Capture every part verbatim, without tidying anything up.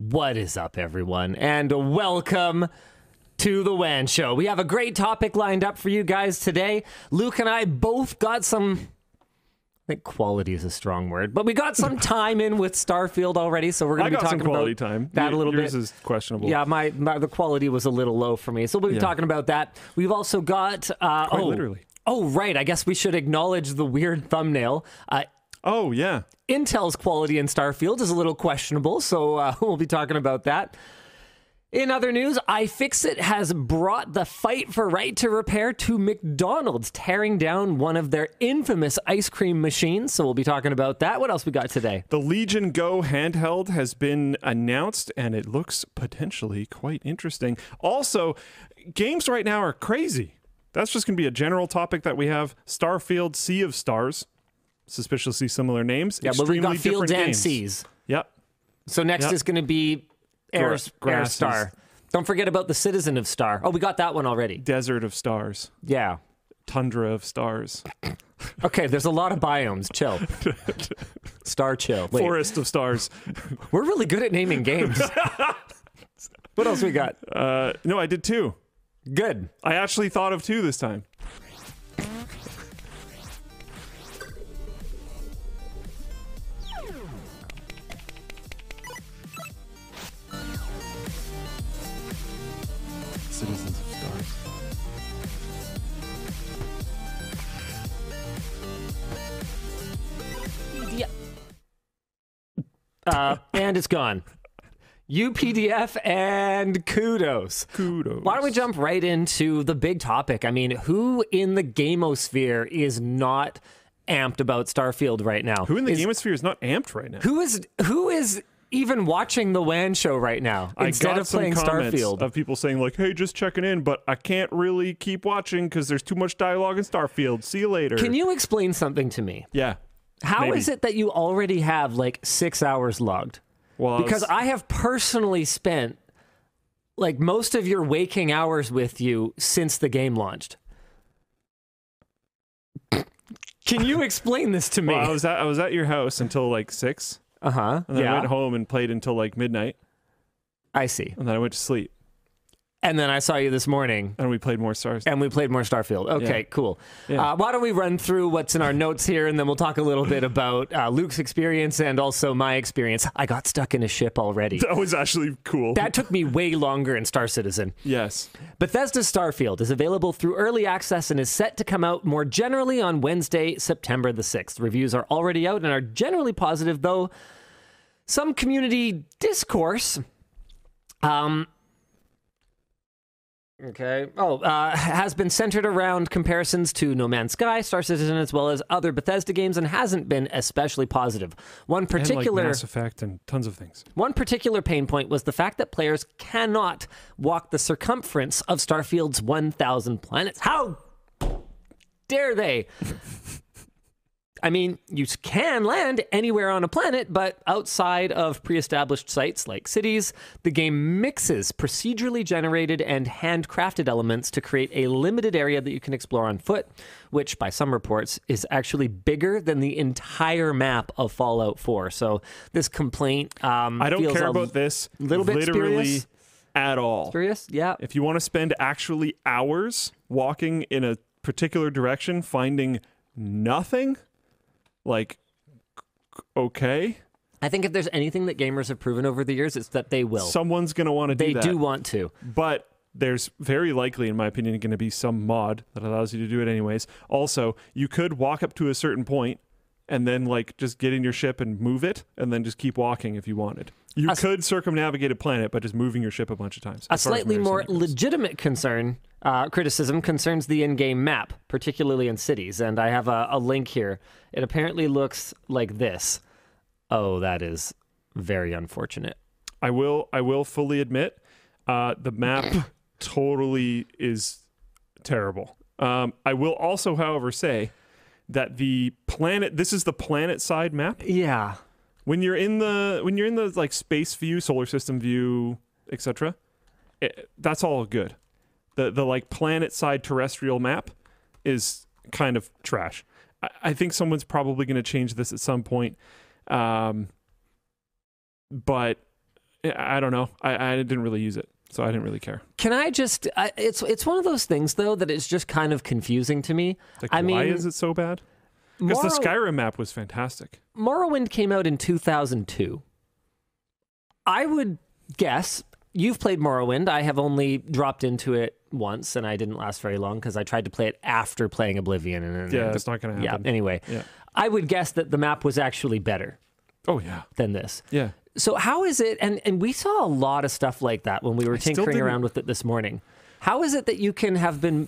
What is up, everyone, and welcome to The WAN Show. We have a great topic lined up for you guys today. Luke and I both got some... I think quality is a strong word, but we got some time in with Starfield already, so we're going to be talking about time. that y- a little yours bit. Yours is questionable. Yeah, my, my the quality was a little low for me, so we'll be yeah. talking about that. We've also got... Uh, Quite oh, literally. Oh, right, I guess we should acknowledge the weird thumbnail. Uh, Oh, yeah. Intel's quality in Starfield is a little questionable, so uh, we'll be talking about that. In other news, iFixit has brought the fight for right to repair to McDonald's, tearing down one of their infamous ice cream machines, so we'll be talking about that. What else we got today? The Legion Go handheld has been announced, and it looks potentially quite interesting. Also, games right now are crazy. That's just going to be a general topic that we have. Starfield, Sea of Stars. Suspiciously similar names. Yeah, but we got Fields and games. Seas. Yep. So next yep. is going to be Air, Air Star. Don't forget about the Citizen of Star. Oh, we got that one already. Desert of Stars. Yeah. Tundra of Stars. Okay, there's a lot of biomes. Chill. Star chill. Wait. Forest of Stars. We're really good at naming games. What else we got? Uh, no, I did two. Good. I actually thought of two this time. Citizens of Stars. Yeah. Uh, and it's gone. U P D F and kudos. Kudos. Why don't we jump right into the big topic? I mean, who in the gamosphere is not amped about Starfield right now? Who in the is, gamosphere is not amped right now? Who is who is even watching the WAN Show right now instead I got of playing some Starfield of people saying like, hey, just checking in, but I can't really keep watching because there's too much dialogue in Starfield. See you later. Can you explain something to me? Yeah. How maybe. Is it that you already have like six hours logged? Well, because I, was... I have personally spent like most of your waking hours with you since the game launched. Can you explain this to me? Well, I was at, I was at your house until like six. Uh-huh. And then yeah. I went home and played until like midnight. I see. And then I went to sleep. And then I saw you this morning. And we played more Stars. And we played more Starfield. Okay, yeah. cool. Yeah. Uh, why don't we run through what's in our notes here, and then we'll talk a little bit about uh, Luke's experience and also my experience. I got stuck in a ship already. That was actually cool. That took me way longer in Star Citizen. Yes. Bethesda's Starfield is available through early access and is set to come out more generally on Wednesday, September the sixth. Reviews are already out and are generally positive, though some community discourse... Um... Okay. Oh, uh, has been centered around comparisons to No Man's Sky, Star Citizen, as well as other Bethesda games, and hasn't been especially positive. One particular... And like Mass Effect and tons of things. One particular pain point was the fact that players cannot walk the circumference of Starfield's one thousand planets. How dare they? I mean, you can land anywhere on a planet, but outside of pre-established sites like cities, the game mixes procedurally generated and handcrafted elements to create a limited area that you can explore on foot, which by some reports is actually bigger than the entire map of Fallout four. So this complaint um, I don't feels care a about this little bit literally spurious. At all. Serious? Yeah. If you want to spend actually hours walking in a particular direction, finding nothing... Like, okay. I think if there's anything that gamers have proven over the years, it's that they will. Someone's going to want to do that. They do want to. But there's very likely, in my opinion, going to be some mod that allows you to do it anyways. Also, you could walk up to a certain point and then, like, just get in your ship and move it and then just keep walking if you wanted. You could circumnavigate a planet by just moving your ship a bunch of times. A slightly more legitimate concern, uh, criticism, concerns the in-game map, particularly in cities. And I have a, a link here. It apparently looks like this. Oh, that is very unfortunate. I will, I will fully admit, uh, the map totally is terrible. Um, I will also, however, say that the planet, this is the planet side map. Yeah. When you're in the when you're in the like space view, solar system view, et cetera, that's all good. The the like planet side terrestrial map is kind of trash. I, I think someone's probably going to change this at some point, um, but I don't know. I, I didn't really use it, so I didn't really care. Can I just... I, it's it's one of those things, though, that is just kind of confusing to me. Like, I why mean, is it so bad? Because Morrow- the Skyrim map was fantastic. Morrowind came out in two thousand two. I would guess... You've played Morrowind. I have only dropped into it once, and I didn't last very long because I tried to play it after playing Oblivion. And, and, yeah, and, that's not going to happen. Yeah, anyway. Yeah. I would guess that the map was actually better. Oh, yeah. Than this. Yeah. So how is it, and, and we saw a lot of stuff like that when we were tinkering around with it this morning. How is it that you can have been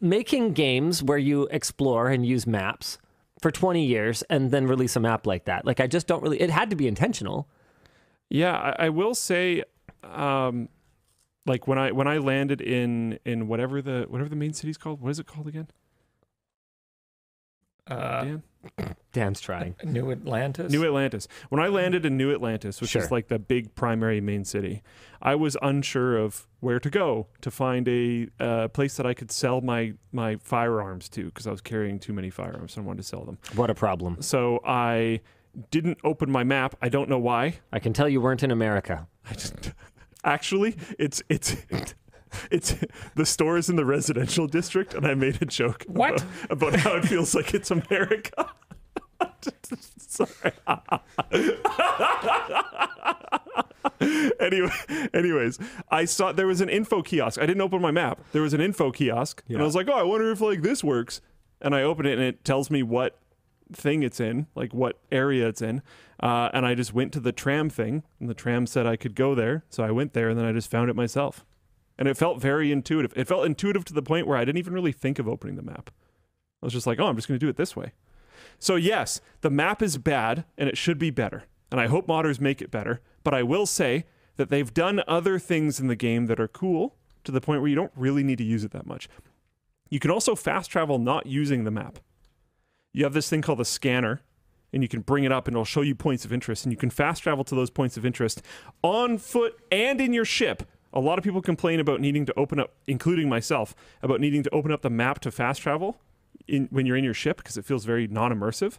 making games where you explore and use maps for twenty years and then release a map like that? Like, I just don't really, it had to be intentional. Yeah, I, I will say... Um, like when I when I landed in in whatever the whatever the main city's called, what is it called again? Uh, Dan, Dan's trying. New Atlantis. New Atlantis. When I landed in New Atlantis, which sure. is like the big primary main city, I was unsure of where to go to find a uh, place that I could sell my my firearms to because I was carrying too many firearms and I wanted to sell them. What a problem! So I didn't open my map. I don't know why. I can tell you weren't in America. I just. Actually, it's it's it's the store is in the residential district, and I made a joke what? About, about how it feels like it's America. Sorry. anyway, anyways, I saw there was an info kiosk. I didn't open my map. There was an info kiosk, yeah. and I was like, "Oh, I wonder if like this works." And I open it, and it tells me what thing it's in, like what area it's in. Uh, and I just went to the tram thing, and the tram said I could go there, so I went there, and then I just found it myself. And it felt very intuitive. It felt intuitive to the point where I didn't even really think of opening the map. I was just like, oh, I'm just going to do it this way. So yes, the map is bad, and it should be better. And I hope modders make it better, but I will say that they've done other things in the game that are cool to the point where you don't really need to use it that much. You can also fast travel not using the map. You have this thing called a scanner, and you can bring it up and it'll show you points of interest, and you can fast travel to those points of interest on foot and in your ship. A lot of people complain about needing to open up, including myself, about needing to open up the map to fast travel in, when you're in your ship because it feels very non-immersive.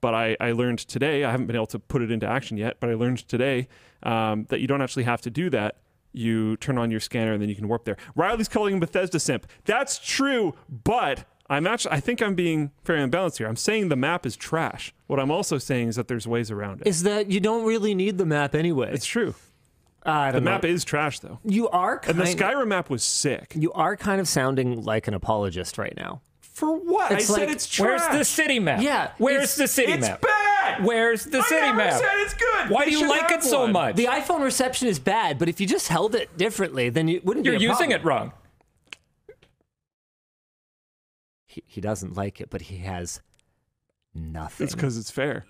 But I, I learned today, I haven't been able to put it into action yet, but I learned today um, that you don't actually have to do that. You turn on your scanner and then you can warp there. Riley's calling him Bethesda simp. That's true, but... I'm actually, I think I'm being fair and balanced here. I'm saying the map is trash. What I'm also saying is that there's ways around it. Is that you don't really need the map anyway. It's true. I don't the know. map is trash, though. You are kind And the Skyrim map was sick. You are kind of sounding like an apologist right now. For what? It's I like, said it's trash. Where's the city map? Yeah. Where's the city map? It's bad. Where's the I city never map? Said it's good. Why they do you like it one. so much? The iPhone reception is bad, but if you just held it differently, then you wouldn't You're be a problem. You're using it wrong. He doesn't like it, but he has nothing. It's because it's fair.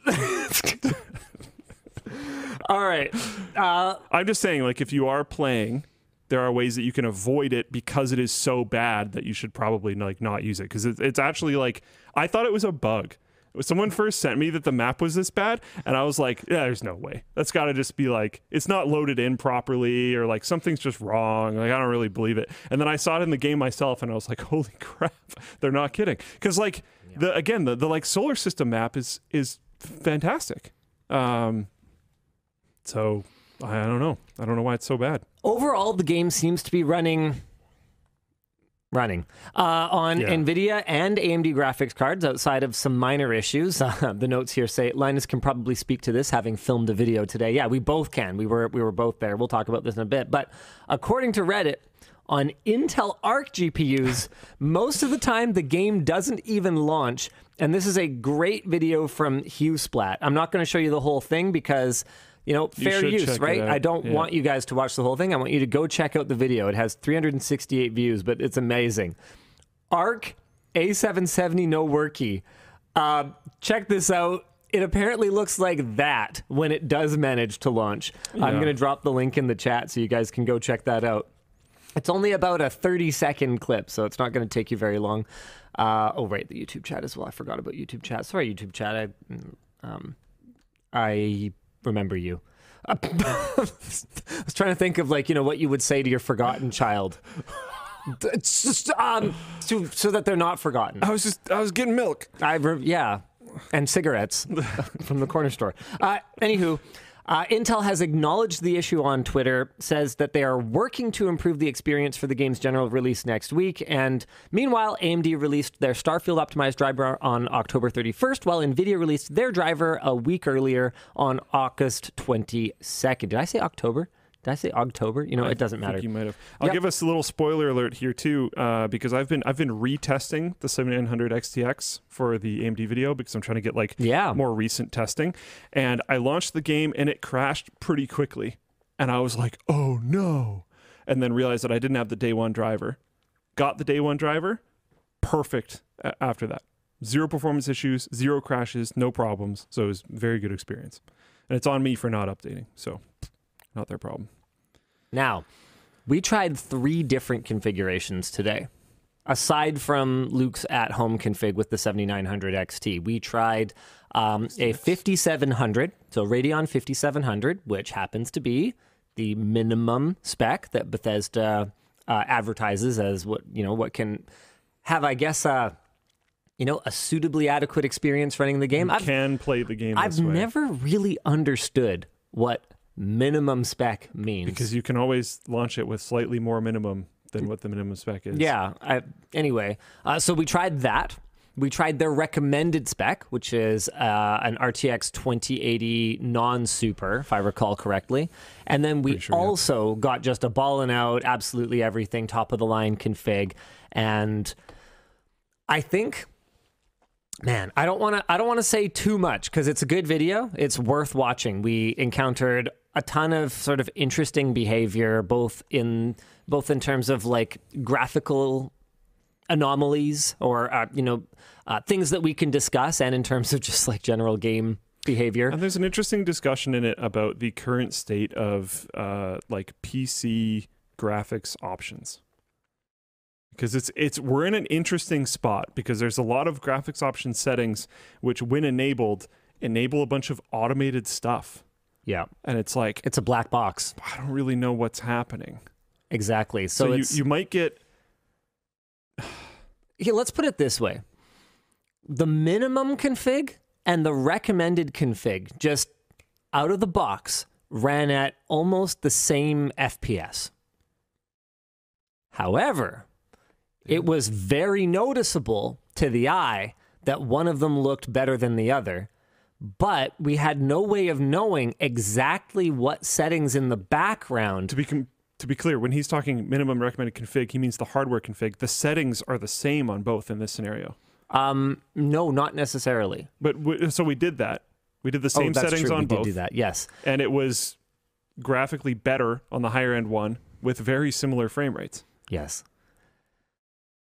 All right. Uh, I'm just saying, like, if you are playing, there are ways that you can avoid it because it is so bad that you should probably, like, not use it. Because it, it's actually, like, I thought it was a bug. Someone first sent me that the map was this bad, and I was like, yeah, there's no way. That's got to just be like, it's not loaded in properly, or like something's just wrong. Like, I don't really believe it. And then I saw it in the game myself, and I was like, holy crap, they're not kidding. Because like, yeah. the again, the, the like solar system map is is fantastic. Um, so I, I don't know. I don't know why it's so bad. Overall, the game seems to be running... running uh, on yeah. NVIDIA and A M D graphics cards outside of some minor issues. Uh, the notes here say Linus can probably speak to this, having filmed a video today. Yeah, we both can. We were we were both there. We'll talk about this in a bit. But according to Reddit, on Intel Arc G P Us, most of the time the game doesn't even launch. And this is a great video from HughSplat. I'm not going to show you the whole thing because... You know, you fair use, right? I don't yeah. want you guys to watch the whole thing. I want you to go check out the video. It has three hundred sixty-eight views, but it's amazing. Arc A seven seventy no worky. Uh, check this out. It apparently looks like that when it does manage to launch. Yeah. I'm going to drop the link in the chat so you guys can go check that out. It's only about a thirty-second clip, so it's not going to take you very long. Uh, oh, right, the YouTube chat as well. I forgot about YouTube chat. Sorry, YouTube chat. I... Um, I remember you. I was trying to think of like, you know, what you would say to your forgotten child. It's just um so, so that they're not forgotten. I was just I was getting milk. I re- yeah, and cigarettes from the corner store. Uh, anywho, Uh, Intel has acknowledged the issue on Twitter, says that they are working to improve the experience for the game's general release next week. And meanwhile, A M D released their Starfield optimized driver on October thirty-first, while NVIDIA released their driver a week earlier on August twenty-second. Did I say October? Did I say October? You know, I it doesn't matter. You might have. I'll yep. give us a little spoiler alert here too, uh, because I've been I've been retesting the seventy-nine hundred X T X for the A M D video because I'm trying to get like yeah. more recent testing, and I launched the game and it crashed pretty quickly, and I was like, oh no, and then realized that I didn't have the day one driver. Got the day one driver, perfect after that. Zero performance issues, zero crashes, no problems. So it was a very good experience, and it's on me for not updating. So. Not their problem. Now, we tried three different configurations today. Aside from Luke's at-home config with the seventy-nine hundred X T, we tried um, a fifty-seven hundred, so Radeon fifty-seven hundred, which happens to be the minimum spec that Bethesda uh, advertises as what, you know, what can have, I guess, uh, you know, a suitably adequate experience running the game. You I've, can play the game I've this way. Never really understood what minimum spec means, because you can always launch it with slightly more minimum than what the minimum spec is. Yeah. I, anyway, uh, so we tried that. We tried their recommended spec, which is uh, an R T X twenty eighty non-super, if I recall correctly. And then we sure, also yeah. got just a ballin' out, absolutely everything, top of the line config. And I think, man, I don't want to. I don't want to say too much because it's a good video. It's worth watching. We encountered a ton of sort of interesting behavior, both in both in terms of like graphical anomalies or uh, you know uh, things that we can discuss, and in terms of just like general game behavior. And there's an interesting discussion in it about the current state of uh, like P C graphics options. Because it's it's we're in an interesting spot because there's a lot of graphics option settings which, when enabled, enable a bunch of automated stuff. Yeah. And it's like... It's a black box. I don't really know what's happening. Exactly. So, so it's, you, you might get... Here, let's put it this way. The minimum config and the recommended config, just out of the box, ran at almost the same F P S. However... It was very noticeable to the eye that one of them looked better than the other, but we had no way of knowing exactly what settings in the background. To be com- to be clear, when he's talking minimum recommended config, he means the hardware config. The settings are the same on both in this scenario. Um, no, not necessarily. But w- so we did that. We did the same oh, that's settings true. on we both. We did do that. Yes, and it was graphically better on the higher end one with very similar frame rates. Yes.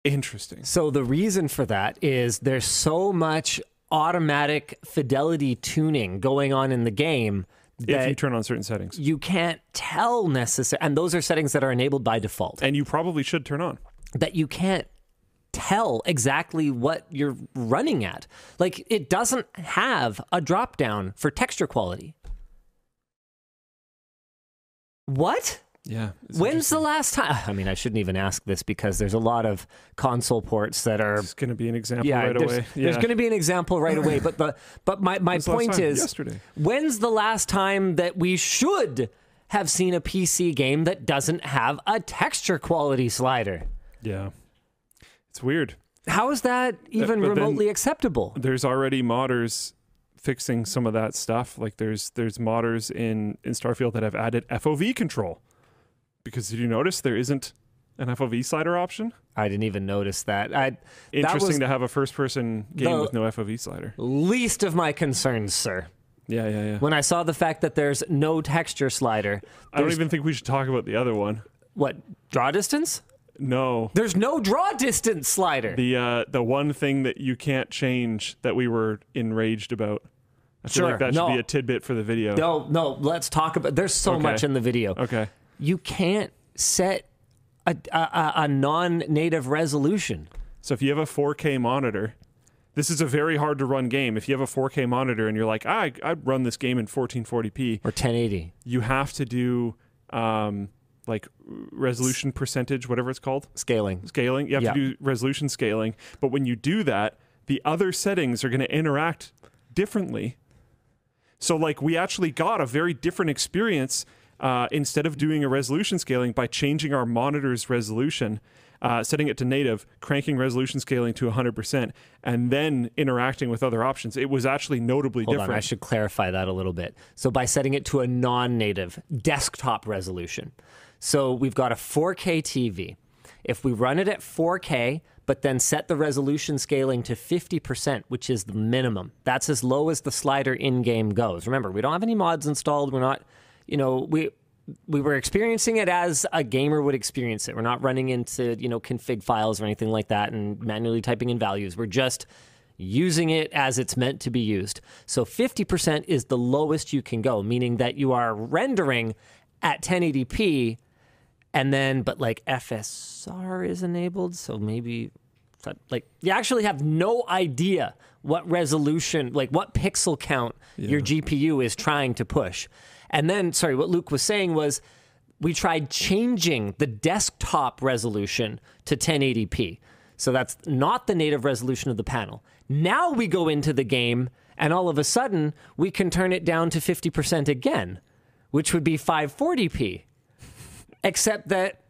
Interesting. So the reason for that is there's so much automatic fidelity tuning going on in the game that if you turn on certain settings, you can't tell necessarily, and those are settings that are enabled by default, and you probably should turn on. That you can't tell exactly what you're running at. Like it doesn't have a drop down for texture quality. What? Yeah. When's the last time? I mean, I shouldn't even ask this because there's a lot of console ports that are. There's going to be an example yeah, right there's, away. Yeah. There's going to be an example right away. But the but my, my point is, yesterday. When's the last time that we should have seen a P C game that doesn't have a texture quality slider? Yeah. It's weird. How is that even but, but remotely acceptable? There's already modders fixing some of that stuff. Like there's there's modders in, in Starfield that have added F O V control. Because did you notice there isn't an F O V slider option? I didn't even notice that. I, Interesting that was to have a first-person game with no F O V slider. Least of my concerns, sir. Yeah, yeah, yeah. When I saw the fact that there's no texture slider... I don't even think we should talk about the other one. What, draw distance? No. There's no draw distance slider! The uh, the one thing that you can't change that we were enraged about. I feel sure, like that should no. be a tidbit for the video. No, no, let's talk about... There's so okay. much in the video. Okay. You can't set a, a, a non-native resolution. So if you have a four K monitor, this is a very hard to run game. If you have a four K monitor and you're like, ah, I, I'd run this game in fourteen forty p. Or ten eighty. You have to do um, like resolution percentage, whatever it's called. Scaling. Scaling. You have yeah. to do resolution scaling. But when you do that, the other settings are going to interact differently. So like we actually got a very different experience uh, instead of doing a resolution scaling by changing our monitor's resolution, uh, setting it to native, cranking resolution scaling to one hundred percent, and then interacting with other options. It was actually notably Hold different. Hold on, I should clarify that a little bit. So by setting it to a non-native desktop resolution. So we've got a four K T V. If we run it at four K, but then set the resolution scaling to fifty percent, which is the minimum. That's as low as the slider in-game goes. Remember, we don't have any mods installed. We're not, you know, we we were experiencing it as a gamer would experience it. We're not running into, you know, config files or anything like that and manually typing in values. We're just using it as it's meant to be used. So fifty percent is the lowest you can go, meaning that you are rendering at ten eighty p, and then, but like F S R is enabled, so maybe, like, you actually have no idea what resolution, like what pixel count yeah. your G P U is trying to push. And then, sorry, what Luke was saying was, we tried changing the desktop resolution to ten eighty p. So that's not the native resolution of the panel. Now we go into the game, and all of a sudden, we can turn it down to fifty percent again, which would be five forty p. Except that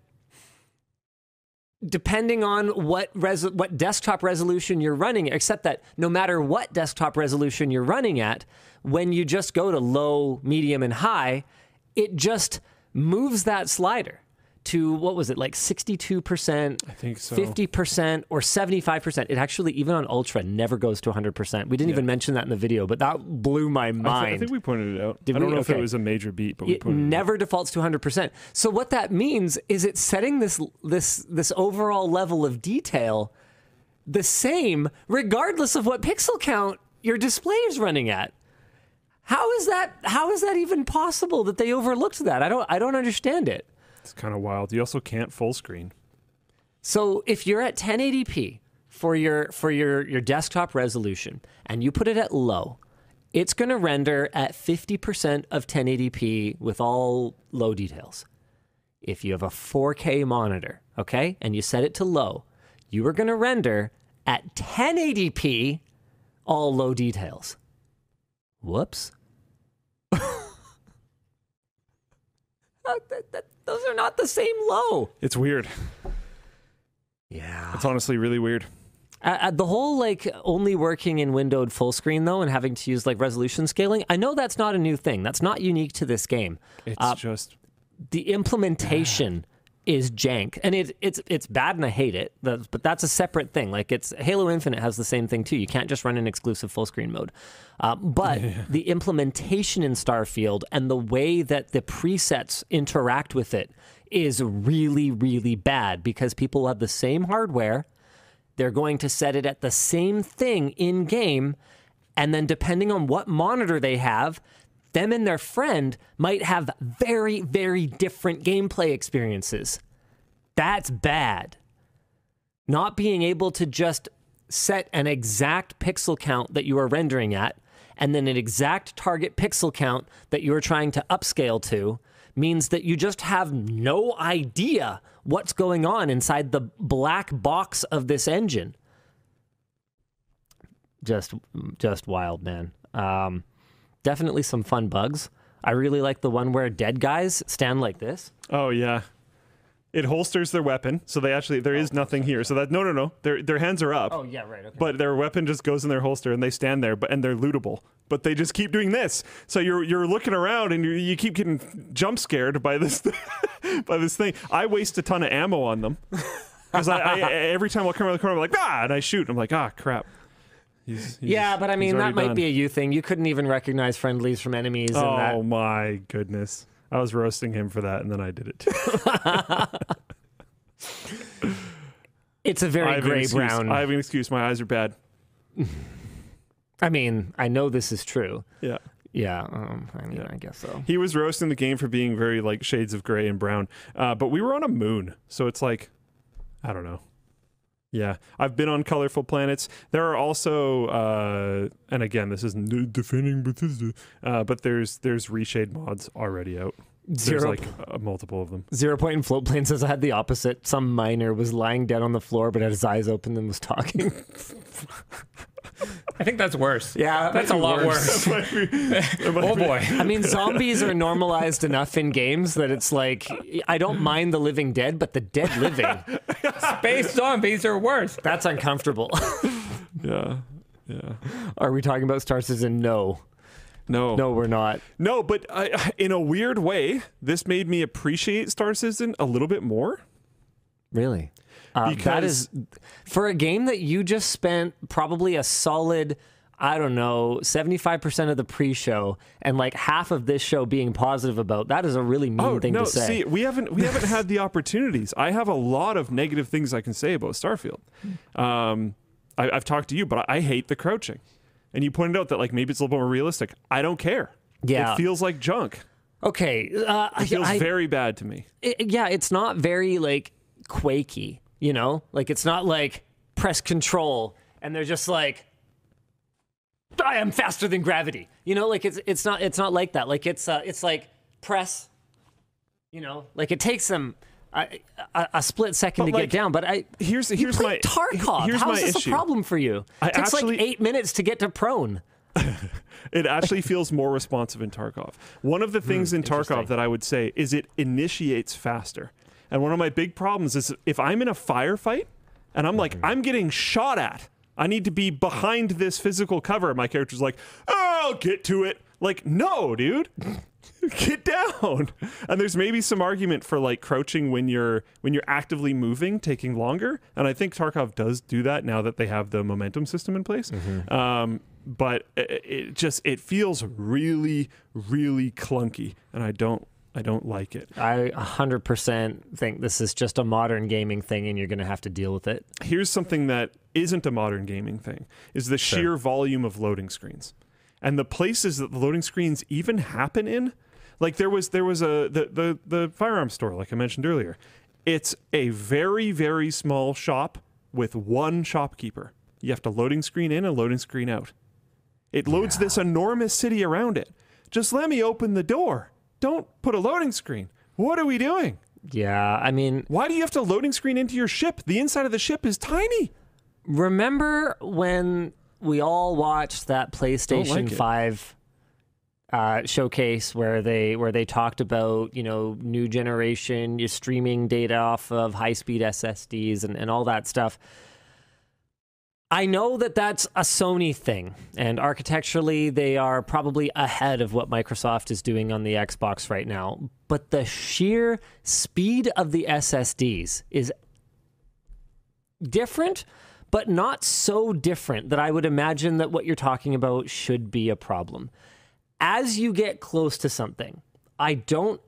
depending on what res- what desktop resolution you're running, except that no matter what desktop resolution you're running at, when you just go to low, medium, and high, it just moves that slider to, what was it, like sixty-two percent, I think so. fifty percent, or seventy-five percent. It actually, even on Ultra, never goes to one hundred percent. We didn't yeah. even mention that in the video, but that blew my mind. I, th- I think we pointed it out. Did I don't we? know okay. if it was a major beat, but we it pointed it out. It never defaults to one hundred percent. So what that means is it's setting this this this overall level of detail the same, regardless of what pixel count your display is running at. How is that, how is that even possible that they overlooked that? I don't I don't understand it. It's kind of wild. You also can't full screen. So if you're at ten eighty p for your for your, your desktop resolution and you put it at low, it's going to render at fifty percent of ten eighty p with all low details. If you have a four K monitor, okay, and you set it to low, you are going to render at ten eighty p all low details. Whoops. Uh, that, that, those are not the same low. It's weird. Yeah. It's honestly really weird. Uh, uh, the whole, like, only working in windowed full screen, though, and having to use, like, resolution scaling, I know that's not a new thing. That's not unique to this game. It's uh, just... The implementation yeah. is jank. And it, it's it's bad, and I hate it, but that's a separate thing. Like, it's Halo Infinite has the same thing, too. You can't just run an exclusive full screen mode. Uh, but yeah. the implementation in Starfield and the way that the presets interact with it is really, really bad because people have the same hardware. They're going to set it at the same thing in game. And then depending on what monitor they have, them and their friend might have very, very different gameplay experiences. That's bad. Not being able to just set an exact pixel count that you are rendering at and then an exact target pixel count that you're trying to upscale to means that you just have no idea what's going on inside the black box of this engine. Just just wild, man. Um, definitely some fun bugs. I really like the one where dead guys stand like this. Oh, yeah. It holsters their weapon, so they actually, there oh, is nothing here. So that, no, no, no, their their hands are up. Oh, yeah, right, okay. But their weapon just goes in their holster, and they stand there, but and they're lootable. But they just keep doing this. So you're you're looking around, and you you keep getting jump scared by this, by this thing. I waste a ton of ammo on them. Because I, I every time I'll come around the corner, I'm like, ah, and I shoot. I'm like, ah, crap. He's, he's, yeah, but I mean, that might done. be a you thing. You couldn't even recognize friendlies from enemies. Oh, and that. my goodness. I was roasting him for that, and then I did it too. It's a very gray brown. I have an excuse. My eyes are bad. I mean, I know this is true. Yeah. Yeah, um, I mean, yeah. I guess so. He was roasting the game for being very, like, shades of gray and brown. Uh, but we were on a moon, so it's like, I don't know. Yeah, I've been on colorful planets. There are also, uh, and again, this isn't defending Bethesda, uh, but there's there's reshade mods already out, Zero, there's like a multiple of them. Zero Point and Float Plane says I had the opposite. Some miner was lying down on the floor but had his eyes open and was talking. I think that's worse. Yeah, that's a lot worse. worse. Be, oh boy. I mean, zombies are normalized enough in games that it's like, I don't mind the living dead, but the dead living. Space zombies are worse. That's uncomfortable. Yeah, yeah. Are we talking about Star Citizen? No. No. No, we're not. No, but I, in a weird way, this made me appreciate Star Citizen a little bit more. Really? Uh, because that is, for a game that you just spent probably a solid, I don't know, seventy-five percent of the pre-show and like half of this show being positive about, that is a really mean oh, thing no, to say. See, we haven't, we haven't had the opportunities. I have a lot of negative things I can say about Starfield. Um, I, I've talked to you, but I, I hate the crouching. And you pointed out that like maybe it's a little more realistic. I don't care. Yeah. It feels like junk. Okay. Uh, it feels I, very bad to me. It, yeah, it's not very like Quakey. You know, like, it's not like press control and they're just like, I am faster than gravity. You know, like, it's it's not it's not like that. Like, it's uh, it's like press, you know, like it takes them a, a, a split second but to like, get down. But I here's here's my Tarkov. Here's How is my this issue. a problem for you? It I takes actually, like eight minutes to get to prone. It actually feels more responsive in Tarkov. One of the things hmm, in Tarkov that I would say is it initiates faster. And one of my big problems is if I'm in a firefight and I'm like, I'm getting shot at, I need to be behind this physical cover. My character's like, oh, I'll get to it. Like, no, dude, get down. And there's maybe some argument for like crouching when you're when you're actively moving, taking longer. And I think Tarkov does do that now that they have the momentum system in place. Mm-hmm. Um, but it, it just it feels really, really clunky, and I don't. I don't like it. I one hundred percent think this is just a modern gaming thing and you're going to have to deal with it. Here's something that isn't a modern gaming thing, is the sure. sheer volume of loading screens. And the places that the loading screens even happen in, like there was there was a the the, the firearm store, like I mentioned earlier. It's a very, very small shop with one shopkeeper. You have to loading screen in and loading screen out. It loads yeah. this enormous city around it. Just let me open the door. Don't put a loading screen. What are we doing? Yeah, I mean... Why do you have to loading screen into your ship? The inside of the ship is tiny. Remember when we all watched that PlayStation like five uh, showcase where they where they talked about, you know, new generation, you're streaming data off of high-speed S S Ds and, and all that stuff? I know that that's a Sony thing, and architecturally they are probably ahead of what Microsoft is doing on the Xbox right now, but the sheer speed of the S S Ds is different, but not so different that I would imagine that what you're talking about should be a problem. As you get close to something, I don't,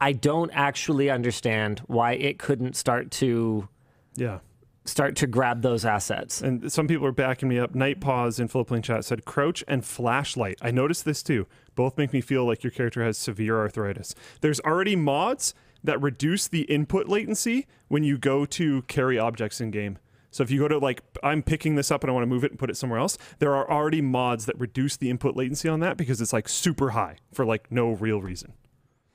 I don't actually understand why it couldn't start to... Yeah. start to grab those assets. And some people are backing me up. Night Pause in Float Plane Chat said, crouch and flashlight. I noticed this too. Both make me feel like your character has severe arthritis. There's already mods that reduce the input latency when you go to carry objects in-game. So if you go to like, I'm picking this up and I want to move it and put it somewhere else, there are already mods that reduce the input latency on that because it's like super high for like no real reason.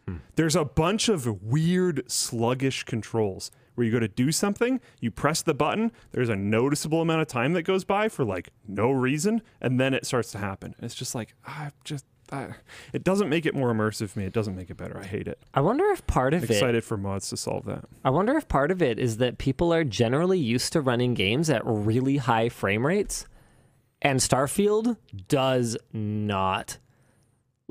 Hmm. There's a bunch of weird sluggish controls where you go to do something, you press the button, there's a noticeable amount of time that goes by for like no reason, and then it starts to happen. It's just like, I just, I, it doesn't make it more immersive for me. It doesn't make it better. I hate it. I wonder if part of I'm it... excited for mods to solve that. I wonder if part of it is that people are generally used to running games at really high frame rates, and Starfield does not.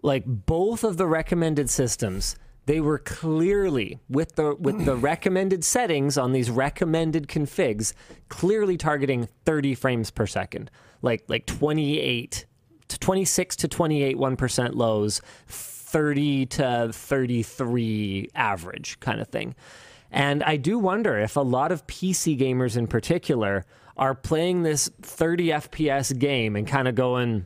Like, both of the recommended systems... They were clearly, with the with the recommended settings on these recommended configs, clearly targeting thirty frames per second, like like twenty-eight, to twenty-six to twenty-eight one percent lows, thirty to thirty-three average kind of thing. And I do wonder if a lot of P C gamers in particular are playing this thirty F P S game and kind of going,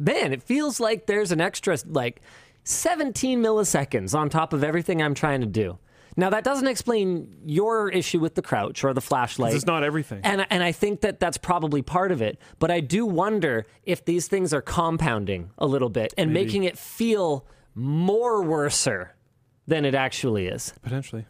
man, it feels like there's an extra, like... seventeen milliseconds on top of everything I'm trying to do. Now, that doesn't explain your issue with the crouch or the flashlight. It's not everything. And, and I think that that's probably part of it. But I do wonder if these things are compounding a little bit and Maybe. making it feel more worser than it actually is. Potentially.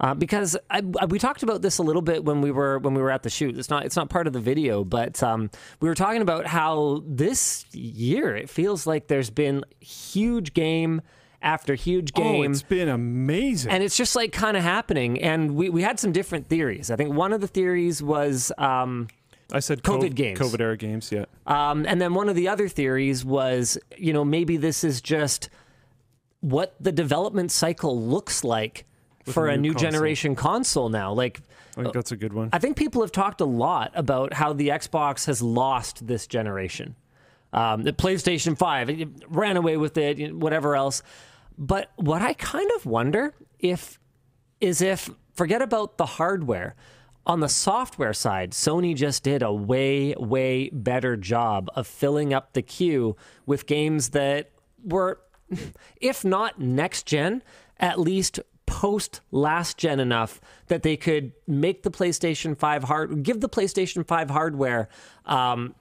Uh, because I, I, we talked about this a little bit when we were when we were at the shoot. It's not it's not part of the video, but um, we were talking about how this year it feels like there's been huge game after huge game. Oh, it's been amazing. And it's just like kind of happening. And we, we had some different theories. I think one of the theories was um, I said COVID, COVID games, COVID era games, yeah. Um, and then one of the other theories was, you know, maybe this is just what the development cycle looks like. With for a new, a new console. generation console now. Like, I think that's a good one. I think people have talked a lot about how the Xbox has lost this generation. Um, the PlayStation five, it ran away with it, whatever else. But what I kind of wonder if is if, forget about the hardware, on the software side, Sony just did a way, way better job of filling up the queue with games that were, if not next-gen, at least post last gen enough that they could make the PlayStation five hard, give the PlayStation five hardware um,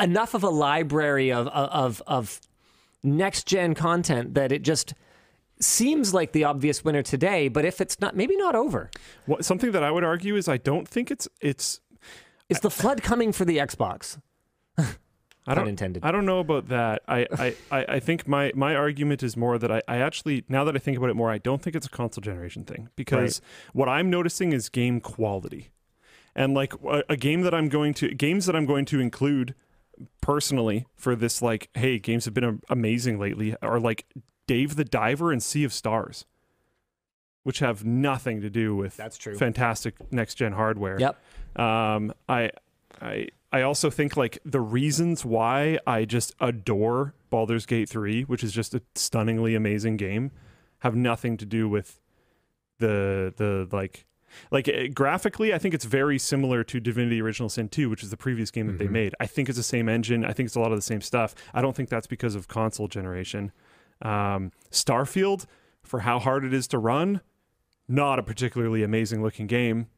enough of a library of of of next gen content that it just seems like the obvious winner today. But if it's not, maybe not over. Well, something that I would argue is I don't think it's it's it's the flood coming for the Xbox. I don't, unintended. I don't know about that. I, I, I think my, my argument is more that I, I actually, now that I think about it more, I don't think it's a console generation thing. Because right. what I'm noticing is game quality. And like a, a game that I'm going to, games that I'm going to include personally for this, like, hey, games have been amazing lately, are like Dave the Diver and Sea of Stars, which have nothing to do with That's true. fantastic next-gen hardware. Yep. Um, I... I I also think, like, the reasons why I just adore Baldur's Gate three, which is just a stunningly amazing game, have nothing to do with the, the like... Like, it, graphically, I think it's very similar to Divinity Original Sin two, which is the previous game that mm-hmm. they made. I think it's the same engine. I think it's a lot of the same stuff. I don't think that's because of console generation. Um, Starfield, for how hard it is to run, not a particularly amazing-looking game.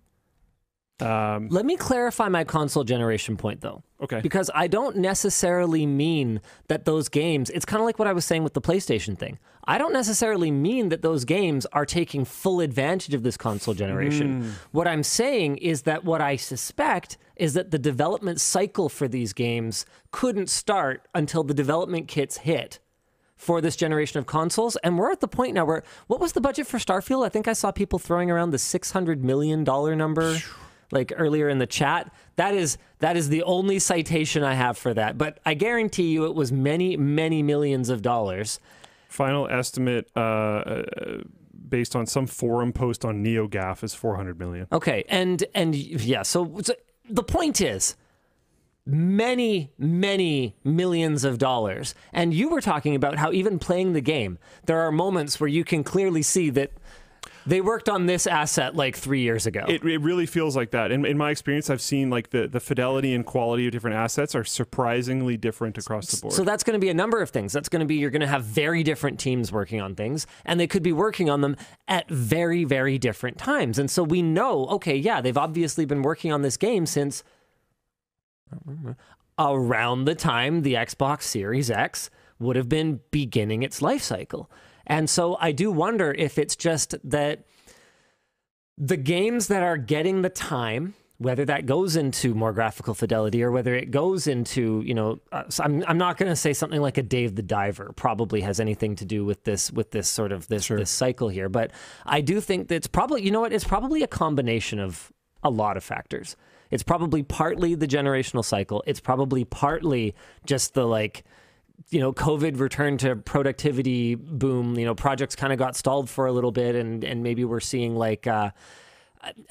Um, Let me clarify my console generation point, though. Okay. Because I don't necessarily mean that those games... It's kind of like what I was saying with the PlayStation thing. I don't necessarily mean that those games are taking full advantage of this console generation. Mm. What I'm saying is that what I suspect is that the development cycle for these games couldn't start until the development kits hit for this generation of consoles. And we're at the point now where... What was the budget for Starfield? I think I saw people throwing around the six hundred million dollars number... like earlier in the chat. That is that is the only citation I have for that. But I guarantee you it was many, many millions of dollars. Final estimate uh, based on some forum post on NeoGAF is four hundred million dollars. Okay, and, and yeah, so, so the point is, many, many millions of dollars. And you were talking about how even playing the game, there are moments where you can clearly see that they worked on this asset like three years ago. It, it really feels like that. In, in my experience, I've seen like the, the fidelity and quality of different assets are surprisingly different across the board. So that's going to be a number of things. That's going to be you're going to have very different teams working on things, and they could be working on them at very, very different times. And so we know, okay, yeah, they've obviously been working on this game since around the time the Xbox Series X would have been beginning its life cycle. And so I do wonder if it's just that the games that are getting the time, whether that goes into more graphical fidelity or whether it goes into, you know, uh, so I'm I'm not going to say something like a Dave the Diver probably has anything to do with this with this sort of this, sure. this cycle here. But I do think that it's probably, you know what, it's probably a combination of a lot of factors. It's probably partly the generational cycle. It's probably partly just the like... you know, COVID returned to productivity boom, you know, projects kind of got stalled for a little bit and, and maybe we're seeing like, uh,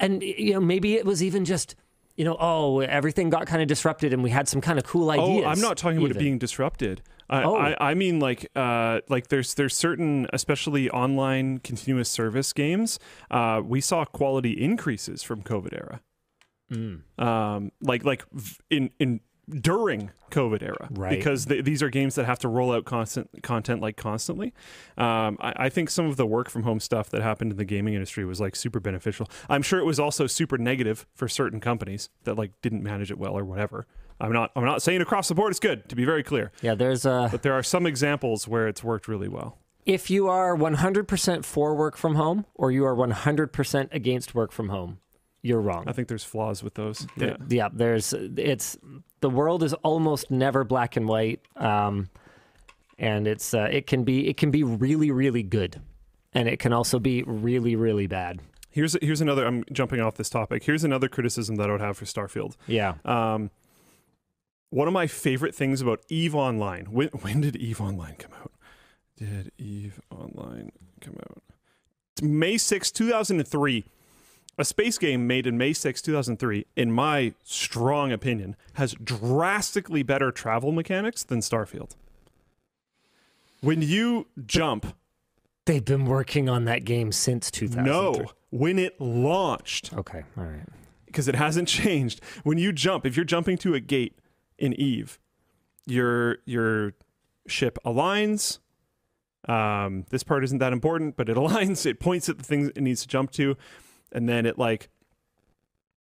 and, you know, maybe it was even just, you know, oh, everything got kind of disrupted and we had some kind of cool ideas. Oh, I'm not talking even. about it being disrupted. I, oh. I, I mean, like, uh, like there's, there's certain, especially online continuous service games. Uh, we saw quality increases from COVID era. Mm. Um, like, like in, in, during COVID era, right? Because th- these are games that have to roll out constant content like constantly. Um, I-, I think some of the work from home stuff that happened in the gaming industry was like super beneficial. I'm sure it was also super negative for certain companies that like didn't manage it well or whatever. I'm not. I'm not saying across the board it's good. To be very clear, yeah. There's a. But there are some examples where it's worked really well. If you are one hundred percent for work from home or you are one hundred percent against work from home, you're wrong. I think there's flaws with those. Yeah. Yeah. There's, it's, the world is almost never black and white. Um, and it's, uh, it can be, it can be really, really good. And it can also be really, really bad. Here's, here's another, I'm jumping off this topic. Here's another criticism that I would have for Starfield. Yeah. Um, one of my favorite things about EVE Online, when, when did EVE Online come out? Did EVE Online come out? May sixth, two thousand three. A space game made in May sixth, two thousand three, in my strong opinion, has drastically better travel mechanics than Starfield. When you jump... They've been working on that game since two thousand three. No, when it launched. Okay, all right. Because it hasn't changed. When you jump, if you're jumping to a gate in EVE, your, your ship aligns... Um, this part isn't that important, but it aligns, it points at the things it needs to jump to, and then it like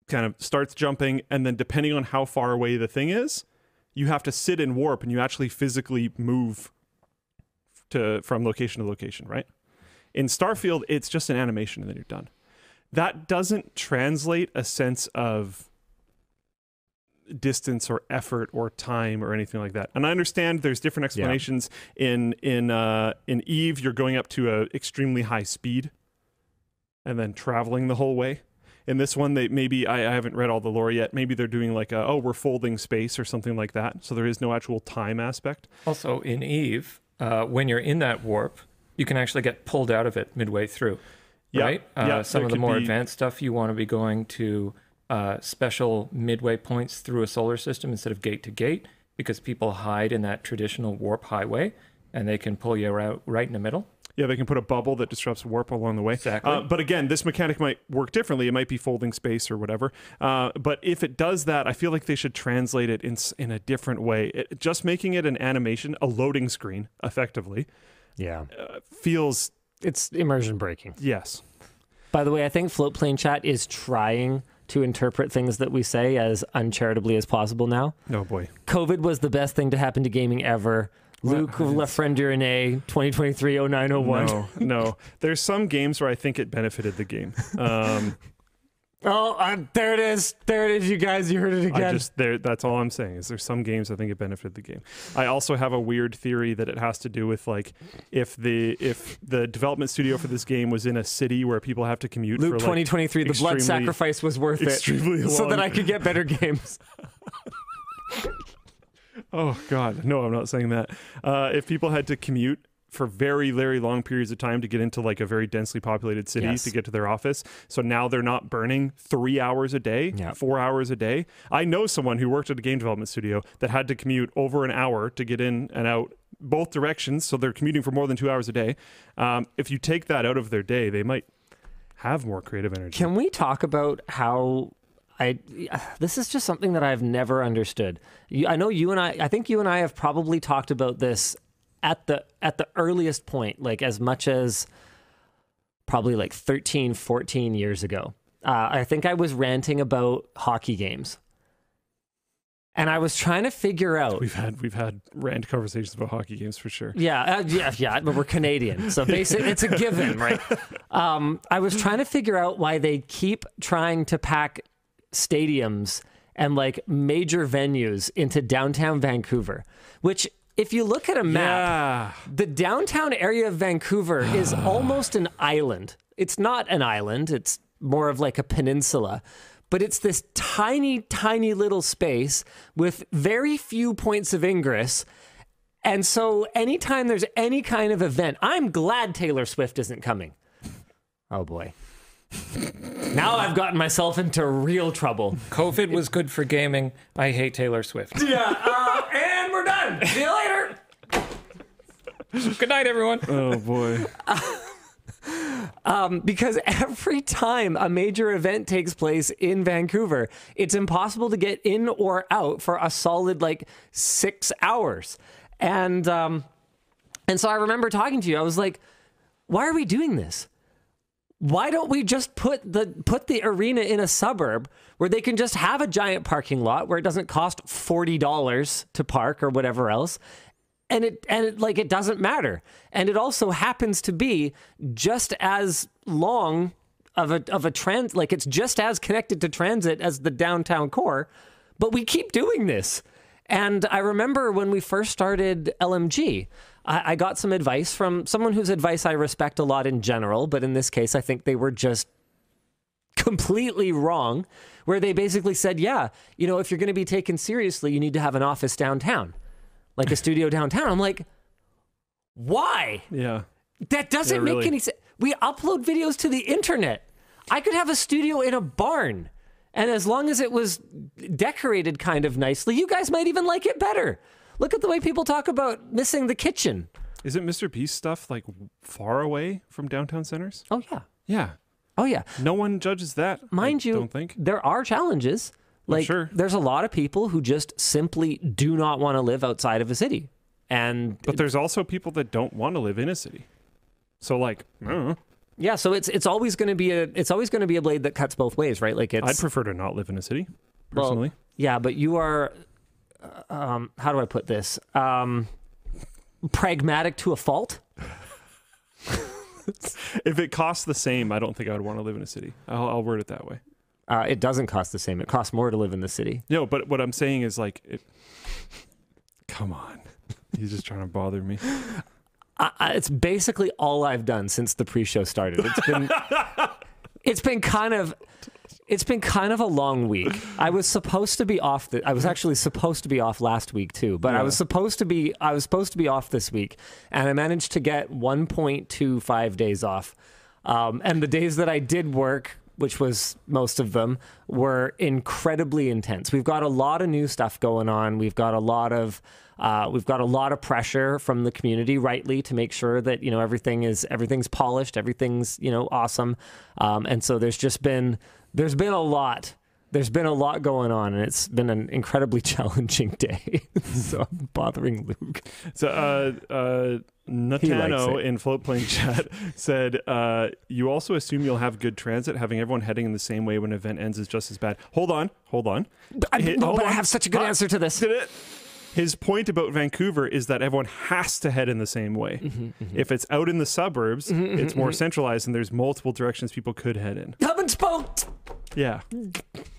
kind of starts jumping, and then depending on how far away the thing is, you have to sit in warp and you actually physically move to from location to location, right? In Starfield, it's just an animation and then you're done. That doesn't translate a sense of distance or effort or time or anything like that. And I understand there's different explanations. Yeah. in in uh in EVE, you're going up to a extremely high speed and then traveling the whole way. In this one, they maybe I, I haven't read all the lore yet. Maybe they're doing like a, oh, we're folding space or something like that, so there is no actual time aspect. Also in EVE, uh when you're in that warp, you can actually get pulled out of it midway through. Yeah. Right. Uh, yeah, some of the more be... advanced stuff, you want to be going to Uh, special midway points through a solar system instead of gate to gate, because people hide in that traditional warp highway and they can pull you out right in the middle. Yeah, they can put a bubble that disrupts warp along the way. Exactly. Uh, but again, this mechanic might work differently. It might be folding space or whatever. Uh, but if it does that, I feel like they should translate it in in a different way. It, just making it an animation, a loading screen, effectively. Yeah, uh, feels it's immersion breaking. Yes. By the way, I think Float Plane Chat is trying to interpret things that we say as uncharitably as possible now. Oh boy. COVID was the best thing to happen to gaming ever. Luke Lafreniere, twenty twenty-three oh nine oh one. No, no. There's some games where I think it benefited the game. Um, oh, I'm, there it is. There it is, you guys. You heard it again. I just, there, that's all I'm saying is there's some games I think it benefited the game. I also have a weird theory that it has to do with like if the if the development studio for this game was in a city where people have to commute. Luke for twenty twenty-three, like, the blood sacrifice was worth it, long. So that I could get better games. Oh God, no, I'm not saying that. Uh, if people had to commute for very, very long periods of time to get into like a very densely populated city, yes, to get to their office. So now they're not burning three hours a day, yep, four hours a day. I know someone who worked at a game development studio that had to commute over an hour to get in and out both directions. So they're commuting for more than two hours a day. Um, if you take that out of their day, they might have more creative energy. Can we talk about how I, this is just something that I've never understood. You, I know you and I, I think you and I have probably talked about this at the at the earliest point, like as much as probably like thirteen, fourteen years ago. Uh, I think I was ranting about hockey games. And I was trying to figure out... We've had we've had rant conversations about hockey games for sure. Yeah, uh, yeah, yeah, but we're Canadian, so basically it's a given, right? Um, I was trying to figure out why they keep trying to pack stadiums and like major venues into downtown Vancouver, which... If you look at a map, yeah, the downtown area of Vancouver is almost an island. It's not an island. It's more of like a peninsula. But it's this tiny, tiny little space with very few points of ingress. And so anytime there's any kind of event, I'm glad Taylor Swift isn't coming. Oh, boy. Now I've gotten myself into real trouble. COVID was good for gaming. I hate Taylor Swift. Yeah, uh, and we're done. See you later. Good night, everyone. Oh, boy. Um, because every time a major event takes place in Vancouver, it's impossible to get in or out for a solid, like, six hours. And, um, and so I remember talking to you. I was like, why are we doing this? Why don't we just put the put the arena in a suburb where they can just have a giant parking lot where it doesn't cost forty dollars to park or whatever else, And it, and it, like, it doesn't matter. And it also happens to be just as long of a, of a trans, like, it's just as connected to transit as the downtown core, but we keep doing this. And I remember when we first started L M G, I, I got some advice from someone whose advice I respect a lot in general, but in this case, I think they were just completely wrong, where they basically said, yeah, you know, if you're going to be taken seriously, you need to have an office downtown. Like a studio downtown. I'm like, why? Yeah. That doesn't yeah, really. make any sense. We upload videos to the internet. I could have a studio in a barn. And as long as it was decorated kind of nicely, you guys might even like it better. Look at the way people talk about missing the kitchen. Isn't Mister Beast stuff like far away from downtown centers? Oh, yeah. Yeah. Oh, yeah. No one judges that. Mind I you, don't think. There are challenges. Like, sure. There's a lot of people who just simply do not want to live outside of a city. And but there's also people that don't want to live in a city. So, like, I don't know. Yeah, so it's it's always going to be a it's always going to be a blade that cuts both ways, right? Like, it's, I'd prefer to not live in a city, personally. Well, yeah, but you are um, how do I put this? Um, pragmatic to a fault. If it costs the same, I don't think I would want to live in a city. I'll, I'll word it that way. Uh, it doesn't cost the same. It costs more to live in the city. No, but what I'm saying is, like, it... come on. He's just trying to bother me. I, I, it's basically all I've done since the pre-show started. It's been, it's been kind of, it's been kind of a long week. I was supposed to be off. The, I was actually supposed to be off last week too, but yeah. I was supposed to be, I was supposed to be off this week, and I managed to get one point two five days off. Um, and the days that I did work, which was most of them, were incredibly intense. We've got a lot of new stuff going on. We've got a lot of, uh, we've got a lot of pressure from the community, rightly, to make sure that, you know, everything is, everything's polished, everything's, you know, awesome. Um, and so there's just been, there's been a lot, there's been a lot going on, and it's been an incredibly challenging day. So I'm bothering Luke. So, uh, uh, Natano in Floatplane chat said, uh, you also assume you'll have good transit. Having everyone heading in the same way when an event ends is just as bad. Hold on, hold on. I, H- no, hold but on. I have such a good uh, answer to this. Did it? His point about Vancouver is that everyone has to head in the same way. Mm-hmm, mm-hmm. If it's out in the suburbs, mm-hmm, it's mm-hmm, more mm-hmm. centralized, and there's multiple directions people could head in. Hub and spoke! Yeah.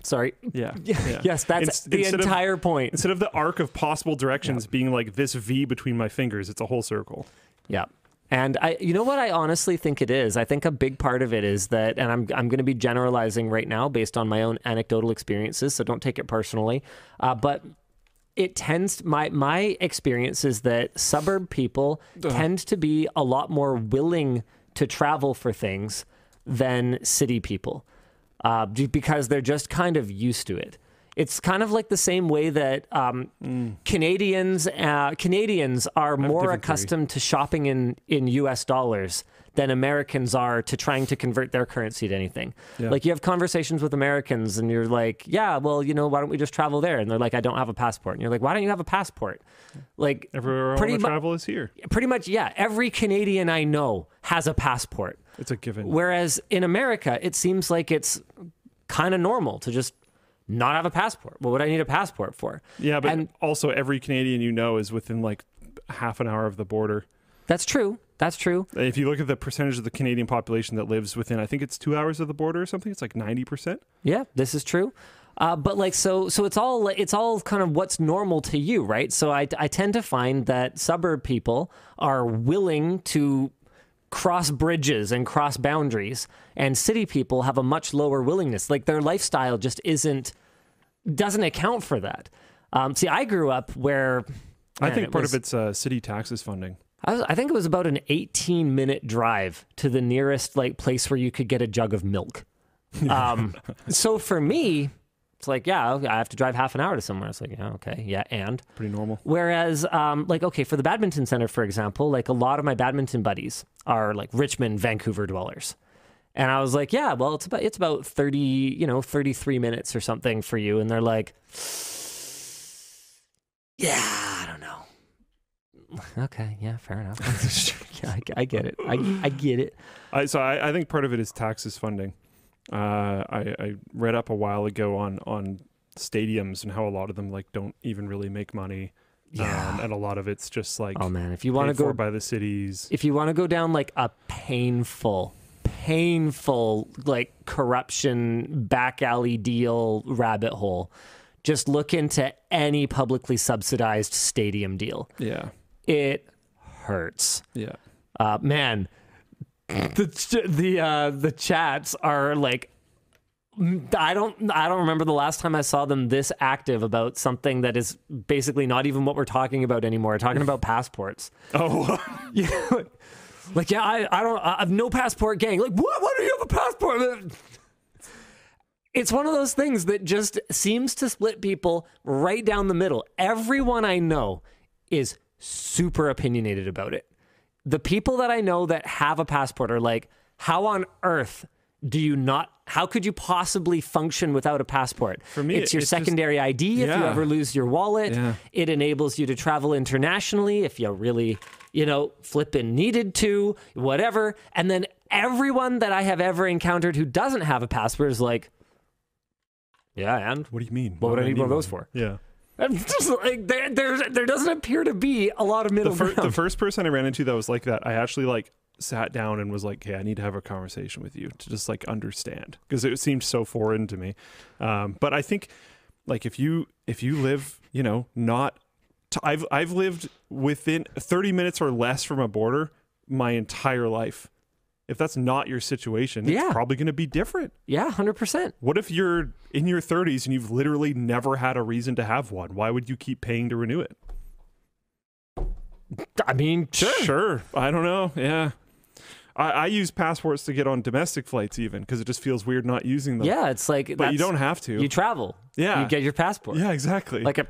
Sorry. Yeah. yeah. Yes, that's in- the entire of, point. Instead of the arc of possible directions yeah. being like this V between my fingers, it's a whole circle. Yeah. And I, you know what I honestly think it is? I think a big part of it is that, and I'm I'm going to be generalizing right now based on my own anecdotal experiences, so don't take it personally, uh, but it tends, to, my, my experience is that suburb people Ugh. tend to be a lot more willing to travel for things than city people. Uh, because they're just kind of used to it. It's kind of like the same way that um, mm. Canadians uh, Canadians are more accustomed theory. to shopping in, in U S dollars than Americans are to trying to convert their currency to anything. Yeah. Like, you have conversations with Americans, and you're like, yeah, well, you know, why don't we just travel there? And they're like, I don't have a passport. And you're like, why don't you have a passport? Like, everywhere I want to travel is here. Pretty much, yeah. Every Canadian I know has a passport. It's a given. Whereas in America, it seems like it's kind of normal to just not have a passport. What would I need a passport for? Yeah, but and, also every Canadian you know is within like half an hour of the border. That's true. That's true. If you look at the percentage of the Canadian population that lives within, I think it's two hours of the border or something, it's like ninety percent. Yeah, this is true. Uh, but like, so, so it's all, it's all kind of what's normal to you, right? So I, I tend to find that suburb people are willing to cross bridges and cross boundaries, and city people have a much lower willingness. Like, their lifestyle just isn't, doesn't account for that. Um, see, I grew up where... Man, I think part was, of it's uh, city taxes funding. I, was, I think it was about an eighteen-minute drive to the nearest, like, place where you could get a jug of milk. Um, so for me, it's like, yeah, I have to drive half an hour to somewhere. It's like, yeah, okay, yeah, and? Pretty normal. Whereas, um, like, okay, for the badminton center, for example, like, a lot of my badminton buddies are, like, Richmond, Vancouver dwellers. And I was like, yeah, well, it's about, it's about thirty, you know, thirty-three minutes or something for you. And they're like, yeah, I don't know. Okay, yeah, fair enough. yeah, I, I get it. I, I get it. I, so I, I think part of it is taxes funding. Uh, I, I read up a while ago on, on stadiums and how a lot of them like don't even really make money. Yeah. Um, and a lot of it's just like, oh man, if you want to go by the cities, if you want to go down like a painful, painful, like corruption back alley deal rabbit hole, just look into any publicly subsidized stadium deal. Yeah. It hurts. Yeah. Uh, man, the, ch- the, uh, the chats are like, I don't I don't remember the last time I saw them this active about something that is basically not even what we're talking about anymore. We're talking about passports. Oh. Yeah. Like, like yeah, I, I don't I have no passport gang. Like, what? Why do you have a passport? It's one of those things that just seems to split people right down the middle. Everyone I know is super opinionated about it. The people that I know that have a passport are like, how on earth do you not, how could you possibly function without a passport? For me, it's your it's secondary just, I D if yeah. you ever lose your wallet. Yeah. It enables you to travel internationally if you really, you know, flippin' needed to, whatever. And then everyone that I have ever encountered who doesn't have a passport is like, yeah, and? What do you mean? What would I need, I need one of those for? Yeah. Just like, there, there, there doesn't appear to be a lot of middle the fir- ground. The first person I ran into that was like that, I actually like, sat down and was like, hey, I need to have a conversation with you to just like understand, because it seemed so foreign to me. Um, but I think like if you, if you live, you know, not, t- I've, I've lived within thirty minutes or less from a border my entire life. If that's not your situation, yeah. it's probably going to be different. Yeah, one hundred percent. What if you're in your thirties and you've literally never had a reason to have one? Why would you keep paying to renew it? I mean, sure. Sure. I don't know. Yeah. I, I use passports to get on domestic flights even, because it just feels weird not using them. Yeah, it's like... But you don't have to. You travel. Yeah. You get your passport. Yeah, exactly. Like a...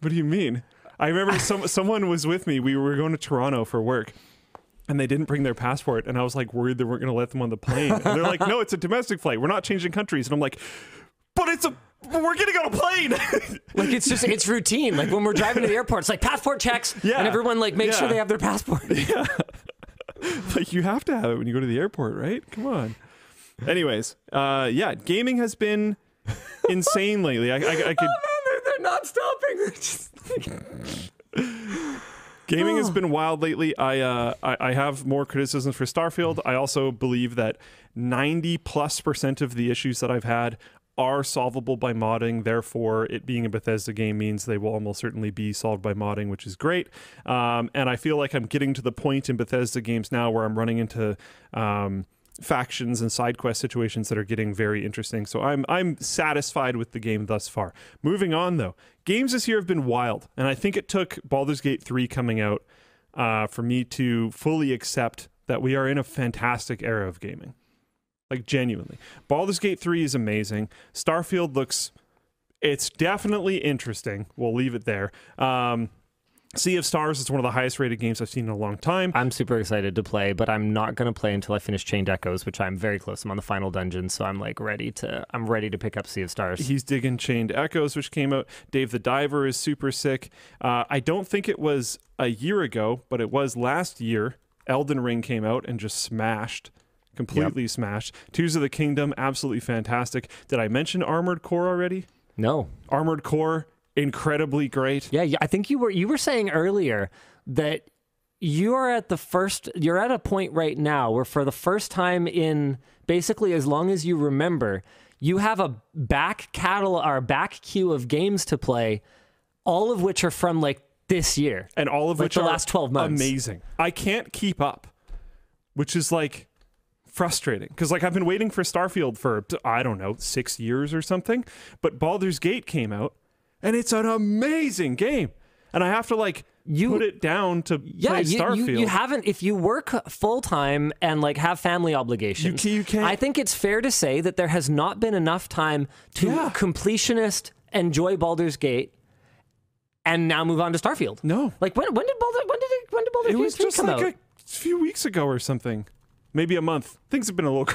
What do you mean? I remember some, someone was with me. We were going to Toronto for work, and they didn't bring their passport, and I was like worried they weren't going to let them on the plane. And they're like, no, it's a domestic flight. We're not changing countries. And I'm like, but it's a... we're getting on a plane. Like, it's just, it's routine. Like, when we're driving to the airport, it's like passport checks. Yeah. And everyone, like, makes yeah. sure they have their passport. Yeah. Like, you have to have it when you go to the airport, right? Come on. Anyways, uh, yeah, gaming has been insane lately. I, I, I could... Oh, man, they're, they're not stopping. They're just like... Gaming oh. has been wild lately. I, uh, I I have more criticisms for Starfield. I also believe that ninety plus percent of the issues that I've had are solvable by modding, therefore it being a Bethesda game means they will almost certainly be solved by modding, which is great. Um, and I feel like I'm getting to the point in Bethesda games now where I'm running into um, factions and side quest situations that are getting very interesting. So I'm I'm satisfied with the game thus far. Moving on though, games this year have been wild, and I think it took Baldur's Gate three coming out uh, for me to fully accept that we are in a fantastic era of gaming. Like, genuinely. Baldur's Gate three is amazing. Starfield looks... it's definitely interesting. We'll leave it there. Um, Sea of Stars is one of the highest rated games I've seen in a long time. I'm super excited to play, but I'm not going to play until I finish Chained Echoes, which I'm very close. I'm on the final dungeon, so I'm, like, ready to... I'm ready to pick up Sea of Stars. He's digging Chained Echoes, which came out. Dave the Diver is super sick. Uh, I don't think it was a year ago, but it was last year. Elden Ring came out and just smashed... completely yep. smashed. Tears of the Kingdom, absolutely fantastic. Did I mention Armored Core already? No. Armored Core, incredibly great. Yeah, I think you were you were saying earlier that you are at the first. You're at a point right now where, for the first time in basically as long as you remember, you have a back catalog or back queue of games to play, all of which are from like this year, and all of like which the are last twelve months. Amazing. I can't keep up, which is like. Frustrating, because like I've been waiting for Starfield for I don't know six years or something, but Baldur's Gate came out and it's an amazing game, and I have to like you put it down to yeah, play you, Starfield. You, you haven't if you work full time and like have family obligations. You, you can't. I think it's fair to say that there has not been enough time to yeah. completionist enjoy Baldur's Gate and now move on to Starfield. No, like when when did Baldur when did it, when did Baldur's Gate come out? It was just like out? a few weeks ago or something. Maybe a month. Things have been a little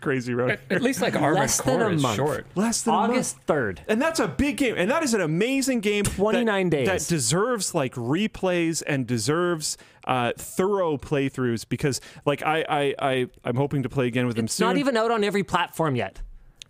crazy around here. At least like Armored Core is short. Less than a month. August third. And that's a big game. And that is an amazing game. twenty-nine that, days. That deserves like replays and deserves uh, thorough playthroughs, because like I, I, I, I'm hoping to play again with them soon. It's not even out on every platform yet.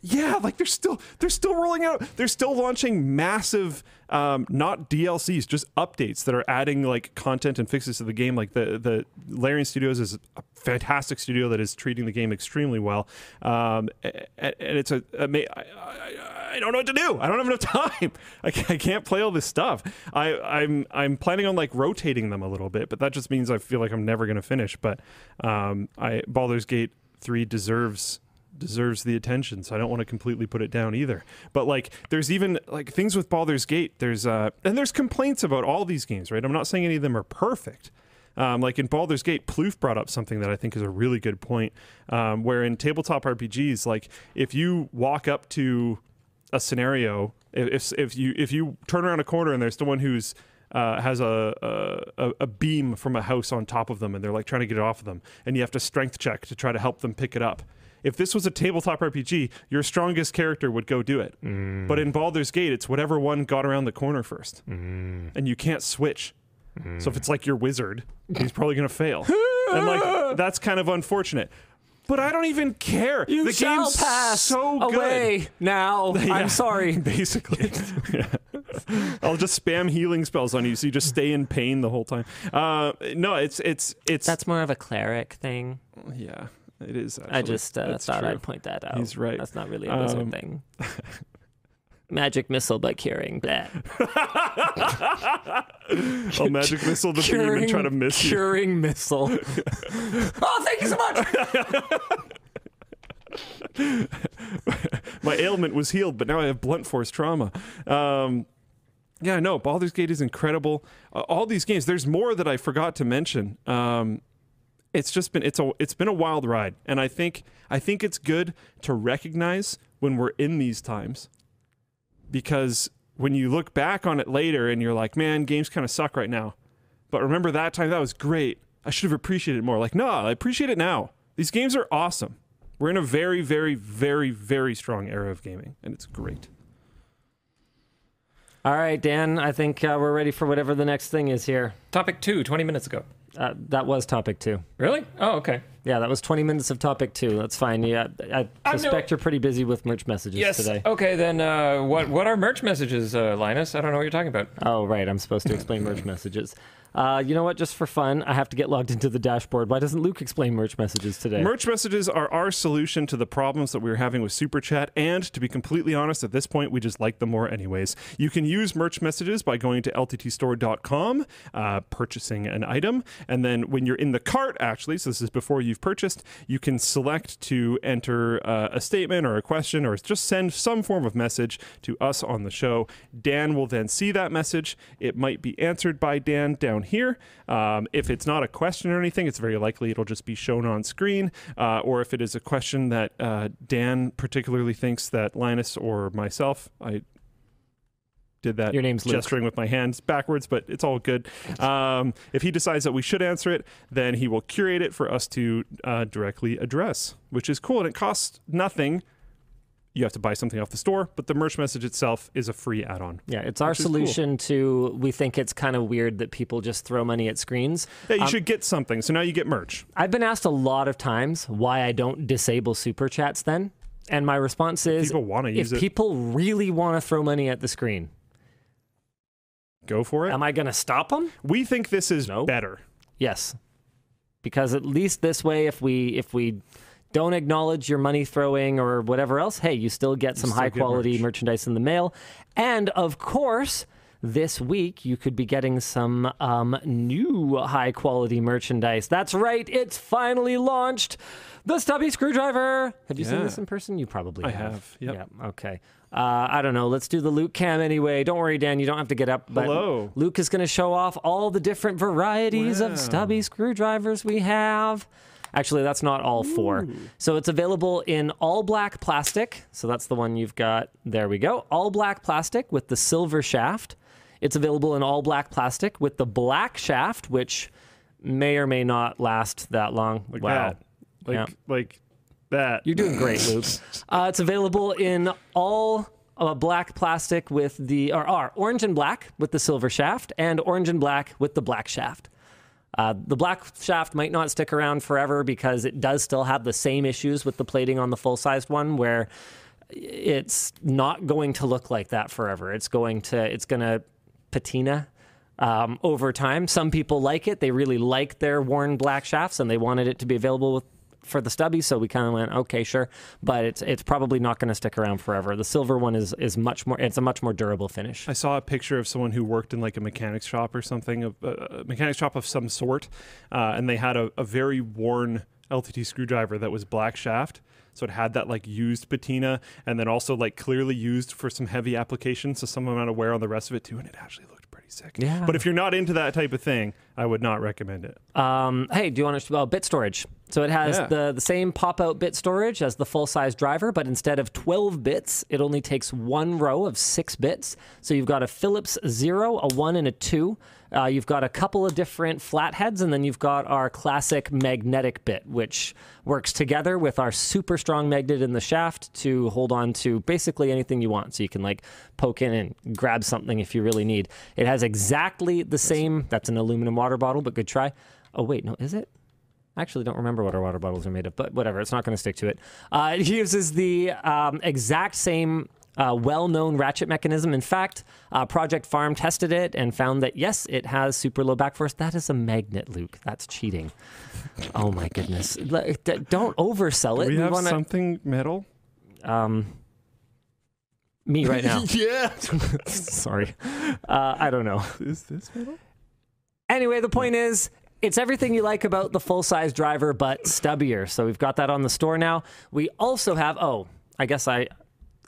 Yeah, like they're still they're still rolling out. They're still launching massive, um, not D L Cs, just updates that are adding like content and fixes to the game. Like the the Larian Studios is a fantastic studio that is treating the game extremely well. Um, and, and it's a, a I, I, I don't know what to do. I don't have enough time. I can't, I can't play all this stuff. I I'm I'm planning on like rotating them a little bit, but that just means I feel like I'm never gonna finish. But um, I Baldur's Gate three deserves. deserves the attention, so I don't want to completely put it down either. But like there's even like things with Baldur's Gate, there's uh and there's complaints about all these games, right? I'm not saying any of them are perfect. Um like in Baldur's Gate, Plouffe brought up something that I think is a really good point, um where in tabletop R P Gs, like if you walk up to a scenario, if if you if you turn around a corner and there's someone who's Uh, has a, a a beam from a house on top of them, and they're like trying to get it off of them, and you have to strength check to try to help them pick it up. If this was a tabletop R P G, your strongest character would go do it. Mm. But in Baldur's Gate, it's whatever one got around the corner first, mm. and you can't switch. Mm. So if it's like your wizard, he's probably gonna fail, and like that's kind of unfortunate. But I don't even care. You the shall game's pass so good. Away now. Yeah, I'm sorry. Basically. Yeah. I'll just spam healing spells on you so you just stay in pain the whole time. Uh, no, it's it's it's That's more of a cleric thing. Yeah, it is actually. I just uh, thought true. I'd point that out. He's right. That's not really a wizard um, thing. Magic missile, but curing. Blah. Oh, magic missile, the curing, demon trying to miss curing you. Curing missile. Oh, thank you so much! My ailment was healed, but now I have blunt force trauma. Um, yeah, no, Baldur's Gate is incredible. Uh, all these games, there's more that I forgot to mention. Um, it's just been, it's a, it's been a wild ride. And I think, I think it's good to recognize when we're in these times. Because when you look back on it later and you're like, man, games kind of suck right now. But remember that time? That was great. I should have appreciated it more. Like, no, I appreciate it now. These games are awesome. We're in a very, very, very, very strong era of gaming, and it's great. All right, Dan, I think uh, we're ready for whatever the next thing is here. Topic two, twenty minutes ago. Uh, that was topic two. Really? Oh, okay. Yeah, that was twenty minutes of topic two. That's fine. Yeah, I, I suspect no. you're pretty busy with merch messages yes. today. Okay, then uh, what what are merch messages, uh, Linus? I don't know what you're talking about. Oh, right. I'm supposed to explain merch messages. Uh, you know what? Just for fun, I have to get logged into the dashboard. Why doesn't Luke explain merch messages today? Merch messages are our solution to the problems that we were having with Super Chat, and to be completely honest, at this point, we just like them more anyways. You can use merch messages by going to L T T store dot com, uh, purchasing an item, and then when you're in the cart, actually, so this is before you've purchased, you can select to enter uh, a statement or a question, or just send some form of message to us on the show. Dan will then see that message. It might be answered by Dan down here. Um, if it's not a question or anything, it's very likely it'll just be shown on screen, uh, or if it is a question that uh, Dan particularly thinks that Linus or myself, I did that Your name's gesturing Luke. With my hands backwards, but it's all good. Um, if he decides that we should answer it, then he will curate it for us to uh, directly address, which is cool, and it costs nothing. You have to buy something off the store, but the merch message itself is a free add-on. Yeah, it's our solution cool. to, we think it's kind of weird that people just throw money at screens. Yeah, you um, should get something, so now you get merch. I've been asked a lot of times why I don't disable Super Chats then, and my response is, people wanna use if it. people really want to throw money at the screen. Go for it. Am I going to stop them? We think this is no. better. Yes, because at least this way, if we if we... don't acknowledge your money throwing or whatever else, hey, you still get some high quality merchandise in the mail. And of course, this week you could be getting some um, new high quality merchandise. That's right, it's finally launched. The Stubby Screwdriver. Have you yeah. seen this in person? You probably have. I have, yep. Yeah. Okay. Uh, I don't know. Let's do the Luke cam anyway. Don't worry, Dan. You don't have to get up. But Hello. Luke is going to show off all the different varieties wow. of Stubby Screwdrivers we have. Actually, that's not all four. Ooh. So it's available in all black plastic. So that's the one you've got. There we go. All black plastic with the silver shaft. It's available in all black plastic with the black shaft, which may or may not last that long. Like wow. that. Like, yeah. like that. You're doing great, Luke. Uh, it's available in all uh, black plastic with the, or, or orange and black with the silver shaft, and orange and black with the black shaft. Uh, the black shaft might not stick around forever because it does still have the same issues with the plating on the full-sized one, where it's not going to look like that forever. It's going to, it's going to patina um, over time. Some people like it. They really liked their worn black shafts and they wanted it to be available with, for the stubby. So we kind of went, okay, sure. But it's, it's probably not going to stick around forever. The silver one is, is much more, it's a much more durable finish. I saw a picture of someone who worked in like a mechanic shop or something, a, a mechanic shop of some sort. Uh, and they had a, a very worn L T T screwdriver that was black shaft. So it had that like used patina and then also like clearly used for some heavy application. So some amount of wear on the rest of it too. And it actually looked pretty sick. Yeah. But if you're not into that type of thing, I would not recommend it. Um, hey, do you want to, well, bit storage. So it has yeah. the, the same pop-out bit storage as the full-size driver, but instead of twelve bits, it only takes one row of six bits. So you've got a Phillips zero, a one, and a two. Uh, you've got a couple of different flatheads, and then you've got our classic magnetic bit, which works together with our super strong magnet in the shaft to hold on to basically anything you want. So you can like poke in and grab something if you really need. It has exactly the same, that's an aluminum water bottle, but good try. Oh wait, no, is it? I actually don't remember what our water bottles are made of, but whatever, it's not going to stick to it. Uh, it uses the um, exact same uh, well-known ratchet mechanism. In fact, uh, Project Farm tested it and found that, yes, it has super low back force. That is a magnet, Luke. That's cheating. Oh, my goodness. Don't oversell it. Do we, we have wanna... something metal? Um... Me right now. Yeah. Sorry. Uh, I don't know. Is this metal? Anyway, the point is, it's everything you like about the full-size driver, but stubbier. So we've got that on the store now. We also have, oh, I guess I,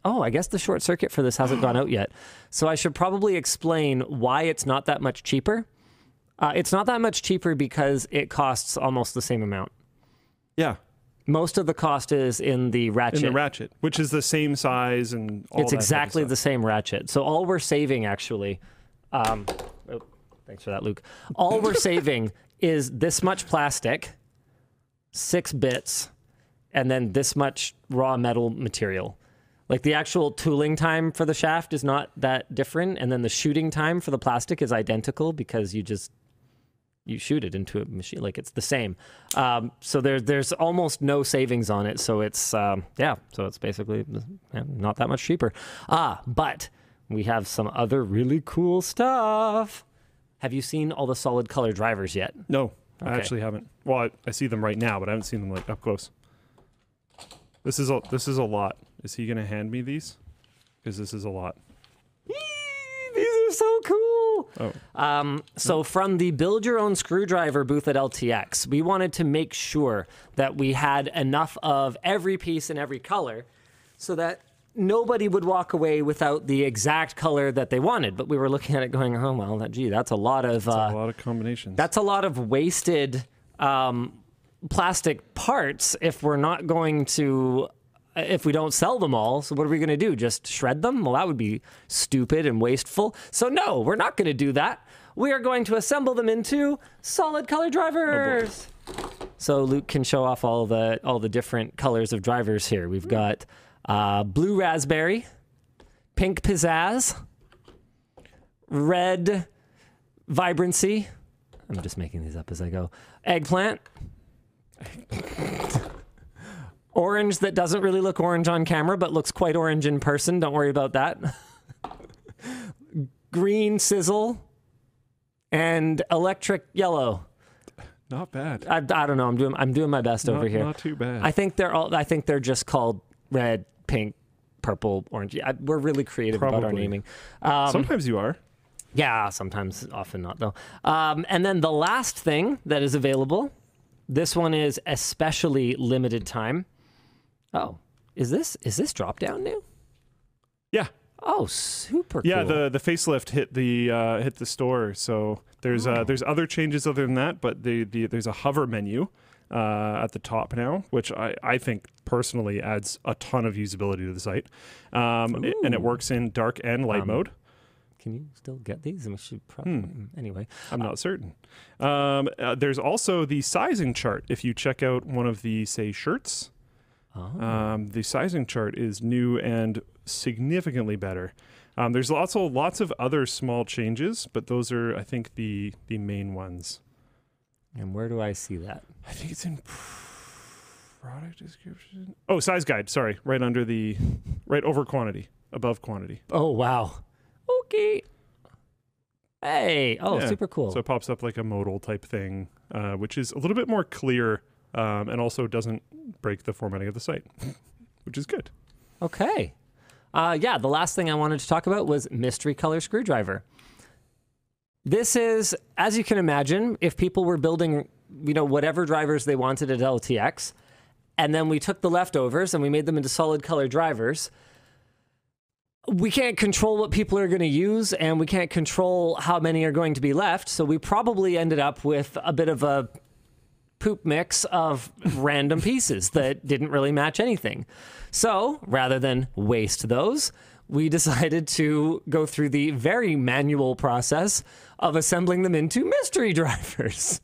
oh, I guess the short circuit for this hasn't gone out yet. So I should probably explain why it's not that much cheaper. Uh, it's not that much cheaper because it costs almost the same amount. Yeah. Most of the cost is in the ratchet. In the ratchet, which is the same size and all that. It's exactly the same ratchet. So all we're saving, actually, um, oh, thanks for that, Luke. All we're saving is this much plastic, six bits, and then this much raw metal material. Like the actual tooling time for the shaft is not that different, and then the shooting time for the plastic is identical because you just you shoot it into a machine. Like it's the same. Um, so there's there's almost no savings on it. So it's um, yeah. So it's basically not that much cheaper. Ah, but we have some other really cool stuff. Have you seen all the solid color drivers yet? No, okay. I actually haven't. Well, I, I see them right now, but I haven't seen them like up close. This is a this is a lot. Is he gonna hand me these? Because this is a lot. Eee, these are so cool. Oh. Um. So from the build your own screwdriver booth at L T X, we wanted to make sure that we had enough of every piece in every color, so that nobody would walk away without the exact color that they wanted, but we were looking at it going, oh, well, that, gee, that's a lot of... That's uh, a lot of combinations. That's a lot of wasted um, plastic parts if we're not going to... If we don't sell them all, so what are we going to do? Just shred them? Well, that would be stupid and wasteful. So no, we're not going to do that. We are going to assemble them into solid color drivers. Oh, so Luke can show off all the, all the different colors of drivers here. We've got... Uh, blue raspberry, pink pizzazz, red vibrancy. I'm just making these up as I go. Eggplant. Orange that doesn't really look orange on camera, but looks quite orange in person. Don't worry about that. Green sizzle and electric yellow. Not bad. I, I don't know. I'm doing. I'm doing my best not, over here. Not too bad. I think they're all. I think they're just called red, pink, purple, orange. I, we're really creative Probably. about our naming. Um, sometimes you are. Yeah, sometimes, often not, though. Um, and then the last thing that is available, this one is especially limited time. Oh, is this is this drop down new? Yeah. Oh, super yeah, cool. Yeah, the, the facelift hit the uh, hit the store, so there's, oh. uh, there's other changes other than that, but the, the, there's a hover menu. Uh, at the top now, which I, I think personally adds a ton of usability to the site. Um, it, and it works in dark and light um, mode. Can you still get these? I should probably, hmm. Anyway. I'm uh, not certain. Um, uh, there's also the sizing chart. If you check out one of the, say, shirts, oh. um, the sizing chart is new and significantly better. Um, there's also lots of other small changes, but those are, I think, the, the main ones. And where do I see that? I think it's in product description. Oh, size guide. Sorry, right under the right over quantity, above quantity. Oh, wow. Okay. Hey. Oh, yeah. Super cool. So it pops up like a modal type thing, uh, which is a little bit more clear um, and also doesn't break the formatting of the site, which is good. Okay. Uh, yeah, the last thing I wanted to talk about was Mystery Color Screwdriver. This is, as you can imagine, if people were building, you know, whatever drivers they wanted at L T X, and then we took the leftovers and we made them into solid color drivers, we can't control what people are going to use, and we can't control how many are going to be left, so we probably ended up with a bit of a poop mix of random pieces that didn't really match anything. So, rather than waste those, we decided to go through the very manual process of assembling them into mystery drivers.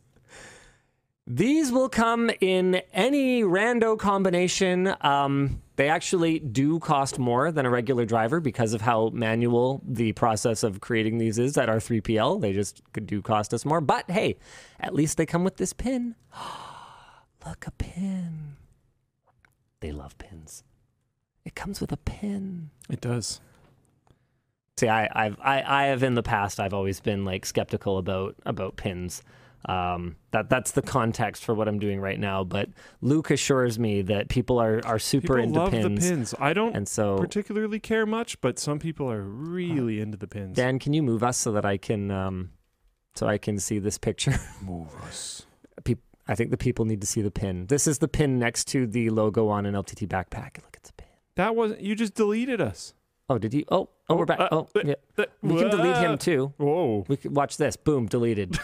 These will come in any rando combination. Um, they actually do cost more than a regular driver because of how manual the process of creating these is at R three P L. They just do cost us more. But hey, at least they come with this pin. Look, a pin. They love pins. It comes with a pin. It does. See, I, I've, I, I have in the past, I've always been like skeptical about about pins. Um, that that's the context for what I'm doing right now. But Luke assures me that people are are super people into love pins. The pins. I don't and so, particularly care much, but some people are really uh, into the pins. Dan, can you move us so that I can um, so I can see this picture? Move us. Pe- I think the people need to see the pin. This is the pin next to the logo on an L T T backpack. Look, it's a pin. That wasn't. You just deleted us. Oh, did you? Oh, oh, we're back. Uh, oh, yeah. Uh, we can delete him too. Whoa. We can watch this. Boom, deleted.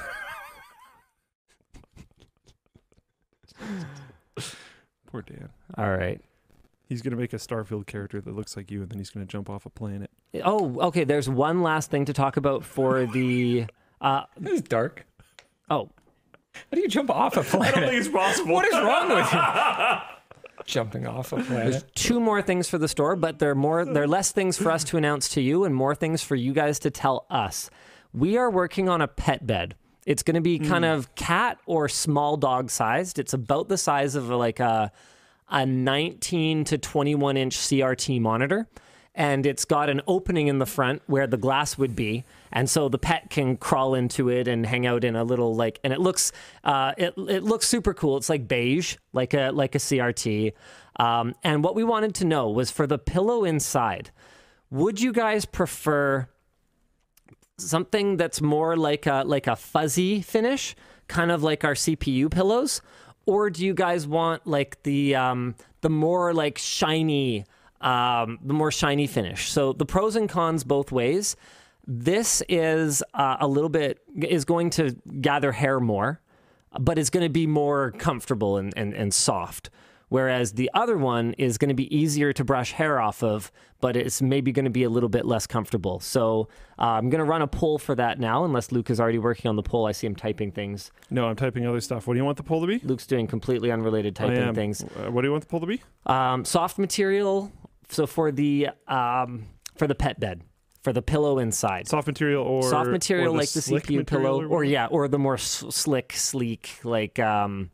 Poor Dan. All right. He's going to make a Starfield character that looks like you, and then he's going to jump off a planet. Oh, okay. There's one last thing to talk about for the... Uh, that is dark. Oh. How do you jump off a planet? I don't think it's possible. What is wrong with you? Jumping off a planet. There's two more things for the store, but there are, more, there are less things for us to announce to you and more things for you guys to tell us. We are working on a pet bed. It's going to be kind mm. of cat or small dog sized. It's about the size of like a a nineteen to twenty-one inch C R T monitor. And it's got an opening in the front where the glass would be. And so the pet can crawl into it and hang out in a little like, and it looks, uh, it it looks super cool. It's like beige, like a, like a C R T. Um, and what we wanted to know was for the pillow inside, would you guys prefer something that's more like a like a fuzzy finish, kind of like our C P U pillows, or do you guys want like the um, the more like shiny, um, the more shiny finish? So the pros and cons both ways. This is uh, a little bit is going to gather hair more, but it's going to be more comfortable and and, and soft. Whereas the other one is going to be easier to brush hair off of, but it's maybe going to be a little bit less comfortable. So uh, I'm going to run a poll for that now, unless Luke is already working on the poll. I see him typing things. No, I'm typing other stuff. What do you want the poll to be? Luke's doing completely unrelated typing things. Uh, what do you want the poll to be? Um, soft material. So for the um, for the pet bed, for the pillow inside. Soft material or soft material or like the, the C P U pillow, or, or yeah, or the more s- slick, sleek, like. Um,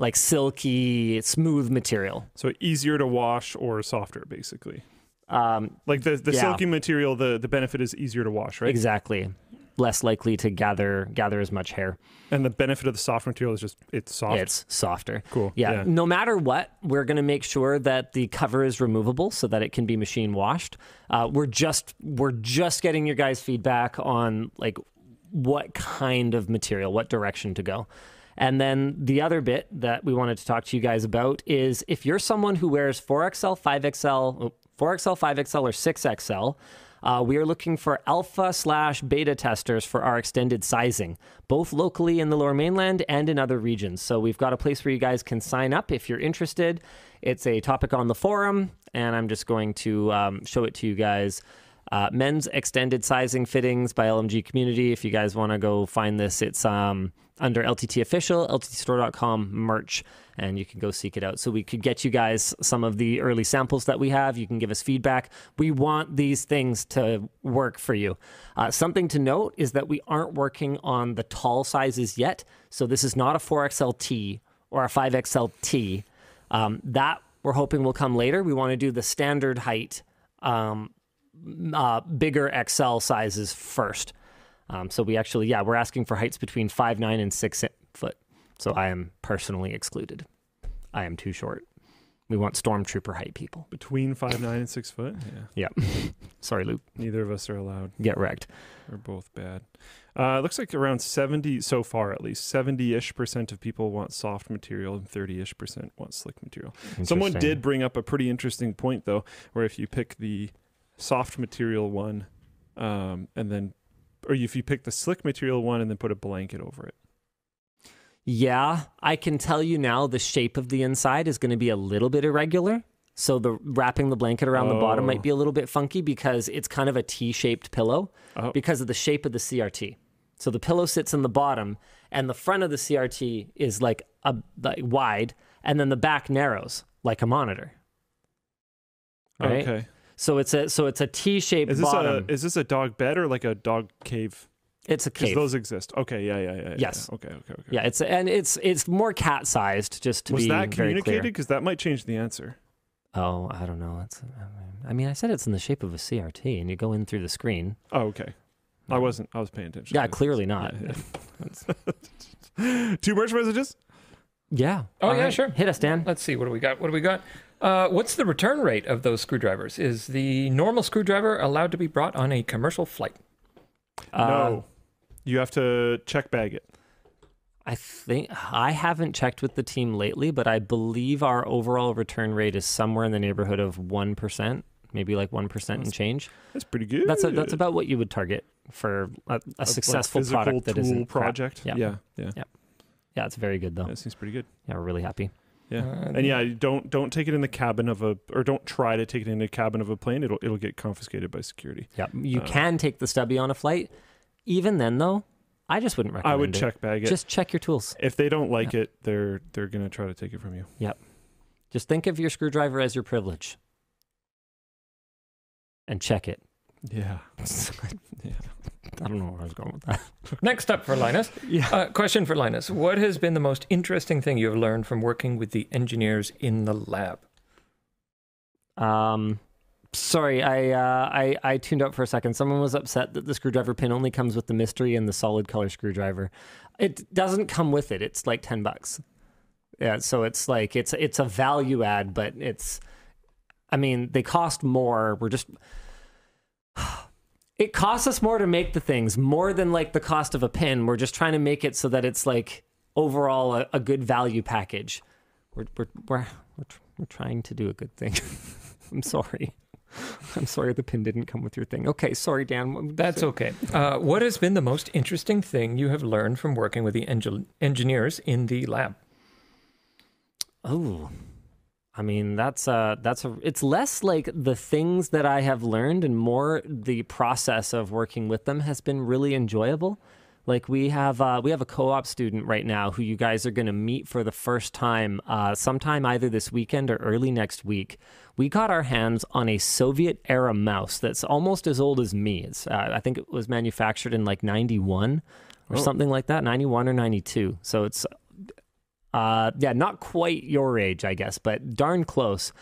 Like silky, smooth material. So easier to wash or softer, basically. Um, like the, the yeah. silky material, the, the benefit is easier to wash, right? Exactly. Less likely to gather gather as much hair. And the benefit of the soft material is just it's soft. It's softer. Cool. Yeah. yeah. No matter what, we're going to make sure that the cover is removable so that it can be machine washed. Uh, we're just we're just getting your guys' feedback on like what kind of material, what direction to go. And then the other bit that we wanted to talk to you guys about is if you're someone who wears four X L, five X L, four X L, five X L, or six X L, uh, we are looking for alpha slash beta testers for our extended sizing, both locally in the Lower Mainland and in other regions. So we've got a place where you guys can sign up if you're interested. It's a topic on the forum, and I'm just going to um, show it to you guys. Uh, Men's Extended Sizing Fittings by L M G Community. If you guys want to go find this, it's um, under L T T Official, L T T store dot com merch, and you can go seek it out. So we could get you guys some of the early samples that we have. You can give us feedback. We want these things to work for you. Uh, something to note is that we aren't working on the tall sizes yet. So this is not a four X L T or a five X L T. Um, that we're hoping will come later. We want to do the standard height um, uh, bigger X L sizes first. Um, so we actually, yeah, we're asking for heights between five nine and six foot. So I am personally excluded. I am too short. We want stormtrooper height people. Between five nine and six foot? Yeah. Yeah. Sorry, Luke. Neither of us are allowed. Get wrecked. We're both bad. Uh, it looks like around seventy, so far at least, seventy-ish percent of people want soft material and thirty-ish percent want slick material. Someone did bring up a pretty interesting point, though, where if you pick the soft material one um, and then, or if you pick the slick material one and then put a blanket over it. Yeah, I can tell you now the shape of the inside is going to be a little bit irregular. So the wrapping the blanket around oh. the bottom might be a little bit funky because it's kind of a T-shaped pillow oh. because of the shape of the C R T. So the pillow sits in the bottom and the front of the C R T is like a like wide and then the back narrows like a monitor. Right? Okay. So it's a so it's a T-shaped is bottom. A, is this a dog bed or like a dog cave? It's a cave. Those exist. Okay, yeah, yeah, yeah. Yes. Yeah. Okay, okay, okay. Yeah, it's and it's it's more cat sized. Just to was be that communicated? Because that might change the answer. Oh, I don't know. It's. I mean, I said it's in the shape of a C R T, and you go in through the screen. Oh, okay. I wasn't. I was paying attention. Yeah, clearly not. Yeah, yeah. Two merch messages. Yeah. Oh All yeah, right. sure. Hit us, Dan. Let's see. What do we got? What do we got? Uh, what's the return rate of those screwdrivers? Is the normal screwdriver allowed to be brought on a commercial flight? No. Uh, you have to check bag it. I think I haven't checked with the team lately, but I believe our overall return rate is somewhere in the neighborhood of one percent, maybe like one percent and change. That's pretty good. That's a, that's about what you would target for a, a successful like product that isn't project. Yeah. yeah, yeah, yeah, yeah. It's very good though. That seems pretty good. Yeah, we're really happy. Yeah, uh, and yeah, don't don't take it in the cabin of a, or don't try to take it in the cabin of a plane. It'll it'll get confiscated by security. Yeah, you uh, can take the stubby on a flight. Even then, though, I just wouldn't recommend it. I would it. check bag it. Just check your tools. If they don't like yeah. it, they're they're gonna try to take it from you. Yep. Just think of your screwdriver as your privilege, and check it. Yeah. yeah. I don't know where I was going with that. Next up for Linus. Yeah. Uh, question for Linus. What has been the most interesting thing you've learned from working with the engineers in the lab? Um, sorry, I, uh, I, I tuned out for a second. Someone was upset that the screwdriver pin only comes with the mystery and the solid color screwdriver. It doesn't come with it. It's like ten bucks. Yeah. So it's like, it's, it's a value add, but it's, I mean, they cost more. We're just... It costs us more to make the things, more than like the cost of a pin. We're just trying to make it so that it's like overall a, a good value package. We're we're we're, we're, tr we're trying to do a good thing. I'm sorry. I'm sorry the pin didn't come with your thing. Okay, sorry, Dan. That's okay. Uh, what has been the most interesting thing you have learned from working with the enge engineers in the lab? Oh. I mean, that's a, that's a, it's less like the things that I have learned and more the process of working with them has been really enjoyable. Like we have, uh, we have a co-op student right now who you guys are going to meet for the first time uh, sometime either this weekend or early next week. We got our hands on a Soviet era mouse that's almost as old as me. It's, uh, I think it was manufactured in like ninety-one or oh. something like that, ninety-one or ninety-two. So it's Uh, yeah, not quite your age, I guess, but darn close.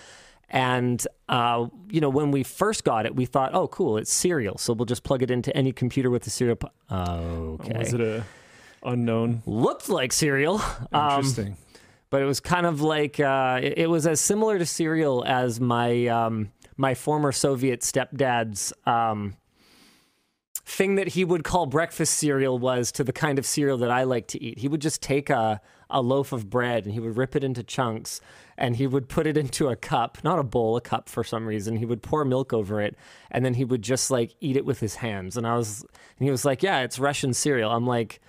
And, uh, you know, when we first got it, we thought, oh, cool, it's serial. So we'll just plug it into any computer with a serial. P okay. Was it a unknown? Looked like serial. Interesting. Um, but it was kind of like, uh, it, it was as similar to serial as my, um, my former Soviet stepdad's, um, thing that he would call breakfast cereal was to the kind of cereal that I like to eat. He would just take a, a loaf of bread and he would rip it into chunks and he would put it into a cup, not a bowl, a cup for some reason. He would pour milk over it and then he would just like eat it with his hands. And I was, and he was like, yeah, it's Russian cereal. I'm like,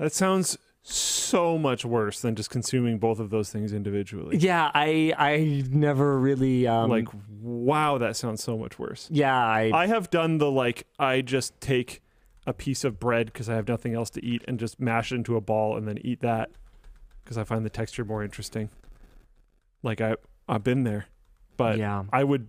that sounds so much worse than just consuming both of those things individually. Yeah, I I never really um, like. Wow, that sounds so much worse. Yeah, I, I have done the like. I just take a piece of bread because I have nothing else to eat and just mash it into a ball and then eat that because I find the texture more interesting. Like I I've been there, but yeah, I would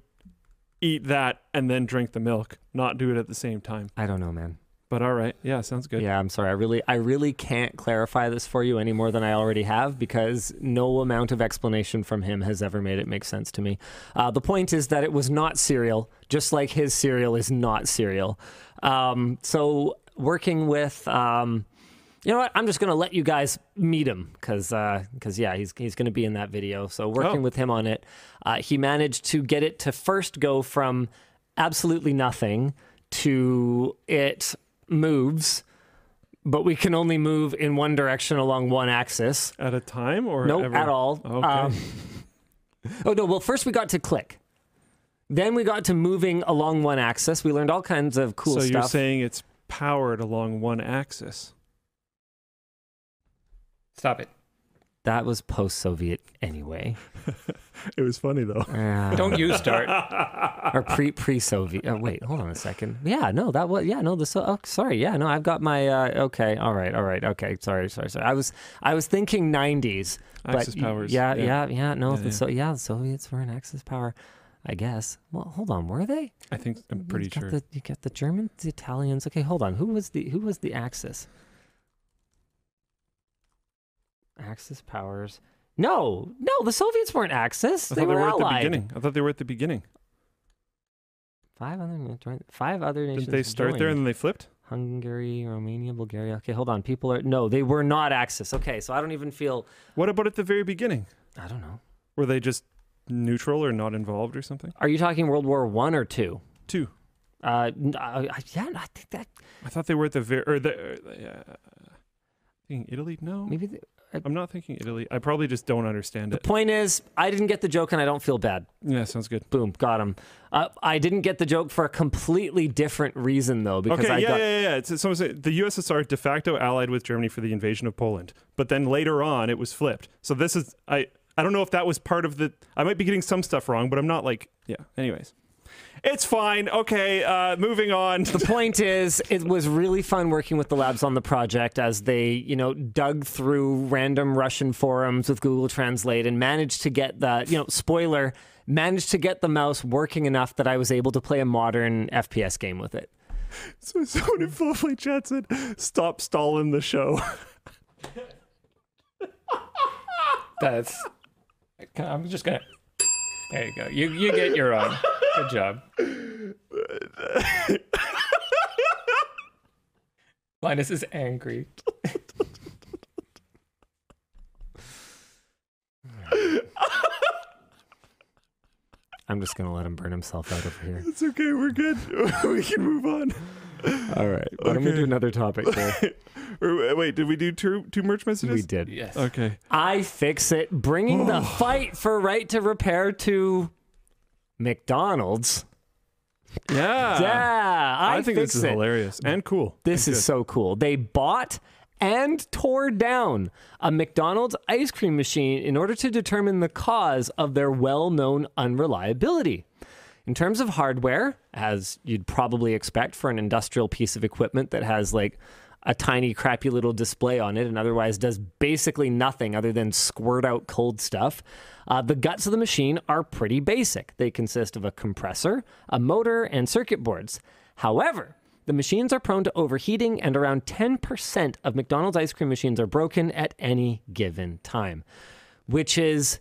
eat that and then drink the milk, not do it at the same time. I don't know, man. But all right. Yeah, sounds good. Yeah, I'm sorry. I really I really can't clarify this for you any more than I already have, because no amount of explanation from him has ever made it make sense to me. Uh, the point is that it was not cereal, just like his cereal is not cereal. Um, so working with... Um, you know what? I'm just going to let you guys meet him because, uh, because yeah, he's he's going to be in that video. So working oh. with him on it, uh, he managed to get it to first go from absolutely nothing to it moves, but we can only move in one direction along one axis. At a time or nope, ever? At all. Okay. Um, oh, no. Well, first we got to click. Then we got to moving along one axis. We learned all kinds of cool so stuff. So you're saying it's powered along one axis. Stop it. That was post-Soviet anyway. It was funny, though. Uh, Don't you start. Or pre, pre-Soviet. Pre uh, wait, hold on a second. Yeah, no, that was... Yeah, no, the... So, oh, sorry, yeah, no, I've got my... Uh, okay, all right, all right, okay, sorry, sorry, sorry. I was I was thinking nineties. Axis powers. Yeah, yeah, yeah, yeah no, yeah, the, yeah. So, yeah, the Soviets were an Axis power, I guess. Well, hold on, were they? I think, I'm pretty you sure. The, you got the Germans, the Italians. Okay, hold on, who was the who was the Axis? Axis powers. No, no, the Soviets weren't Axis. They were, they were allied. At the beginning. I thought they were at the beginning. Five other five other nations. Didn't they start joined. There and then they flipped? Hungary, Romania, Bulgaria. Okay, hold on. People are no, they were not Axis. Okay, so I don't even feel. What about at the very beginning? I don't know. Were they just neutral or not involved or something? Are you talking World War One or two? Two. Uh, I, I, yeah, I think that. I thought they were at the very. Or the. Uh, thinking Italy? No. Maybe. They, I'm not thinking Italy. I probably just don't understand it. The point is, I didn't get the joke and I don't feel bad. Yeah, sounds good. Boom, got him. Uh, I didn't get the joke for a completely different reason, though. Because okay, I yeah, got... yeah, yeah, yeah. Someone said the U S S R de facto allied with Germany for the invasion of Poland. But then later on, it was flipped. So this is... I, I don't know if that was part of the... I might be getting some stuff wrong, but I'm not like... Yeah, anyways. It's fine. Okay, uh, moving on. The point is, it was really fun working with the labs on the project as they, you know, dug through random Russian forums with Google Translate and managed to get the, you know, spoiler, managed to get the mouse working enough that I was able to play a modern F P S game with it. So someone in Flowfly chat said, stop stalling the show. That's... I'm just gonna... There you go. You you get your own. Good job. Linus is angry. I'm just gonna let him burn himself out over here. It's okay. We're good. We can move on. All right. Why don't we do another topic here? Wait, did we do two, two merch messages? We did. Yes. Okay. I fix it. Bringing oh. the fight for right to repair to McDonald's. Yeah. Yeah. I, I think fix this is it. Hilarious and cool. This and is good. So cool. They bought and tore down a McDonald's ice cream machine in order to determine the cause of their well-known unreliability. In terms of hardware, as you'd probably expect for an industrial piece of equipment that has like a tiny crappy little display on it and otherwise does basically nothing other than squirt out cold stuff, uh, the guts of the machine are pretty basic. They consist of a compressor, a motor, and circuit boards. However, the machines are prone to overheating, and around ten percent of McDonald's ice cream machines are broken at any given time, which is...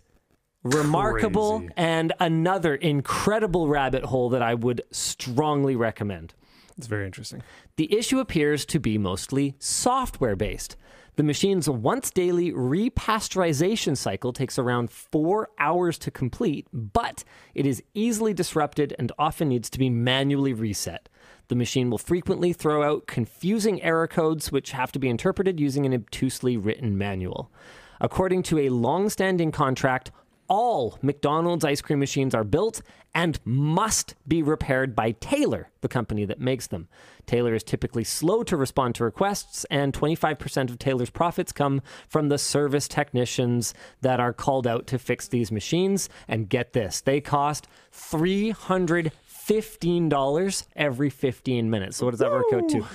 remarkable. Crazy. And another incredible rabbit hole that I would strongly recommend. It's very interesting. The issue appears to be mostly software-based. The machine's once-daily repasteurization cycle takes around four hours to complete, but it is easily disrupted and often needs to be manually reset. The machine will frequently throw out confusing error codes which have to be interpreted using an obtusely written manual. According to a long-standing contract, all McDonald's ice cream machines are built and must be repaired by Taylor, the company that makes them. Taylor is typically slow to respond to requests, and twenty-five percent of Taylor's profits come from the service technicians that are called out to fix these machines. And get this, they cost three hundred fifteen dollars every fifteen minutes. So what does that work out to?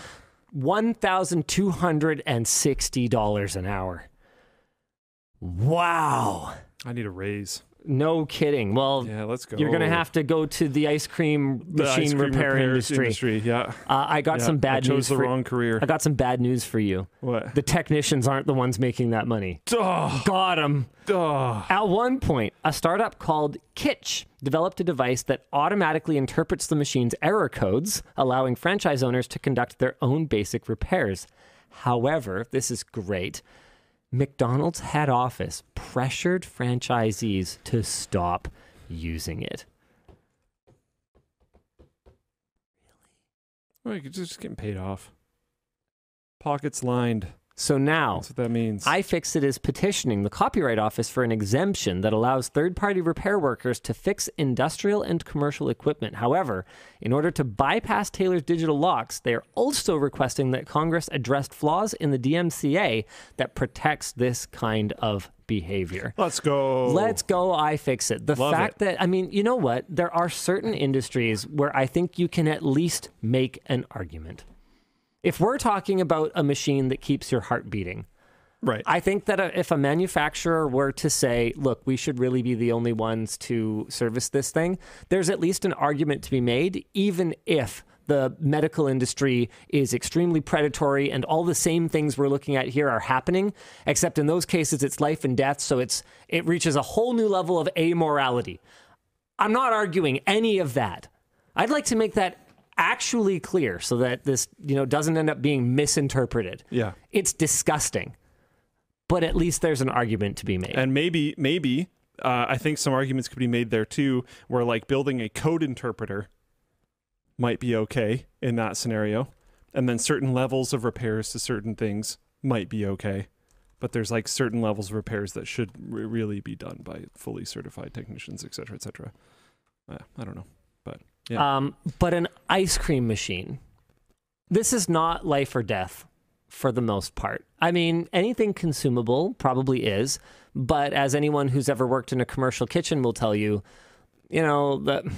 one thousand two hundred sixty dollars an hour. Wow. I need a raise. No kidding. Well, yeah, let's go. You're going to have to go to the ice cream machine ice cream repair, repair industry. industry. Yeah. Uh, I got yeah. some bad I chose news. The for, wrong career. I got some bad news for you. What? The technicians aren't the ones making that money. Duh. Got them. Duh. At one point, a startup called Kitsch developed a device that automatically interprets the machine's error codes, allowing franchise owners to conduct their own basic repairs. However, this is great. McDonald's head office pressured franchisees to stop using it. Really? Well, you're just getting paid off. Pockets lined. So now, that's what that means. iFixit is petitioning the Copyright Office for an exemption that allows third-party repair workers to fix industrial and commercial equipment. However, in order to bypass Taylor's digital locks, they are also requesting that Congress address flaws in the D M C A that protects this kind of behavior. Let's go. Let's go, iFixit. The Love fact it. that, I mean, you know what? There are certain industries where I think you can at least make an argument. If we're talking about a machine that keeps your heart beating, right? I think that if a manufacturer were to say, look, we should really be the only ones to service this thing, there's at least an argument to be made, even if the medical industry is extremely predatory and all the same things we're looking at here are happening, except in those cases, it's life and death, so it's it reaches a whole new level of amorality. I'm not arguing any of that. I'd like to make that actually clear so that this, you know, doesn't end up being misinterpreted. Yeah. It's disgusting. But at least there's an argument to be made. And maybe, maybe, uh, I think some arguments could be made there too, where like building a code interpreter might be okay in that scenario. And then certain levels of repairs to certain things might be okay. But there's like certain levels of repairs that should re- really be done by fully certified technicians, et cetera, et cetera. Uh, I don't know, but... Yeah. Um, but an ice cream machine, this is not life or death for the most part. I mean, anything consumable probably is, but as anyone who's ever worked in a commercial kitchen will tell you, you know, the,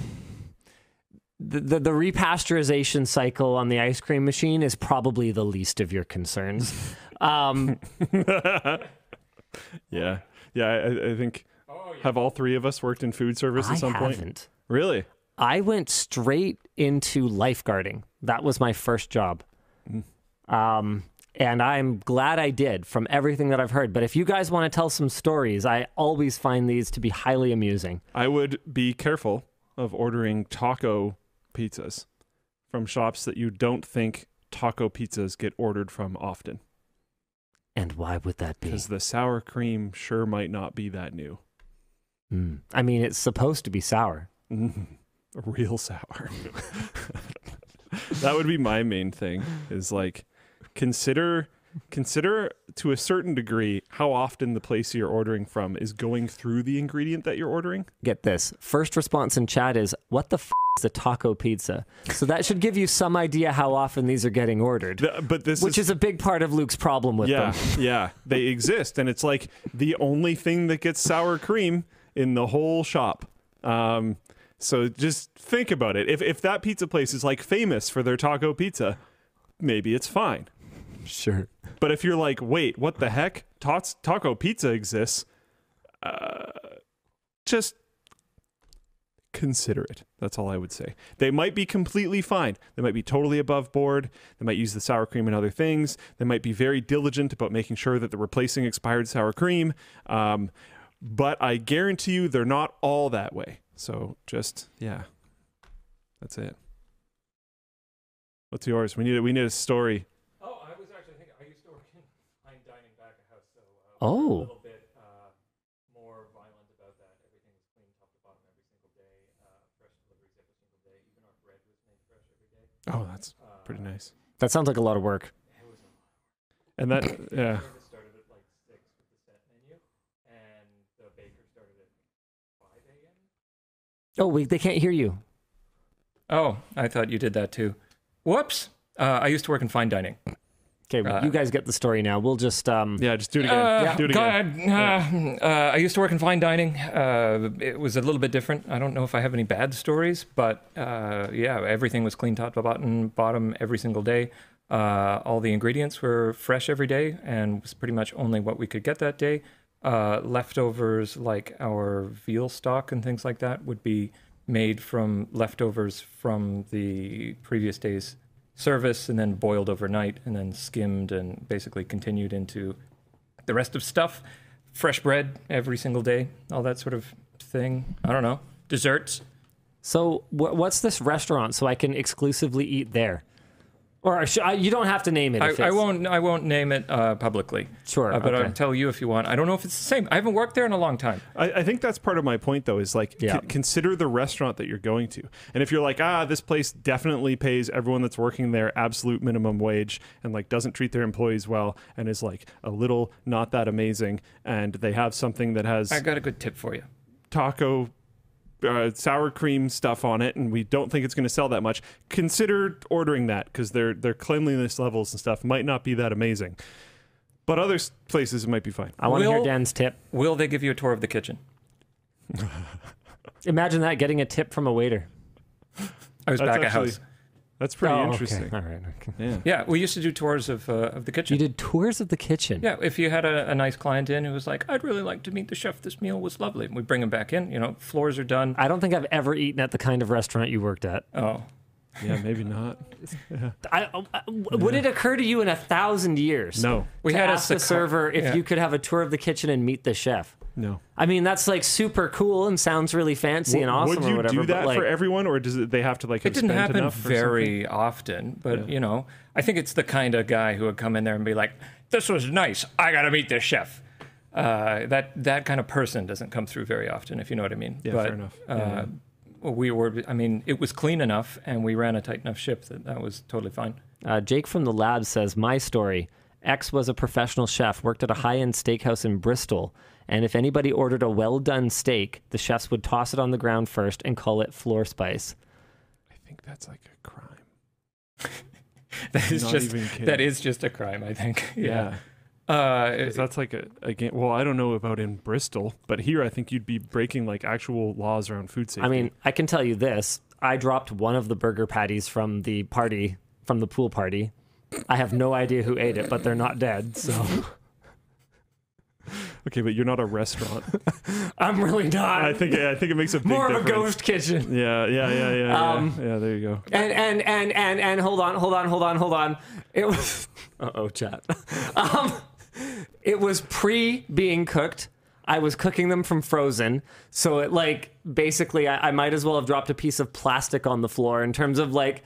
the, the, the repasteurization cycle on the ice cream machine is probably the least of your concerns. Um, yeah. Yeah. I, I think, oh, yeah. Have all three of us worked in food service at some point? I haven't. Really? I went straight into lifeguarding. That was my first job. Mm. Um, and I'm glad I did from everything that I've heard. But if you guys want to tell some stories, I always find these to be highly amusing. I would be careful of ordering taco pizzas from shops that you don't think taco pizzas get ordered from often. And why would that be? Because the sour cream sure might not be that new. Mm. I mean, it's supposed to be sour. Mm-hmm. Real sour. That would be my main thing, is like consider consider to a certain degree how often the place you're ordering from is going through the ingredient that you're ordering. Get this. First response in chat is, what the f*** is a taco pizza? So that should give you some idea how often these are getting ordered, the, but this which is, is a big part of Luke's problem with yeah, them. Yeah, they exist, and it's like the only thing that gets sour cream in the whole shop. Um... So just think about it. If if that pizza place is like famous for their taco pizza, maybe it's fine. Sure. But if you're like, wait, what the heck? Tots, taco pizza exists. Uh, just consider it. That's all I would say. They might be completely fine. They might be totally above board. They might use the sour cream and other things. They might be very diligent about making sure that they're replacing expired sour cream. Um, but I guarantee you they're not all that way. So just, yeah, that's it. What's yours? We need a, we need a story. Oh, I was actually thinking, I used to work in fine dining back at house, so uh, oh. a little bit uh, more violent about that. Everything was clean top to bottom every single day. Uh, fresh deliveries every single day. Even our bread was made fresh every day. Oh, that's uh, pretty nice. That sounds like a lot of work. It was a lot of work. And that, yeah. Oh, we, they can't hear you. Oh, I thought you did that too. Whoops. Uh, I used to work in fine dining. Okay, well, uh, you guys get the story now. We'll just... Um, yeah, just do it again. Uh, yeah. Do it again. God, yeah. uh, uh, I used to work in fine dining. Uh, it was a little bit different. I don't know if I have any bad stories, but uh, yeah, everything was clean top to bottom, bottom every single day. Uh, all the ingredients were fresh every day and was pretty much only what we could get that day. uh, leftovers like our veal stock and things like that would be made from leftovers from the previous day's service and then boiled overnight and then skimmed and basically continued into the rest of stuff. Fresh bread every single day, all that sort of thing. I don't know. Desserts. So wh- what's this restaurant so I can exclusively eat there? Or sh- I, you don't have to name it. If I, I won't. I won't name it uh, publicly. Sure, uh, but okay. I'll tell you if you want. I don't know if it's the same. I haven't worked there in a long time. I, I think that's part of my point, though, is like yeah. c- consider the restaurant that you're going to, and if you're like, ah, this place definitely pays everyone that's working there absolute minimum wage, and like doesn't treat their employees well, and is like a little not that amazing, and they have something that has. I got a good tip for you. Taco. Uh, sour cream stuff on it, and we don't think it's going to sell that much. Consider ordering that because their their cleanliness levels and stuff might not be that amazing. But other places it might be fine. I want to hear Dan's tip. Will they give you a tour of the kitchen? Imagine that, getting a tip from a waiter. I was that's back actually, at house. That's pretty oh, interesting. Okay. All right. Okay. Yeah. yeah, we used to do tours of uh, of the kitchen. You did tours of the kitchen? Yeah, if you had a, a nice client in who was like, I'd really like to meet the chef. This meal was lovely. And we bring him back in. You know, floors are done. I don't think I've ever eaten at the kind of restaurant you worked at. Oh. Yeah, maybe not. Yeah. I, I, would yeah. it occur to you in a thousand years? No. We had asked the server if yeah. you could have a tour of the kitchen and meet the chef. No. I mean, that's like super cool and sounds really fancy w- and awesome or whatever. Would you do that like, for everyone, or does it, they have to like have spent enough? It didn't happen very often, but yeah. you know, I think it's the kind of guy who would come in there and be like, this was nice, I gotta meet this chef. Uh, that that kind of person doesn't come through very often, if you know what I mean. Yeah, but, fair enough. Uh, yeah. We were, I mean, it was clean enough and we ran a tight enough ship that that was totally fine. Uh, Jake from the lab says, my story, ex was a professional chef, worked at a high-end steakhouse in Bristol. And if anybody ordered a well-done steak, the chefs would toss it on the ground first and call it floor spice. I think that's like a crime. that is just that is just a crime, I think. Yeah. yeah. Uh, that's like a, again, well, I don't know about in Bristol, but here I think you'd be breaking like actual laws around food safety. I mean, I can tell you this. I dropped one of the burger patties from the party, from the pool party. I have no idea who ate it, but they're not dead, so... Okay, but you're not a restaurant. I'm really not. I think I think it makes a big more difference. More of a ghost kitchen. Yeah, yeah, yeah, yeah, um, yeah. Yeah, there you go. And and and and and hold on, hold on, hold on, hold on. It was uh oh, chat. Um, it was pre being cooked. I was cooking them from frozen, so it like basically I, I might as well have dropped a piece of plastic on the floor in terms of like.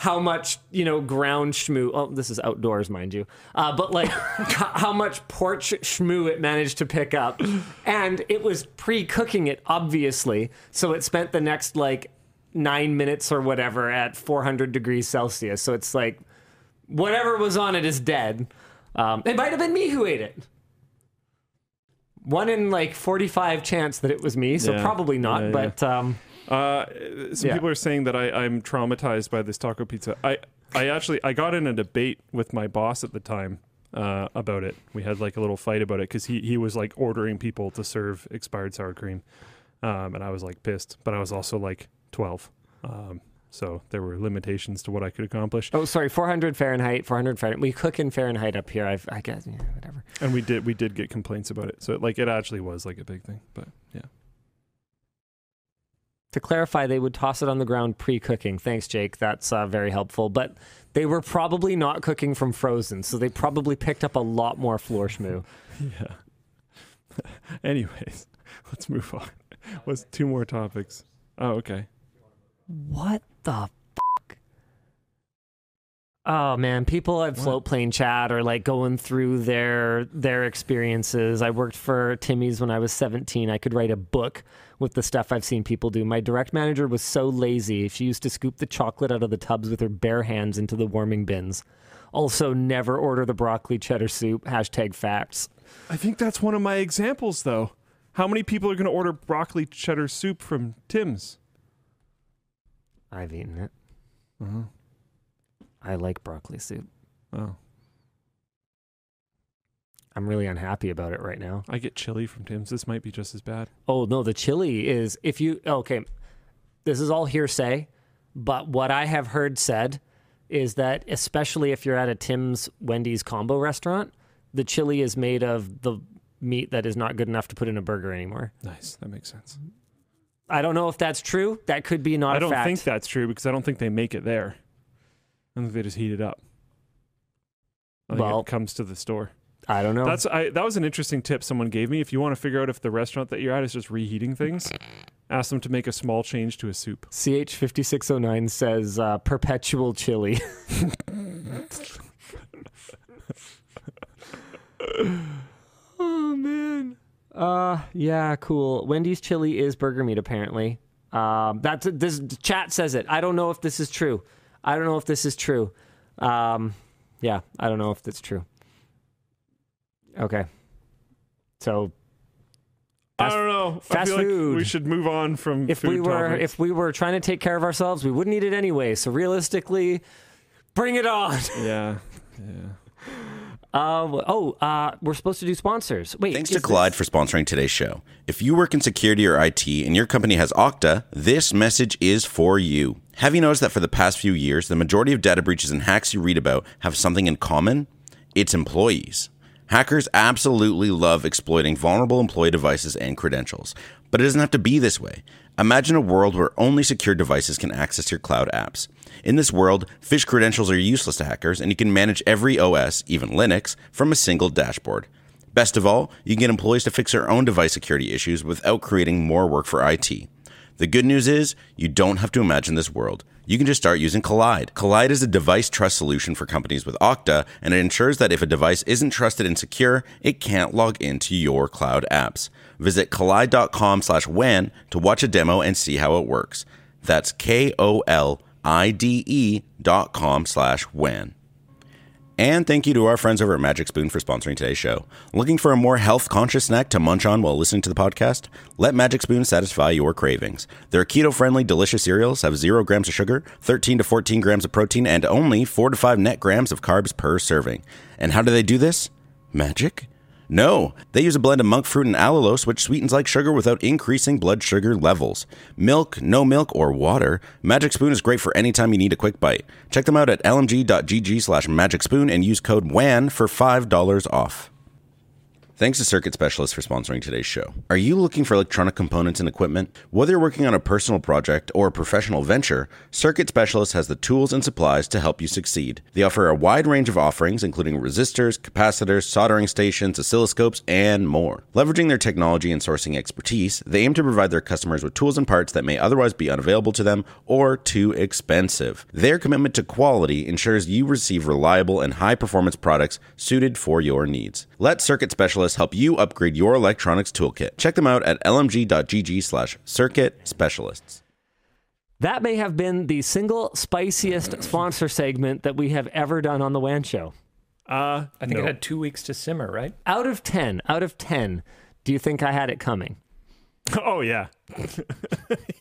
How much, you know, ground schmoo... Oh, this is outdoors, mind you. Uh, but, like, how much porch schmoo it managed to pick up. And it was pre-cooking it, obviously. So it spent the next, like, nine minutes or whatever at four hundred degrees Celsius. So it's, like, whatever was on it is dead. Um, it might have been me who ate it. One in, like, forty-five chance that it was me. So yeah. probably not, yeah, but... Yeah. Um, Uh, some yeah. people are saying that I, I'm traumatized by this taco pizza. I, I actually, I got in a debate with my boss at the time uh, about it. We had like a little fight about it because he, he was like ordering people to serve expired sour cream. Um, and I was like pissed, but I was also like twelve. Um, so there were limitations to what I could accomplish. Oh, sorry. four hundred Fahrenheit, four hundred Fahrenheit. We cook in Fahrenheit up here. I've, I guess, yeah, whatever. And we did, we did get complaints about it. So it, like, it actually was like a big thing, but yeah. To clarify, they would toss it on the ground pre-cooking. Thanks, Jake. That's uh, very helpful. But they were probably not cooking from frozen, so they probably picked up a lot more floor schmoo. Yeah. Anyways, let's move on. What's two more topics? Oh, okay. What the fuck? Oh, man. People at Float Plane Chat are, like, going through their their experiences. I worked for Timmy's when I was seventeen. I could write a book with the stuff I've seen people do. My direct manager was so lazy. She used to scoop the chocolate out of the tubs with her bare hands into the warming bins. Also, never order the broccoli cheddar soup. Hashtag facts. I think that's one of my examples, though. How many people are going to order broccoli cheddar soup from Tim's? I've eaten it. Uh-huh. I like broccoli soup. Oh. I'm really unhappy about it right now. I get chili from Tim's. This might be just as bad. Oh, no, the chili is, if you, okay, this is all hearsay, but what I have heard said is that, especially if you're at a Tim's Wendy's combo restaurant, the chili is made of the meat that is not good enough to put in a burger anymore. Nice. That makes sense. I don't know if that's true. That could be not I a fact. I don't think that's true because I don't think they make it there. I think they just heat it up. I think well, it comes to the store. I don't know. That's I, That was an interesting tip someone gave me. If you want to figure out if the restaurant that you're at is just reheating things, ask them to make a small change to a soup. C H five six oh nine says uh, perpetual chili. Oh, man. Uh, yeah, cool. Wendy's chili is burger meat, apparently. Um, that's this chat says it. I don't know if this is true. I don't know if this is true. Um, yeah, I don't know if that's true. Okay. So fast, I don't know. Fast I feel food. Like we should move on from if food we were topics. If we were trying to take care of ourselves, we wouldn't eat it anyway. So realistically, bring it on. Yeah. Yeah. Uh, oh, uh, we're supposed to do sponsors. Wait. Thanks to Collide this... for sponsoring today's show. If you work in security or I T and your company has Okta, this message is for you. Have you noticed that for the past few years, the majority of data breaches and hacks you read about have something in common? It's employees. Hackers absolutely love exploiting vulnerable employee devices and credentials. But it doesn't have to be this way. Imagine a world where only secure devices can access your cloud apps. In this world, phish credentials are useless to hackers, and you can manage every O S, even Linux, from a single dashboard. Best of all, you can get employees to fix their own device security issues without creating more work for I T. The good news is, you don't have to imagine this world. You can just start using Collide. Collide is a device trust solution for companies with Okta, and it ensures that if a device isn't trusted and secure, it can't log into your cloud apps. Visit collide.com slash WAN to watch a demo and see how it works. That's K-O-L-I-D-E dot com slash WAN. And thank you to our friends over at Magic Spoon for sponsoring today's show. Looking for a more health-conscious snack to munch on while listening to the podcast? Let Magic Spoon satisfy your cravings. Their keto-friendly, delicious cereals have zero grams of sugar, thirteen to fourteen grams of protein, and only four to five net grams of carbs per serving. And how do they do this? Magic? No, they use a blend of monk fruit and allulose, which sweetens like sugar without increasing blood sugar levels. Milk, no milk, or water, Magic Spoon is great for any time you need a quick bite. Check them out at lmg.gg slash magicspoon and use code WAN for five dollars off. Thanks to Circuit Specialists for sponsoring today's show. Are you looking for electronic components and equipment? Whether you're working on a personal project or a professional venture, Circuit Specialists has the tools and supplies to help you succeed. They offer a wide range of offerings, including resistors, capacitors, soldering stations, oscilloscopes, and more. Leveraging their technology and sourcing expertise, they aim to provide their customers with tools and parts that may otherwise be unavailable to them or too expensive. Their commitment to quality ensures you receive reliable and high-performance products suited for your needs. Let Circuit Specialists help you upgrade your electronics toolkit. Check them out at lmg.gg slash circuit specialists. That may have been the single spiciest sponsor segment that we have ever done on the WAN show. Uh, I think no. It had two weeks to simmer, right? Out of ten, out of ten, do you think I had it coming? Oh, yeah. Yeah.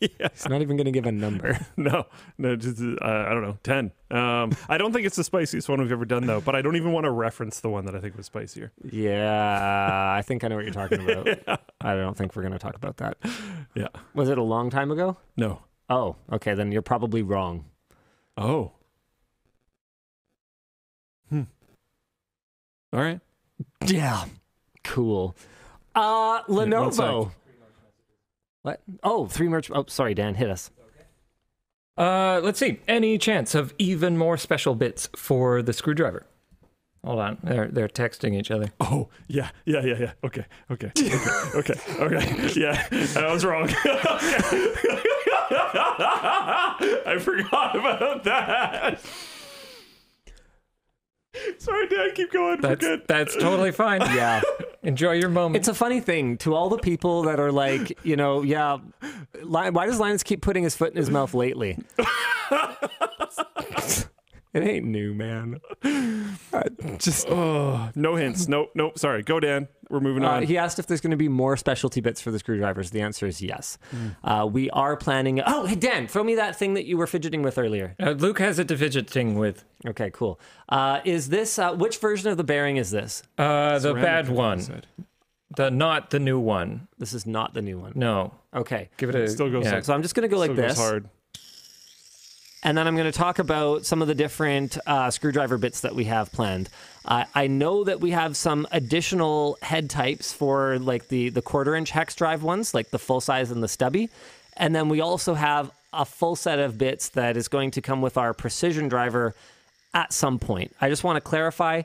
It's not even going to give a number. No, no, just, uh, I don't know, ten. Um, I don't think it's the spiciest one we've ever done, though, but I don't even want to reference the one that I think was spicier. Yeah, I think I know what you're talking about. Yeah. I don't think we're going to talk about that. Yeah. Was it a long time ago? No. Oh, okay, then you're probably wrong. Oh. Hmm. All right. Yeah. Cool. Uh, Lenovo. What? Oh, three merch. Oh, sorry, Dan, hit us. Uh, let's see. Any chance of even more special bits for the screwdriver? Hold on. They're they're texting each other. Oh, yeah, yeah, yeah, yeah. Okay, okay, okay, okay, okay. Yeah, I was wrong. I forgot about that. Sorry, Dan, keep going. That's, We're good. That's totally fine. Yeah. Enjoy your moment. It's a funny thing to all the people that are like, you know, yeah, Lion, why does Linus keep putting his foot in his mouth lately? It ain't new, man. I just oh, no hints. Nope, nope. Sorry. Go, Dan. We're moving on. Uh, he asked if there's going to be more specialty bits for the screwdrivers. The answer is yes. Mm. Uh, we are planning. Oh, hey, Dan, throw me that thing that you were fidgeting with earlier. Uh, Luke has it to fidget thing with. Okay, cool. Uh, is this, uh, which version of the bearing is this? Uh, the bad one. Said. The not the new one. This is not the new one. No. Okay. Give it a. It still goes. Yeah. So I'm just going to go it like this. Hard. And then I'm going to talk about some of the different uh, screwdriver bits that we have planned. Uh, I know that we have some additional head types for like the, the quarter inch hex drive ones, like the full size and the stubby. And then we also have a full set of bits that is going to come with our precision driver at some point. I just want to clarify.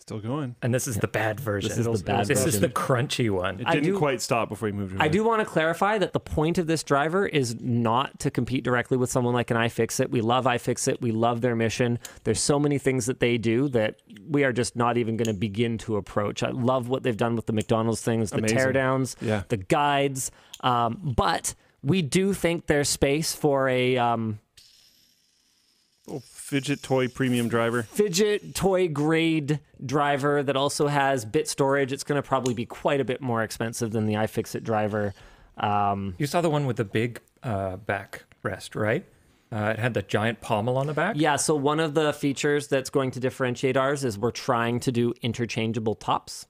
Still going. And this is the bad version. This is the bad version. This is the crunchy one. It didn't quite stop before you moved around. I do want to clarify that the point of this driver is not to compete directly with someone like an iFixit. We love iFixit. We love their mission. There's so many things that they do that we are just not even going to begin to approach. I love what they've done with the McDonald's things, the teardowns, yeah. the guides. Um, but we do think there's space for a... Um, Oh, fidget toy premium driver. Fidget toy grade driver that also has bit storage. It's going to probably be quite a bit more expensive than the iFixit driver. Um, you saw the one with the big uh, backrest, right? Uh, it had the giant pommel on the back? Yeah, so one of the features that's going to differentiate ours is we're trying to do interchangeable tops.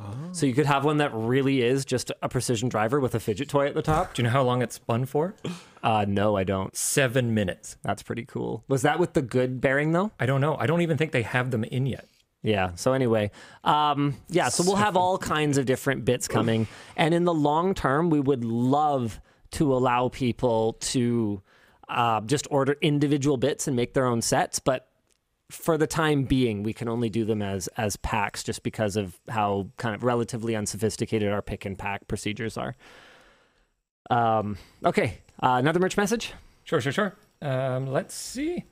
Oh. So you could have one that really is just a precision driver with a fidget toy at the top. Do you know how long it spun for? Uh, no, I don't. Seven minutes. That's pretty cool. Was that with the good bearing, though? I don't know. I don't even think they have them in yet. Yeah. So anyway, um, yeah, so we'll have all kinds of different bits coming. And in the long term, we would love to allow people to uh, just order individual bits and make their own sets. But for the time being, we can only do them as as packs just because of how kind of relatively unsophisticated our pick and pack procedures are. Um, okay, uh, another merch message? Sure, sure, sure. Um, let's see.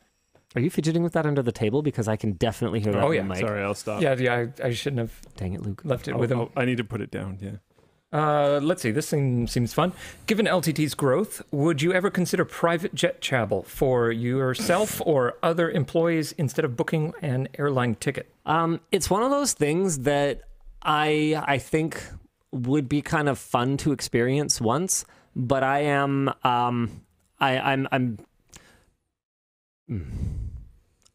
Are you fidgeting with that under the table? Because I can definitely hear that. Oh, yeah. Mic. Sorry, I'll stop. Yeah, yeah, I, I shouldn't have. Dang it, Luke. Left it I'll, with him. I'll, I need to put it down, yeah. Uh, let's see. This thing seems fun. Given L T T's growth, would you ever consider private jet travel for yourself or other employees instead of booking an airline ticket? Um, it's one of those things that I I think would be kind of fun to experience once, but I am um I I'm I'm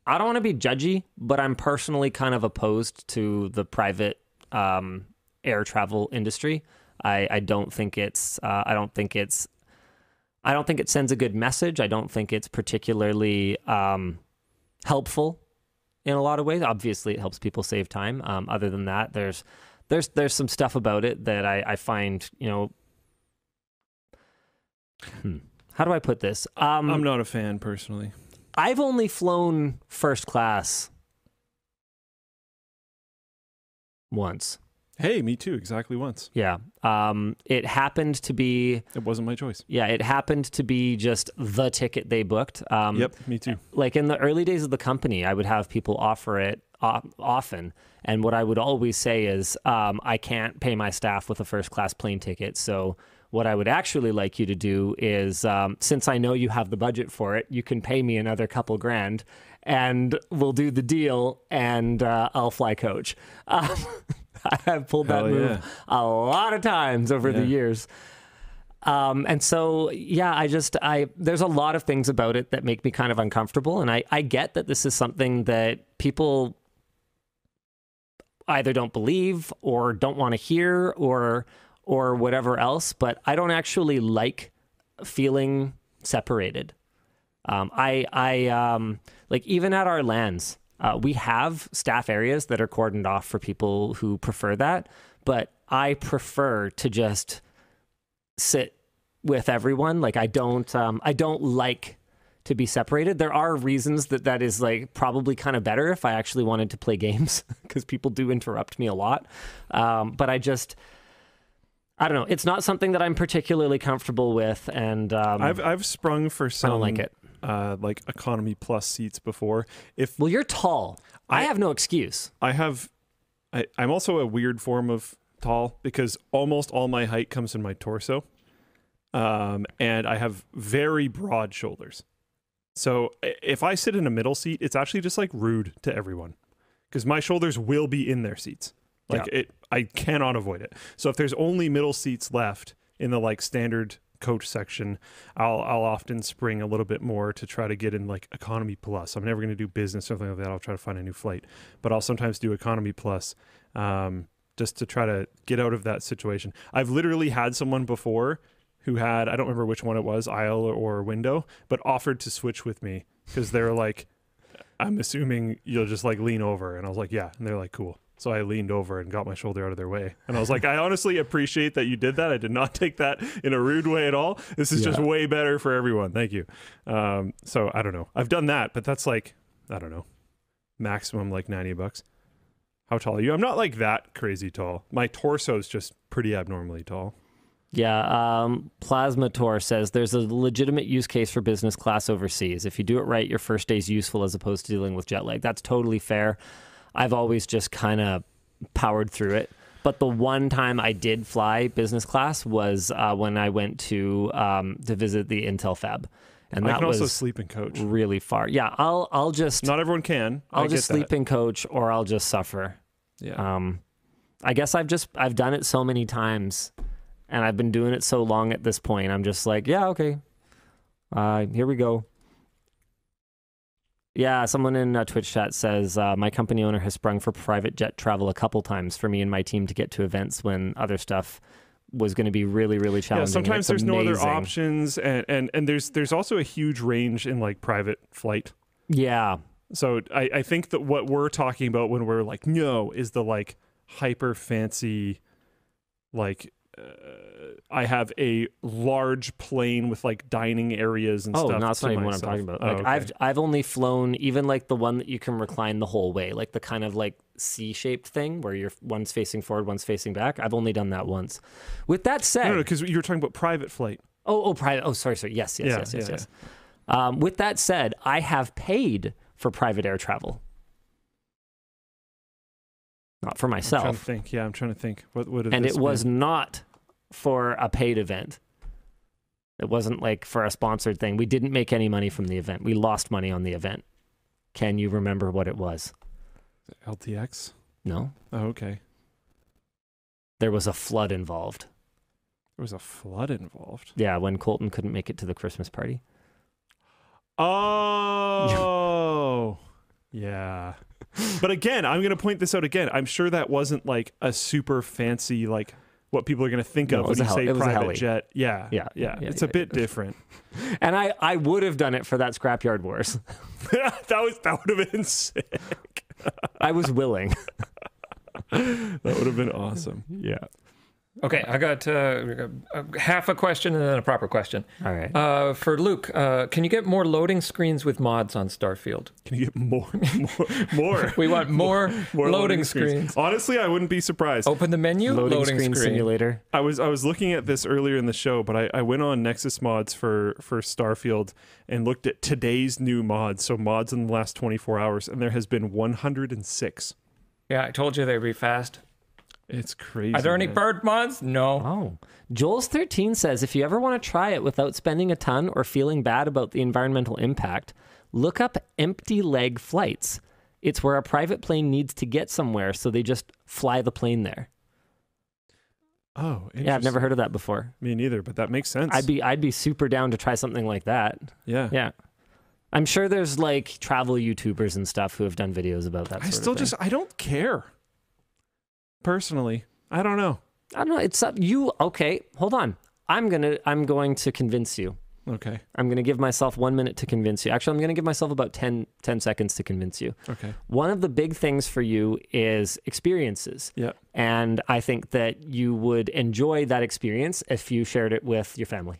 I don't want to be judgy, but I'm personally kind of opposed to the private um air travel industry. I, I don't think it's, uh, I don't think it's, I don't think it sends a good message. I don't think it's particularly um, helpful in a lot of ways. Obviously, it helps people save time. Um, other than that, there's, there's, there's some stuff about it that I, I find, you know, hmm, how do I put this? Um, I'm not a fan personally. I've only flown first class once. Hey, me too, exactly once. Yeah. Um, it happened to be... It wasn't my choice. Yeah, it happened to be just the ticket they booked. Um, yep, me too. Like in the early days of the company, I would have people offer it op- often. And what I would always say is, um, I can't pay my staff with a first-class plane ticket. So what I would actually like you to do is, um, since I know you have the budget for it, you can pay me another couple grand and we'll do the deal and uh, I'll fly coach. Um, I have pulled Hell that move yeah. a lot of times over yeah. the years. Um, and so, yeah, I just, I, there's a lot of things about it that make me kind of uncomfortable. And I, I get that this is something that people either don't believe or don't want to hear or, or whatever else, but I don't actually like feeling separated. Um, I, I, um, like even at our lands, Uh, we have staff areas that are cordoned off for people who prefer that, but I prefer to just sit with everyone. Like I don't, um, I don't like to be separated. There are reasons that that is like probably kind of better if I actually wanted to play games because people do interrupt me a lot. Um, but I just, I don't know. It's not something that I'm particularly comfortable with, and um, I've I've sprung for some. I don't like it. Uh, like economy plus seats before. If well, you're tall. I, I have no excuse. I have. I, I'm also a weird form of tall because almost all my height comes in my torso, um, and I have very broad shoulders. So if I sit in a middle seat, it's actually just like rude to everyone because my shoulders will be in their seats. Like yeah. it, I cannot avoid it. So if there's only middle seats left in the like standard coach section, I'll I'll often spring a little bit more to try to get in like economy plus. I'm never going to do business or something like that. I'll try to find a new flight, but I'll sometimes do economy plus um, just to try to get out of that situation. I've literally had someone before who had, I don't remember which one it was, aisle or window, but offered to switch with me because they were like, I'm assuming you'll just like lean over. And I was like, yeah. And they're like, cool. So I leaned over and got my shoulder out of their way. And I was like, I honestly appreciate that you did that. I did not take that in a rude way at all. This is yeah. just way better for everyone. Thank you. Um, so I don't know. I've done that, but that's like, I don't know, maximum like ninety bucks. How tall are you? I'm not like that crazy tall. My torso is just pretty abnormally tall. Yeah, um, Plasmator says there's a legitimate use case for business class overseas. If you do it right, your first day's useful as opposed to dealing with jet lag. That's totally fair. I've always just kind of powered through it. But the one time I did fly business class was uh, when I went to um, to visit the Intel Fab. And I that can also was sleep and coach. Really far. Yeah, I'll I'll just... Not everyone can. I'll I just sleep that. and coach, or I'll just suffer. Yeah. Um, I guess I've just... I've done it so many times, and I've been doing it so long at this point. I'm just like, yeah, okay. Uh, here we go. Yeah, someone in uh, Twitch chat says, uh, my company owner has sprung for private jet travel a couple times for me and my team to get to events when other stuff was going to be really, really challenging. Yeah, sometimes there's amazing. no other options, and, and, and there's there's also a huge range in like private flight. Yeah. So I, I think that what we're talking about when we're like, no, is the like hyper fancy, like... Uh, I have a large plane with like dining areas and oh, stuff. Oh, no, that's not even myself. what I'm talking about. Like, oh, okay. I've I've only flown even like the one that you can recline the whole way, like the kind of like C-shaped thing where you're one's facing forward, one's facing back. I've only done that once. With that said, no, no, because you were talking about private flight. Oh, oh, private. Oh, sorry, sorry. Yes, yes, yeah, yes, yes, yeah, yes. Yeah. Um, with that said, I have paid for private air travel. Not for myself. I'm trying to think. Yeah, I'm trying to think. What would have And it been? was not for a paid event. It wasn't like for a sponsored thing. We didn't make any money from the event. We lost money on the event. Can you remember what it was? L T X? No. Oh, okay. There was a flood involved. There was a flood involved? Yeah, when Colton couldn't make it to the Christmas party. Oh! Yeah. But again, I'm going to point this out again. I'm sure that wasn't like a super fancy, like what people are going to think no, of when you hel- say private jet. Yeah. Yeah. Yeah. yeah it's yeah, a bit yeah. different. And I, I would have done it for that Scrapyard Wars. that was, that would have been sick. I was willing. That would have been awesome. Yeah. Okay, I got uh, half a question and then a proper question. All right. Uh, for Luke, uh, can you get more loading screens with mods on Starfield? Can you get more? More. more. We want more, more, more loading, loading screens. screens. Honestly, I wouldn't be surprised. Open the menu, loading, loading screen, screen simulator. I was I was looking at this earlier in the show, but I, I went on Nexus Mods for, for Starfield and looked at today's new mods, so mods in the last twenty-four hours, and there has been one hundred six. Yeah, I told you they'd be fast. It's crazy. Are there any man. bird mods? No. Oh. Joel's thirteen says, if you ever want to try it without spending a ton or feeling bad about the environmental impact, look up empty leg flights. It's where a private plane needs to get somewhere, so they just fly the plane there. Oh, interesting. Yeah, I've never heard of that before. Me neither, but that makes sense. I'd be I'd be super down to try something like that. Yeah. Yeah. I'm sure there's like travel YouTubers and stuff who have done videos about that. I sort still of thing. just I don't care. Personally, I don't know. I don't know. It's up you. Okay, hold on. I'm gonna. I'm going to convince you. Okay. I'm gonna give myself one minute to convince you. Actually, I'm gonna give myself about ten, ten seconds to convince you. Okay. One of the big things for you is experiences. Yeah. And I think that you would enjoy that experience if you shared it with your family.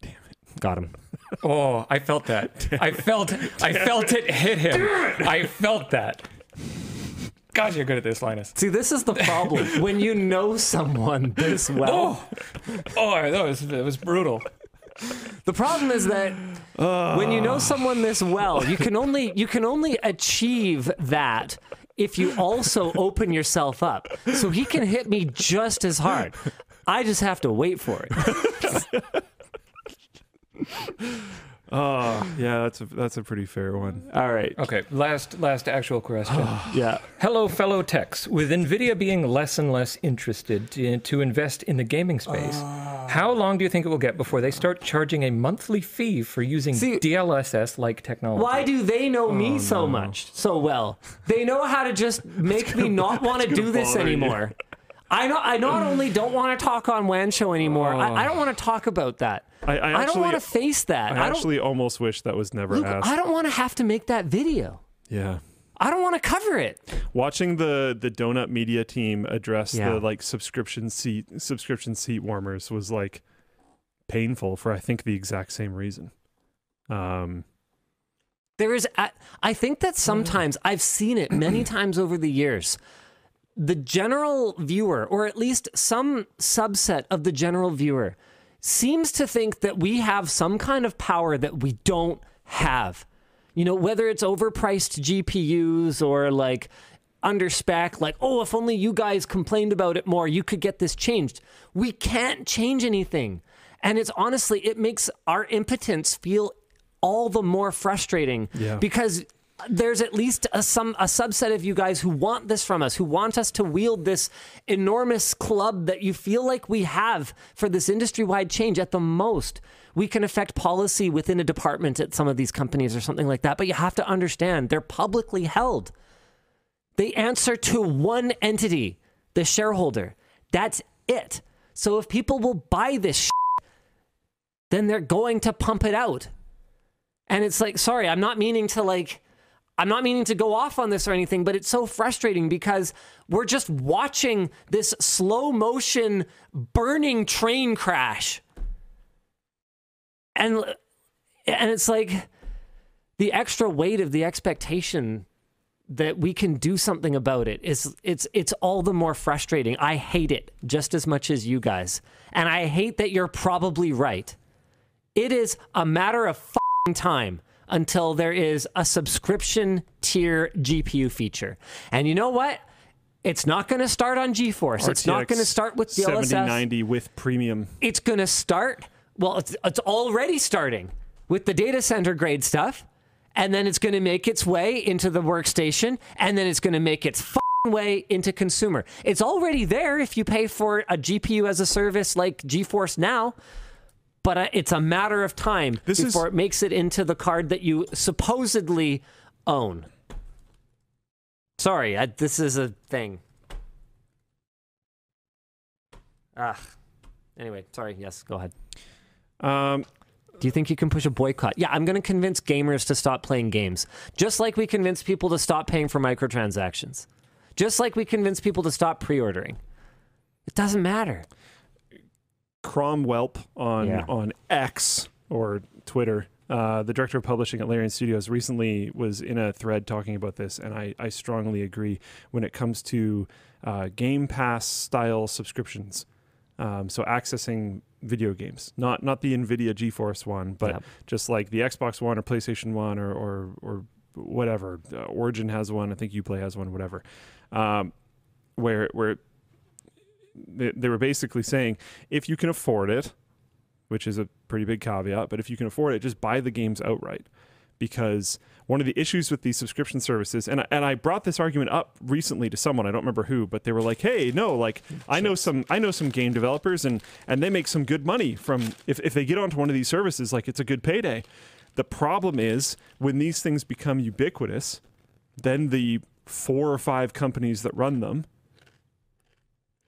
Damn it. Got him. Oh, I felt that. I felt. I felt it hit him. I felt that. God, you're good at this, Linus. See, this is the problem. When you know someone this well. Oh, oh that was, that was brutal. The problem is that uh. when you know someone this well, you can only you can only achieve that if you also open yourself up. So he can hit me just as hard. I just have to wait for it. Oh, yeah, that's a, that's a pretty fair one. All right. Okay, last last actual question. Yeah. Hello, fellow techs. With NVIDIA being less and less interested to, to invest in the gaming space, oh. how long do you think it will get before they start charging a monthly fee for using See, D L S S-like technology? Why do they know me oh, so no. much so well? They know how to just make me not want to do this anymore. You. I not, I not only don't want to talk on Wancho anymore, oh. I, I don't want to talk about that. I, I, actually, I don't want to face that. I, I actually almost wish that was never Luke, asked. I don't want to have to make that video. Yeah. I don't want to cover it. Watching the the Donut Media team address yeah. the like subscription seat subscription seat warmers was like painful for I think the exact same reason. Um, there is, I, I think that sometimes I've seen it many times over the years. The general viewer, or at least some subset of the general viewer, seems to think that we have some kind of power that we don't have. You know, whether it's overpriced G P Us or like under spec, like, oh, if only you guys complained about it more, you could get this changed. We can't change anything. And it's honestly, it makes our impotence feel all the more frustrating yeah. because there's at least a, some, a subset of you guys who want this from us, who want us to wield this enormous club that you feel like we have for this industry-wide change. At the most, we can affect policy within a department at some of these companies or something like that. But you have to understand, they're publicly held. They answer to one entity, the shareholder. That's it. So if people will buy this shit, then they're going to pump it out. And it's like, sorry, I'm not meaning to like... I'm not meaning to go off on this or anything, but it's so frustrating because we're just watching this slow motion burning train crash. And and it's like the extra weight of the expectation that we can do something about it is it's it's all the more frustrating. I hate it just as much as you guys. And I hate that you're probably right. It is a matter of fucking time until there is a subscription tier G P U feature. And you know what? It's not going to start on GeForce. R T X it's not going to start with D L S S. seventy ninety with premium. It's going to start, well, it's, it's already starting with the data center grade stuff, and then it's going to make its way into the workstation, and then it's going to make its f***ing way into consumer. It's already there if you pay for a G P U as a service like GeForce Now. But it's a matter of time this before is, it makes it into the card that you supposedly own. Sorry, I, this is a thing. Ah, anyway, sorry. Yes, go ahead. Um, Do you think you can push a boycott? Yeah, I'm going to convince gamers to stop playing games, just like we convince people to stop paying for microtransactions, just like we convince people to stop pre-ordering. It doesn't matter. Cromwelp on yeah. on X or Twitter, uh, the director of publishing at Larian Studios, recently was in a thread talking about this, and I, I strongly agree when it comes to uh, Game Pass style subscriptions. Um, so accessing video games, not not the NVIDIA GeForce one, but yep. just like the Xbox One or PlayStation One or or, or whatever. Uh, Origin has one, I think Uplay has one, whatever. Um, where where. They were basically saying, if you can afford it, which is a pretty big caveat, but if you can afford it, just buy the games outright. Because one of the issues with these subscription services, and I, and I brought this argument up recently to someone, I don't remember who, but they were like, hey, no, like I know some I know some game developers and, and they make some good money from, if, if they get onto one of these services, like it's a good payday. The problem is when these things become ubiquitous, then the four or five companies that run them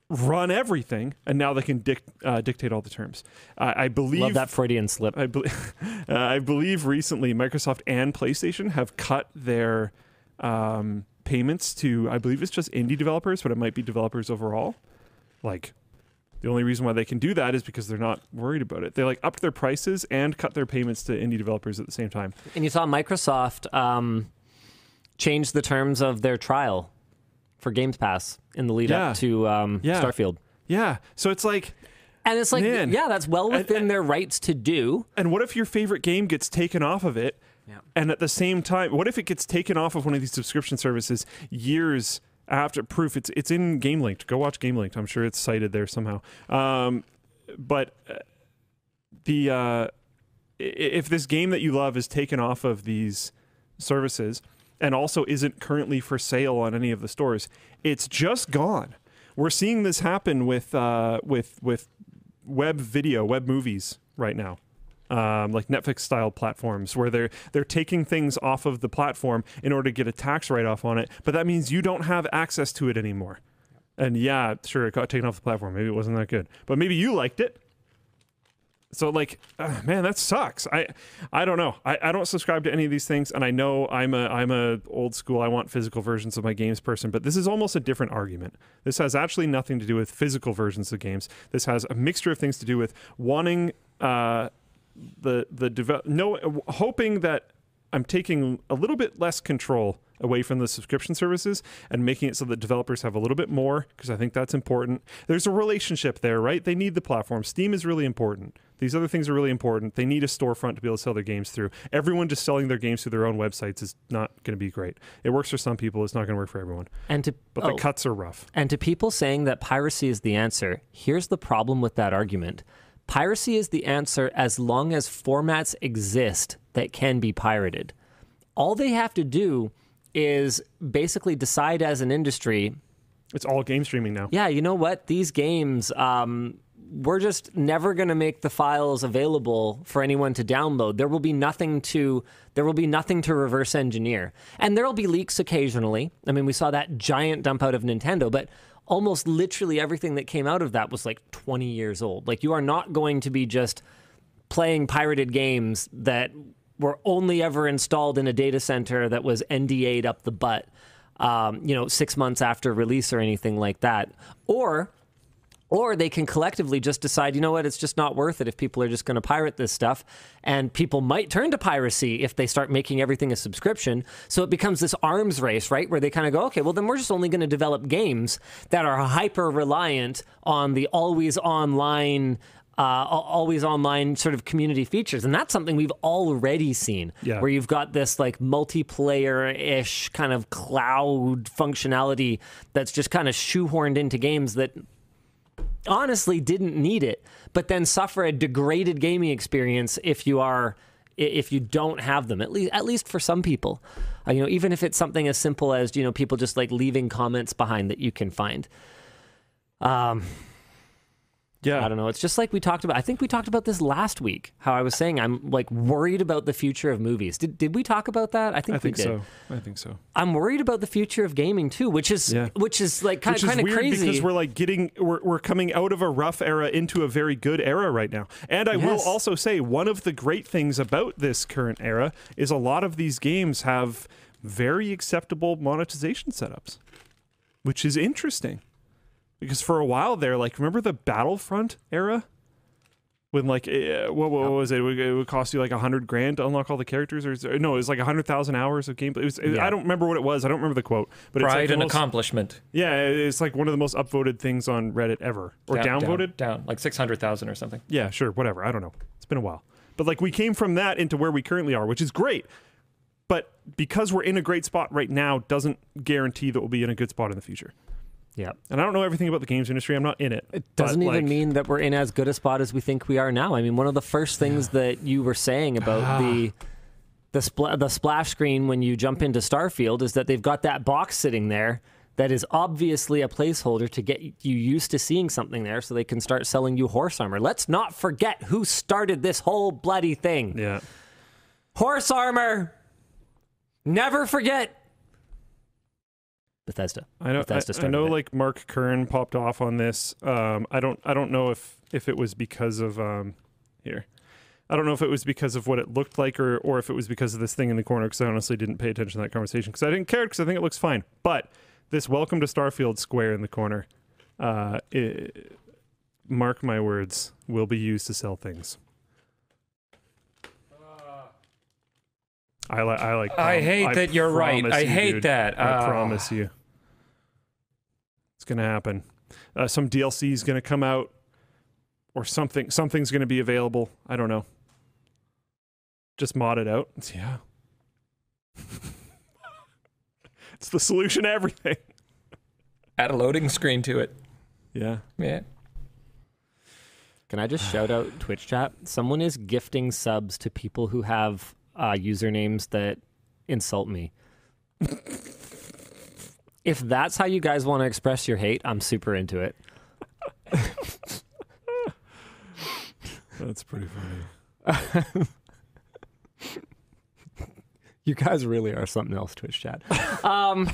run everything, and now they can dic- uh, dictate all the terms. Uh, I believe... Love that Freudian slip. I, be- uh, I believe recently Microsoft and PlayStation have cut their um, payments to, I believe it's just indie developers, but it might be developers overall. Like, the only reason why they can do that is because they're not worried about it. They, like, upped their prices and cut their payments to indie developers at the same time. And you saw Microsoft um, change the terms of their trial for Games Pass in the lead yeah. up to um, yeah. Starfield. Yeah. So it's like... And it's like, man, yeah, that's well within and, and, their rights to do. And what if your favorite game gets taken off of it? Yeah. And at the same time, what if it gets taken off of one of these subscription services years after proof? It's it's in GameLinked. Go watch GameLinked. I'm sure it's cited there somehow. Um, but the uh, if this game that you love is taken off of these services... and also isn't currently for sale on any of the stores, it's just gone. We're seeing this happen with uh, with with web video, web movies right now, um, like Netflix-style platforms, where they're, they're taking things off of the platform in order to get a tax write-off on it, but that means you don't have access to it anymore. And yeah, sure, it got taken off the platform. Maybe it wasn't that good, but maybe you liked it. So like, uh, man, that sucks. I, I don't know. I, I don't subscribe to any of these things, and I know I'm a I'm a old school. I want physical versions of my games person, but this is almost a different argument. This has actually nothing to do with physical versions of games. This has a mixture of things to do with wanting uh, the the develop no hoping that I'm taking a little bit less control away from the subscription services and making it so that developers have a little bit more, because I think that's important. There's a relationship there, right? They need the platform. Steam is really important. These other things are really important. They need a storefront to be able to sell their games through. Everyone just selling their games through their own websites is not going to be great. It works for some people. It's not going to work for everyone. And to, but oh, the cuts are rough. And to people saying that piracy is the answer, here's the problem with that argument. Piracy is the answer as long as formats exist that can be pirated. All they have to do is basically decide as an industry. It's all game streaming now. Yeah, you know what? These games, um, we're just never going to make the files available for anyone to download. There will be nothing to there will be nothing to reverse engineer. And there will be leaks occasionally. I mean, we saw that giant dump out of Nintendo, but almost literally everything that came out of that was like twenty years old. Like, you are not going to be just playing pirated games that were only ever installed in a data center that was N D A'd up the butt, um, you know, six months after release or anything like that. Or, or they can collectively just decide, you know what, it's just not worth it if people are just going to pirate this stuff. And people might turn to piracy if they start making everything a subscription. So it becomes this arms race, right, where they kind of go, okay, well, then we're just only going to develop games that are hyper-reliant on the always-online Uh, always online sort of community features. And that's something we've already seen, yeah. Where you've got this like multiplayer-ish kind of cloud functionality that's just kind of shoehorned into games that honestly didn't need it, but then suffer a degraded gaming experience if you are if you don't have them, at least at least for some people. Uh, you know, even if it's something as simple as, you know, people just like leaving comments behind that you can find. Um Yeah. I don't know. It's just like we talked about. I think we talked about this last week, how I was saying I'm like worried about the future of movies. Did did we talk about that? I think I we think did. so. I think so. I'm worried about the future of gaming too, which is yeah. which is like kind of crazy, because we're like getting we're we're coming out of a rough era into a very good era right now. And I yes. will also say, one of the great things about this current era is a lot of these games have very acceptable monetization setups, which is interesting. Because for a while there, like, remember the Battlefront era? When, like, uh, what, what was it? It would cost you, like, one hundred grand to unlock all the characters? or No, it was, like, one hundred thousand hours of gameplay. It was, it, yeah. I don't remember what it was. I don't remember the quote. But Pride it's like and most, accomplishment. Yeah, it's, like, one of the most upvoted things on Reddit ever. Or down, downvoted? Down, down. Like, six hundred thousand or something. Yeah, sure, whatever. I don't know. It's been a while. But, like, we came from that into where we currently are, which is great. But because we're in a great spot right now doesn't guarantee that we'll be in a good spot in the future. Yeah. And I don't know everything about the games industry. I'm not in it. It doesn't even like, mean that we're in as good a spot as we think we are now. I mean, one of the first things yeah. that you were saying about ah. the the, spl- the splash screen when you jump into Starfield is that they've got that box sitting there that is obviously a placeholder to get you used to seeing something there so they can start selling you horse armor. Let's not forget who started this whole bloody thing. Yeah. Horse armor. Never forget. Bethesda. I know. Bethesda I, I know. Like Mark Kern popped off on this. Um, I don't. I don't know if, if it was because of um, here. I don't know if it was because of what it looked like, or or if it was because of this thing in the corner. Because I honestly didn't pay attention to that conversation because I didn't care. Because I think it looks fine. But this Welcome to Starfield square in the corner, uh, it, mark my words, will be used to sell things. I, li- I like. Prom- I hate I that you're right. I you, hate dude. that. Uh, I promise you, it's gonna happen. Uh, some D L C is gonna come out, or something. Something's gonna be available. I don't know. Just mod it out. It's, yeah, it's the solution to everything. Add a loading screen to it. Yeah. Yeah. Can I just shout out Twitch chat? Someone is gifting subs to people who have. Uh, usernames that insult me. If that's how you guys want to express your hate, I'm super into it. That's pretty funny. You guys really are something else, Twitch chat. Um,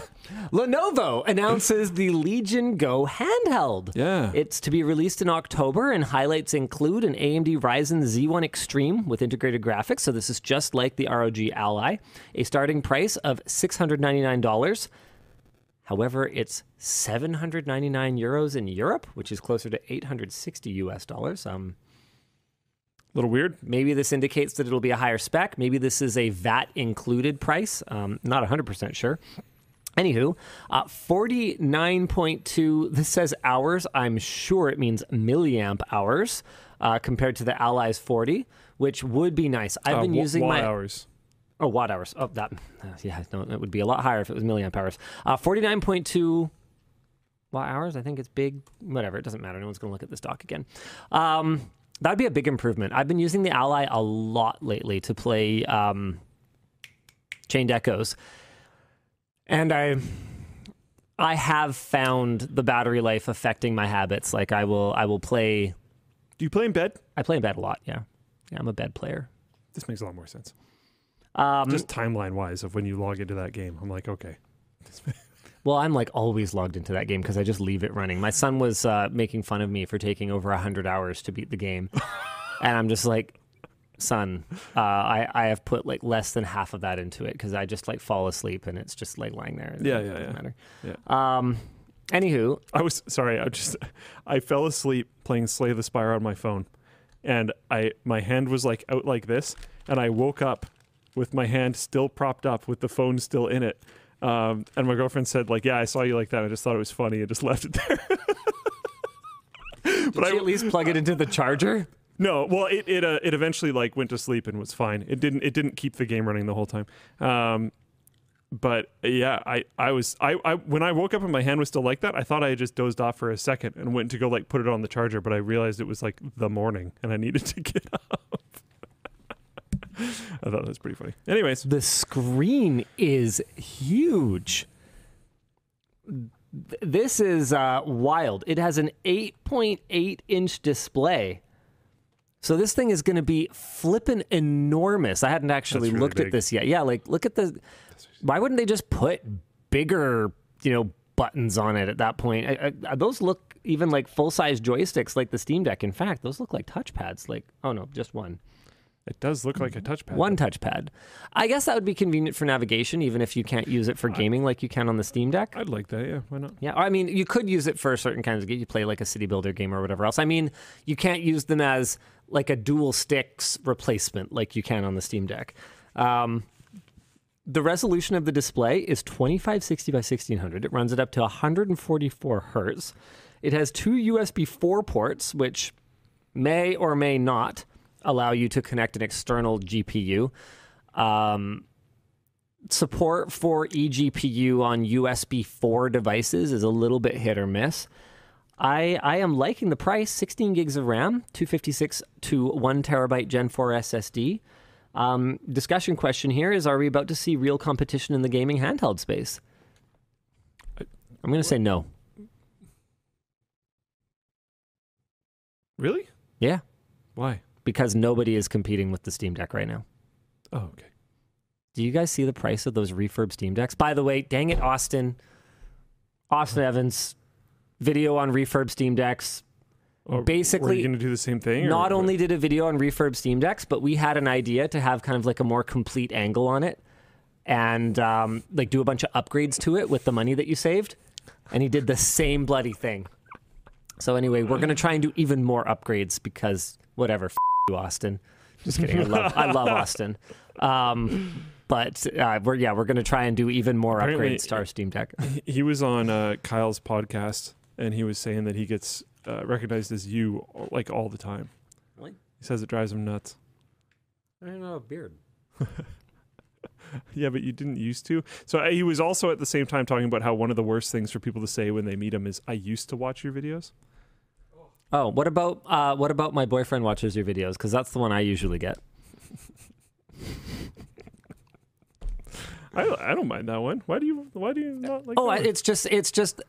Lenovo announces the Legion Go handheld. Yeah. It's to be released in October, and highlights include an A M D Ryzen Z one Extreme with integrated graphics, so this is just like the R O G Ally, a starting price of six hundred ninety-nine dollars. However, it's seven hundred ninety-nine euros in Europe, which is closer to eight hundred sixty U S dollars. Um, A little weird. Maybe this indicates that it'll be a higher spec. Maybe this is a V A T-included price. Um, not one hundred percent sure. Anywho, uh, forty-nine point two, this says hours. I'm sure it means milliamp hours uh, compared to the Ally's forty, which would be nice. I've uh, been using watt my... hours. Oh, watt hours. Oh, that... Uh, yeah, no, that would be a lot higher if it was milliamp hours. Uh, forty-nine point two... watt hours? I think it's big. Whatever, it doesn't matter. No one's going to look at this doc again. Um... That'd be a big improvement. I've been using the Ally a lot lately to play um, Chained Echoes. And I I have found the battery life affecting my habits. Like I will I will play... Do you play in bed? I play in bed a lot, yeah. Yeah, I'm a bed player. This makes a lot more sense. Um, Just timeline-wise of when you log into that game. I'm like, okay. Well, I'm like always logged into that game because I just leave it running. My son was uh, making fun of me for taking over one hundred hours to beat the game. And I'm just like, son, uh, I, I have put like less than half of that into it because I just like fall asleep and it's just like lying there. Yeah, yeah, yeah. Matter. Yeah. Um, anywho. I was, sorry, I just, I fell asleep playing Slay the Spire on my phone. And I my hand was like out like this. And I woke up with my hand still propped up with the phone still in it. Um, and my girlfriend said, like, yeah, I saw you like that. I just thought it was funny and just left it there. Did but you I, at least plug it into the charger? No. Well, it it, uh, it eventually, like, went to sleep and was fine. It didn't it didn't keep the game running the whole time. Um, but, yeah, I, I was... I, I when I woke up and my hand was still like that, I thought I had just dozed off for a second and went to go, like, put it on the charger. But I realized it was, like, the morning and I needed to get up. I thought that was pretty funny. Anyways. The screen is huge. This is uh, wild. It has an eight point eight inch display. So this thing is going to be flippin' enormous. I hadn't actually really looked big. at this yet. Yeah, like, look at the... Why wouldn't they just put bigger, you know, buttons on it at that point? I, I, those look even like full-size joysticks like the Steam Deck. In fact, those look like touchpads. Like, oh, no, just one. It does look like a touchpad. One touchpad. I guess that would be convenient for navigation, even if you can't use it for gaming like you can on the Steam Deck. I'd like that, yeah. Why not? Yeah, I mean, you could use it for certain kinds of games. You play like a city builder game or whatever else. I mean, you can't use them as like a dual sticks replacement like you can on the Steam Deck. Um, the resolution of the display is twenty-five sixty by sixteen hundred. It runs it up to one hundred forty-four hertz. It has two U S B four ports, which may or may not allow you to connect an external G P U. Um, support for eGPU on U S B four devices is a little bit hit or miss. I I am liking the price. sixteen gigs of RAM, two fifty-six to one terabyte Gen four S S D. Um, discussion question here is, are we about to see real competition in the gaming handheld space? I'm going to say no. Really? Yeah. Why? Because nobody is competing with the Steam Deck right now. Oh, okay. Do you guys see the price of those refurb Steam Decks? By the way, dang it, Austin. Austin uh, Evans, video on refurb Steam Decks. Or, Basically, were you going to do the same thing? Not or, only did a video on refurb Steam Decks, but we had an idea to have kind of like a more complete angle on it and um, like do a bunch of upgrades to it with the money that you saved. And he did the same bloody thing. So anyway, we're going to try and do even more upgrades because whatever, f***. Austin, just kidding. I love, I love Austin, um, but uh, we're yeah, we're gonna try and do even more Apparently, upgrades to our Steam Deck. He was on uh, Kyle's podcast, and he was saying that he gets uh, recognized as you like all the time. Really? He says it drives him nuts. I don't have a beard. Yeah, but you didn't used to. So uh, he was also at the same time talking about how one of the worst things for people to say when they meet him is, "I used to watch your videos." Oh, what about uh, what about my boyfriend watches your videos? Because that's the one I usually get. I I don't mind that one. Why do you Why do you not like? Oh, that one? it's just it's just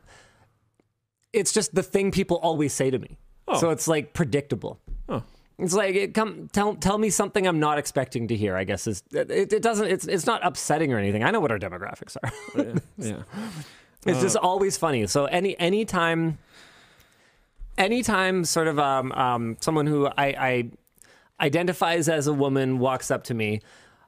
it's just the thing people always say to me. Oh. So it's like predictable. Oh. It's like, it come tell tell me something I'm not expecting to hear. I guess is it, it doesn't it's it's not upsetting or anything. I know what our demographics are. yeah, yeah. It's uh, just always funny. So any any time, anytime sort of um um someone who I, I identifies as a woman walks up to me,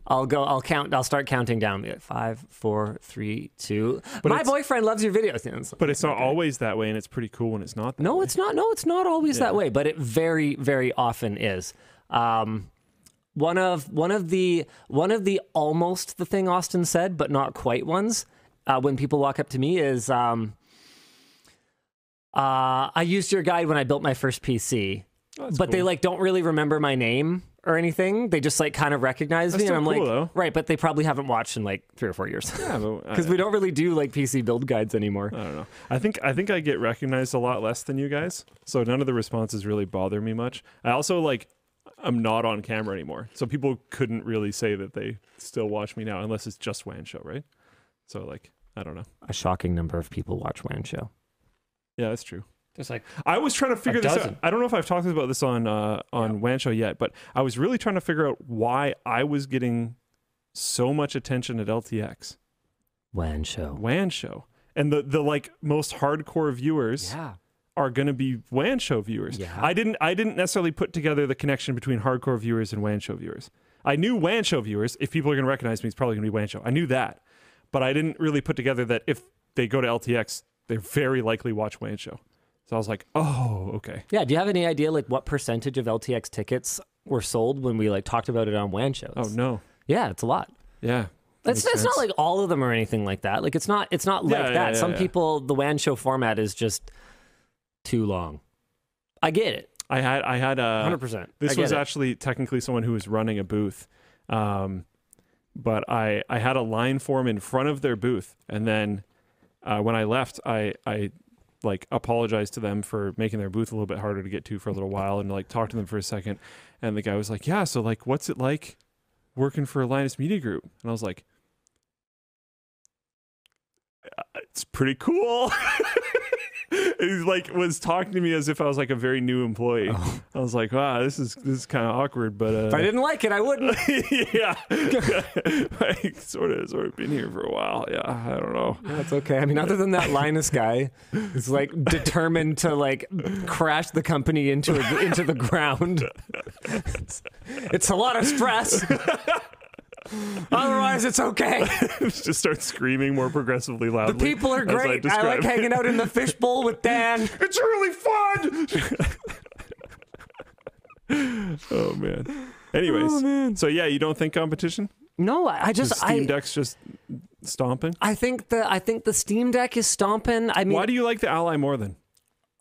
I'll go. I'll count. I'll start counting down. Five, four, three, two. But my boyfriend loves your videos. But it's not always that way, and it's pretty cool when it's not. That no, way. it's not. No, it's not always yeah. that way. But it very, very often is. Um, one of one of the one of the almost the thing Austin said, but not quite ones. Uh, when people walk up to me, is um, uh, I used your guide when I built my first P C. Oh, but cool. They like don't really remember my name or anything. They just like kind of recognize that's me, and I'm cool, like, though. Right, but they probably haven't watched in like three or four years. Yeah, because we don't really do like P C build guides anymore. I don't know. I think I think I get recognized a lot less than you guys, so none of the responses really bother me much. I also like I'm not on camera anymore, so people couldn't really say that they still watch me now, unless it's just WAN Show, right? So like I don't know. A shocking number of people watch WAN Show. Yeah, that's true. There's like I was trying to figure this out. I don't know if I've talked about this on uh, on yeah. WAN Show yet, but I was really trying to figure out why I was getting so much attention at L T X. WAN Show. WAN Show. And the, the like most hardcore viewers yeah. are gonna be WAN Show viewers. Yeah. I didn't I didn't necessarily put together the connection between hardcore viewers and WAN Show viewers. I knew WAN Show viewers, if people are gonna recognize me, it's probably gonna be WAN Show. I knew that. But I didn't really put together that if they go to L T X, they very likely watch WAN Show. So I was like, oh, okay. Yeah, do you have any idea, like, what percentage of L T X tickets were sold when we, like, talked about it on WAN Shows? Oh, no. Yeah, it's a lot. Yeah. It's it's not like all of them or anything like that. Like, it's not, it's not yeah, like yeah, that. Yeah, Some yeah. people, the WAN Show format is just too long. I get it. I had, I had a... one hundred percent. This was it. Actually technically someone who was running a booth. Um, but I, I had a line form in front of their booth. And then uh, when I left, I... I like apologize to them for making their booth a little bit harder to get to for a little while, and like talk to them for a second, and the guy was like, yeah, so like what's it like working for Linus Media Group? And I was like, it's pretty cool. He like was talking to me as if I was like a very new employee. Oh. I was like, wow, this is this is kind of awkward, but uh, if I didn't like it, I wouldn't. yeah, I sort of sort of been here for a while. Yeah, I don't know. That's okay. I mean, other than that, Linus guy is like determined to like crash the company into a, into the ground. it's, it's a lot of stress. Otherwise, it's okay. Just start screaming more progressively loudly. The people are great. I, I like hanging out in the fishbowl with Dan. It's really fun. Oh man. Anyways, oh, man. So yeah, you don't think competition? No, I just the Steam I, Deck's just stomping. I think the I think the Steam Deck is stomping. I mean, why do you like the Ally more than?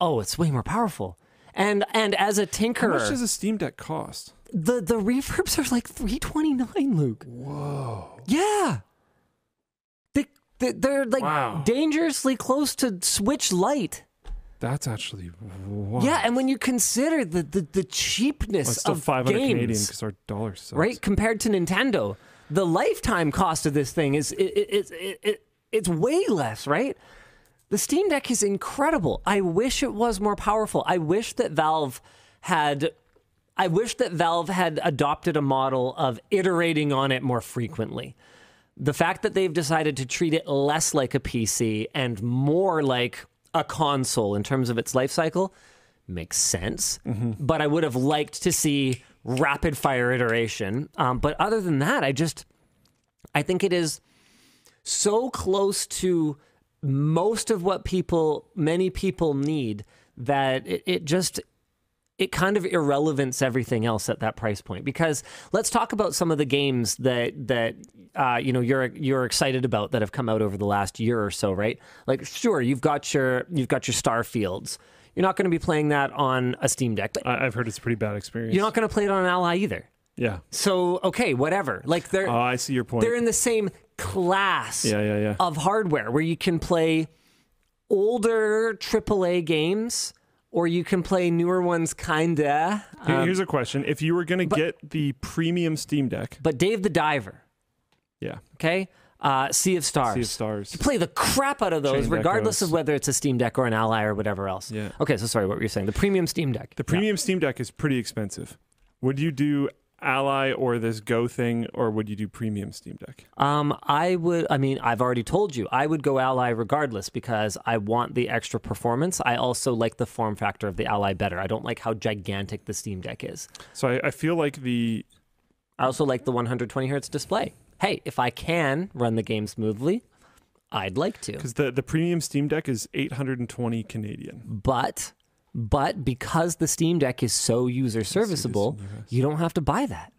Oh, it's way more powerful. And and as a tinkerer, how much does a Steam Deck cost? The the reverbs are like three twenty-nine, Luke. Whoa. Yeah. They, they, they're like wow. dangerously close to Switch Lite. That's actually wow. Yeah, and when you consider the the, the cheapness well, it's still of five hundred games, Canadian because our dollar sucks. Right? Compared to Nintendo, the lifetime cost of this thing is it, it, it, it, it's way less, right? The Steam Deck is incredible. I wish it was more powerful. I wish that Valve had... I wish that Valve had adopted a model of iterating on it more frequently. The fact that they've decided to treat it less like a P C and more like a console in terms of its life cycle makes sense. Mm-hmm. But I would have liked to see rapid fire iteration. Um, but other than that, I just, I think it is so close to most of what people, many people need that it, it just... it kind of irrelevance everything else at that price point. Because let's talk about some of the games that that uh, you know you're you're excited about that have come out over the last year or so, right? Like, sure, you've got your you've got your Starfields. You're not going to be playing that on a Steam Deck. I've heard it's a pretty bad experience. You're not going to play it on an Ally either. Yeah. So okay, whatever. Like they're. Oh, I see your point. They're in the same class. Yeah, yeah, yeah. Of hardware where you can play older triple A games. Or you can play newer ones, kinda. Um, Here's a question: if you were gonna but, get the premium Steam Deck, but Dave the Diver, yeah, okay, uh, Sea of Stars, Sea of Stars, you play the crap out of those, Chain regardless of whether it's a Steam Deck or an Ally or whatever else. Yeah. Okay, so sorry, what were you saying? The premium Steam Deck. The premium yeah. Steam Deck is pretty expensive. Would you do Ally or this Go thing, or would you do premium Steam Deck? Um, I would, I mean, I've already told you, I would go Ally regardless because I want the extra performance. I also like the form factor of the Ally better. I don't like how gigantic the Steam Deck is. So I, I feel like the... I also like the one hundred twenty hertz display. Hey, if I can run the game smoothly, I'd like to. Because the, the premium Steam Deck is eight hundred twenty Canadian. But... But because the Steam Deck is so user serviceable, you don't have to buy that.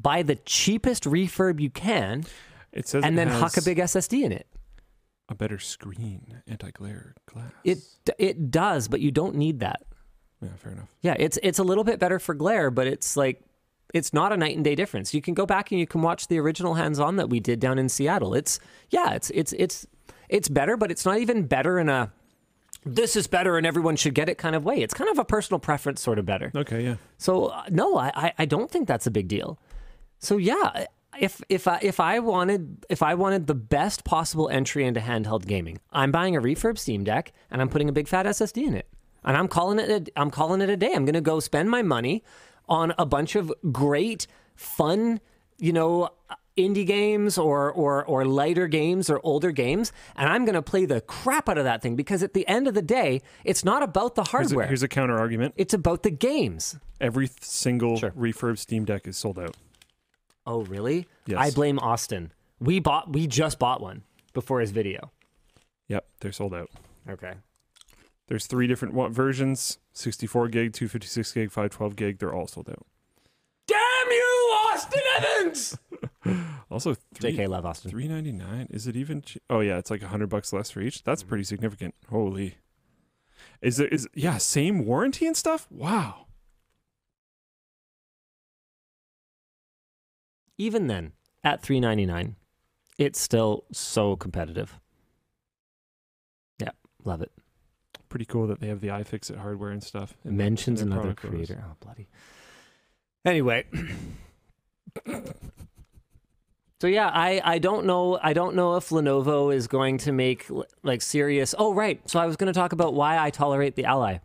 Buy the cheapest refurb you can, it says, and then huck a big S S D in it. A better screen, anti-glare glass. It it does, but you don't need that. Yeah, fair enough. Yeah, it's it's a little bit better for glare, but it's like it's not a night and day difference. You can go back and you can watch the original hands-on that we did down in Seattle. It's yeah, it's it's it's it's better, but it's not even better in a this is better and everyone should get it kind of way. It's kind of a personal preference sort of better. Okay, yeah. So, uh, no, I, I don't think that's a big deal. So, yeah, if if I, if I wanted if I wanted the best possible entry into handheld gaming, I'm buying a refurb Steam Deck and I'm putting a big fat S S D in it. And I'm calling it a, I'm calling it a day. I'm going to go spend my money on a bunch of great, fun, you know, indie games or or or lighter games or older games, and I'm going to play the crap out of that thing because at the end of the day, it's not about the hardware. Here's a, here's a counter argument. It's about the games. Every single sure. refurb Steam Deck is sold out. Oh, really? Yes. I blame Austin. We bought. We just bought one before his video. Yep, they're sold out. Okay. There's three different versions: sixty-four gig, two fifty-six gig, five twelve gig. They're all sold out. Damn you, Austin Evans! Also, three, J K, love Austin. Three ninety nine. Is it even? Che- oh yeah, it's like a hundred bucks less for each. That's pretty significant. Holy, is there is yeah same warranty and stuff? Wow. Even then, at three ninety nine, it's still so competitive. Yeah, love it. Pretty cool that they have the iFixit hardware and stuff. And mentions their, their another creator. Goes. Oh bloody. Anyway. So yeah, I, I don't know I don't know if Lenovo is going to make like serious. Oh right, so I was going to talk about why I tolerate the Ally.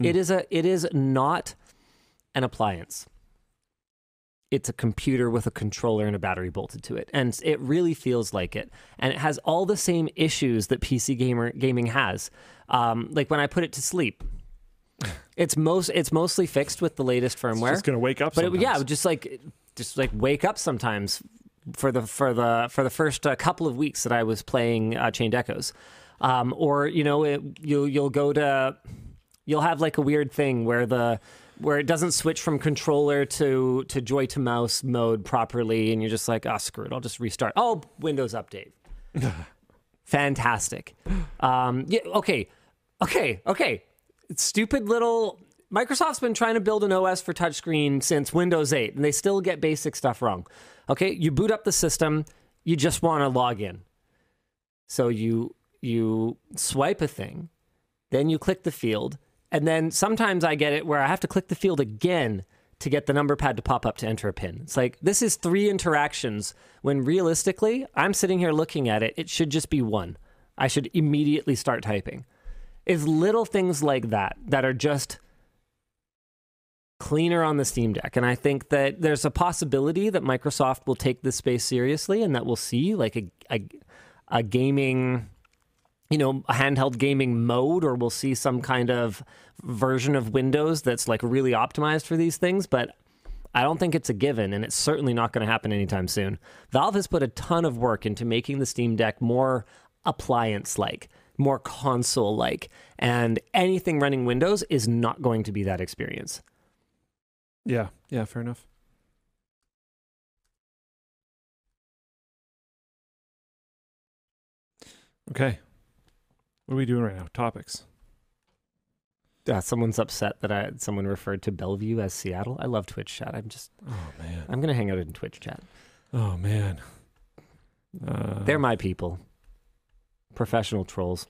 Mm. It is a it is not an appliance. It's a computer with a controller and a battery bolted to it, and it really feels like it. And it has all the same issues that P C gamer gaming has. Um, like when I put it to sleep. It's most it's mostly fixed with the latest firmware. It's just going to wake up. But it, yeah, just like just like wake up sometimes. For the for the for the first uh, couple of weeks that I was playing uh, Chained Echoes, um, or you know it, you you'll go to you'll have like a weird thing where the where it doesn't switch from controller to to joy to mouse mode properly, and you're just like, oh screw it, I'll just restart. Oh, Windows update, fantastic. Um, yeah, okay, okay, okay. It's stupid little. Microsoft's been trying to build an O S for touchscreen since Windows eight, and they still get basic stuff wrong. Okay, you boot up the system, you just want to log in. So you you swipe a thing, then you click the field, and then sometimes I get it where I have to click the field again to get the number pad to pop up to enter a pin. It's like, this is three interactions, when realistically, I'm sitting here looking at it, it should just be one. I should immediately start typing. It's little things like that that are just... cleaner on the Steam Deck, and I think that there's a possibility that Microsoft will take this space seriously, and that we'll see like a a, a gaming, you know, a handheld gaming mode, or we'll see some kind of version of Windows that's like really optimized for these things. But I don't think it's a given, and it's certainly not going to happen anytime soon. Valve has put a ton of work into making the Steam Deck more appliance-like, more console-like, and anything running Windows is not going to be that experience. Yeah, yeah, fair enough. Okay. What are we doing right now? Topics. Yeah, someone's upset that I someone referred to Bellevue as Seattle. I love Twitch chat. I'm just Oh man. I'm gonna hang out in Twitch chat. Oh man. Uh, They're my people. Professional trolls.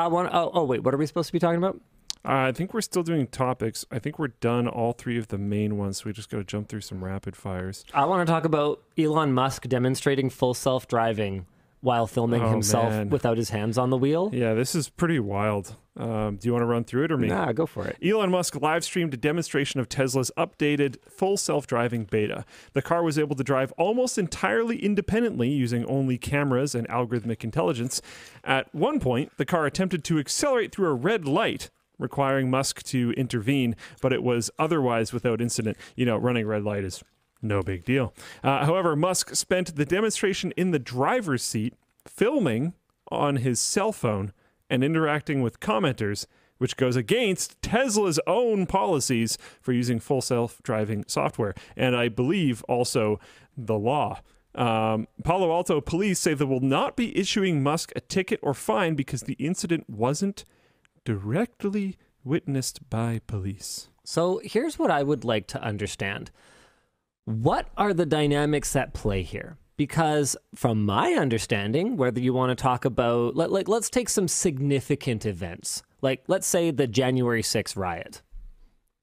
Uh one oh oh wait, what are we supposed to be talking about? Uh, I think we're still doing topics. I think we're done all three of the main ones, so we just got to jump through some rapid fires. I want to talk about Elon Musk demonstrating full self-driving while filming oh, himself man. without his hands on the wheel. Yeah, this is pretty wild. Um, do you want to run through it or me? Nah, go for it. Elon Musk live streamed a demonstration of Tesla's updated full self-driving beta. The car was able to drive almost entirely independently using only cameras and algorithmic intelligence. At one point, the car attempted to accelerate through a red light, requiring Musk to intervene, but it was otherwise without incident. You know, running a red light is no big deal. Uh, however, Musk spent the demonstration in the driver's seat, filming on his cell phone and interacting with commenters, which goes against Tesla's own policies for using full self-driving software, and I believe also the law. Um, Palo Alto police say they will not be issuing Musk a ticket or fine because the incident wasn't directly witnessed by police. So here's what I would like to understand. What are the dynamics at play here? Because from my understanding, whether you want to talk about, like, like let's take some significant events. Like, let's say the January sixth riot.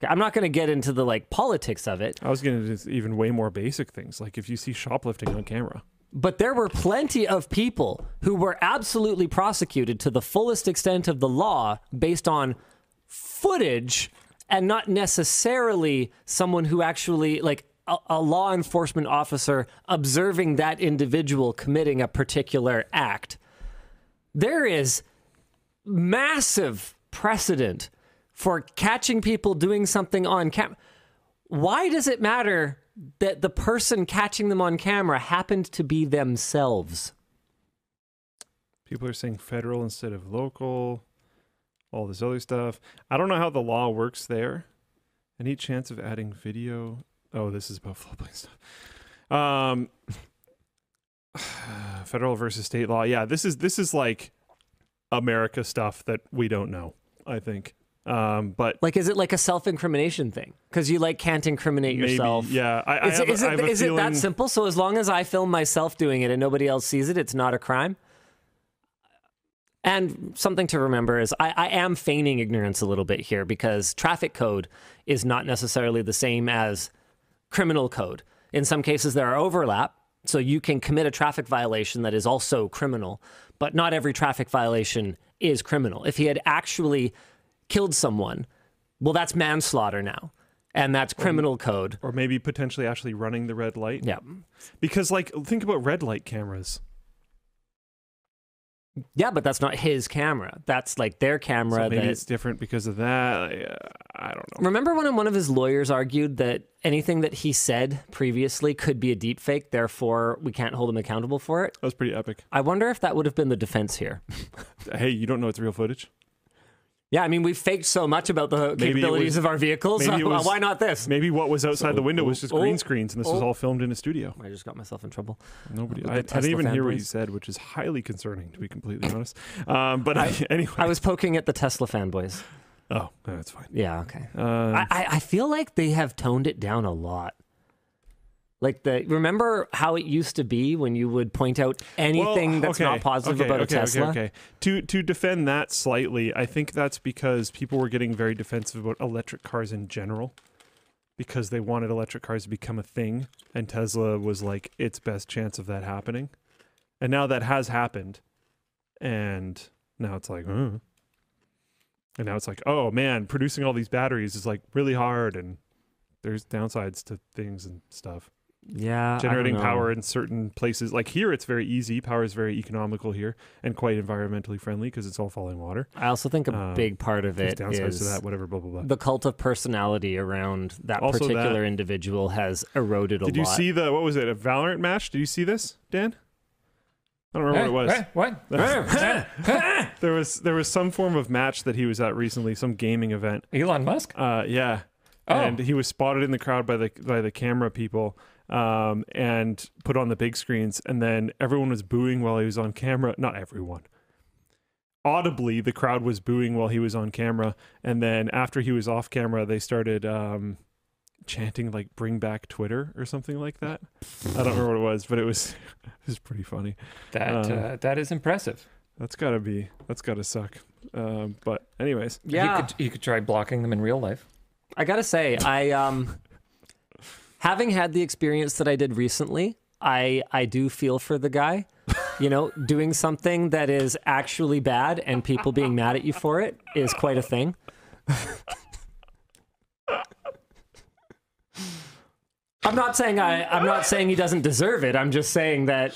I'm not going to get into the, like, politics of it. I was going to do even way more basic things, like if you see shoplifting on camera. But there were plenty of people who were absolutely prosecuted to the fullest extent of the law based on footage and not necessarily someone who actually, like, a law enforcement officer observing that individual committing a particular act. There is massive precedent for catching people doing something on camera. Why does it matter that the person catching them on camera happened to be themselves? People are saying federal instead of local, all this other stuff. I don't know how the law works there. Any chance of adding video? Oh, this is about floodplain stuff. Um, federal versus state law. Yeah, this is this is like America stuff that we don't know, I think. Um, but like, is it like a self-incrimination thing? Because you like can't incriminate maybe, yourself. Yeah, I, is, I have, is it I have a is feeling... it that simple? So as long as I film myself doing it and nobody else sees it, it's not a crime. And something to remember is I, I am feigning ignorance a little bit here because traffic code is not necessarily the same as criminal code. In some cases, there are overlap, so you can commit a traffic violation that is also criminal, but not every traffic violation is criminal. If he had actually killed someone, well, that's manslaughter now, and that's criminal or, code. Or maybe potentially actually running the red light. Yeah. Because, like, think about red light cameras. Yeah, but that's not his camera. That's like their camera. So maybe that... it's different because of that. I don't know. Remember when one of his lawyers argued that anything that he said previously could be a deep fake, therefore we can't hold him accountable for it? That was pretty epic. I wonder if that would have been the defense here. Hey, you don't know it's real footage? Yeah, I mean, we faked so much about the maybe capabilities was, of our vehicles. Uh, was, why not this? Maybe what was outside so, the window oh, was just oh, green screens, and this oh. was all filmed in a studio. I just got myself in trouble. Nobody. Uh, I, I didn't even hear what you said, which is highly concerning, to be completely honest. Um, but I, I, anyway. I was poking at the Tesla fanboys. Oh, no, that's fine. Yeah, okay. Uh, I, I feel like they have toned it down a lot. Like, the remember how it used to be when you would point out anything well, that's okay, not positive okay, about okay, a Tesla? Okay, okay. To, to defend that slightly, I think that's because people were getting very defensive about electric cars in general because they wanted electric cars to become a thing, and Tesla was like its best chance of that happening. And now that has happened, and now it's like, mm. and now it's like, oh man, producing all these batteries is like really hard, and there's downsides to things and stuff. Yeah, generating power in certain places, like here it's very easy. Power is very economical here and quite environmentally friendly because it's all falling water. I also think a um, big part of it is to that, whatever, blah, blah, blah. The cult of personality around that also particular that, individual has eroded a lot. Did you see the, what was it, a Valorant match? Did you see this, Dan? I don't remember hey, what it was. Hey, what? there was there was some form of match that he was at recently, some gaming event. Elon Musk? Uh, yeah. Oh. And he was spotted in the crowd by the by the camera people. Um, and put on the big screens, and then everyone was booing while he was on camera. Not everyone. Audibly, the crowd was booing while he was on camera, and then after he was off camera, they started um, chanting like "Bring back Twitter" or something like that. I don't remember what it was, but it was it was pretty funny. That um, uh, that is impressive. That's gotta be that's gotta suck. Um, but anyways, yeah, you could, you could try blocking them in real life. I gotta say, I um. Having had the experience that I did recently, I, I do feel for the guy. you know, doing something that is actually bad and people being mad at you for it is quite a thing. I'm not saying I, I'm not saying he doesn't deserve it. I'm just saying that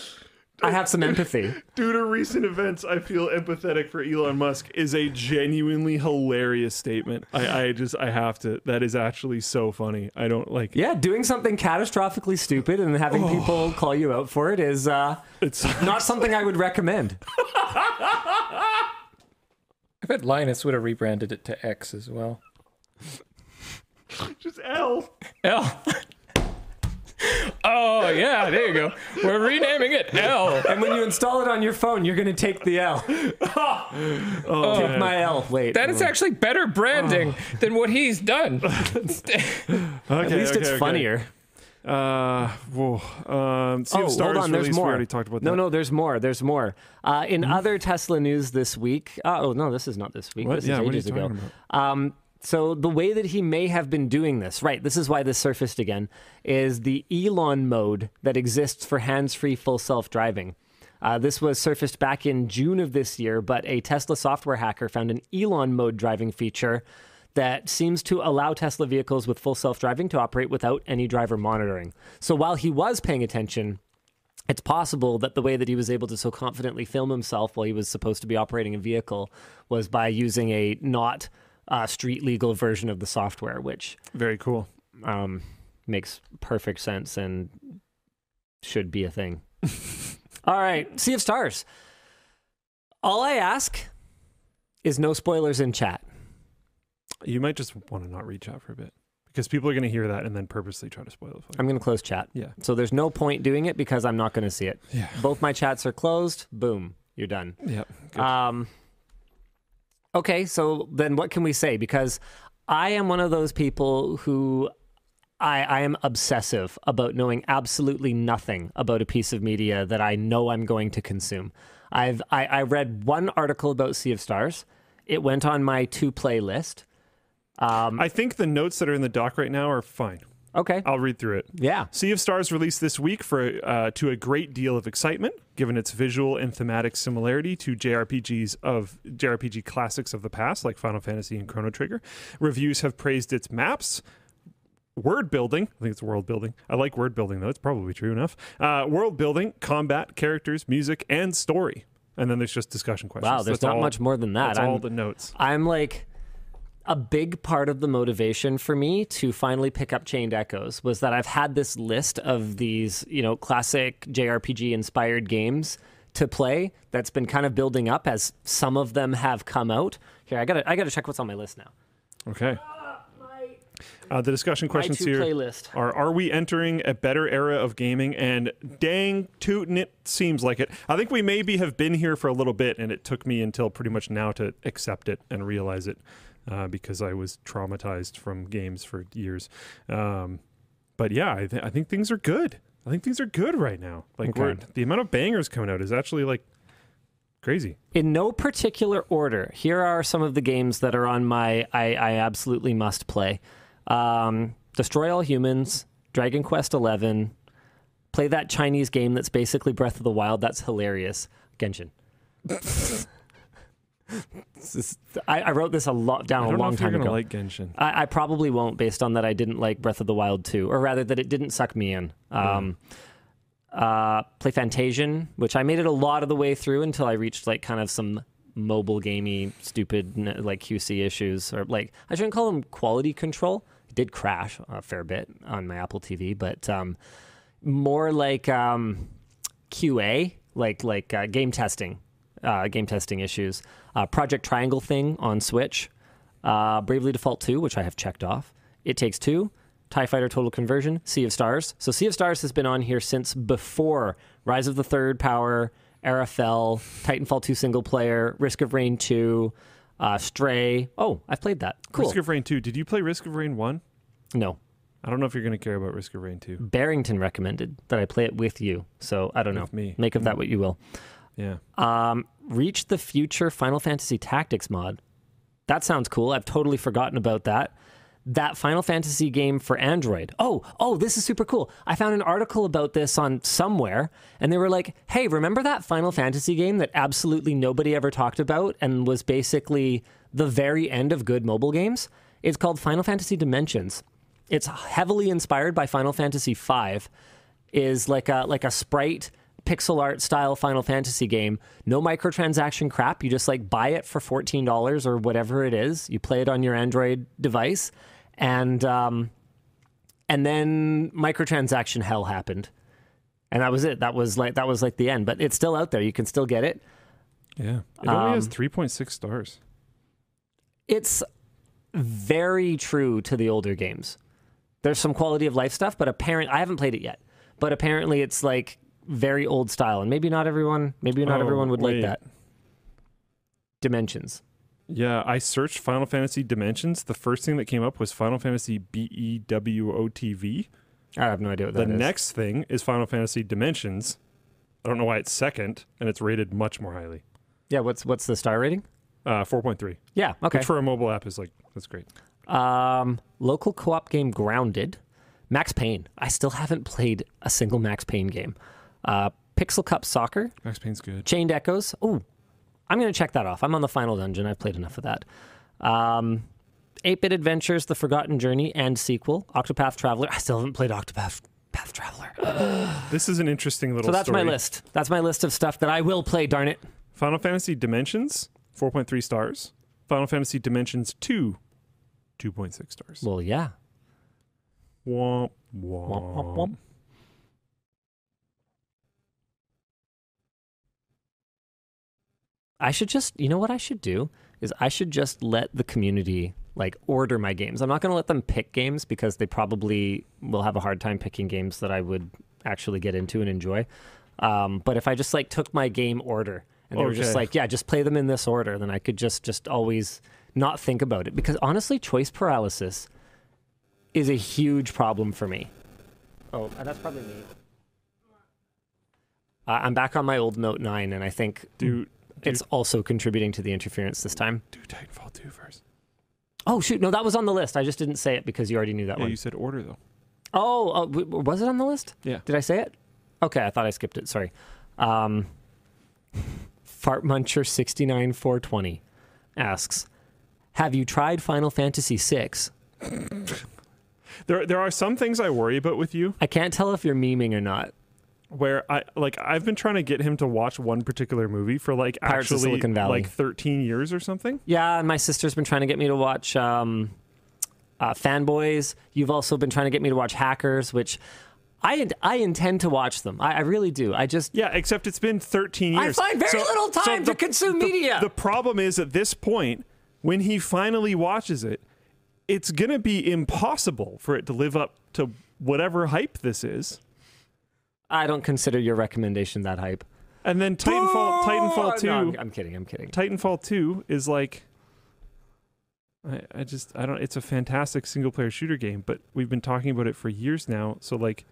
I have some empathy. Due to recent events, I feel empathetic for Elon Musk is a genuinely hilarious statement. I, I just, I have to, that is actually so funny. I don't like. Yeah. Doing something catastrophically stupid and having oh. people call you out for it is uh, it's not something I would recommend. I bet Linus would have rebranded it to X as well. Just L. L. Oh, yeah, there you go. We're renaming it L. And when you install it on your phone, you're going to take the L. Oh, oh, take my L. Wait. That is actually better branding oh. than what he's done. okay, At least okay, it's okay. funnier. Uh, whoa. Um, Sea of oh, Stars hold on, there's release. more. We already talked about that. No, no, there's more. There's more. Uh, in mm-hmm. other Tesla news this week... Uh, oh, no, this is not this week. What? This yeah, is ages what are you ago. About? Um... So the way that he may have been doing this, right, this is why this surfaced again, is the Elon mode that exists for hands-free full self-driving. Uh, this was surfaced back in June of this year, but a Tesla software hacker found an Elon mode driving feature that seems to allow Tesla vehicles with full self-driving to operate without any driver monitoring. So while he was paying attention, it's possible that the way that he was able to so confidently film himself while he was supposed to be operating a vehicle was by using a not... Uh, street legal version of the software, which very cool um, makes perfect sense and should be a thing. All right, Sea of Stars. All I ask is no spoilers in chat. You might just want to not reach out for a bit because people are going to hear that and then purposely try to spoil it for you. I'm going to close chat. Yeah. So there's no point doing it because I'm not going to see it. Yeah. Both my chats are closed. Boom. You're done. Yeah. Good. Um. Okay, so then what can we say? Because I am one of those people who I, I am obsessive about knowing absolutely nothing about a piece of media that I know I'm going to consume. I've I, I read one article about Sea of Stars. It went on my to-play list. Um, I think the notes that are in the doc right now are fine. Okay. I'll read through it. Yeah. Sea of Stars released this week for uh, to a great deal of excitement, given its visual and thematic similarity to J R P Gs of J R P G classics of the past, like Final Fantasy and Chrono Trigger. Reviews have praised its maps, word building. I think it's world building. I like word building, though. It's probably true enough. Uh, world building, combat, characters, music, and story. And then there's just discussion questions. Wow, there's that's not all, much more than that. That's I'm, all the notes. I'm like... A big part of the motivation for me to finally pick up Chained Echoes was that I've had this list of these, you know, classic J R P G-inspired games to play that's been kind of building up as some of them have come out. Here, I gotta, I gotta check what's on my list now. Okay. Uh, the discussion questions here playlist. are, are we entering a better era of gaming? And dang tootin' it seems like it. I think we maybe have been here for a little bit, and it took me until pretty much now to accept it and realize it. Uh, because I was traumatized from games for years. Um, but yeah, I, th- I think things are good. I think things are good right now. Like okay. we're, the amount of bangers coming out is actually like crazy. In no particular order, here are some of the games that are on my I, I absolutely must play. Um, Destroy All Humans, Dragon Quest eleven, play that Chinese game that's basically Breath of the Wild. That's hilarious. Genshin. Is, I, I wrote this a lot down a long time ago. I don't know if you're going to like Genshin. I, I probably won't, based on that I didn't like Breath of the Wild two, or rather that it didn't suck me in. Um, yeah. uh, play Fantasian, which I made it a lot of the way through until I reached like kind of some mobile gamey, stupid like Q C issues, or like I shouldn't call them quality control. It did crash a fair bit on my Apple T V, but um, more like um, Q A, like like uh, game testing. Uh, game testing issues, uh, Project Triangle Thing on Switch, uh, Bravely Default two, which I have checked off, It Takes Two, TIE Fighter Total Conversion, Sea of Stars. So Sea of Stars has been on here since before Rise of the Third Power, Arafel, Titanfall two Single Player, Risk of Rain two, uh, Stray. Oh, I've played that. Cool. Risk of Rain two. Did you play Risk of Rain one? No. I don't know if you're going to care about Risk of Rain two. Barrington recommended that I play it with you, so I don't with know. Me. Make of that what you will. Yeah. Um, Reach the Future Final Fantasy Tactics mod. That sounds cool. I've totally forgotten about that. that Final Fantasy game for Android. Oh, oh, this is super cool. I found an article about this on somewhere, and they were like, hey, remember that Final Fantasy game that absolutely nobody ever talked about and was basically the very end of good mobile games? It's called Final Fantasy Dimensions. It's heavily inspired by Final Fantasy five. Is like a like a sprite pixel art style Final Fantasy game. No microtransaction crap. You just like buy it for fourteen dollars or whatever it is. You play it on your Android device, and um, and then microtransaction hell happened, and that was it. That was like that was like the end. But it's still out there. You can still get it. Yeah, it only um, has three point six stars. It's very true to the older games. There's some quality of life stuff, but apparent. I haven't played it yet, but apparently it's like very old style, and maybe not everyone, maybe not oh, everyone would wait. like that. Dimensions. Yeah, I searched Final Fantasy Dimensions. The first thing that came up was Final Fantasy B E W O T V. I have no idea what that the is. The next thing is Final Fantasy Dimensions. I don't know why it's second, and it's rated much more highly. Yeah, what's what's the star rating? Uh, four point three. Yeah, okay. Which for a mobile app is like, that's great. Um, local co-op game Grounded. Max Payne. I still haven't played a single Max Payne game. Uh, Pixel Cup Soccer. Max Payne's good. Chained Echoes. Oh, I'm going to check that off. I'm on the final dungeon. I've played enough of that. Um, eight-Bit Adventures, The Forgotten Journey, and sequel. Octopath Traveler. I still haven't played Octopath Path Traveler. This is an interesting little story. So that's story. my list. That's my list of stuff that I will play, darn it. Final Fantasy Dimensions, four point three stars. Final Fantasy Dimensions two, two point six stars. Well, yeah. Womp, womp. Womp, womp, womp. I should just, you know what I should do is I should just let the community like order my games. I'm not going to let them pick games because they probably will have a hard time picking games that I would actually get into and enjoy. Um, but if I just like took my game order and they okay. were just like, yeah, just play them in this order, then I could just, just always not think about it. Because honestly, choice paralysis is a huge problem for me. Oh, that's probably me. Uh, I'm back on my old Note nine, and I think... Dude. It's also contributing to the interference this time. Do Titanfall two first. Oh, shoot. No, that was on the list. I just didn't say it because you already knew that yeah, one. You said order, though. Oh, uh, w- was it on the list? Yeah. Did I say it? Okay, I thought I skipped it. Sorry. Um, Fartmuncher six nine four two zero asks, have you tried Final Fantasy six? there, there are some things I worry about with you. I can't tell if you're memeing or not. Where I like, I've been trying to get him to watch one particular movie for like Pirates actually like thirteen years or something. Yeah, and my sister's been trying to get me to watch um, uh, Fanboys. You've also been trying to get me to watch Hackers, which I I intend to watch them. I, I really do. I just yeah. Except it's been thirteen years. I find very so, little time so the, to consume the, media. The problem is at this point when he finally watches it, it's gonna be impossible for it to live up to whatever hype this is. I don't consider your recommendation that hype. And then Titanfall, Titanfall two. No, I'm, I'm kidding. I'm kidding. Titanfall two is like, I, I just, I don't. It's a fantastic single-player shooter game, but we've been talking about it for years now. So like,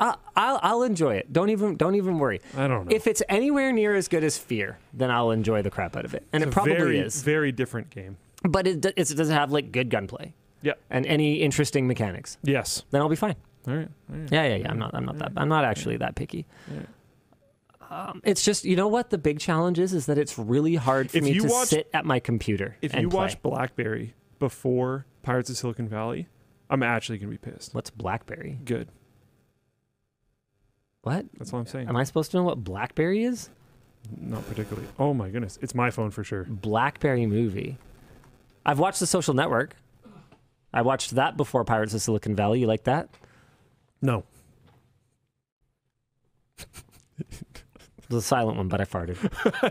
I, I'll, I'll enjoy it. Don't even, don't even worry. I don't know if it's anywhere near as good as Fear. Then I'll enjoy the crap out of it, and it's it probably very, is very different game. But it, it's, it doesn't have like good gunplay. Yeah. And any interesting mechanics. Yes. Then I'll be fine. All right, all right. Yeah, yeah, yeah. I'm not. I'm not that. I'm not actually that picky. Um, it's just, you know what the big challenge is is that it's really hard for if me to watch, sit at my computer. If and you play. watch BlackBerry before Pirates of Silicon Valley, I'm actually gonna be pissed. What's BlackBerry? Good. What? That's all I'm saying. Am I supposed to know what BlackBerry is? Not particularly. Oh my goodness, it's my phone for sure. BlackBerry movie. I've watched The Social Network. I watched that before Pirates of Silicon Valley. You like that? No. It was a silent one, but I farted.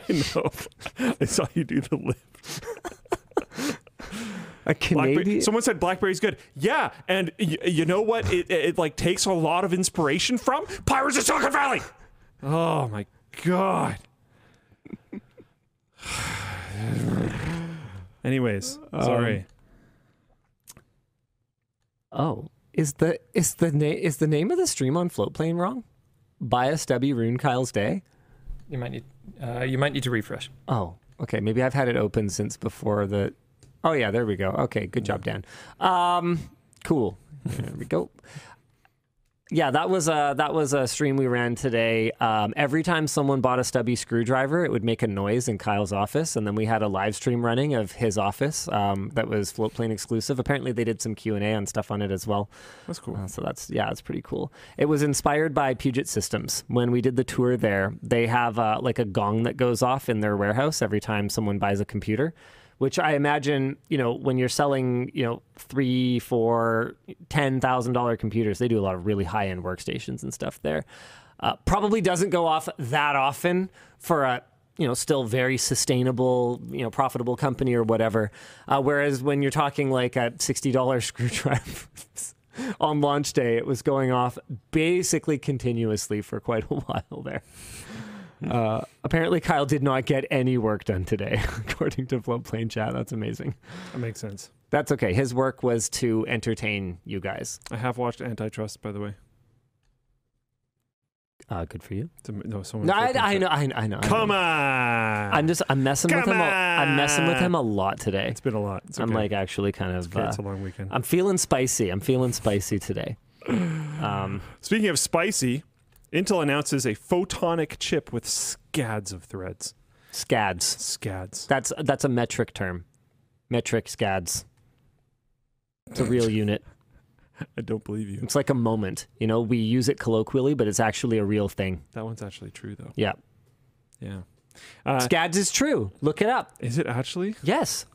I know. I saw you do the lip. A Canadian? Someone said BlackBerry's good. Yeah, and y- you know what? It, it, it like takes a lot of inspiration from Pirates of Silicon Valley. Oh my god. Anyways, sorry. Um, oh. Is the is the name is the name of the stream on Floatplane wrong? Bias W Rune Kyle's Day. You might need uh, you might need to refresh. Oh, okay. Maybe I've had it open since before the Oh, yeah, there we go. Okay, good job, Dan. Um, cool. There we go. Yeah, that was a that was a stream we ran today. Um, every time someone bought a stubby screwdriver, it would make a noise in Kyle's office, and then we had a live stream running of his office um, that was Floatplane exclusive. Apparently, they did some Q and A on stuff on it as well. That's cool. Uh, so that's yeah, that's pretty cool. It was inspired by Puget Systems. When we did the tour there, they have uh, like a gong that goes off in their warehouse every time someone buys a computer. Which I imagine, you know, when you're selling, you know, three, four, ten thousand dollar computers, they do a lot of really high end workstations and stuff there. Uh, probably doesn't go off that often for a, you know, still very sustainable, you know, profitable company or whatever. Uh, whereas when you're talking like a sixty dollar screwdriver on launch day, it was going off basically continuously for quite a while there. Uh, apparently Kyle did not get any work done today, according to Floatplane Chat. That's amazing. That makes sense. That's okay. His work was to entertain you guys. I have watched Antitrust, by the way. Uh, good for you. A, no, someone no I, I, know, I know. I know. Come I know. on. I'm just. I'm messing Come with him. A, I'm messing with him a lot today. It's been a lot. It's okay. I'm like actually kind of. It's, okay. uh, it's a long weekend. I'm feeling spicy. I'm feeling spicy today. Um, Speaking of spicy. Intel announces a photonic chip with scads of threads. Scads. Scads. That's that's a metric term. Metric scads. It's a real unit. I don't believe you. It's like a moment. You know, we use it colloquially, but it's actually a real thing. That one's actually true, though. Yeah. Yeah. Uh, scads is true. Look it up. Is it actually? Yes.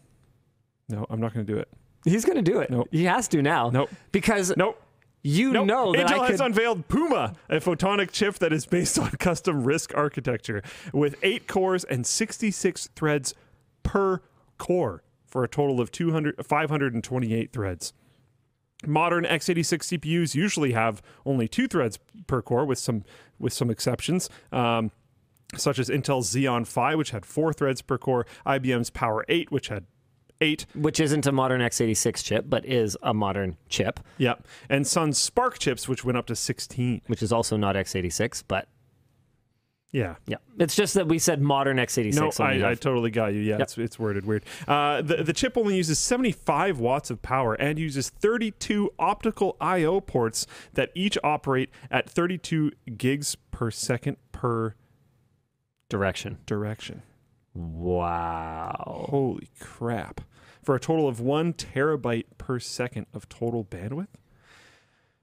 No, I'm not going to do it. He's going to do it. Nope. He has to now. Nope. Because... Nope. You nope. know that Intel I could... has unveiled Puma, a photonic chip that is based on custom RISC architecture with eight cores and sixty-six threads per core for a total of five hundred twenty-eight threads. Modern x eighty-six C P Us usually have only two threads per core, with some with some exceptions, um, such as Intel's Xeon Phi, which had four threads per core, I B M's Power eight, which had eight. Which isn't a modern x eighty-six chip, but is a modern chip. Yep. And Sun's Spark chips, which went up to sixteen. Which is also not x eighty-six, but... Yeah. Yeah. It's just that we said modern x eighty-six. No, I, I totally got you. Yeah, yep. it's, it's worded weird. Uh, the, the chip only uses seventy-five watts of power and uses thirty-two optical I O ports that each operate at thirty-two gigs per second per... Direction. Direction. Wow. Holy crap. For a total of one terabyte per second of total bandwidth.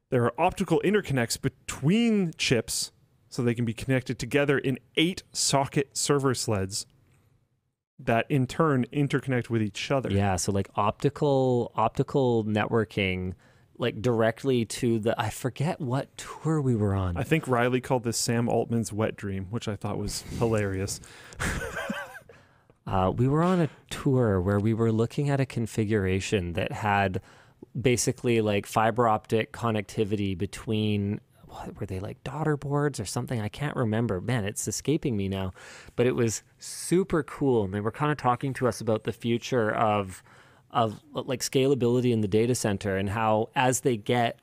There are optical interconnects between chips so they can be connected together in eight socket server sleds that in turn interconnect with each other. Yeah, so like optical optical networking, like directly to the, I forget what tour we were on. I think Riley called this Sam Altman's wet dream, which I thought was hilarious. Uh, we were on a tour where we were looking at a configuration that had basically like fiber optic connectivity between, what were they, like daughter boards or something? I can't remember. Man, it's escaping me now. But it was super cool. And they were kind of talking to us about the future of, of like scalability in the data center and how as they get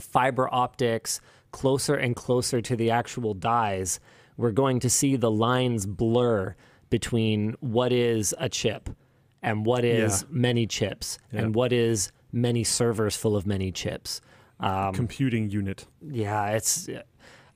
fiber optics closer and closer to the actual dies, we're going to see the lines blur between what is a chip and what is yeah. many chips yeah. and what is many servers full of many chips. Um, Computing unit. Yeah, it's.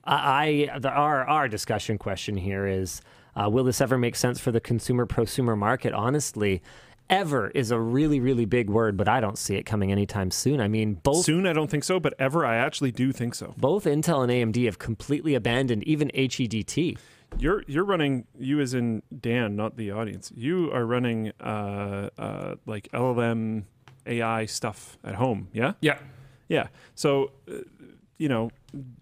I, I the, our our discussion question here is: uh, will this ever make sense for the consumer prosumer market? Honestly, ever is a really really big word, but I don't see it coming anytime soon. I mean, both soon I don't think so, but ever I actually do think so. Both Intel and A M D have completely abandoned even H E D T. You're you're running you as in Dan, not the audience. You are running uh, uh, like L L M A I stuff at home, yeah? Yeah, yeah. So uh, you know,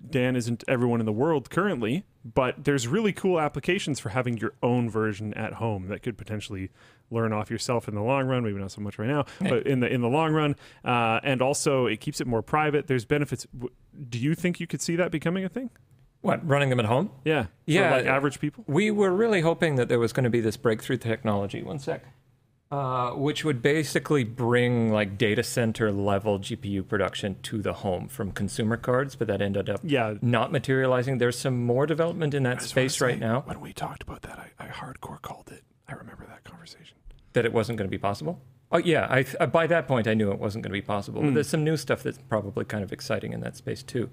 Dan isn't everyone in the world currently, but there's really cool applications for having your own version at home that could potentially learn off yourself in the long run. Maybe not so much right now, but in the in the long run, uh, and also it keeps it more private. There's benefits. Do you think you could see that becoming a thing? What, running them at home? Yeah. Yeah. For like average people? We were really hoping that there was going to be this breakthrough technology, one sec, uh, which would basically bring like data center level G P U production to the home from consumer cards, but that ended up yeah. not materializing. There's some more development in that space right now. When we talked about that, I, I hardcore called it. I remember that conversation. That it wasn't going to be possible? Oh, yeah, I, uh, by that point, I knew it wasn't going to be possible. Mm. But there's some new stuff that's probably kind of exciting in that space, too.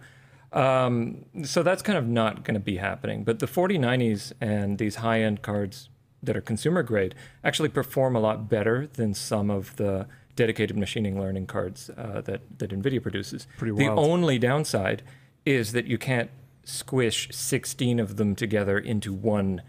Um, so that's kind of not going to be happening. But the forty nineties and these high-end cards that are consumer-grade actually perform a lot better than some of the dedicated machine learning cards uh, that, that NVIDIA produces. Pretty wild. The only downside is that you can't squish sixteen of them together into one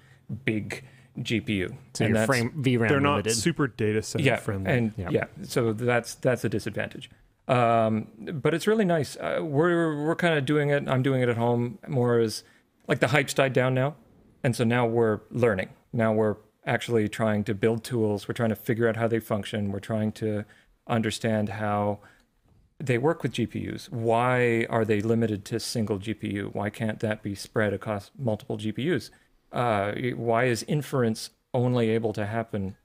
big G P U. So and your frame V RAM they're limited. Not super data center yeah, friendly. And yeah. yeah, so that's that's a disadvantage. Um, but it's really nice. Uh, we're we're kind of doing it. I'm doing it at home more as like the hype's died down now, and so now we're learning. Now we're actually trying to build tools. We're trying to figure out how they function. We're trying to understand how they work with G P Us. Why are they limited to single G P U? Why can't that be spread across multiple G P Us? Uh, why is inference only able to happen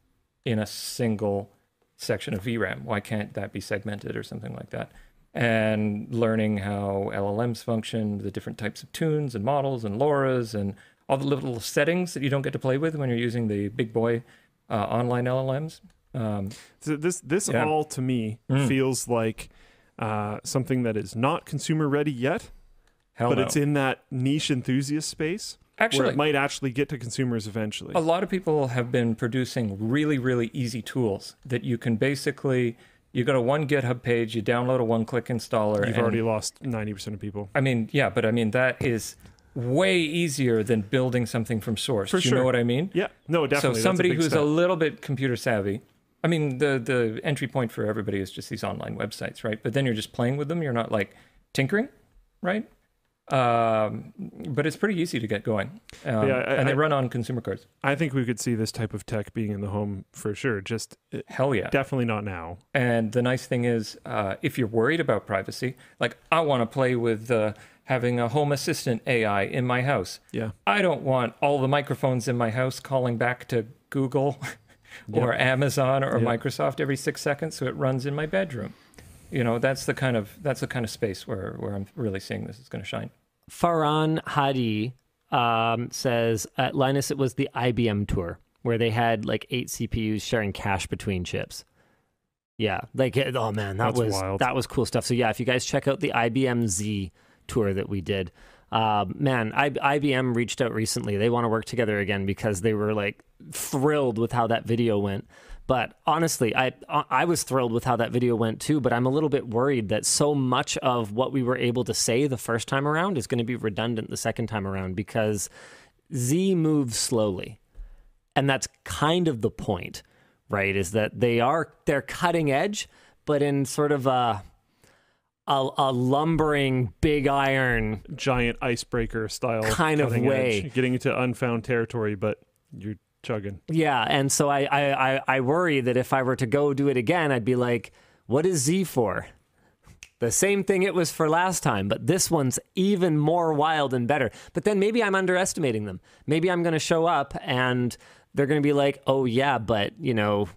in a single section of V RAM? Why can't that be segmented or something like that? And learning how L L Ms function, the different types of tunes and models and LoRAs and all the little settings that you don't get to play with when you're using the big boy uh, online L L Ms. Um, so this this yeah. all to me mm. feels like uh, something that is not consumer ready yet, Hell but no. it's in that niche enthusiast space. Actually, where it might actually get to consumers eventually. A lot of people have been producing really, really easy tools that you can basically, you go to one GitHub page, you download a one-click installer. You've and, already lost ninety percent of people. I mean, yeah, but I mean, that is way easier than building something from source. For Do you sure. know what I mean? Yeah, no, definitely. So somebody That's a big who's step. a little bit computer savvy, I mean, the the entry point for everybody is just these online websites, right? But then you're just playing with them. You're not like tinkering, right? Um, but it's pretty easy to get going, um, yeah, I, and they I, run on consumer cards. I think we could see this type of tech being in the home for sure. Just hell yeah, definitely not now. And the nice thing is, uh, if you're worried about privacy, like I want to play with uh, having a home assistant A I in my house. Yeah, I don't want all the microphones in my house calling back to Google or yep. Amazon or yep. Microsoft every six seconds, so it runs in my bedroom. You know, that's the kind of that's the kind of space where, where I'm really seeing this is going to shine. Farhan Hadi um, says, at Linus, it was the I B M tour where they had like eight C P Us sharing cache between chips. Yeah, like, oh man, that that's was wild. That was cool stuff. So yeah, if you guys check out the I B M Z tour that we did, uh, man, I, IBM reached out recently. They want to work together again because they were like thrilled with how that video went. But honestly, I I was thrilled with how that video went too, but I'm a little bit worried that so much of what we were able to say the first time around is going to be redundant the second time around because Z moves slowly. And that's kind of the point, right? Is that they are, they're cutting edge, but in sort of a, a, a lumbering big iron. Giant icebreaker style. Kind of way. Edge, getting into unfound territory, but you're chugging. Yeah, and so I, I, I worry that if I were to go do it again, I'd be like, what is Z for? The same thing it was for last time, but this one's even more wild and better. But then maybe I'm underestimating them. Maybe I'm going to show up and they're going to be like, oh yeah, but, you know,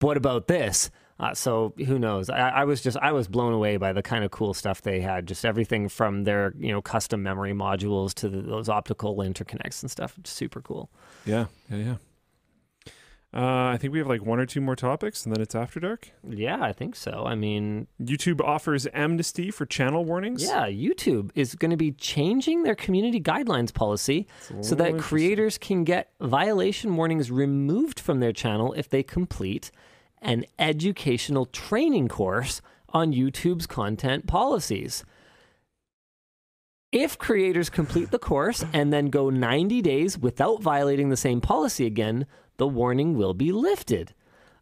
what about this? Uh, so who knows? I, I was just, I was blown away by the kind of cool stuff they had. Just everything from their, you know, custom memory modules to the, those optical interconnects and stuff. It's super cool. Yeah, yeah, yeah. Uh, I think we have like one or two more topics and then it's After Dark. Yeah, I think so. I mean... YouTube offers amnesty for channel warnings. Yeah, YouTube is going to be changing their community guidelines policy so that creators can get violation warnings removed from their channel if they complete an educational training course on YouTube's content policies. If creators complete the course and then go ninety days without violating the same policy again, the warning will be lifted.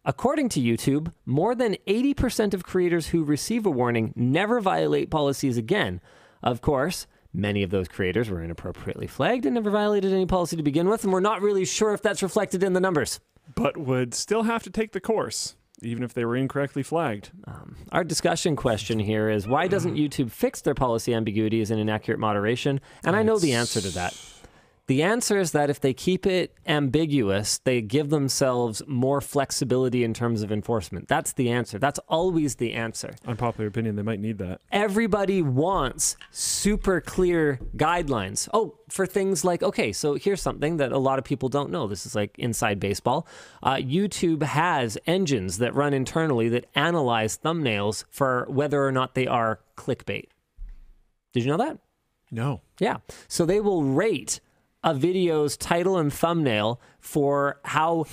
According to YouTube, more than eighty percent of creators who receive a warning never violate policies again. Of course, many of those creators were inappropriately flagged and never violated any policy to begin with, and we're not really sure if that's reflected in the numbers. But would still have to take the course, even if they were incorrectly flagged. Um, our discussion question here is, why doesn't YouTube fix their policy ambiguities and inaccurate moderation? And I know the answer to that. The answer is that if they keep it ambiguous, they give themselves more flexibility in terms of enforcement. That's the answer. That's always the answer. Unpopular opinion, they might need that. Everybody wants super clear guidelines. Oh, for things like, okay, so here's something that a lot of people don't know. This is like inside baseball. Uh, YouTube has engines that run internally that analyze thumbnails for whether or not they are clickbait. Did you know that? No. Yeah. So they will rate a video's title and thumbnail for how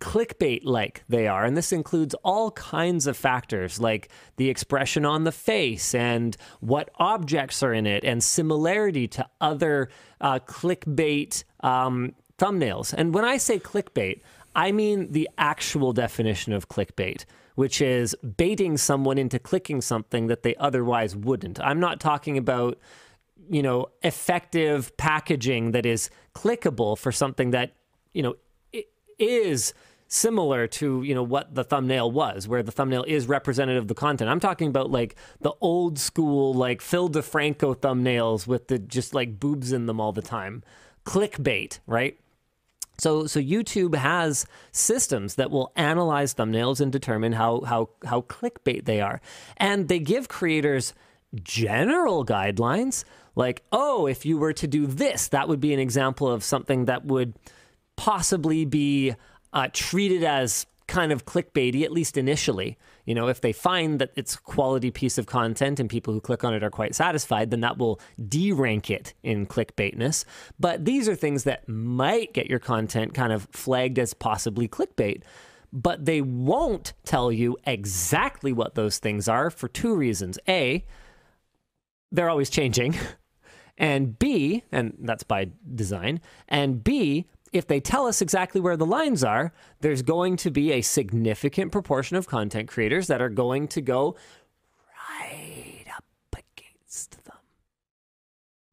clickbait-like they are. And this includes all kinds of factors like the expression on the face and what objects are in it and similarity to other uh, clickbait um, thumbnails. And when I say clickbait, I mean the actual definition of clickbait, which is baiting someone into clicking something that they otherwise wouldn't. I'm not talking about, you know, effective packaging that is clickable for something that, you know, is similar to, you know, what the thumbnail was, where the thumbnail is representative of the content. I'm talking about like the old school, like Phil DeFranco thumbnails with the just like boobs in them all the time. Clickbait, right? So so YouTube has systems that will analyze thumbnails and determine how how how clickbait they are. And they give creators general guidelines like, oh, if you were to do this, that would be an example of something that would possibly be uh, treated as kind of clickbaity, at least initially. You know, if they find that it's a quality piece of content and people who click on it are quite satisfied, then that will de-rank it in clickbaitness. But these are things that might get your content kind of flagged as possibly clickbait. But they won't tell you exactly what those things are for two reasons. A, they're always changing. And B, and that's by design, and B, if they tell us exactly where the lines are, there's going to be a significant proportion of content creators that are going to go right up against them.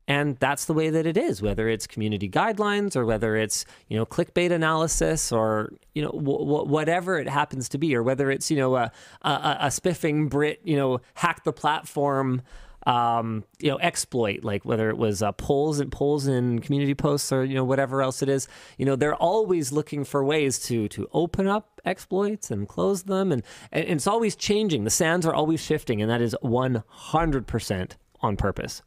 And that's the way that it is, whether it's community guidelines or whether it's, you know, clickbait analysis or, you know, w- w- whatever it happens to be, or whether it's, you know, a, a, a spiffing Brit, you know, hack the platform, um, you know, exploit, like whether it was uh, polls and polls and community posts or, you know, whatever else it is. You know, they're always looking for ways to to open up exploits and close them. And, and it's always changing. The sands are always shifting. And that is one hundred percent on purpose.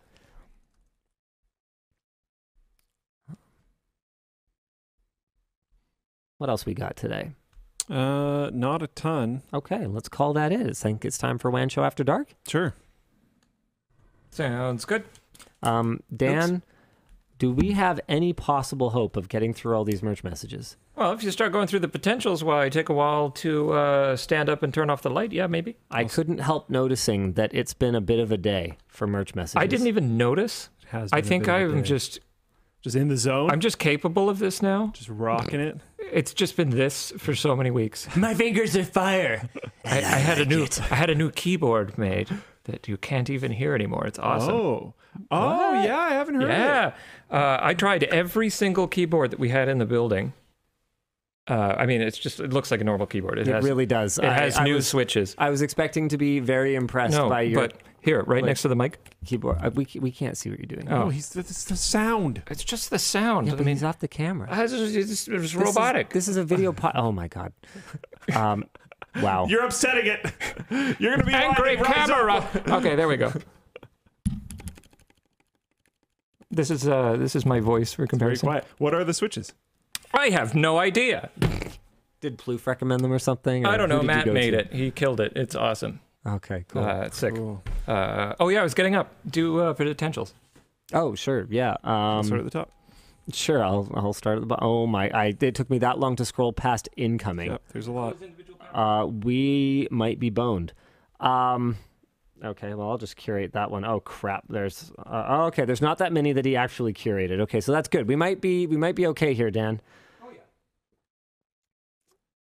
What else we got today? Uh, not a ton. Okay, let's call that it. I think it's time for WAN Show After Dark. Sure. Sounds good. Um, Dan, Oops. do we have any possible hope of getting through all these merch messages? Well, if you start going through the potentials while I take a while to uh, stand up and turn off the light, yeah, maybe. I I'll couldn't see. help noticing that it's been a bit of a day for merch messages. I didn't even notice. It has been I think I'm just... Just in the zone? I'm just capable of this now. Just rocking it. It's just been this for so many weeks. My fingers are fire. I, I had a new I had a new keyboard made that you can't even hear anymore. It's awesome. Oh, oh what? yeah, I haven't heard yeah. it. Yeah, uh, I tried every single keyboard that we had in the building. Uh, I mean, it's just, it looks like a normal keyboard. It, it has, really does. It I, has I new was, switches. I was expecting to be very impressed no, by your... But here, right like, next to the mic. Keyboard. Uh, we we can't see what you're doing. Oh, no, he's, it's the sound. It's just the sound. Yeah, but I mean, he's not the camera. It's, it's, it's this robotic. Is, this is a video pod. Oh, my God. Um, wow. You're upsetting it. You're going to be angry camera. Okay, there we go. This is uh, this is my voice for comparison. Very quiet. What are the switches? I have no idea. Did Plouffe recommend them or something? Or I don't know. Matt made to? it. He killed it. It's awesome. Okay, cool. Uh, it's sick. Cool. Uh, oh, yeah, I was getting up. Do uh, potentials. Oh, sure. Yeah. Um, I'll start at the top. Sure, I'll I'll start at the bottom. Oh, my. I, it took me that long to scroll past incoming. Yep, there's a lot. Uh, we might be boned. Um, okay, well, I'll just curate that one. Oh, crap. There's... Uh, oh, okay, there's not that many that he actually curated. Okay, so that's good. We might be, we might be okay here, Dan.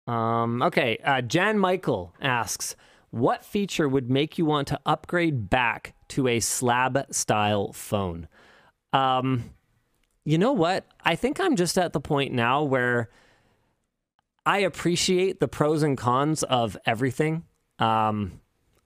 Um, okay, uh, Jan Michael asks, what feature would make you want to upgrade back to a slab-style phone? Um, you know what? I think I'm just at the point now where I appreciate the pros and cons of everything. Um,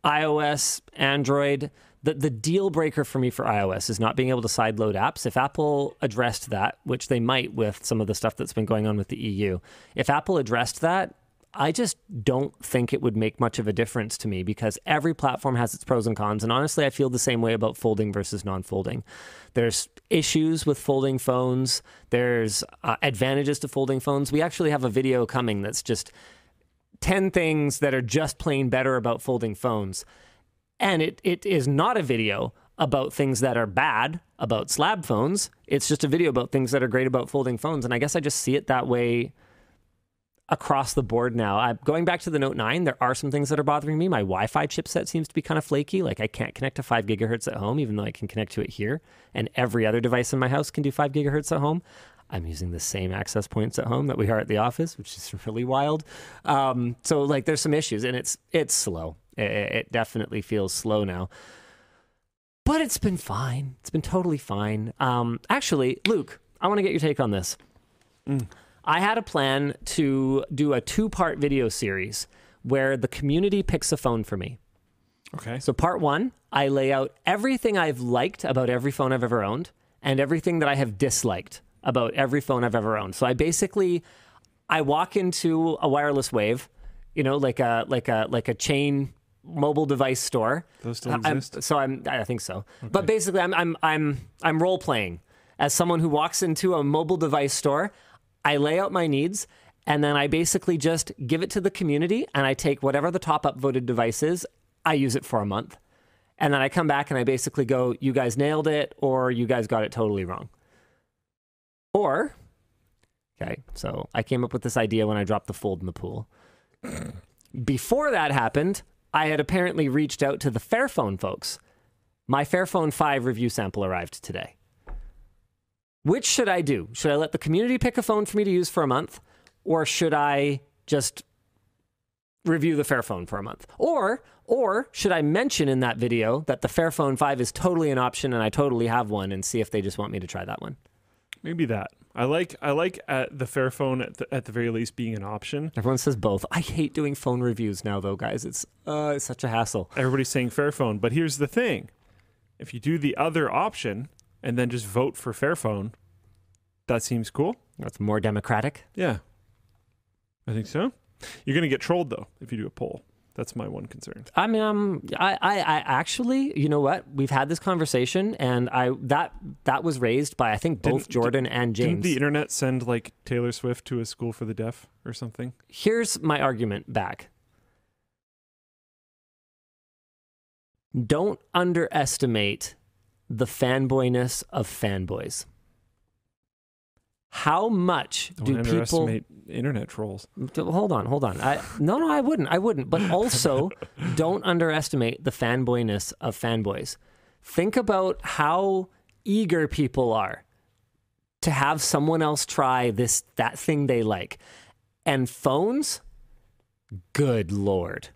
iOS, Android. The, the deal breaker for me for iOS is not being able to sideload apps. If Apple addressed that, which they might with some of the stuff that's been going on with the E U, if Apple addressed that, I just don't think it would make much of a difference to me, because every platform has its pros and cons. And honestly, I feel the same way about folding versus non-folding. There's issues with folding phones. There's uh, advantages to folding phones. We actually have a video coming that's just ten things that are just plain better about folding phones. And it it is not a video about things that are bad about slab phones. It's just a video about things that are great about folding phones. And I guess I just see it that way across the board now. I'm going back to the Note nine. There are some things that are bothering me. My Wi-Fi chipset seems to be kind of flaky. Like, I can't connect to five gigahertz at home, even though I can connect to it here, and every other device in my house can do five gigahertz at home. I'm using the same access points at home that we are at the office, which is really wild. Um, so like, there's some issues, and it's it's slow. It, it definitely feels slow now, but it's been fine. It's been totally fine. Um, actually, Luke, I want to get your take on this. Mm. I had a plan to do a two-part video series where the community picks a phone for me. Okay. So part one, I lay out everything I've liked about every phone I've ever owned and everything that I have disliked about every phone I've ever owned. So I basically, I walk into a wireless wave, you know, like a like a like a chain mobile device store. Those still exist? I'm, so I'm, I think so. Okay. But basically, I'm I'm I'm I'm role playing as someone who walks into a mobile device store. I lay out my needs, and then I basically just give it to the community, and I take whatever the top upvoted device is, I use it for a month. And then I come back and I basically go, you guys nailed it, or you guys got it totally wrong. Or, okay, so I came up with this idea when I dropped the fold in the pool. Before that happened, I had apparently reached out to the Fairphone folks. My Fairphone five review sample arrived today. Which should I do? Should I let the community pick a phone for me to use for a month? Or should I just review the Fairphone for a month? Or or should I mention in that video that the Fairphone five is totally an option and I totally have one, and see if they just want me to try that one? Maybe that. I like I like uh, the Fairphone at the, at the very least being an option. Everyone says both. I hate doing phone reviews now, though, guys. It's, uh, it's such a hassle. Everybody's saying Fairphone, but here's the thing. If you do the other option and then just vote for Fairphone, that seems cool. That's more democratic. Yeah, I think so. You're going to get trolled, though, if you do a poll. That's my one concern. I mean, um, I, I, I actually, you know what? We've had this conversation, and I that that was raised by, I think, both didn't, Jordan did, and James. Didn't the internet send, like, Taylor Swift to a school for the deaf or something? Here's my argument back. Don't underestimate the fanboyness of fanboys. How much Don't do people underestimate internet trolls? Hold on, hold on. I, no, no, I wouldn't. I wouldn't. But also, don't underestimate the fanboyness of fanboys. Think about how eager people are to have someone else try this that thing they like. And phones, good Lord.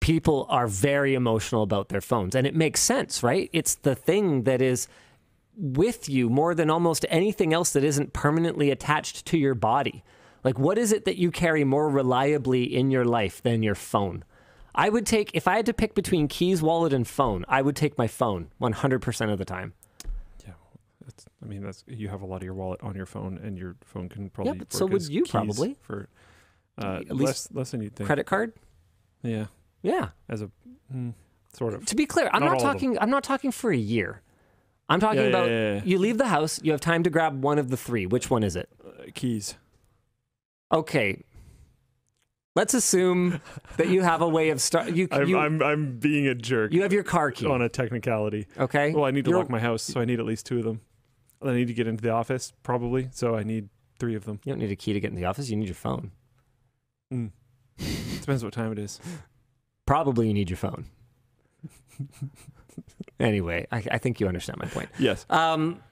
People are very emotional about their phones, and it makes sense, right? It's the thing that is with you more than almost anything else that isn't permanently attached to your body. Like, what is it that you carry more reliably in your life than your phone? I would take, if I had to pick between keys, wallet, and phone, I would take my phone one hundred percent of the time. Yeah, that's, I mean, that's, you have a lot of your wallet on your phone, and your phone can probably yeah, but work so would as you keys probably for uh, at least less, less than you'd think. Credit card? Yeah. Yeah, as a mm, sort of. To be clear, I'm not, not talking. I'm not talking for a year. I'm talking yeah, about yeah, yeah, yeah. You leave the house. You have time to grab one of the three. Which one is it? Uh, keys. Okay. Let's assume that you have a way of start. You, I'm, you, I'm I'm being a jerk. You have your car key on a technicality. Okay. Well, I need to You're, lock my house, so I need at least two of them. I need to get into the office, probably, so I need three of them. You don't need a key to get in the office. You need your phone. Mm. Depends what time it is. Probably you need your phone. Anyway, I, I think you understand my point. Yes. Um.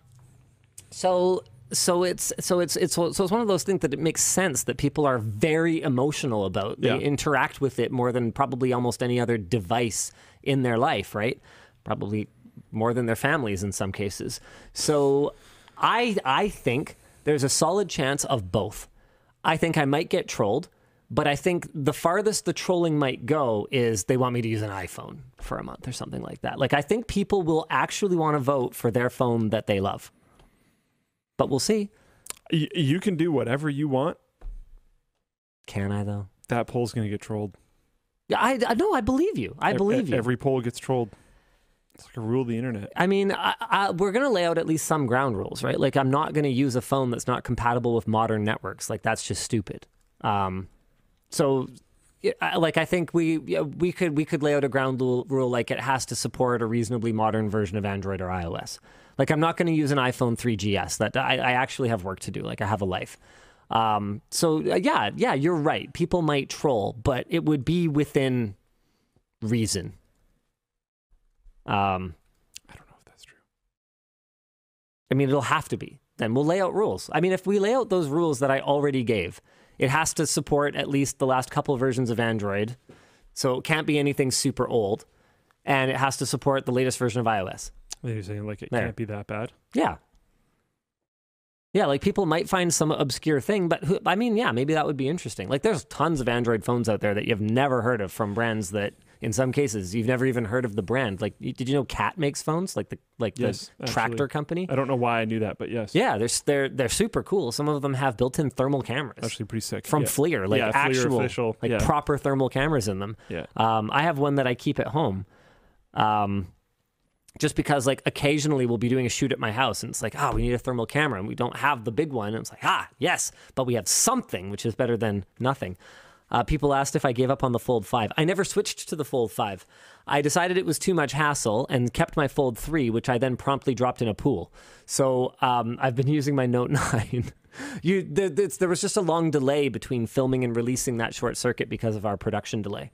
So so it's so it's it's so it's one of those things that it makes sense that people are very emotional about. They yeah. interact with it more than probably almost any other device in their life, right? Probably more than their families in some cases. So I I think there's a solid chance of both. I think I might get trolled. But I think the farthest the trolling might go is they want me to use an iPhone for a month or something like that. Like, I think people will actually want to vote for their phone that they love. But we'll see. Y- you can do whatever you want. Can I, though? That poll's going to get trolled. I, I No, I believe you. I every, believe you. Every poll gets trolled. It's like a rule of the internet. I mean, I, I, we're going to lay out at least some ground rules, right? Like, I'm not going to use a phone that's not compatible with modern networks. Like, that's just stupid. Um... So, like, I think we we could we could lay out a ground rule, like it has to support a reasonably modern version of Android or iOS. Like, I'm not going to use an iPhone three G S. That I, I actually have work to do. Like, I have a life. Um, so yeah, yeah, you're right. People might troll, but it would be within reason. Um, I don't know if that's true. I mean, it'll have to be. Then we'll lay out rules. I mean, if we lay out those rules that I already gave. It has to support at least the last couple versions of Android, so it can't be anything super old, and it has to support the latest version of iOS. You're saying, like, it there. Can't be that bad? Yeah. Yeah, like, people might find some obscure thing, but, who, I mean, yeah, maybe that would be interesting. Like, there's tons of Android phones out there that you've never heard of from brands that, in some cases, you've never even heard of the brand. Like, did you know Cat makes phones? Like the like yes, the absolutely. Tractor company? I don't know why I knew that, but yes. Yeah, they're they're they're super cool. Some of them have built-in thermal cameras. Actually pretty sick. From yeah. FLIR, like yeah, actual FLIR official. like yeah. proper thermal cameras in them. Yeah. Um, I have one that I keep at home. Um just because, like, occasionally we'll be doing a shoot at my house and it's like, oh, we need a thermal camera and we don't have the big one. And it's like, ah, yes, but we have something, which is better than nothing. Uh, people asked if I gave up on the Fold five. I never switched to the Fold five. I decided it was too much hassle and kept my Fold three, which I then promptly dropped in a pool. So um, I've been using my Note nine. you, the, the, there was just a long delay between filming and releasing that short circuit because of our production delay.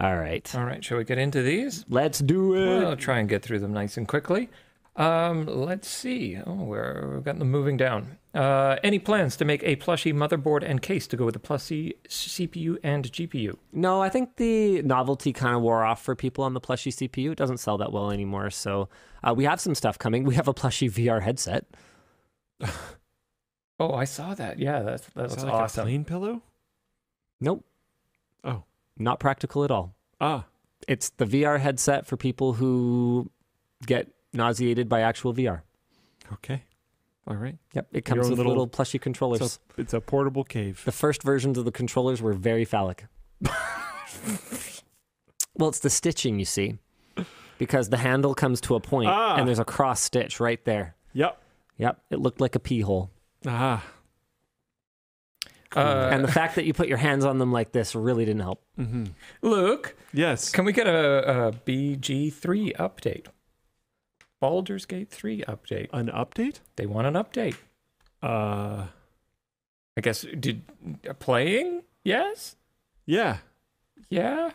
All right. All right. Shall we get into these? Let's do it. Well, I'll try and get through them nice and quickly. Um, let's see. Oh, we're, we've gotten them moving down. Uh, any plans to make a plushy motherboard and case to go with the plushy C P U and G P U? No, I think the novelty kind of wore off for people on the plushy C P U. It doesn't sell that well anymore. So uh, we have some stuff coming. We have a plushy V R headset. Oh, I saw that. Yeah, that's that looks like awesome. A plain pillow? Nope. Oh, not practical at all. Ah, it's the V R headset for people who get nauseated by actual V R. Okay. All right. Yep. It comes with little, little plushy controllers. It's a, it's a portable cave. The first versions of the controllers were very phallic. Well, it's the stitching, you see, because the handle comes to a point, ah. and there's a cross stitch right there. Yep. Yep. It looked like a pee hole. Ah. Uh, and the fact that you put your hands on them like this really didn't help. Mm-hmm. Luke. Yes. Can we get a, a B G three update? Baldur's Gate three update. An update? They want an update. Uh, I guess, did uh, playing? Yes? Yeah. Yeah?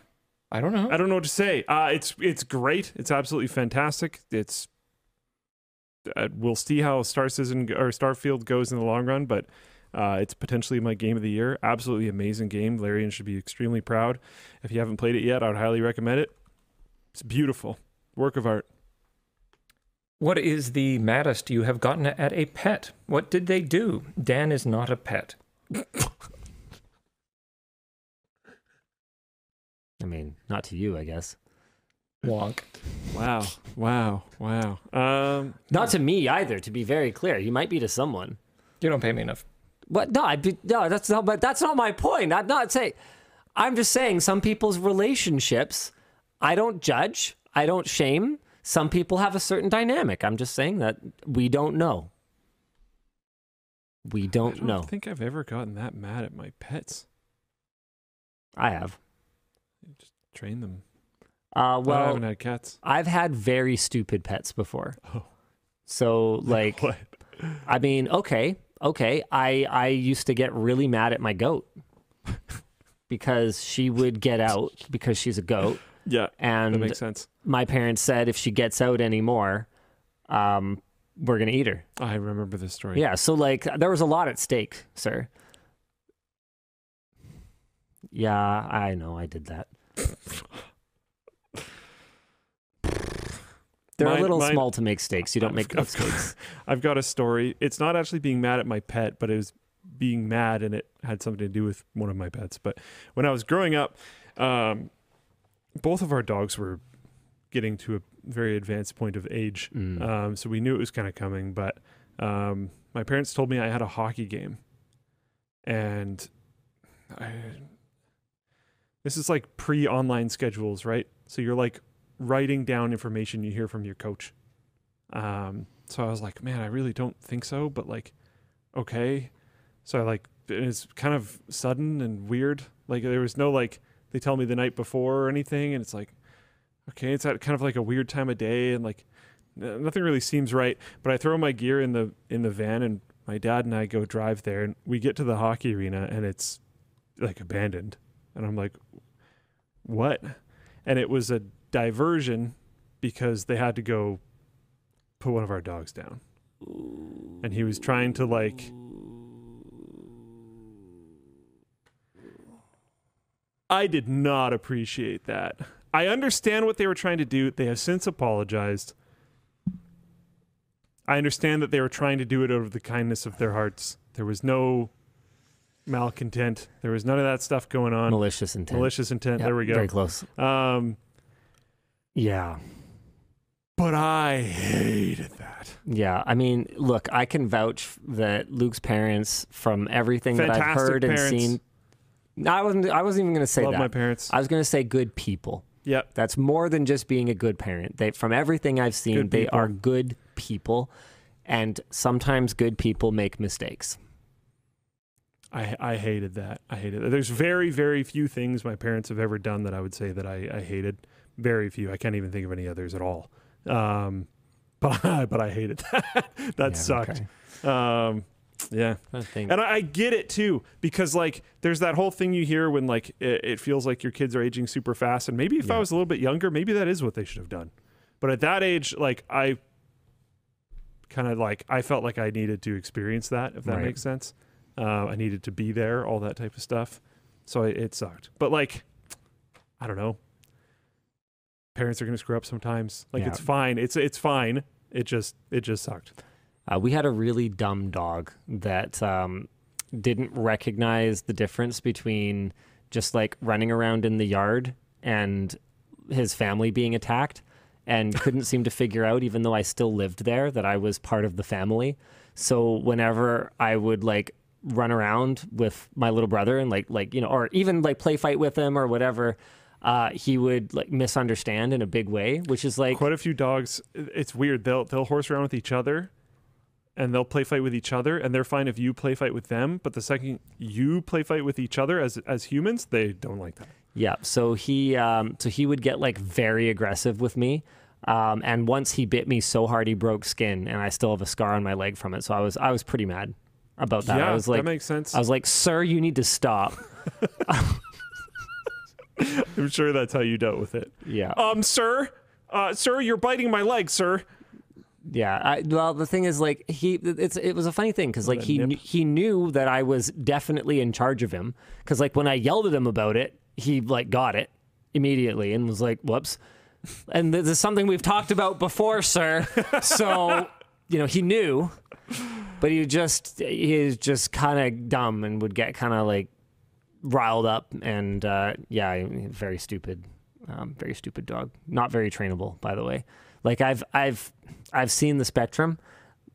I don't know. I don't know what to say. Uh, it's it's great. It's absolutely fantastic. It's uh, we'll see how Star Citizen or Starfield goes in the long run, but uh, it's potentially my game of the year. Absolutely amazing game. Larian should be extremely proud. If you haven't played it yet, I would highly recommend it. It's beautiful. Work of art. What is the maddest you have gotten at a pet? What did they do? Dan is not a pet. I mean, not to you, I guess. Wonk. Wow. Wow. Wow. Um, not to me either, to be very clear. You might be to someone. You don't pay me enough. But no, I'd be, no, that's not, but that's not my point. I'm not saying, I'm just saying some people's relationships, I don't judge, I don't shame. Some people have a certain dynamic. I'm just saying that we don't know. We don't, I don't know. I don't think I've ever gotten that mad at my pets. I have. Just train them. Uh, well, I haven't had cats. I've had very stupid pets before. Oh. So, like, what? I mean, okay, okay. I, I used to get really mad at my goat because she would get out because she's a goat. Yeah, and that makes sense. My parents said if she gets out anymore, um, we're going to eat her. I remember this story. Yeah, so, like, there was a lot at stake, sir. Yeah, I know, I did that. They're mine, a little mine, small to make steaks. You don't I've, make those steaks. I've got a story. It's not actually being mad at my pet, but it was being mad, and it had something to do with one of my pets. But when I was growing up, um, both of our dogs were getting to a very advanced point of age. Mm. Um, so we knew it was kind of coming, but um, my parents told me I had a hockey game. And I, this is like pre-online schedules, right? So you're like writing down information you hear from your coach. Um, so I was like, man, I really don't think so, but like, okay. So I like, it's kind of sudden and weird. Like there was no like, they tell me the night before or anything. And it's like, okay, it's at kind of like a weird time of day. And like, nothing really seems right. But I throw my gear in the, in the van, and my dad and I go drive there, and we get to the hockey arena, and it's like abandoned. And I'm like, what? And it was a diversion because they had to go put one of our dogs down. And he was trying to like, I did not appreciate that. I understand what they were trying to do. They have since apologized. I understand that they were trying to do it out of the kindness of their hearts. There was no malcontent. There was none of that stuff going on. Malicious intent. Malicious intent. Yep, there we go. Very close. Um, yeah. But I hated that. Yeah. I mean, look, I can vouch that Luke's parents, from everything Fantastic that I've heard parents. and seen... No, I wasn't, I wasn't even going to say Love that. Love my parents. I was going to say good people. Yep. That's more than just being a good parent. They, from everything I've seen, they are good people. And sometimes good people make mistakes. I, I hated that. I hated that. There's very, very few things my parents have ever done that I would say that I, I hated. Very few. I can't even think of any others at all. Um, but, I, but I hated that. that yeah, sucked. Okay. Um, yeah. I think. And I, I get it too, because like there's that whole thing you hear when like it, it feels like your kids are aging super fast. And maybe if yeah. I was a little bit younger, maybe that is what they should have done. But at that age, like I kind of like, I felt like I needed to experience that, if that right. makes sense. Uh, I needed to be there, all that type of stuff. So it, it sucked. But like, I don't know. Parents are going to screw up sometimes. Like yeah. it's fine. It's it's fine. It just it just sucked. Uh, we had a really dumb dog that um, didn't recognize the difference between just like running around in the yard and his family being attacked, and couldn't seem to figure out, even though I still lived there, that I was part of the family. So whenever I would like run around with my little brother and like like you know, or even like play fight with him or whatever, Uh, he would like misunderstand in a big way, which is like quite a few dogs. It's weird. They'll they'll horse around with each other, and they'll play fight with each other, and they're fine if you play fight with them. But the second you play fight with each other as as humans, they don't like that. Yeah. So he um, so he would get like very aggressive with me, um, and once he bit me so hard he broke skin, and I still have a scar on my leg from it. So I was I was pretty mad about that. Yeah, I was like, that makes sense. I was like, sir, you need to stop. I'm sure that's how you dealt with it. Yeah. Um, sir, uh, sir, you're biting my leg, sir. Yeah. I, well, the thing is, like, he, it's, it was a funny thing because, like, he kn- he knew that I was definitely in charge of him because, like, when I yelled at him about it, he like got it immediately and was like, "Whoops." And this is something we've talked about before, sir. So, you know, he knew, but he just he is just kind of dumb and would get kind of like riled up, and uh yeah very stupid um very stupid dog, not very trainable, by the way. Like I've I've I've seen the spectrum.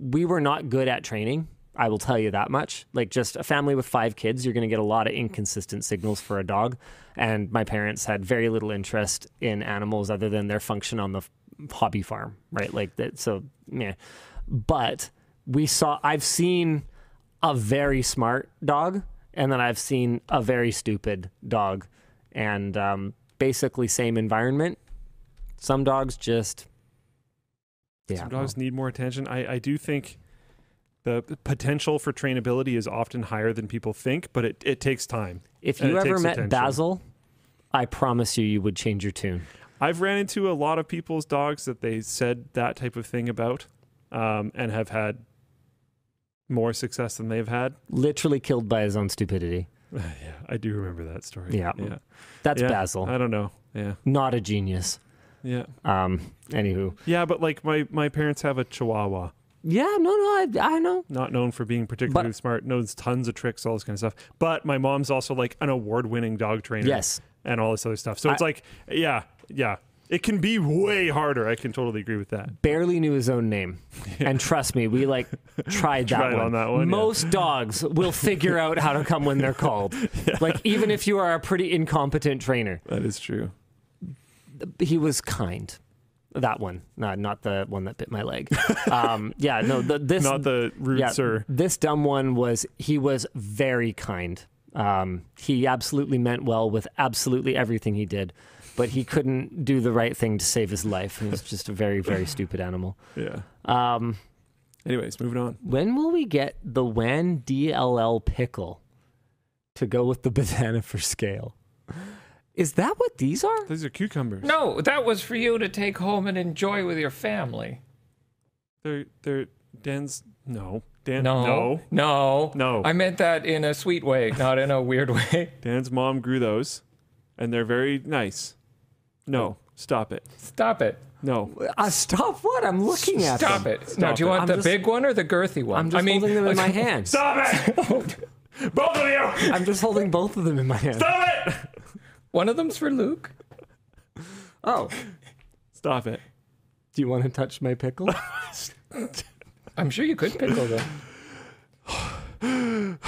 We were not good at training, I will tell you that much. Like, just a family with five kids, you're going to get a lot of inconsistent signals for a dog, and my parents had very little interest in animals other than their function on the f- hobby farm, right? Like that. So yeah, but we saw I've seen a very smart dog, and then I've seen a very stupid dog, and um, basically same environment. Some dogs just, yeah. Some dogs well. need more attention. I, I do think the potential for trainability is often higher than people think, but it, it takes time. If you ever met attention. Basil, I promise you, you would change your tune. I've ran into a lot of people's dogs that they said that type of thing about, um, and have had more success than they've had. Literally killed by his own stupidity. Yeah, I do remember that story. Yeah. yeah. That's yeah, Basil. I don't know. Yeah. Not a genius. Yeah. Um, anywho. Yeah, but like my, my parents have a Chihuahua. Yeah, no, no, I, I know. Not known for being particularly but, smart, knows tons of tricks, all this kind of stuff. But my mom's also like an award-winning dog trainer. Yes. And all this other stuff. So I, it's like, yeah, yeah. It can be way harder. I can totally agree with that. Barely knew his own name. Yeah. And trust me, we like tried that, tried one. On that one. Most yeah. dogs will figure out how to come when they're called. Yeah. Like, even if you are a pretty incompetent trainer. That is true. He was kind. That one, no, not the one that bit my leg. Um, yeah, no, the, this not the root yeah, sir. This dumb one was. He was very kind. Um, he absolutely meant well with absolutely everything he did, but he couldn't do the right thing to save his life. He was just a very, very stupid animal. Yeah. Um, Anyways, moving on. When will we get the Wan D L L pickle to go with the banana for scale? Is that what these are? These are cucumbers. No, that was for you to take home and enjoy with your family. They're, they're, Dan's, no. Dan, no. No. No. No. I meant that in a sweet way, not in a weird way. Dan's mom grew those, and they're very nice. No, stop it. Stop it. No. Uh, stop what? I'm looking at stop them. It. Stop no, it. Now, do you want I'm the just, big one or the girthy one? I'm just I mean, holding them in my hand. Stop it! Both of you! I'm just holding both of them in my hand. Stop it! One of them's for Luke. Oh. Stop it. Do you want to touch my pickle? I'm sure you could pickle them.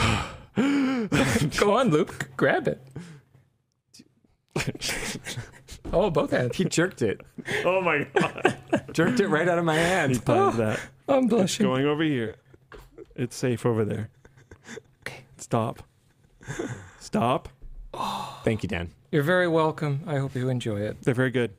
Go on, Luke. Grab it. Oh, both hands. He jerked it. Oh, my God. Jerked it right out of my hand. He oh, that. I'm blushing. It's going over here. It's safe over there. Okay. Stop. Stop. Oh. Thank you, Dan. You're very welcome. I hope you enjoy it. They're very good.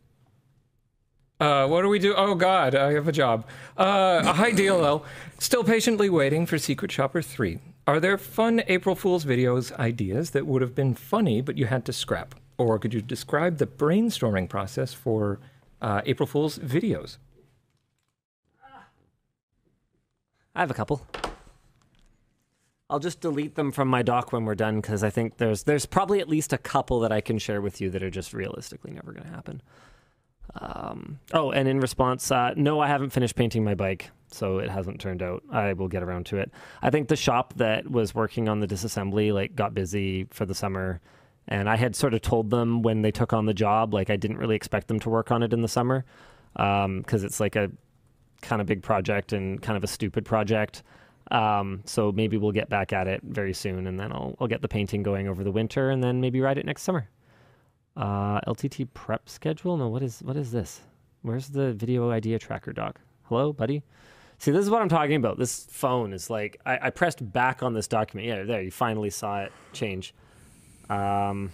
Uh, what do we do? Oh, God, I have a job. Uh, hi, D L L. Still patiently waiting for Secret Shopper three. Are there fun April Fool's videos ideas that would have been funny, but you had to scrap? Or could you describe the brainstorming process for uh, April Fool's videos? I have a couple. I'll just delete them from my doc when we're done, because I think there's there's probably at least a couple that I can share with you that are just realistically never going to happen. Um, oh, and in response, uh, no, I haven't finished painting my bike, so it hasn't turned out. I will get around to it. I think the shop that was working on the disassembly like got busy for the summer, and I had sort of told them when they took on the job, like I didn't really expect them to work on it in the summer, because um, it's like a kind of big project and kind of a stupid project. Um, so maybe we'll get back at it very soon, and then I'll, I'll get the painting going over the winter, and then maybe ride it next summer. Uh, L T T prep schedule? No, what is, what is this? Where's the video idea tracker doc? Hello, buddy? See, this is what I'm talking about. This phone is like, I, I pressed back on this document. Yeah, there, you finally saw it change. Um,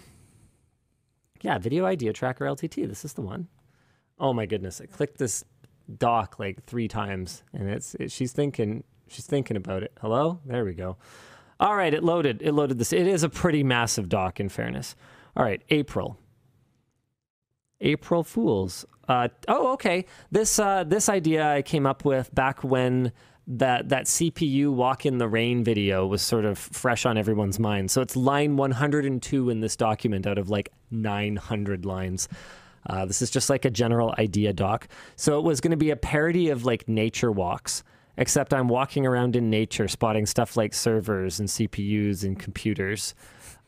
yeah, video idea tracker L T T. This is the one. Oh my goodness. I clicked this doc like three times, and it's, it, she's thinking... She's thinking about it. Hello? There we go. All right, it loaded. It loaded this. It is a pretty massive doc, in fairness. All right, April. April Fools. Uh, oh, okay. This uh, this idea I came up with back when that, that C P U walk in the rain video was sort of fresh on everyone's mind. So it's line one hundred two in this document out of like nine hundred lines. Uh, this is just like a general idea doc. So it was going to be a parody of like nature walks. Except I'm walking around in nature, spotting stuff like servers and C P Us and computers.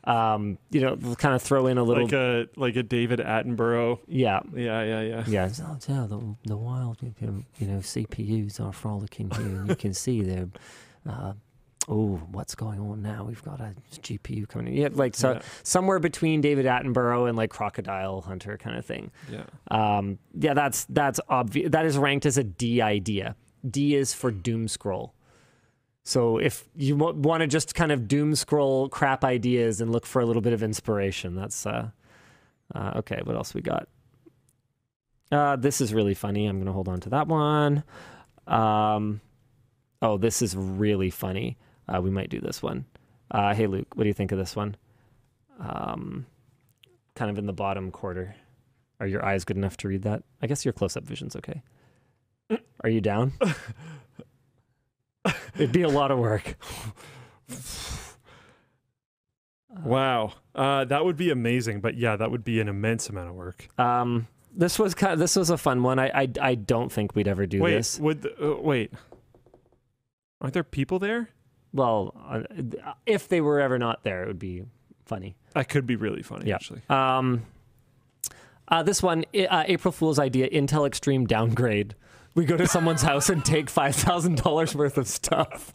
Um, you know, kind of throw in a little... Like a, like a David Attenborough. Yeah. Yeah, yeah, yeah. Yeah, oh, yeah the, the wild, you know, C P Us are frolicking here. And you can see they're... Uh, oh, what's going on now? We've got a G P U coming in. Yeah, like, so yeah. Somewhere between David Attenborough and, like, Crocodile Hunter kind of thing. Yeah. Um, yeah, that's, that's obvious. That is ranked as a D idea. D is for doom scroll. So if you want to just kind of doom scroll crap ideas and look for a little bit of inspiration, that's uh, uh okay. What else we got? Uh, this is really funny. I'm gonna hold on to that one. Um, oh, this is really funny. Uh, we might do this one. Uh, hey Luke, what do you think of this one? Um, kind of in the bottom quarter. Are your eyes good enough to read that? I guess your close-up vision's okay. Are you down? It'd be a lot of work. Wow. Uh, that would be amazing, but yeah, that would be an immense amount of work. Um, this was kind of, this was a fun one. I I, I don't think we'd ever do wait, this. Would the, uh, wait. Aren't there people there? Well, uh, if they were ever not there, it would be funny. That could be really funny, yeah. actually. Um, uh, this one, uh, April Fool's idea, Intel Extreme downgrade. We go to someone's house and take five thousand dollars worth of stuff.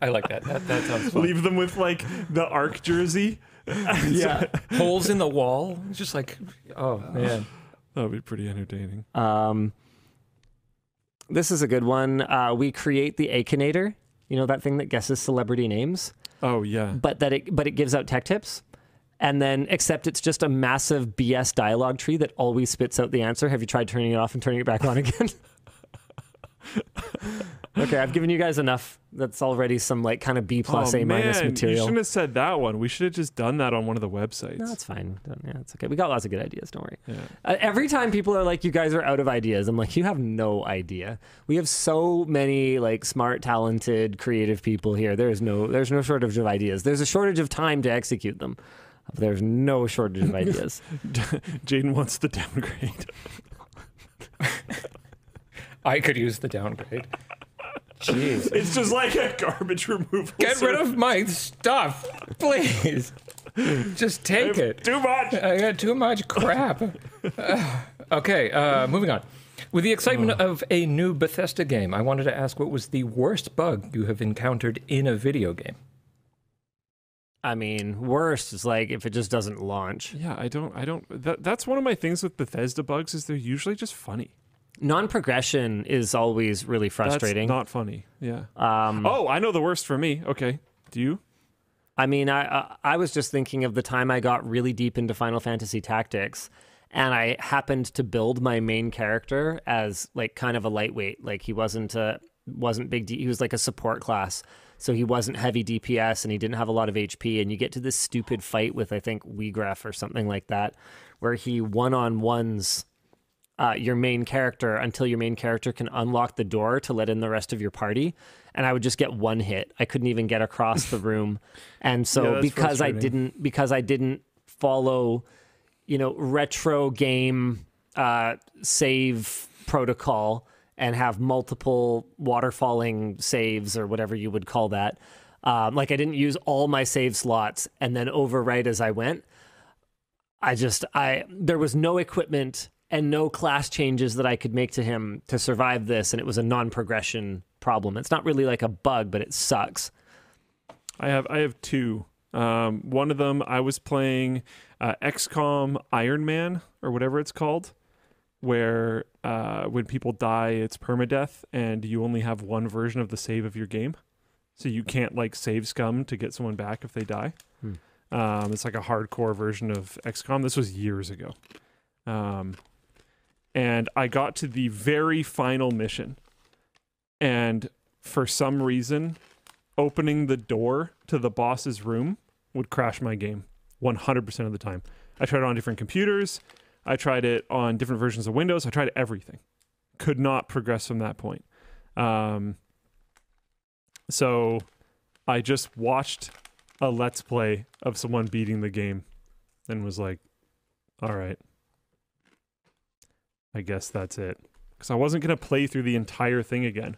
I like that. That, that sounds fun. Leave them with, like, the ARC jersey. Yeah. Holes in the wall. It's just like, oh, man. That would be pretty entertaining. Um, this is a good one. Uh, we create the Akinator. You know, that thing that guesses celebrity names? Oh, yeah. But that it, but it gives out tech tips. And then, except it's just a massive B S dialogue tree that always spits out the answer. Have you tried turning it off and turning it back on again? Okay, I've given you guys enough. That's already some, like, kind of B plus, oh, A minus man. material. You shouldn't have said that one. We should have just done that on one of the websites. No, that's fine. Yeah, it's okay. We got lots of good ideas. Don't worry. Yeah. Uh, every time people are like, you guys are out of ideas, I'm like, you have no idea. We have so many, like, smart, talented, creative people here. There is no, there's no shortage of ideas. There's a shortage of time to execute them. There's no shortage of ideas. Jaden wants the downgrade. I could use the downgrade. Jeez. It's just like a garbage removal. Get service. rid of my stuff, please. Just take it. Too much. I got too much crap. uh, okay, uh, moving on. With the excitement oh. of a new Bethesda game, I wanted to ask, what was the worst bug you have encountered in a video game? I mean, worst is like if it just doesn't launch. Yeah, I don't, I don't, that, that's one of my things with Bethesda bugs is they're usually just funny. Non-progression is always really frustrating. That's not funny, yeah. Um, oh, I know the worst for me. Okay, do you? I mean, I, I I was just thinking of the time I got really deep into Final Fantasy Tactics, and I happened to build my main character as, like, kind of a lightweight. Like, he wasn't a, wasn't big, D- he was like a support class. So he wasn't heavy D P S, and he didn't have a lot of H P, and you get to this stupid fight with, I think, Wegref or something like that, where he one-on-ones uh, your main character until your main character can unlock the door to let in the rest of your party, and I would just get one hit. I couldn't even get across the room. And so yeah, because I didn't because I didn't follow, you know, retro game uh, save protocol, and have multiple waterfalling saves or whatever you would call that. Um, like I didn't use all my save slots and then overwrite as I went. I just, I there was no equipment and no class changes that I could make to him to survive this, and it was a non-progression problem. It's not really like a bug, but it sucks. I have I have two. Um, one of them, I was playing uh, X COM Iron Man or whatever it's called, where uh, when people die, it's permadeath, and you only have one version of the save of your game. So you can't, like, save scum to get someone back if they die. Hmm. Um, it's like a hardcore version of X COM. This was years ago. Um, and I got to the very final mission. And for some reason, opening the door to the boss's room would crash my game one hundred percent of the time. I tried it on different computers. I tried it on different versions of Windows. I tried everything. Could not progress from that point. Um, so I just watched a Let's Play of someone beating the game and was like, all right, I guess that's it. Because I wasn't going to play through the entire thing again.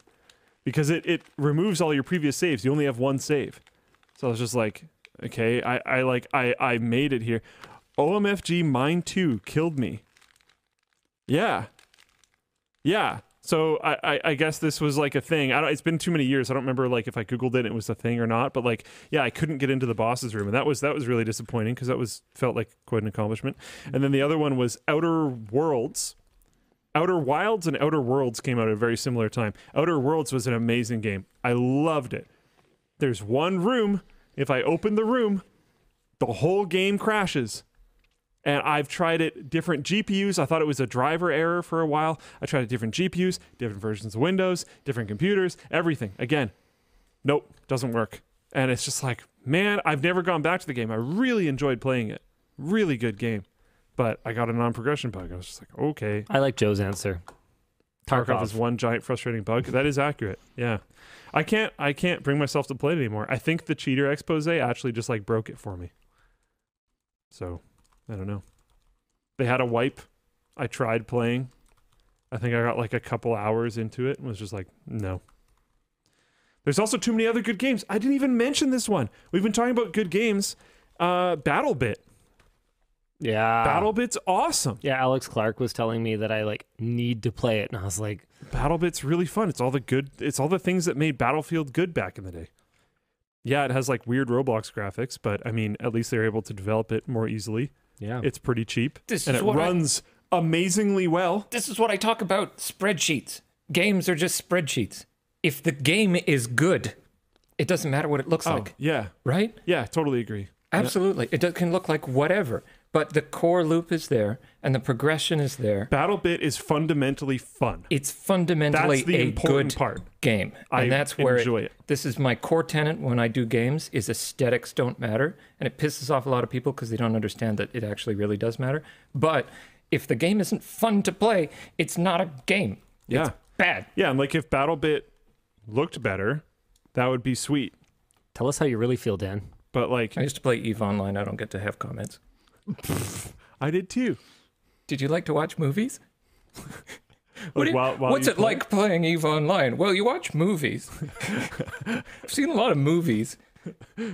Because it, it removes all your previous saves. You only have one save. So I was just like, okay, I, I like I, I made it here. O M F G, mine too, killed me. Yeah. Yeah. So I, I, I guess this was like a thing. I don't, it's been too many years. I don't remember like if I Googled it and it was a thing or not. But like, yeah, I couldn't get into the boss's room. And that was that was really disappointing because that was felt like quite an accomplishment. And then the other one was Outer Worlds. Outer Wilds and Outer Worlds came out at a very similar time. Outer Worlds was an amazing game. I loved it. There's one room. If I open the room, the whole game crashes. And I've tried it different G P Us. I thought it was a driver error for a while. I tried it different G P Us, different versions of Windows, different computers, everything. Again, nope, doesn't work. And it's just like, man, I've never gone back to the game. I really enjoyed playing it. Really good game. But I got a non-progression bug. I was just like, okay. I like Joe's answer. Tarkov, Tarkov is one giant frustrating bug. That is accurate. Yeah. I can't I can't bring myself to play it anymore. I think the cheater expose actually just like broke it for me. So I don't know. They had a wipe. I tried playing. I think I got like a couple hours into it and was just like, no. There's also too many other good games. I didn't even mention this one. We've been talking about good games. Uh, BattleBit. Yeah. BattleBit's awesome. Yeah, Alex Clark was telling me that I like need to play it, and I was like, BattleBit's really fun. It's all the good it's all the things that made Battlefield good back in the day. Yeah, it has like weird Roblox graphics, but I mean, at least they're able to develop it more easily. Yeah. It's pretty cheap. This and it runs I, amazingly well. This is what I talk about, spreadsheets. Games are just spreadsheets. If the game is good, it doesn't matter what it looks oh, like. Yeah. Right? Yeah, totally agree. Absolutely. It can look like whatever. But the core loop is there, and the progression is there. BattleBit is fundamentally fun. It's fundamentally that's the a important good part. Game, and I that's where enjoy it, it. This is my core tenet when I do games: is aesthetics don't matter, and it pisses off a lot of people because they don't understand that it actually really does matter. But if the game isn't fun to play, it's not a game. Yeah, it's bad. Yeah, and like if BattleBit looked better, that would be sweet. Tell us how you really feel, Dan. But like, I used to play EVE Online. I don't get to have comments. I did too. Did you like to watch movies? What like, while, while what's it play? Like playing EVE Online? Well, you watch movies. I've seen a lot of movies. Yeah,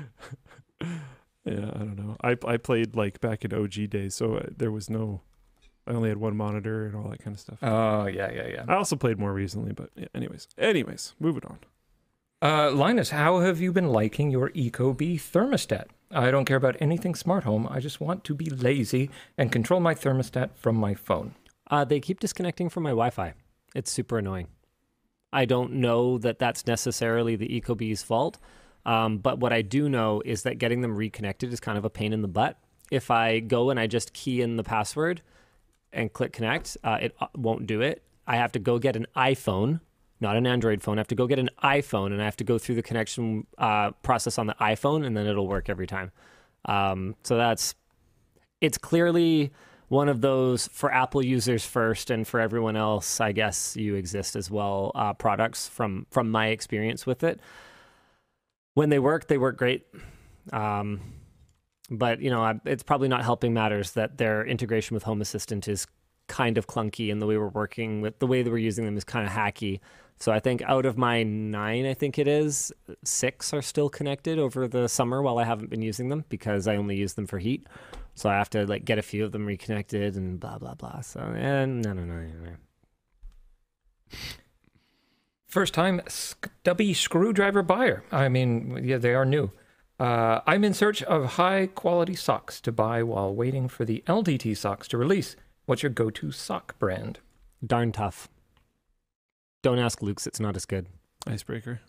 I don't know. I I played like back in O G days, so uh, there was no. I only had one monitor and all that kind of stuff. Oh yeah, yeah, yeah. I also played more recently, but yeah, anyways, anyways, moving on. Uh, Linus, how have you been liking your Ecobee thermostat? I don't care about anything smart home. I just want to be lazy and control my thermostat from my phone. Uh, they keep disconnecting from my Wi-Fi. It's super annoying. I don't know that that's necessarily the Ecobee's fault, um, but what I do know is that getting them reconnected is kind of a pain in the butt. If I go and I just key in the password and click connect, uh, it won't do it. I have to go get an iPhone. Not an Android phone. I have to go get an iPhone, and I have to go through the connection uh, process on the iPhone, and then it'll work every time. Um, so that's, it's clearly one of those for Apple users first, and for everyone else, I guess you exist as well, uh, products from, from my experience with it. When they work, they work great. Um, but, you know, I, it's probably not helping matters that their integration with Home Assistant is kind of clunky, and the way we're working with, the way that we're using them is kind of hacky. So I think out of my nine, I think it is, six are still connected over the summer while I haven't been using them because I only use them for heat. So I have to like get a few of them reconnected and blah, blah, blah. So and no, no, no, no, no. First time stubby screwdriver buyer. I mean, yeah, they are new. Uh, I'm in search of high quality socks to buy while waiting for the L D T socks to release. What's your go-to sock brand? Darn Tough. Don't ask Luke's, it's not as good. Icebreaker.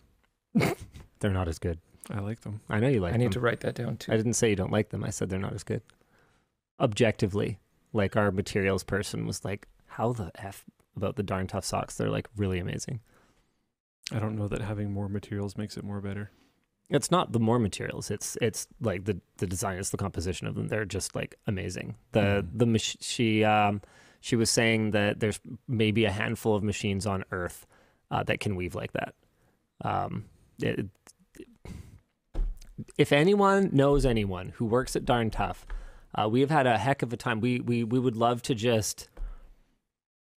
They're not as good. I like them. I know you like them. I need them. To write that down too. I didn't say you don't like them. I said they're not as good. Objectively, like our materials person was like, how the F about the Darn Tough socks? They're like really amazing. I don't know that having more materials makes it more better. It's not the more materials. It's it's like the, the design, it's the composition of them. They're just like amazing. The mm. the mach- she um she was saying that there's maybe a handful of machines on Earth uh, that can weave like that. Um, it, if anyone knows anyone who works at Darn Tough, uh, we have had a heck of a time. We we we would love to just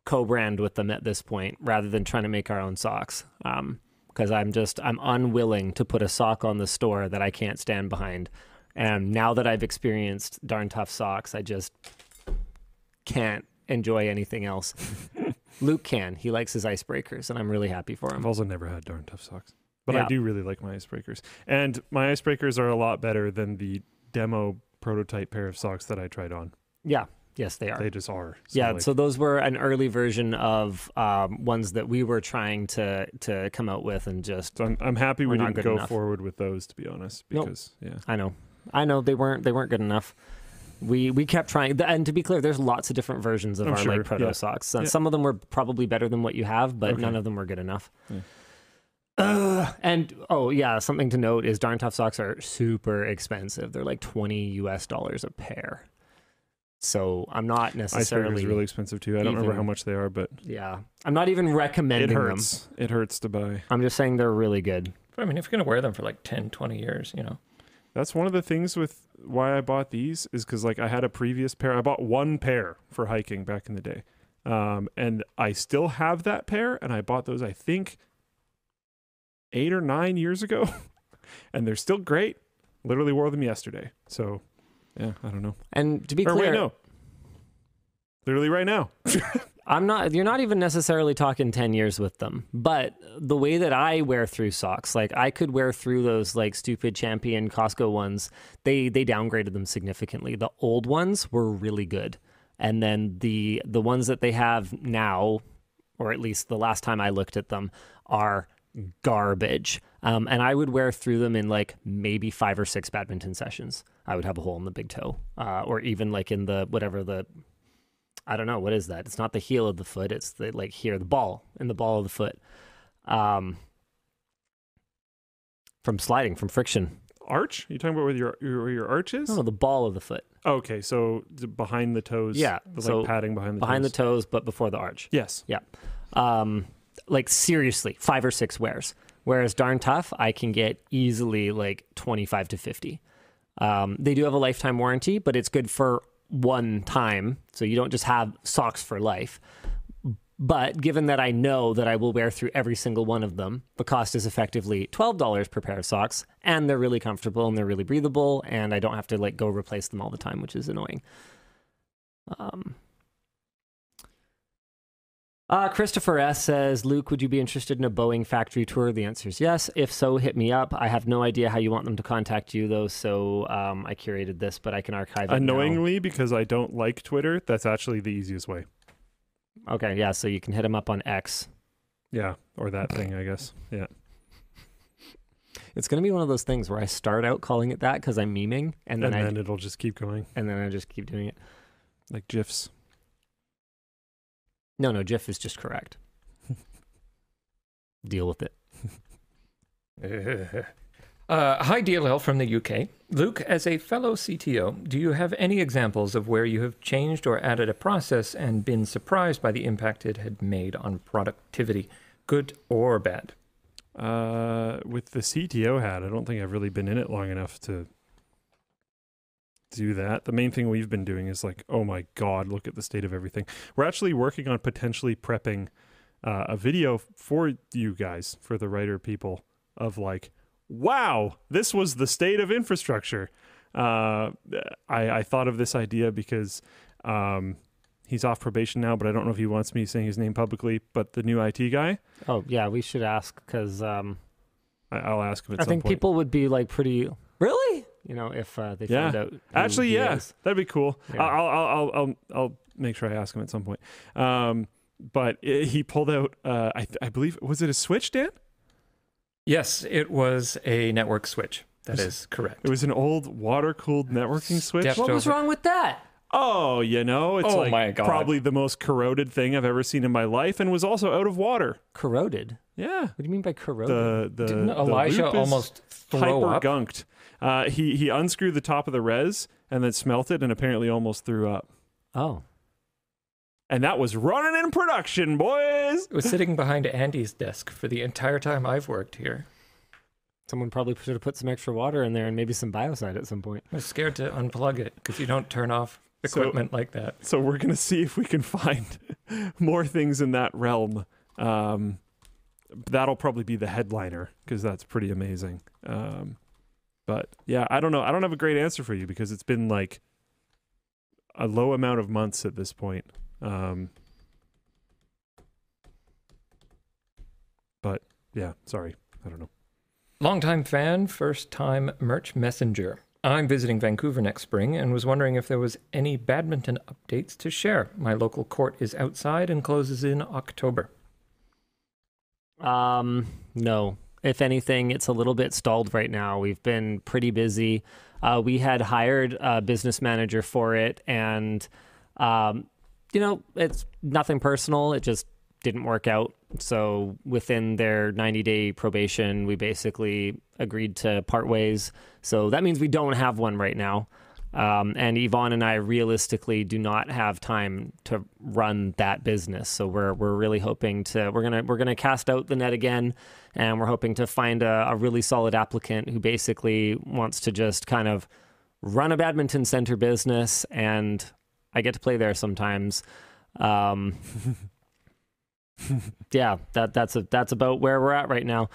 co-brand with them at this point, rather than trying to make our own socks. Um, because I'm just, I'm unwilling to put a sock on the store that I can't stand behind. And now that I've experienced Darn Tough socks, I just can't enjoy anything else. Luke can. He likes his Icebreakers, and I'm really happy for him. I've also never had Darn Tough socks, but yeah. I do really like my Icebreakers. And my Icebreakers are a lot better than the demo prototype pair of socks that I tried on. Yeah. Yes, they are. They just are. So yeah, like... so those were an early version of um, ones that we were trying to to come out with, and just. So I'm, I'm happy we didn't go enough. forward with those, to be honest, because nope. yeah. I know, I know they weren't they weren't good enough. We we kept trying, and to be clear, there's lots of different versions of I'm our sure. like proto yeah. socks. Yeah. Some of them were probably better than what you have, but okay. none of them were good enough. Yeah. Uh, and oh yeah, something to note is Darn Tough socks are super expensive. They're like twenty U S dollars a pair. So I'm not necessarily. Icebreakers are really expensive too. I don't even, remember how much they are, but yeah, I'm not even recommending them. It hurts. Them. It hurts to buy. I'm just saying they're really good. But I mean, if you're gonna wear them for like ten, twenty years, you know. That's one of the things with why I bought these is because like I had a previous pair. I bought one pair for hiking back in the day, Um, and I still have that pair, and I bought those, I think, eight or nine years ago, and they're still great. Literally wore them yesterday. So, yeah, I don't know. And to be or clear... Wait, no. Literally right now. I'm not, you're not even necessarily talking ten years with them, but the way that I wear through socks, like I could wear through those like stupid Champion Costco ones. They, they downgraded them significantly. The old ones were really good. And then the, the ones that they have now, or at least the last time I looked at them, are garbage. Um, and I would wear through them in like maybe five or six badminton sessions. I would have a hole in the big toe, uh, or even like in the, whatever the, I don't know. What is that? It's not the heel of the foot. It's the, like here, the ball in the ball of the foot. Um, from sliding, from friction. Arch? You're talking about where your, where your arch is? No, the ball of the foot. Oh, okay. So behind the toes. Yeah. The, so like padding behind the behind toes. Behind the toes, but before the arch. Yes. Yeah. Um, like seriously, five or six wears. Whereas Darn Tough, I can get easily like twenty-five to fifty. Um, they do have a lifetime warranty, but it's good for one time, so you don't just have socks for life. But given that I know that I will wear through every single one of them, the cost is effectively twelve dollars per pair of socks, and they're really comfortable and they're really breathable, and I don't have to like go replace them all the time, which is annoying. Um, uh, Christopher S. says, Luke, would you be interested in a Boeing factory tour? The answer is yes. If so, hit me up. I have no idea how you want them to contact you, though, so um, I curated this, but I can archive it Annoyingly, now. Because I don't like Twitter, that's actually the easiest way. Okay, yeah, so you can hit him up on X. Yeah, or that thing, I guess. Yeah. It's going to be one of those things where I start out calling it that because I'm memeing. And then, and then I, it'll just keep going. And then I just keep doing it. Like GIFs. No, no, GIF is just correct. Deal with it. uh, hi, D L L from the U K. Luke, as a fellow C T O, do you have any examples of where you have changed or added a process and been surprised by the impact it had made on productivity, good or bad? Uh, with the C T O hat, I don't think I've really been in it long enough to do that. The main thing we've been doing is like, oh my God, look at the state of everything. We're actually working on potentially prepping uh, a video for you guys, for the writer people, of like, wow, this was the state of infrastructure. Uh, I, I thought of this idea because um, he's off probation now, but I don't know if he wants me saying his name publicly, but the new I T guy. Oh yeah, we should ask, because um, I'll ask him at I some think point. People would be like pretty, really? You know, if uh, they yeah. found out. Actually, yeah, is. That'd be cool. Yeah. I'll, I'll, I'll, I'll, I'll make sure I ask him at some point. Um, but it, he pulled out, uh, I, I believe, was it a switch, Dan? Yes, it was a network switch. That is correct. It was an old water-cooled networking switch. Stepped what over. Was wrong with that? Oh, you know, it's oh like my God. Probably the most corroded thing I've ever seen in my life, and was also out of water. Corroded? Yeah. What do you mean by corroded? The, the, Didn't Elijah the almost throw up? Hyper-gunked. Uh, he, he unscrewed the top of the res and then smelted and apparently almost threw up. Oh. And that was running in production, boys! It was sitting behind Andy's desk for the entire time I've worked here. Someone probably should have put some extra water in there and maybe some biocide at some point. I was scared to unplug it because you don't turn off equipment so, like that. So we're going to see if we can find more things in that realm. Um, that'll probably be the headliner because that's pretty amazing. Um, but yeah, I don't know. I don't have a great answer for you because it's been like a low amount of months at this point. Um, but yeah, sorry, I don't know. Longtime fan, first time merch messenger. I'm visiting Vancouver next spring and was wondering if there was any badminton updates to share. My local court is outside and closes in October. Um, no. If anything, it's a little bit stalled right now. We've been pretty busy. Uh, we had hired a business manager for it, and um. You know, it's nothing personal. It just didn't work out. So within their ninety-day probation, we basically agreed to part ways. So that means we don't have one right now. Um, and Yvonne and I realistically do not have time to run that business. So we're we're really hoping to we're gonna we're gonna cast out the net again, and we're hoping to find a, a really solid applicant who basically wants to just kind of run a badminton center business, and I get to play there sometimes, Um, yeah, that that's a, that's about where we're at right now.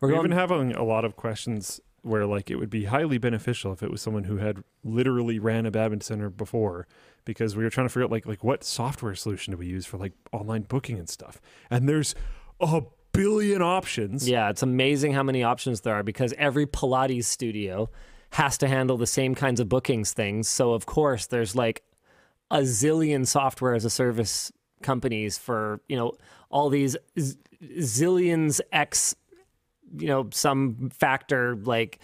We're going... even having a lot of questions where, like, it would be highly beneficial if it was someone who had literally ran a badminton center before, because we were trying to figure out, like, like what software solution do we use for, like, online booking and stuff. And there's a billion options. Yeah, it's amazing how many options there are, because every Pilates studio has to handle the same kinds of bookings things. So, of course, there's, like, a zillion software as a service companies for, you know, all these z- zillions X, you know, some factor, like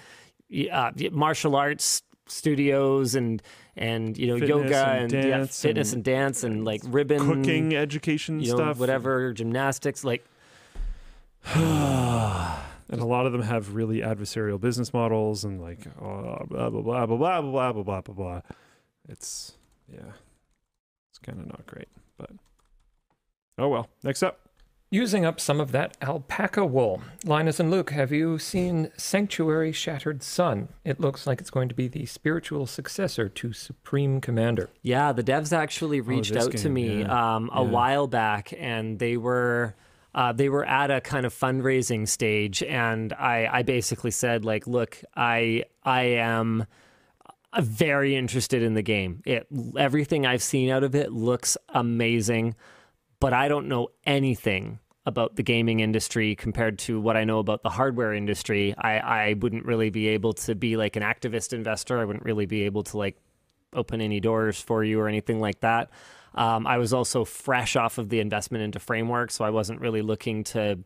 uh, martial arts studios and, and, you know, fitness, yoga and, and yeah, fitness and, and dance and like ribbon, cooking, education, you know, stuff, whatever, gymnastics, like. And a lot of them have really adversarial business models and like, oh, blah, blah, blah, blah, blah, blah, blah, blah, blah, blah. It's, yeah, it's kind of not great, but oh well. Next up. Using up some of that alpaca wool. Linus and Luke, have you seen Sanctuary Shattered Sun? It looks like it's going to be the spiritual successor to Supreme Commander. Yeah, the devs actually reached oh, out game. to me yeah. um, a yeah. while back, and they were uh, they were at a kind of fundraising stage, and I, I basically said, like, look, I I am very interested in the game. It everything I've seen out of it looks amazing, but I don't know anything about the gaming industry compared to what I know about the hardware industry. I, I wouldn't really be able to be like an activist investor. I wouldn't really be able to like open any doors for you or anything like that. Um, I was also fresh off of the investment into Framework, so I wasn't really looking to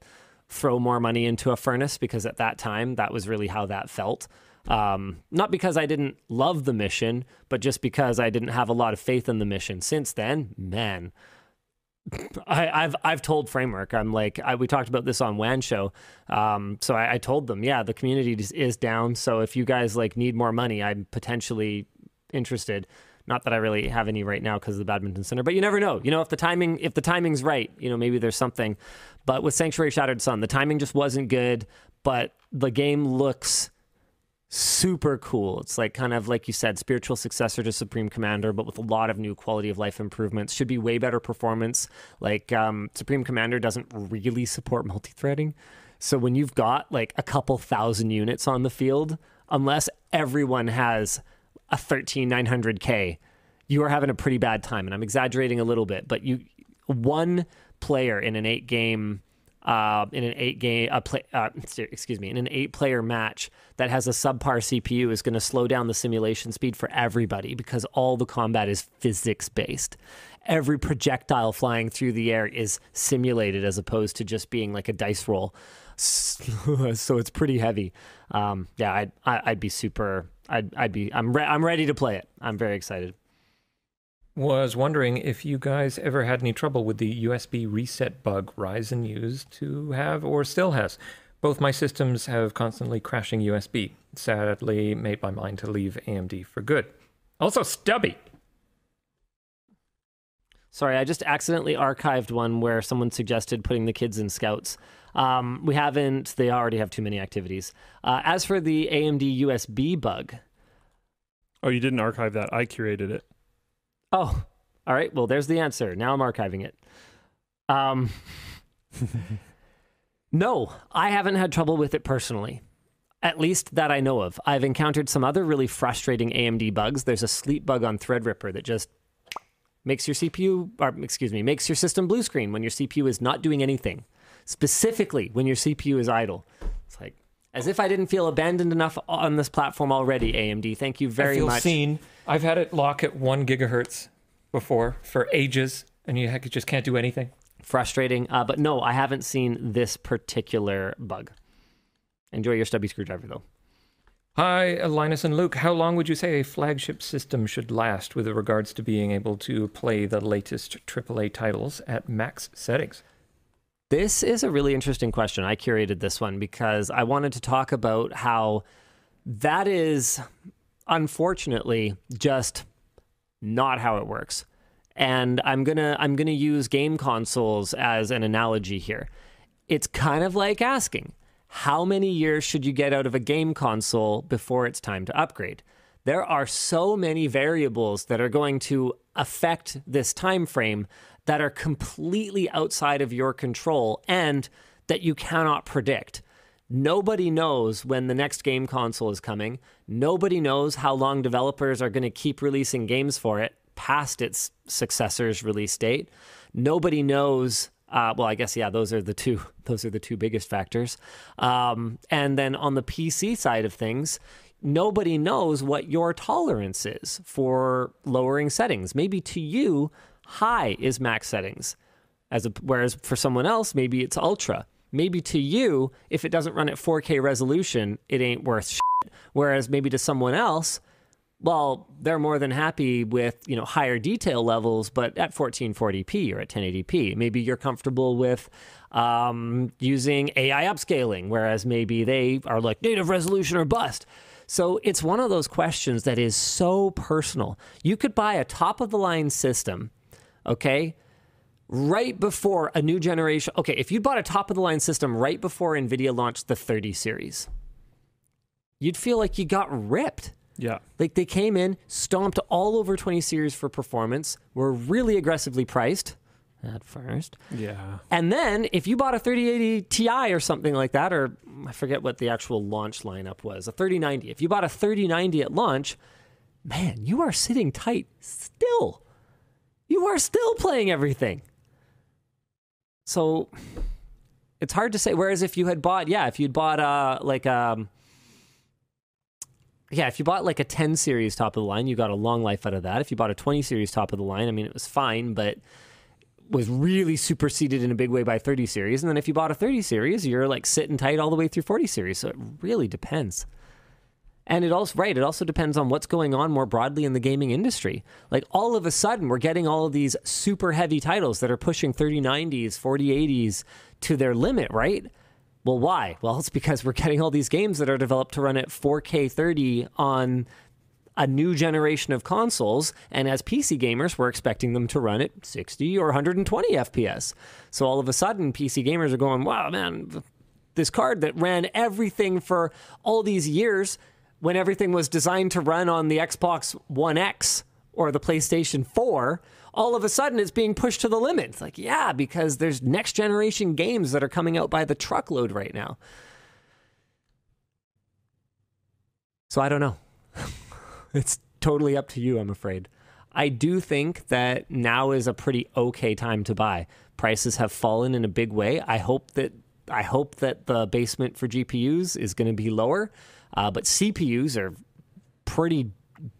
throw more money into a furnace, because at that time, that was really how that felt. Um, not because I didn't love the mission, but just because I didn't have a lot of faith in the mission. Since then, man... I, I've I've told Framework, I'm like, I, we talked about this on WAN Show, um, so I, I told them, yeah, the community is, is down, so if you guys like need more money, I'm potentially interested. Not that I really have any right now because of the Badminton Center, but you never know. You know, if the timing if the timing's right, you know, maybe there's something. But with Sanctuary Shattered Sun, the timing just wasn't good, but the game looks super cool. It's like kind of like you said, spiritual successor to Supreme Commander, but with a lot of new quality of life improvements. Should be way better performance. Like um, Supreme Commander doesn't really support multi-threading. So when you've got like a couple thousand units on the field, unless everyone has a thirteen nine hundred K, you are having a pretty bad time. And I'm exaggerating a little bit, but you one player in an eight game Uh, in an eight game, uh, play, uh, excuse me, in an eight player match that has a subpar C P U is going to slow down the simulation speed for everybody, because all the combat is physics based. Every projectile flying through the air is simulated as opposed to just being like a dice roll. So it's pretty heavy. Um, yeah, I'd, I'd be super, I'd, I'd be, I'm, re- I'm ready to play it. I'm very excited. Was wondering if you guys ever had any trouble with the U S B reset bug Ryzen used to have or still has. Both my systems have constantly crashing U S B. Sadly, made my mind to leave A M D for good. Also, Stubby! Sorry, I just accidentally archived one where someone suggested putting the kids in Scouts. Um, we haven't. They already have too many activities. Uh, as for the A M D U S B bug... Oh, you didn't archive that. I curated it. Oh, all right. Well, there's the answer. Now I'm archiving it. Um, no, I haven't had trouble with it personally, at least that I know of. I've encountered some other really frustrating A M D bugs. There's a sleep bug on Threadripper that just makes your C P U, or excuse me, makes your system blue screen when your C P U is not doing anything, specifically when your C P U is idle. It's like, as if I didn't feel abandoned enough on this platform already, A M D. Thank you very much. I feel much. seen. I've had it lock at one gigahertz before for ages, and you just can't do anything. Frustrating. Uh, but no, I haven't seen this particular bug. Enjoy your stubby screwdriver, though. Hi, Linus and Luke. How long would you say a flagship system should last with regards to being able to play the latest triple A titles at max settings? This is a really interesting question. I curated this one because I wanted to talk about how that is, unfortunately, just not how it works. And I'm gonna I'm gonna use game consoles as an analogy here. It's kind of like asking, how many years should you get out of a game console before it's time to upgrade? There are so many variables that are going to affect this time frame that are completely outside of your control and that you cannot predict. Nobody knows when the next game console is coming. Nobody knows how long developers are going to keep releasing games for it past its successor's release date. Nobody knows. Uh, well, I guess, yeah, those are the two. Those are the two biggest factors. Um, and then on the P C side of things, nobody knows what your tolerance is for lowering settings. Maybe to you, high is max settings, as a, whereas for someone else, maybe it's ultra. Maybe to you, if it doesn't run at four K resolution, it ain't worth shit. Whereas maybe to someone else, well, they're more than happy with, you know, higher detail levels, but at fourteen forty p or at ten eighty p. Maybe you're comfortable with um, using A I upscaling, whereas maybe they are like native resolution or bust. So it's one of those questions that is so personal. You could buy a top-of-the-line system, okay, right before a new generation. Okay, if you bought a top-of-the-line system right before NVIDIA launched the thirty series, you'd feel like you got ripped. Yeah. Like they came in, stomped all over twenty series for performance, were really aggressively priced at first. Yeah. And then if you bought a thirty eighty Ti or something like that, or I forget what the actual launch lineup was, a thirty ninety. If you bought a thirty ninety at launch, man, you are sitting tight still. You are still playing everything. So it's hard to say. Whereas if you had bought, yeah, if you'd bought uh, like um Yeah, if you bought like a ten series top of the line, you got a long life out of that. If you bought a twenty series top of the line, I mean, it was fine, but was really superseded in a big way by thirty series. And then if you bought a thirty series, you're like sitting tight all the way through forty series. So it really depends. And it also, right, it also depends on what's going on more broadly in the gaming industry. Like all of a sudden, we're getting all of these super heavy titles that are pushing thirty nineties, forty eighties to their limit, right? Well, why? Well, it's because we're getting all these games that are developed to run at four K thirty on a new generation of consoles, and as P C gamers, we're expecting them to run at sixty or one hundred twenty F P S. So all of a sudden, P C gamers are going, wow, man, this card that ran everything for all these years when everything was designed to run on the Xbox One X or the PlayStation four, all of a sudden it's being pushed to the limit. It's like, yeah, because there's next generation games that are coming out by the truckload right now. So I don't know. It's totally up to you, I'm afraid. I do think that now is a pretty okay time to buy. Prices have fallen in a big way. I hope that I hope that the basement for G P Us is going to be lower, uh, but C P Us are pretty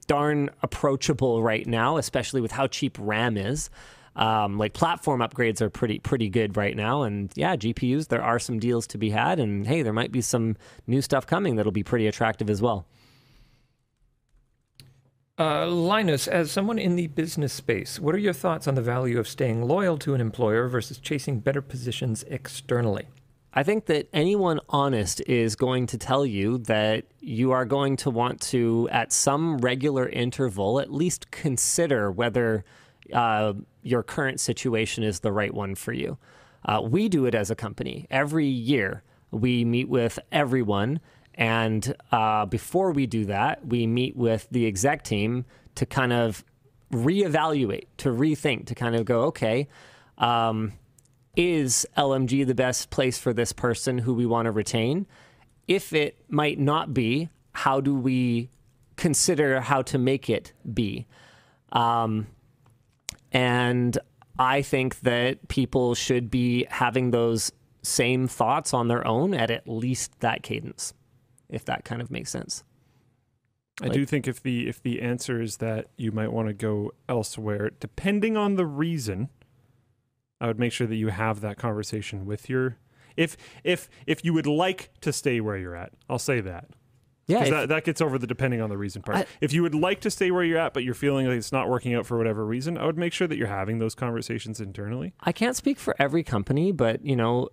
darn approachable right now, especially with how cheap RAM is. Um, like platform upgrades are pretty pretty good right now, and yeah, G P Us, there are some deals to be had, and hey, there might be some new stuff coming that'll be pretty attractive as well. Uh, Linus, as someone in the business space, what are your thoughts on the value of staying loyal to an employer versus chasing better positions externally? I think that anyone honest is going to tell you that you are going to want to, at some regular interval, at least consider whether uh, your current situation is the right one for you. Uh, we do it as a company. Every year, we meet with everyone, and uh, before we do that, we meet with the exec team to kind of reevaluate, to rethink, to kind of go, okay, um, is L M G the best place for this person who we want to retain? If it might not be, how do we consider how to make it be? Um, and I think that people should be having those same thoughts on their own at at least that cadence, if that kind of makes sense. I like, do think if the if the answer is that you might want to go elsewhere, depending on the reason, I would make sure that you have that conversation with your, if if if you would like to stay where you're at. I'll say that. Yeah. Because that, that gets over the depending on the reason part. I, if you would like to stay where you're at, but you're feeling like it's not working out for whatever reason, I would make sure that you're having those conversations internally. I can't speak for every company, but, you know,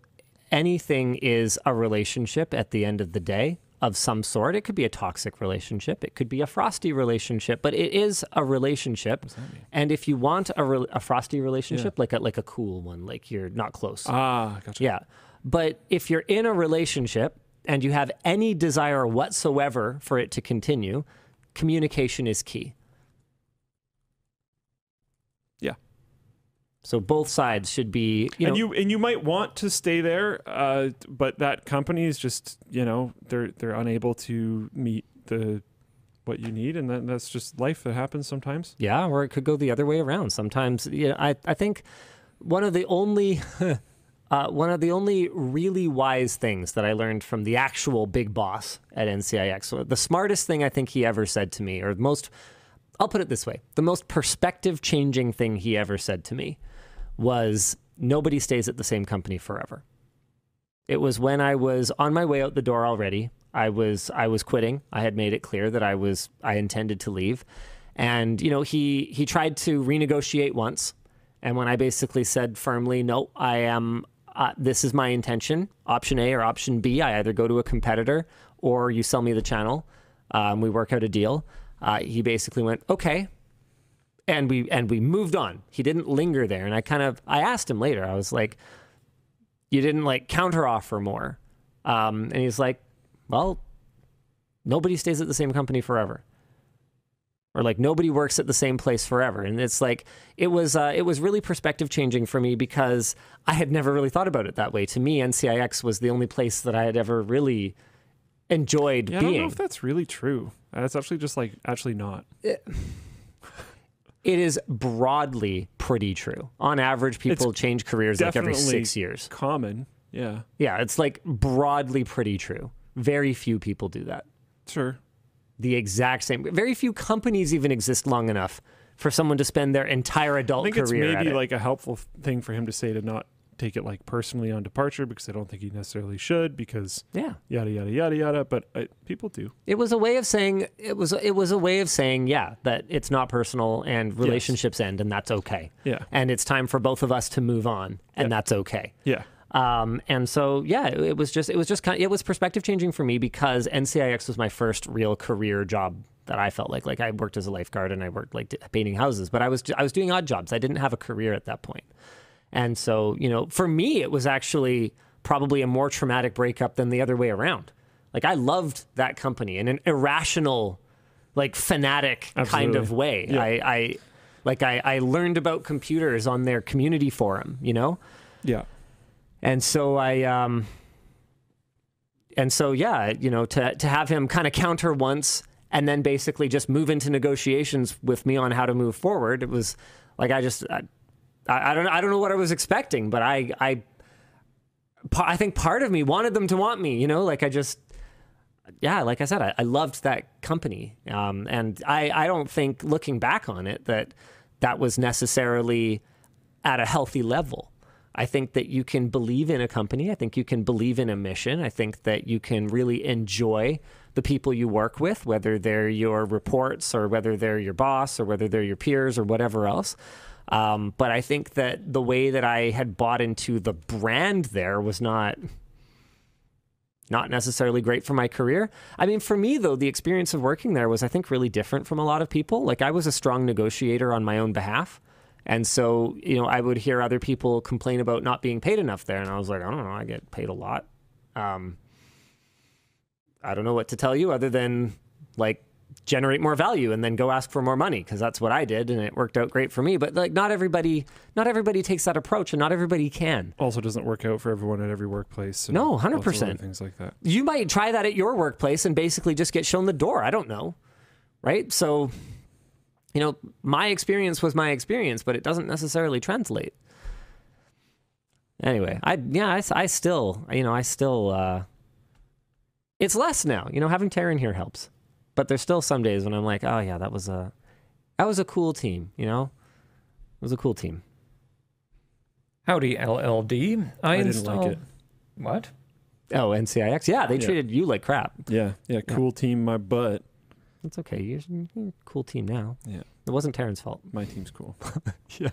anything is a relationship at the end of the day of some sort. It could be a toxic relationship. It could be a frosty relationship, but it is a relationship. And if you want a, re- a frosty relationship, yeah. like a like a cool one, like you're not close. Ah, gotcha. Yeah. But if you're in a relationship and you have any desire whatsoever for it to continue, communication is key. Yeah. So both sides should be, you know, and you and you might want to stay there, uh, but that company is just, you know, they're they're unable to meet the what you need, and that, that's just life that happens sometimes. Yeah, or it could go the other way around. Sometimes, you know, I I think one of the only uh, one of the only really wise things that I learned from the actual big boss at N C I X, the smartest thing I think he ever said to me, or the most, I'll put it this way, the most perspective-changing thing he ever said to me, was nobody stays at the same company forever. It was when I was on my way out the door already. I was I was quitting. I had made it clear that I was I intended to leave. And, you know, he he tried to renegotiate once. And when I basically said firmly, no, I am uh, this is my intention, option A or option B, I either go to a competitor or you sell me the channel. Um, we work out a deal. Uh, he basically went, okay. And we and we moved on. He didn't linger there. And I kind of, I asked him later, I was like, you didn't like counter offer more. Um, and he's like, well, nobody stays at the same company forever. Or like nobody works at the same place forever. And it's like, it was uh, it was really perspective changing for me, because I had never really thought about it that way. To me, N C I X was the only place that I had ever really enjoyed yeah, being. I don't know if that's really true. That's actually just like, actually not. It, It is broadly pretty true. On average, people it's change careers like every six years. Common, yeah. Yeah, it's like broadly pretty true. Very few people do that. Sure. The exact same. Very few companies even exist long enough for someone to spend their entire adult career at it. I think it's maybe it. like a helpful thing for him to say, to not take it like personally on departure, because I don't think he necessarily should, because yeah, yada yada yada yada. But I, people do. It was a way of saying it was it was a way of saying yeah, that it's not personal and relationships yes. end, and that's okay. Yeah, and it's time for both of us to move on, and yeah. that's okay. Yeah. Um. And so yeah, it, it was just it was just kind of, it was perspective changing for me, because N C I X was my first real career job that I felt like like I worked as a lifeguard and I worked like painting houses, but I was I was doing odd jobs. I didn't have a career at that point. And so, you know, for me, it was actually probably a more traumatic breakup than the other way around. Like, I loved that company in an irrational, like, fanatic Absolutely. kind of way. Yeah. I, I, like, I, I learned about computers on their community forum, you know? Yeah. And so I, um, and so, yeah, you know, to, to have him kind of counter once and then basically just move into negotiations with me on how to move forward, it was, like, I just... I, I don't I don't know what I was expecting, but I, I, I think part of me wanted them to want me, you know, like I just, yeah, like I said, I, I loved that company. Um, and I, I don't think, looking back on it, that that was necessarily at a healthy level. I think that you can believe in a company. I think you can believe in a mission. I think that you can really enjoy the people you work with, whether they're your reports or whether they're your boss or whether they're your peers or whatever else. Um, but I think that the way that I had bought into the brand there was not, not necessarily great for my career. I mean, for me, though, the experience of working there was, I think, really different from a lot of people. Like, I was a strong negotiator on my own behalf. And so, you know, I would hear other people complain about not being paid enough there. And I was like, I don't know, I get paid a lot. Um, I don't know what to tell you other than, like, generate more value and then go ask for more money, because that's what I did, and it worked out great for me. But like, not everybody not everybody takes that approach, and not everybody can. Also doesn't work out for everyone at every workplace. No, one hundred percent. Things like that. You might try that at your workplace and basically just get shown the door. I don't know. Right? So, you know, my experience was my experience, but it doesn't necessarily translate. Anyway, I yeah, I, I still, you know, I still, uh, it's less now. You know, having Taryn here helps. But there's still some days when I'm like, oh yeah, that was a, that was a cool team, you know? It was a cool team. Howdy, L L D. I, I installed... didn't like it. What? Oh, N C I X. Yeah, they yeah. treated you like crap. Yeah, yeah, cool yeah. team, my butt. That's okay. You're, you're a cool team now. Yeah. It wasn't Taryn's fault. My team's cool. yeah.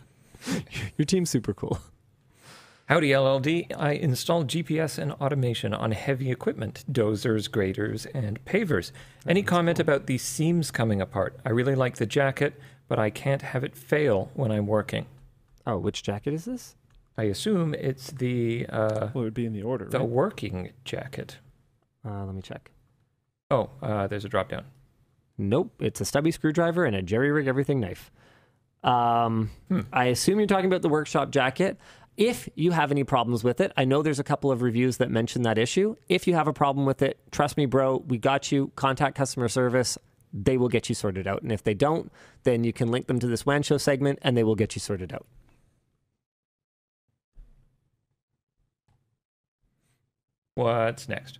Your team's super cool. Howdy, L L D. I installed G P S and automation on heavy equipment, dozers, graders, and pavers. Any comment about the seams coming apart? I really like the jacket, but I can't have it fail when I'm working. Oh, which jacket is this? I assume it's the... Uh, well, it would be in the order, The right? working jacket. Uh, let me check. Oh, uh, there's a drop down. Nope, it's a stubby screwdriver and a jerry rig everything knife. Um, hmm. I assume you're talking about the workshop jacket. If you have any problems with it, I know there's a couple of reviews that mention that issue. If you have a problem with it, trust me, bro, we got you. Contact customer service. They will get you sorted out. And if they don't, then you can link them to this WAN Show segment and they will get you sorted out. What's next?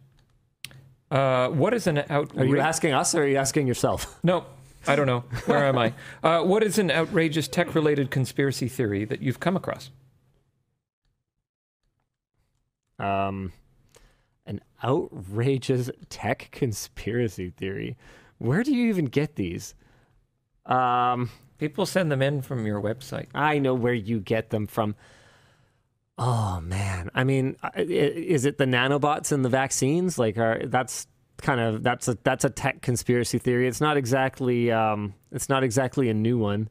Uh, what is an outrageous... Are you asking us or are you asking yourself? No, I don't know. Where am I? Uh, what is an outrageous tech-related conspiracy theory that you've come across? Um, an outrageous tech conspiracy theory. Where do you even get these? Um, People send them in from your website. I know where you get them from. Oh, man. I mean, is it the nanobots and the vaccines? Like, are, that's kind of, that's a, that's a tech conspiracy theory. It's not exactly, um, it's not exactly a new one.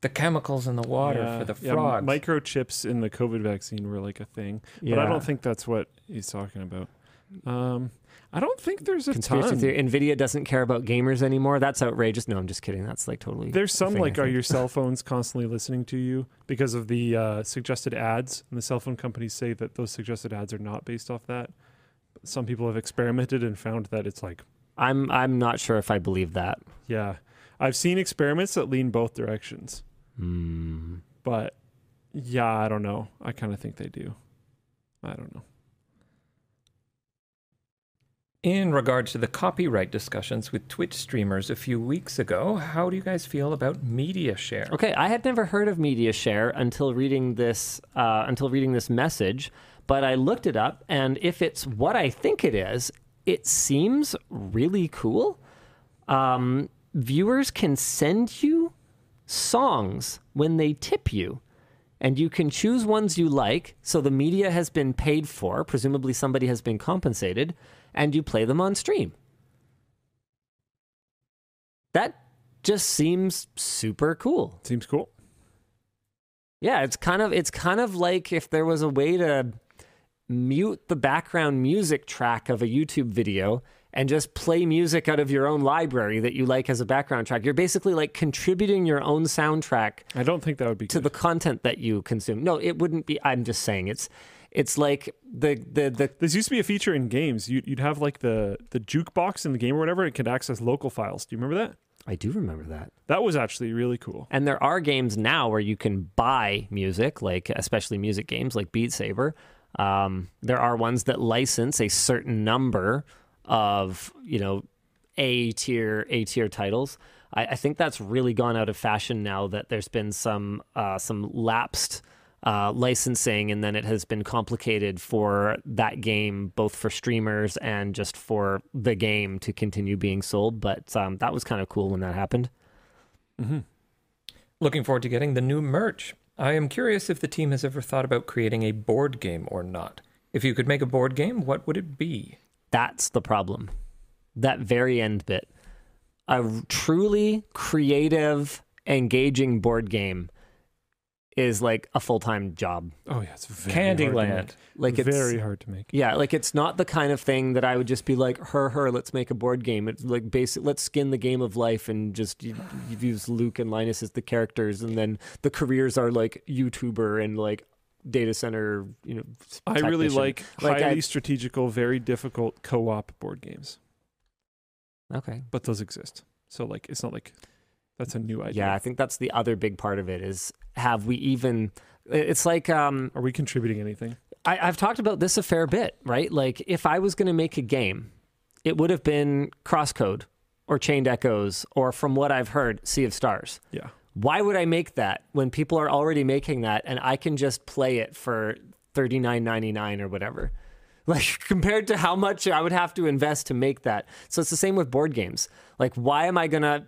The chemicals in the water yeah, for the frogs. Yeah, microchips in the COVID vaccine were like a thing. But yeah. I don't think that's what he's talking about. Um, I don't think there's a conspiracy ton. Theory. NVIDIA doesn't care about gamers anymore. That's outrageous. No, I'm just kidding. That's like totally... There's some thing, like, are your cell phones constantly listening to you because of the uh, suggested ads? And the cell phone companies say that those suggested ads are not based off that. But some people have experimented and found that it's like... I'm I'm not sure if I believe that. Yeah. I've seen experiments that lean both directions. Mm. But, yeah, I don't know. I kind of think they do. I don't know. In regards to the copyright discussions with Twitch streamers a few weeks ago, how do you guys feel about media share? Okay, I had never heard of media share until reading this uh, until reading this message, but I looked it up, and if it's what I think it is, it seems really cool. Um, viewers can send you songs when they tip you. And you can choose ones you like, so the media has been paid for, presumably somebody has been compensated, and you play them on stream. That just seems super cool. Seems cool. Yeah, it's kind of it's kind of like if there was a way to mute the background music track of a YouTube video and just play music out of your own library that you like as a background track. You're basically like contributing your own soundtrack. I don't think that would be to good. The content that you consume. No, it wouldn't be. I'm just saying it's it's like the the the. This used to be a feature in games. You'd you'd have like the the jukebox in the game or whatever. It could access local files. Do you remember that? I do remember that. That was actually really cool. And there are games now where you can buy music, like especially music games like Beat Saber. Um, there are ones that license a certain number of, you know, A tier, A tier titles. I, I think that's really gone out of fashion now that there's been some uh, some lapsed uh, licensing, and then it has been complicated for that game, both for streamers and just for the game to continue being sold. But um, that was kind of cool when that happened. Mm-hmm. Looking forward to getting the new merch. I am curious if the team has ever thought about creating a board game or not. If you could make a board game, what would it be? That's the problem. That very end bit. A truly creative, engaging board game is like a full-time job. Oh, yeah. It's very Candyland. Like it's very hard to make. Yeah. Like it's not the kind of thing that I would just be like, her, her, let's make a board game. It's like basic, let's skin the game of life and just you, you use Luke and Linus as the characters. And then the careers are like YouTuber and like data center, you know, technician. I really like, like highly I, strategical, very difficult co-op board games. Okay. But those exist. So like, it's not like that's a new idea. Yeah, I think that's the other big part of it is have we even, it's like... Um, Are we contributing anything? I, I've talked about this a fair bit, right? Like if I was going to make a game, it would have been Crosscode or Chained Echoes or from what I've heard, Sea of Stars. Yeah. Why would I make that when people are already making that and I can just play it for thirty-nine ninety-nine or whatever? Like, compared to how much I would have to invest to make that. So it's the same with board games. Like, why am I going to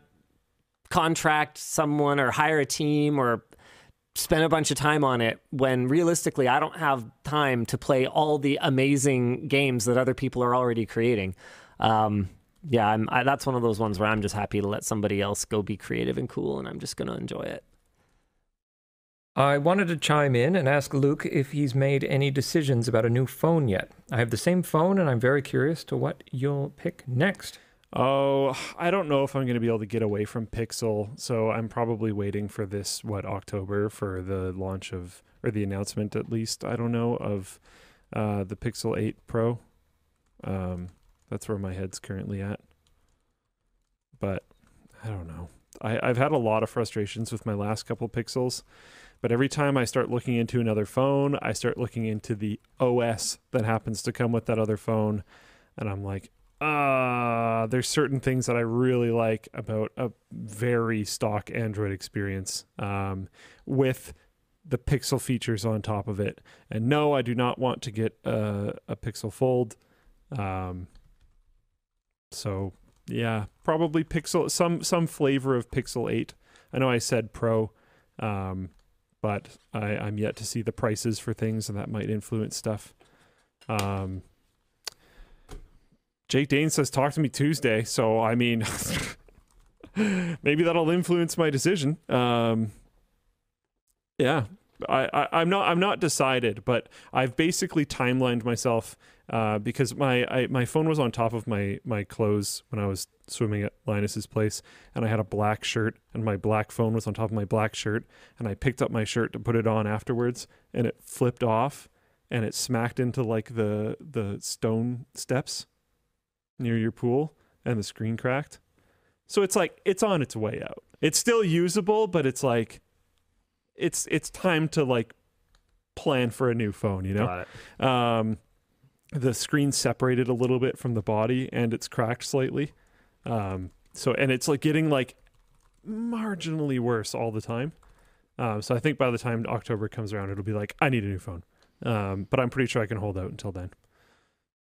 contract someone or hire a team or spend a bunch of time on it when realistically I don't have time to play all the amazing games that other people are already creating? Um Yeah, I'm, I, that's one of those ones where I'm just happy to let somebody else go be creative and cool, and I'm just going to enjoy it. I wanted to chime in and ask Luke if he's made any decisions about a new phone yet. I have the same phone, and I'm very curious to what you'll pick next. Oh, I don't know if I'm going to be able to get away from Pixel. So I'm probably waiting for this, what, October for the launch of, or the announcement at least, I don't know, of uh, the Pixel eight Pro. Um, that's where my head's currently at. But I don't know. I, I've had a lot of frustrations with my last couple Pixels. But every time I start looking into another phone, I start looking into the O S that happens to come with that other phone. And I'm like, ah, uh, there's certain things that I really like about a very stock Android experience um, with the Pixel features on top of it. And no, I do not want to get a, a Pixel Fold. Um, so, yeah, probably Pixel, some some flavor of Pixel eight. I know I said Pro. Um, but I, I'm yet to see the prices for things, and that might influence stuff. Um, Jake Dane says, talk to me Tuesday. So, I mean, maybe that'll influence my decision. Um, yeah, I, I, I'm not I'm not decided, but I've basically timelined myself uh, because my I, my phone was on top of my, my clothes when I was swimming at Linus's place, and I had a black shirt, and my black phone was on top of my black shirt, and I picked up my shirt to put it on afterwards, and it flipped off, and it smacked into like the the stone steps near your pool, and the screen cracked. So it's like, it's on its way out. It's still usable, but it's like, it's it's time to like plan for a new phone, you know. Got it. Um, the screen separated a little bit from the body, and it's cracked slightly. Um, so and it's like getting like marginally worse all the time. Um, so I think by the time October comes around, it'll be like, I need a new phone. Um, but I'm pretty sure I can hold out until then.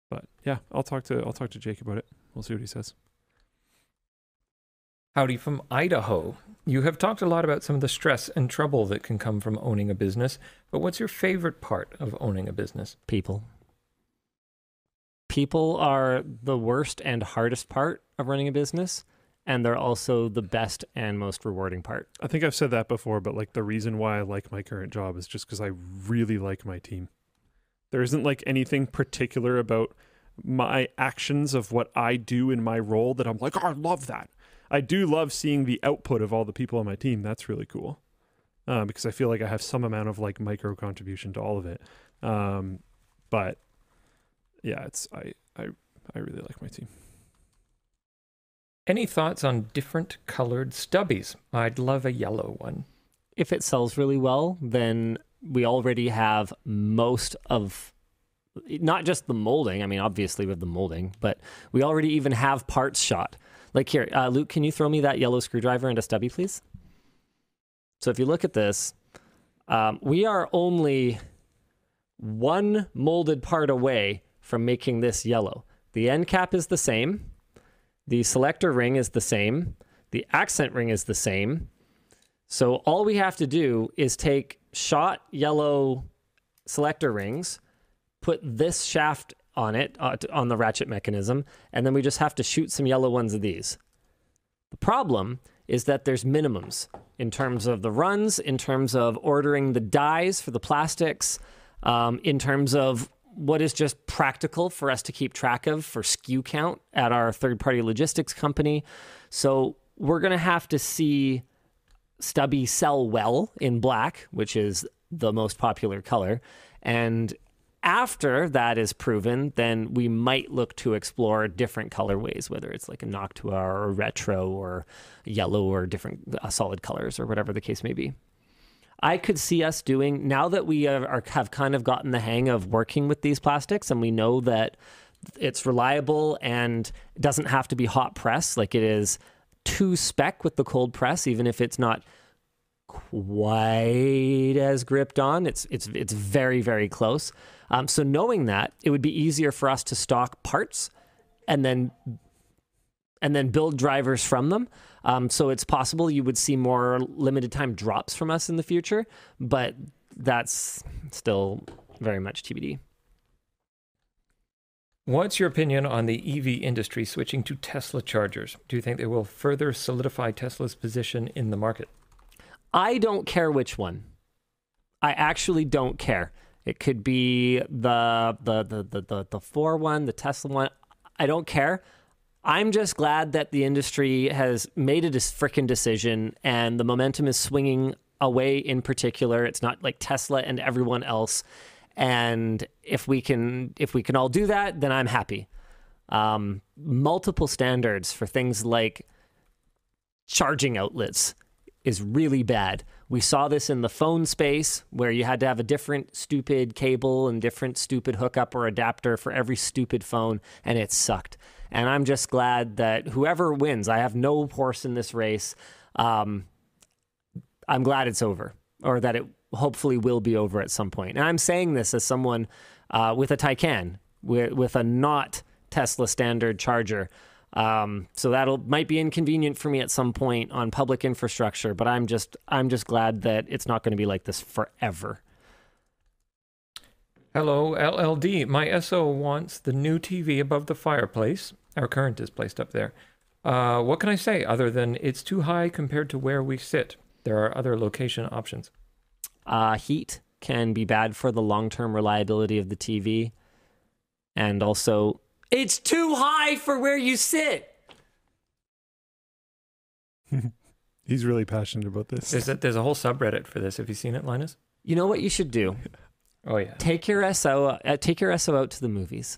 But yeah, I'll talk to I'll talk to Jake about it. We'll see what he says. Howdy from Idaho. You have talked a lot about some of the stress and trouble that can come from owning a business, but what's your favorite part of owning a business? People. People are the worst and hardest part of running a business, and they're also the best and most rewarding part. I think I've said that before, but like the reason why I like my current job is just because I really like my team. There isn't like anything particular about my actions of what I do in my role that I'm like, oh, I love that. I do love seeing the output of all the people on my team. That's really cool uh, because I feel like I have some amount of like micro contribution to all of it. Um, but yeah, it's I, I I really like my team. Any thoughts on different colored stubbies? I'd love a yellow one. If it sells really well, then we already have most of, not just the molding. I mean, obviously we have the molding, but we already even have parts shot. Like here, uh, Luke, can you throw me that yellow screwdriver into stubby, please? So if you look at this, um, we are only one molded part away from making this yellow. The end cap is the same. The selector ring is the same. The accent ring is the same. So all we have to do is take shot yellow selector rings, put this shaft on it, uh, on the ratchet mechanism, and then we just have to shoot some yellow ones of these. The problem is that there's minimums in terms of the runs, in terms of ordering the dies for the plastics, um, in terms of what is just practical for us to keep track of for S K U count at our third-party logistics company. So we're going to have to see stubby sell well in black, which is the most popular color, and after that is proven, then we might look to explore different colorways, whether it's like a Noctua or a retro or yellow or different uh, solid colors or whatever the case may be. I could see us doing, now that we are, have kind of gotten the hang of working with these plastics and we know that it's reliable and doesn't have to be hot press, like it is to spec with the cold press, even if it's not quite as gripped on. It's it's it's very, very close. Um, so knowing that, it would be easier for us to stock parts and then and then build drivers from them. Um, so it's possible you would see more limited time drops from us in the future, but that's still very much T B D. What's your opinion on the E V industry switching to Tesla chargers? Do you think they will further solidify Tesla's position in the market? I don't care which one. I actually don't care. It could be the the the the the, the Ford one, the Tesla one. I don't care. I'm just glad that the industry has made a dis- frickin' decision and the momentum is swinging away in particular. It's not like Tesla and everyone else. And if we can, if we can all do that, then I'm happy. Um, multiple standards for things like charging outlets is really bad. We saw this in the phone space where you had to have a different stupid cable and different stupid hookup or adapter for every stupid phone, and it sucked. And I'm just glad that whoever wins, I have no horse in this race. Um, I'm glad it's over, or that it hopefully will be over at some point. And I'm saying this as someone uh, with a Taycan, with, with a not Tesla standard charger. Um, so that'll might be inconvenient for me at some point on public infrastructure, but I'm just I'm just glad that it's not going to be like this forever. Hello, L L D. My S O wants the new T V above the fireplace. Our current is placed up there. Uh, what can I say other than it's too high compared to where we sit? There are other location options. Uh, heat can be bad for the long-term reliability of the T V, and also it's too high for where you sit. He's really passionate about this. There's a, there's a whole subreddit for this. Have you seen it, Linus? You know what you should do? Oh yeah. Take your S O uh, take your S O out to the movies.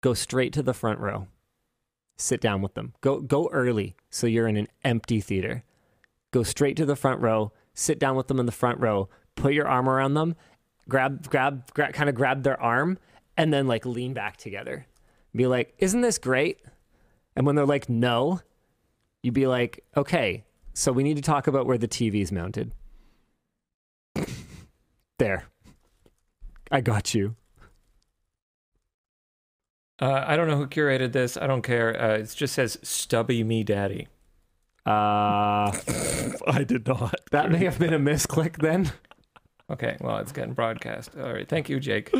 Go straight to the front row. Sit down with them. Go go early so you're in an empty theater. Go straight to the front row. Sit down with them in the front row. Put your arm around them. Grab grab, grab kind of grab their arm and then like lean back together. Be like, isn't this great? And when they're like, no, you'd be like, okay, so we need to talk about where the T V's mounted. There. I got you. Uh, I don't know who curated this. I don't care. Uh, it just says, stubby me daddy. Uh, I did not. That may have been a misclick then. Okay, well, it's getting broadcast. All right, thank you, Jake.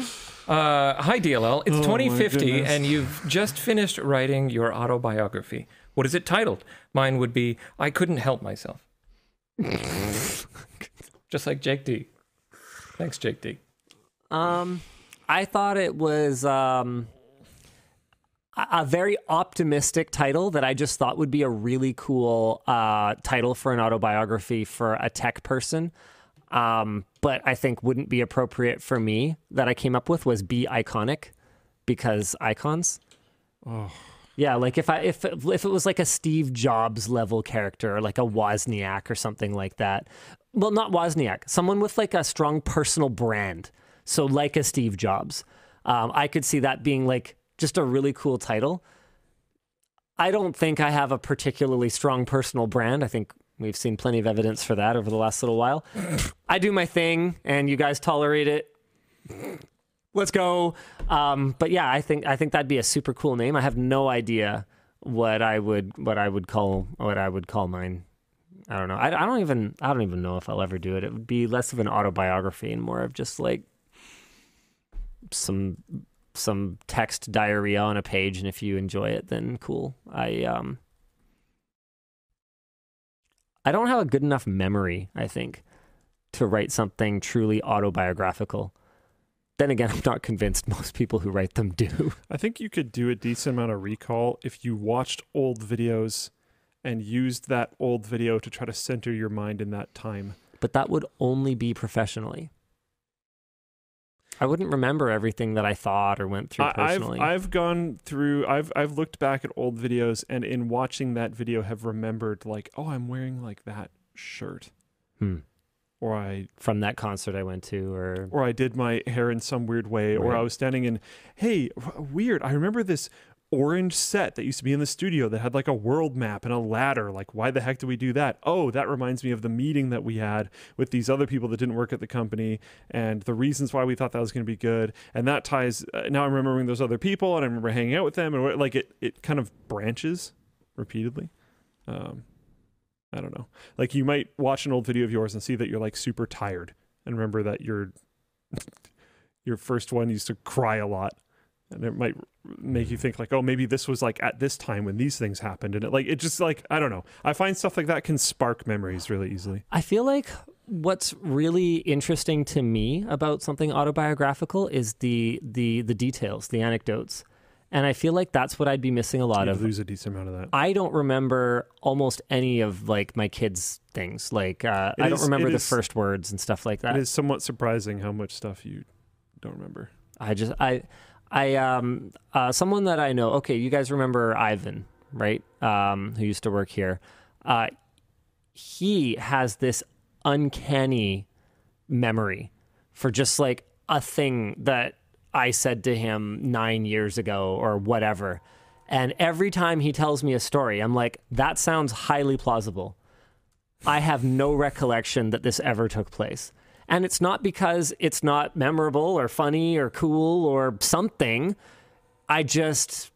Uh, hi, D L L. It's oh, twenty fifty, and you've just finished writing your autobiography. What is it titled? Mine would be, I Couldn't Help Myself. Just like Jake D. Thanks, Jake D. Um, I thought it was um, a very optimistic title that I just thought would be a really cool uh, title for an autobiography for a tech person. Um, but I think wouldn't be appropriate for me that I came up with was be iconic because icons. Oh. Yeah. Like if I, if, if it was like a Steve Jobs level character or like a Wozniak or something like that. Well, not Wozniak, someone with like a strong personal brand. So like a Steve Jobs, um, I could see that being like just a really cool title. I don't think I have a particularly strong personal brand. I think we've seen plenty of evidence for that over the last little while. I do my thing, and you guys tolerate it. Let's go. Um, but yeah, I think I think that'd be a super cool name. I have no idea what I would what I would call what I would call mine. I don't know. I, I don't even I don't even know if I'll ever do it. It would be less of an autobiography and more of just like some some text diarrhea on a page. And if you enjoy it, then cool. I um. I don't have a good enough memory, I think, to write something truly autobiographical. Then again, I'm not convinced most people who write them do. I think you could do a decent amount of recall if you watched old videos and used that old video to try to center your mind in that time. But that would only be professionally. I wouldn't remember everything that I thought or went through personally. I've, I've gone through, I've I've looked back at old videos and in watching that video have remembered like, oh, I'm wearing like that shirt. Hmm. Or I... From that concert I went to or... Or I did my hair in some weird way. Right. Or I was standing in, hey, weird, I remember this orange set that used to be in the studio that had like a world map and a ladder. Like, why the heck do we do that? Oh, that reminds me of the meeting that we had with these other people that didn't work at the company and the reasons why we thought that was going to be good. And that ties, uh, now I'm remembering those other people and I remember hanging out with them and like it, it kind of branches repeatedly. Um, I don't know. Like you might watch an old video of yours and see that you're like super tired and remember that your your first one used to cry a lot. And it might make you think like, oh, maybe this was like at this time when these things happened. And it like, it just like, I don't know. I find stuff like that can spark memories really easily. I feel like what's really interesting to me about something autobiographical is the, the, the details, the anecdotes. And I feel like that's what I'd be missing a lot You'd of. Lose a decent amount of that. I don't remember almost any of like my kids' things. Like uh, I is, don't remember the is, first words and stuff like that. It is somewhat surprising how much stuff you don't remember. I just I I um uh, someone that I know. Okay, you guys remember Ivan, right? Um, who used to work here. Uh, he has this uncanny memory for just like a thing that I said to him nine years ago or whatever. And every time he tells me a story, I'm like, that sounds highly plausible. I have no recollection that this ever took place. And it's not because it's not memorable or funny or cool or something. I just,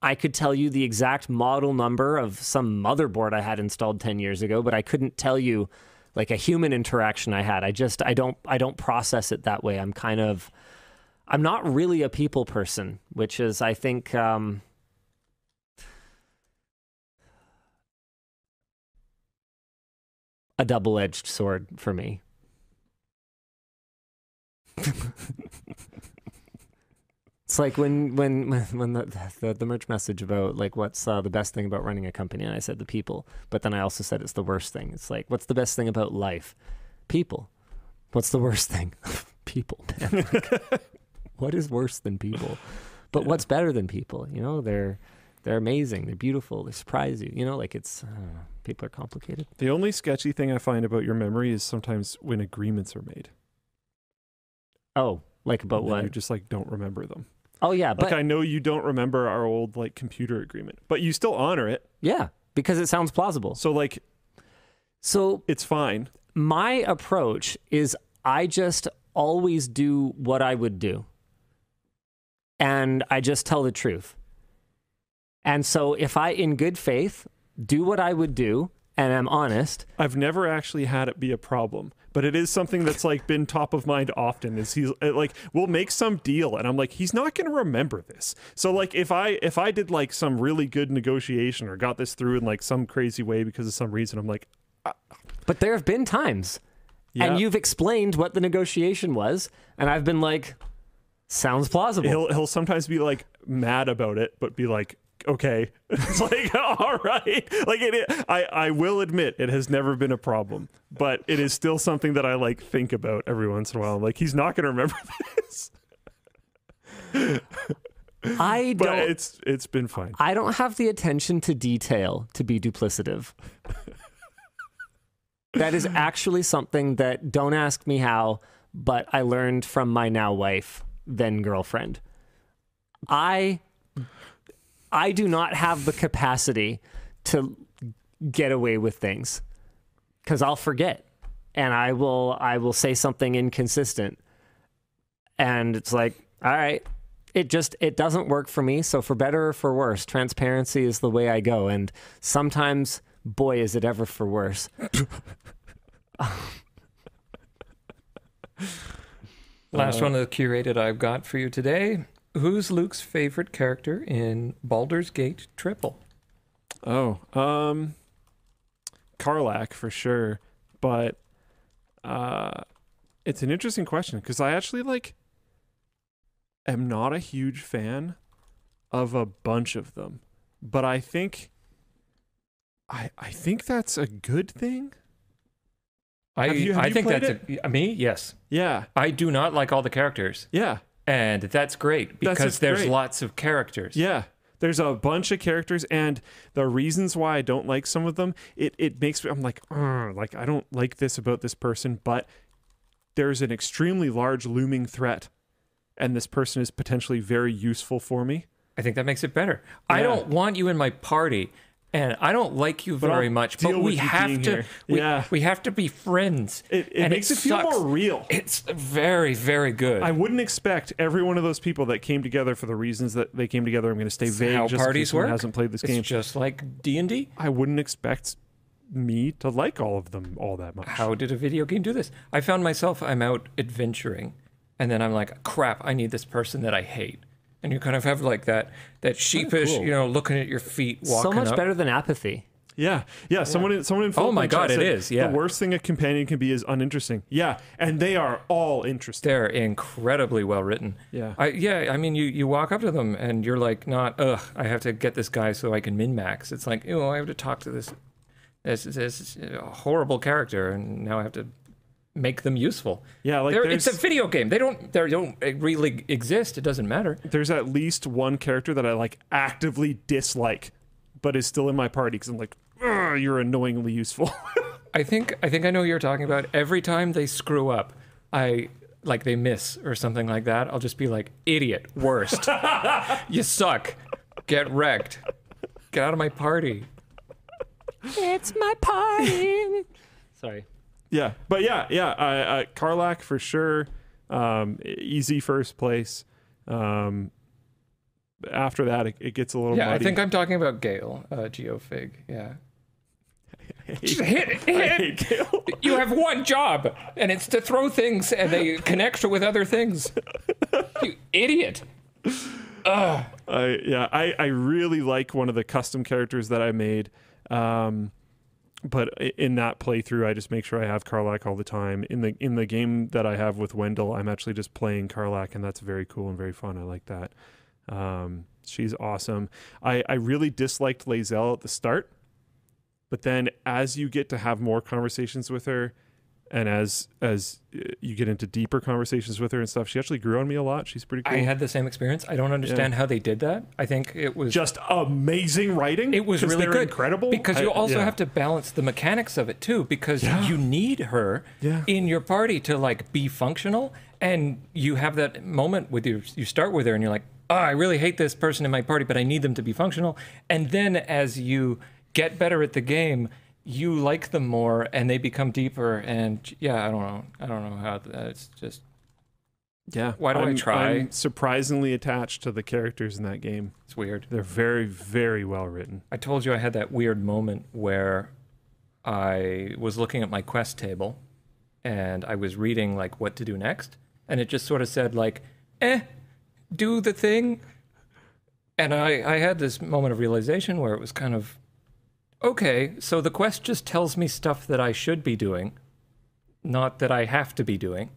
I could tell you the exact model number of some motherboard I had installed ten years ago, but I couldn't tell you like a human interaction I had. I just, I don't, I don't process it that way. I'm kind of, I'm not really a people person, which is, I think, um, a double-edged sword for me. It's like when, when, when the, the, the merch message about like, what's uh, the best thing about running a company? And I said, the people, but then I also said, it's the worst thing. It's like, what's the best thing about life? People. What's the worst thing? People. Man, like, what is worse than people? But yeah. What's better than people? You know, they're, they're amazing. They're beautiful. They surprise you, you know, like it's, I don't know, people are complicated. The only sketchy thing I find about your memory is sometimes when agreements are made. Oh, like about what? You just like don't remember them. Oh yeah, like but I know you don't remember our old like computer agreement, but you still honor it. Yeah, because it sounds plausible. So like, so it's fine. My approach is I just always do what I would do, and I just tell the truth. And so if I, in good faith, do what I would do, and I'm honest, I've never actually had it be a problem. But it is something that's like been top of mind often. Is he's like, we'll make some deal, and I'm like, he's not going to remember this. So like, if I if I did like some really good negotiation or got this through in like some crazy way because of some reason, I'm like, ah. But there have been times, yeah. And you've explained what the negotiation was, and I've been like, sounds plausible. He'll he'll sometimes be like mad about it, but be like, okay, it's like, all right, like it, it i i will admit it has never been a problem, but it is still something that I like think about every once in a while. I'm like, he's not gonna remember this. I but don't it's it's been fine. I don't have the attention to detail to be duplicative. That is actually something that, don't ask me how, but I learned from my now wife, then girlfriend. I I do not have the capacity to get away with things because I'll forget, and I will I will say something inconsistent, and it's like, all right, it just it doesn't work for me. So for better or for worse, transparency is the way I go, and sometimes, boy, is it ever for worse. Last one of the curated I've got for you today. Who's Luke's favorite character in Baldur's Gate Triple? Oh, um, Karlak for sure. But uh, it's an interesting question because I actually like am not a huge fan of a bunch of them, but I think I I think that's a good thing. I have you, have I think that's a, me. Yes. Yeah. I do not like all the characters. Yeah. And that's great because that's, there's great. Lots of characters. Yeah, there's a bunch of characters, and the reasons why I don't like some of them, it it makes me, I'm like, like I don't like this about this person, but there's an extremely large looming threat, and this person is potentially very useful for me. I think that makes it better. Yeah. I don't want you in my party, and I don't like you but very I'll much, but we have to we, yeah. we have to be friends. It, it and makes it, it feel more real. It's very, very good. I wouldn't expect every one of those people that came together for the reasons that they came together. I'm going to stay vague how just parties because work. Hasn't played this it's game. Just like D and D. I wouldn't expect me to like all of them all that much. How did a video game do this? I found myself, I'm out adventuring, and then I'm like, crap, I need this person that I hate. And you kind of have like that that sheepish, oh, cool. you know, looking at your feet, walking up. So much up. Better than apathy. Yeah, yeah. Someone, yeah. In, someone in Fortnite. Oh my god, it said, is. Yeah. The worst thing a companion can be is uninteresting. Yeah, and they are all interesting. They're incredibly well written. Yeah, I, yeah. I mean, you you walk up to them and you're like, not, ugh, I have to get this guy so I can min max. It's like, oh, I have to talk to this, this this horrible character, and now I have to make them useful. Yeah, like it's a video game. They don't they don't really exist. It doesn't matter. There's at least one character that I like actively dislike, but is still in my party because I'm like, you're annoyingly useful. I think I think I know what you're talking about. Every time they screw up, I like they miss or something like that, I'll just be like, idiot, worst. You suck. Get wrecked. Get out of my party. It's my party. Sorry. Yeah, but yeah, yeah. Uh, uh, Karlach for sure. Um, easy first place. Um, after that, it, it gets a little. Yeah, muddy. I think I'm talking about Gale, uh, Geofig. Yeah. I hate, hit, hit. I hate Gale. You have one job, and it's to throw things, and they connect with other things. You idiot. Ugh. I yeah. I I really like one of the custom characters that I made. Um, But in that playthrough, I just make sure I have Karlach all the time. In the in the game that I have with Wendell, I'm actually just playing Karlach, and that's very cool and very fun. I like that. Um, she's awesome. I, I really disliked Lazelle at the start, but then as you get to have more conversations with her, and as as you get into deeper conversations with her and stuff, she actually grew on me a lot. She's pretty cool. I had the same experience. I don't understand yeah. how they did that. I think it was just amazing writing. It was really good. Incredible. Because I, you also yeah. have to balance the mechanics of it too, because yeah. you need her yeah. in your party to like be functional. And you have that moment with you, you start with her and you're like, oh, I really hate this person in my party, but I need them to be functional. And then as you get better at the game, you like them more and they become deeper, and yeah, I don't know. I don't know how that, it's just. Yeah. Why do I'm, I try? I'm surprisingly attached to the characters in that game. It's weird. They're very, very well written. I told you I had that weird moment where I was looking at my quest table and I was reading like what to do next, and it just sort of said like, eh, do the thing. And I, I had this moment of realization where it was kind of, okay, so the quest just tells me stuff that I should be doing, not that I have to be doing.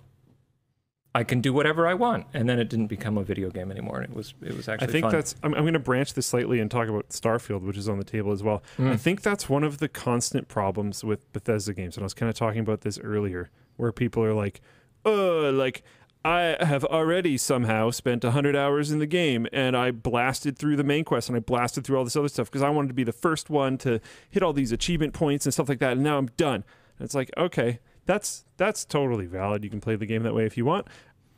I can do whatever I want, and then it didn't become a video game anymore. It was, it was actually. I think fun. that's. I'm, I'm going to branch this slightly and talk about Starfield, which is on the table as well. Mm. I think that's one of the constant problems with Bethesda games, and I was kind of talking about this earlier, where people are like, "Oh, like." I have already somehow spent one hundred hours in the game, and I blasted through the main quest, and I blasted through all this other stuff because I wanted to be the first one to hit all these achievement points and stuff like that, and now I'm done. And it's like, okay, that's that's totally valid. You can play the game that way if you want.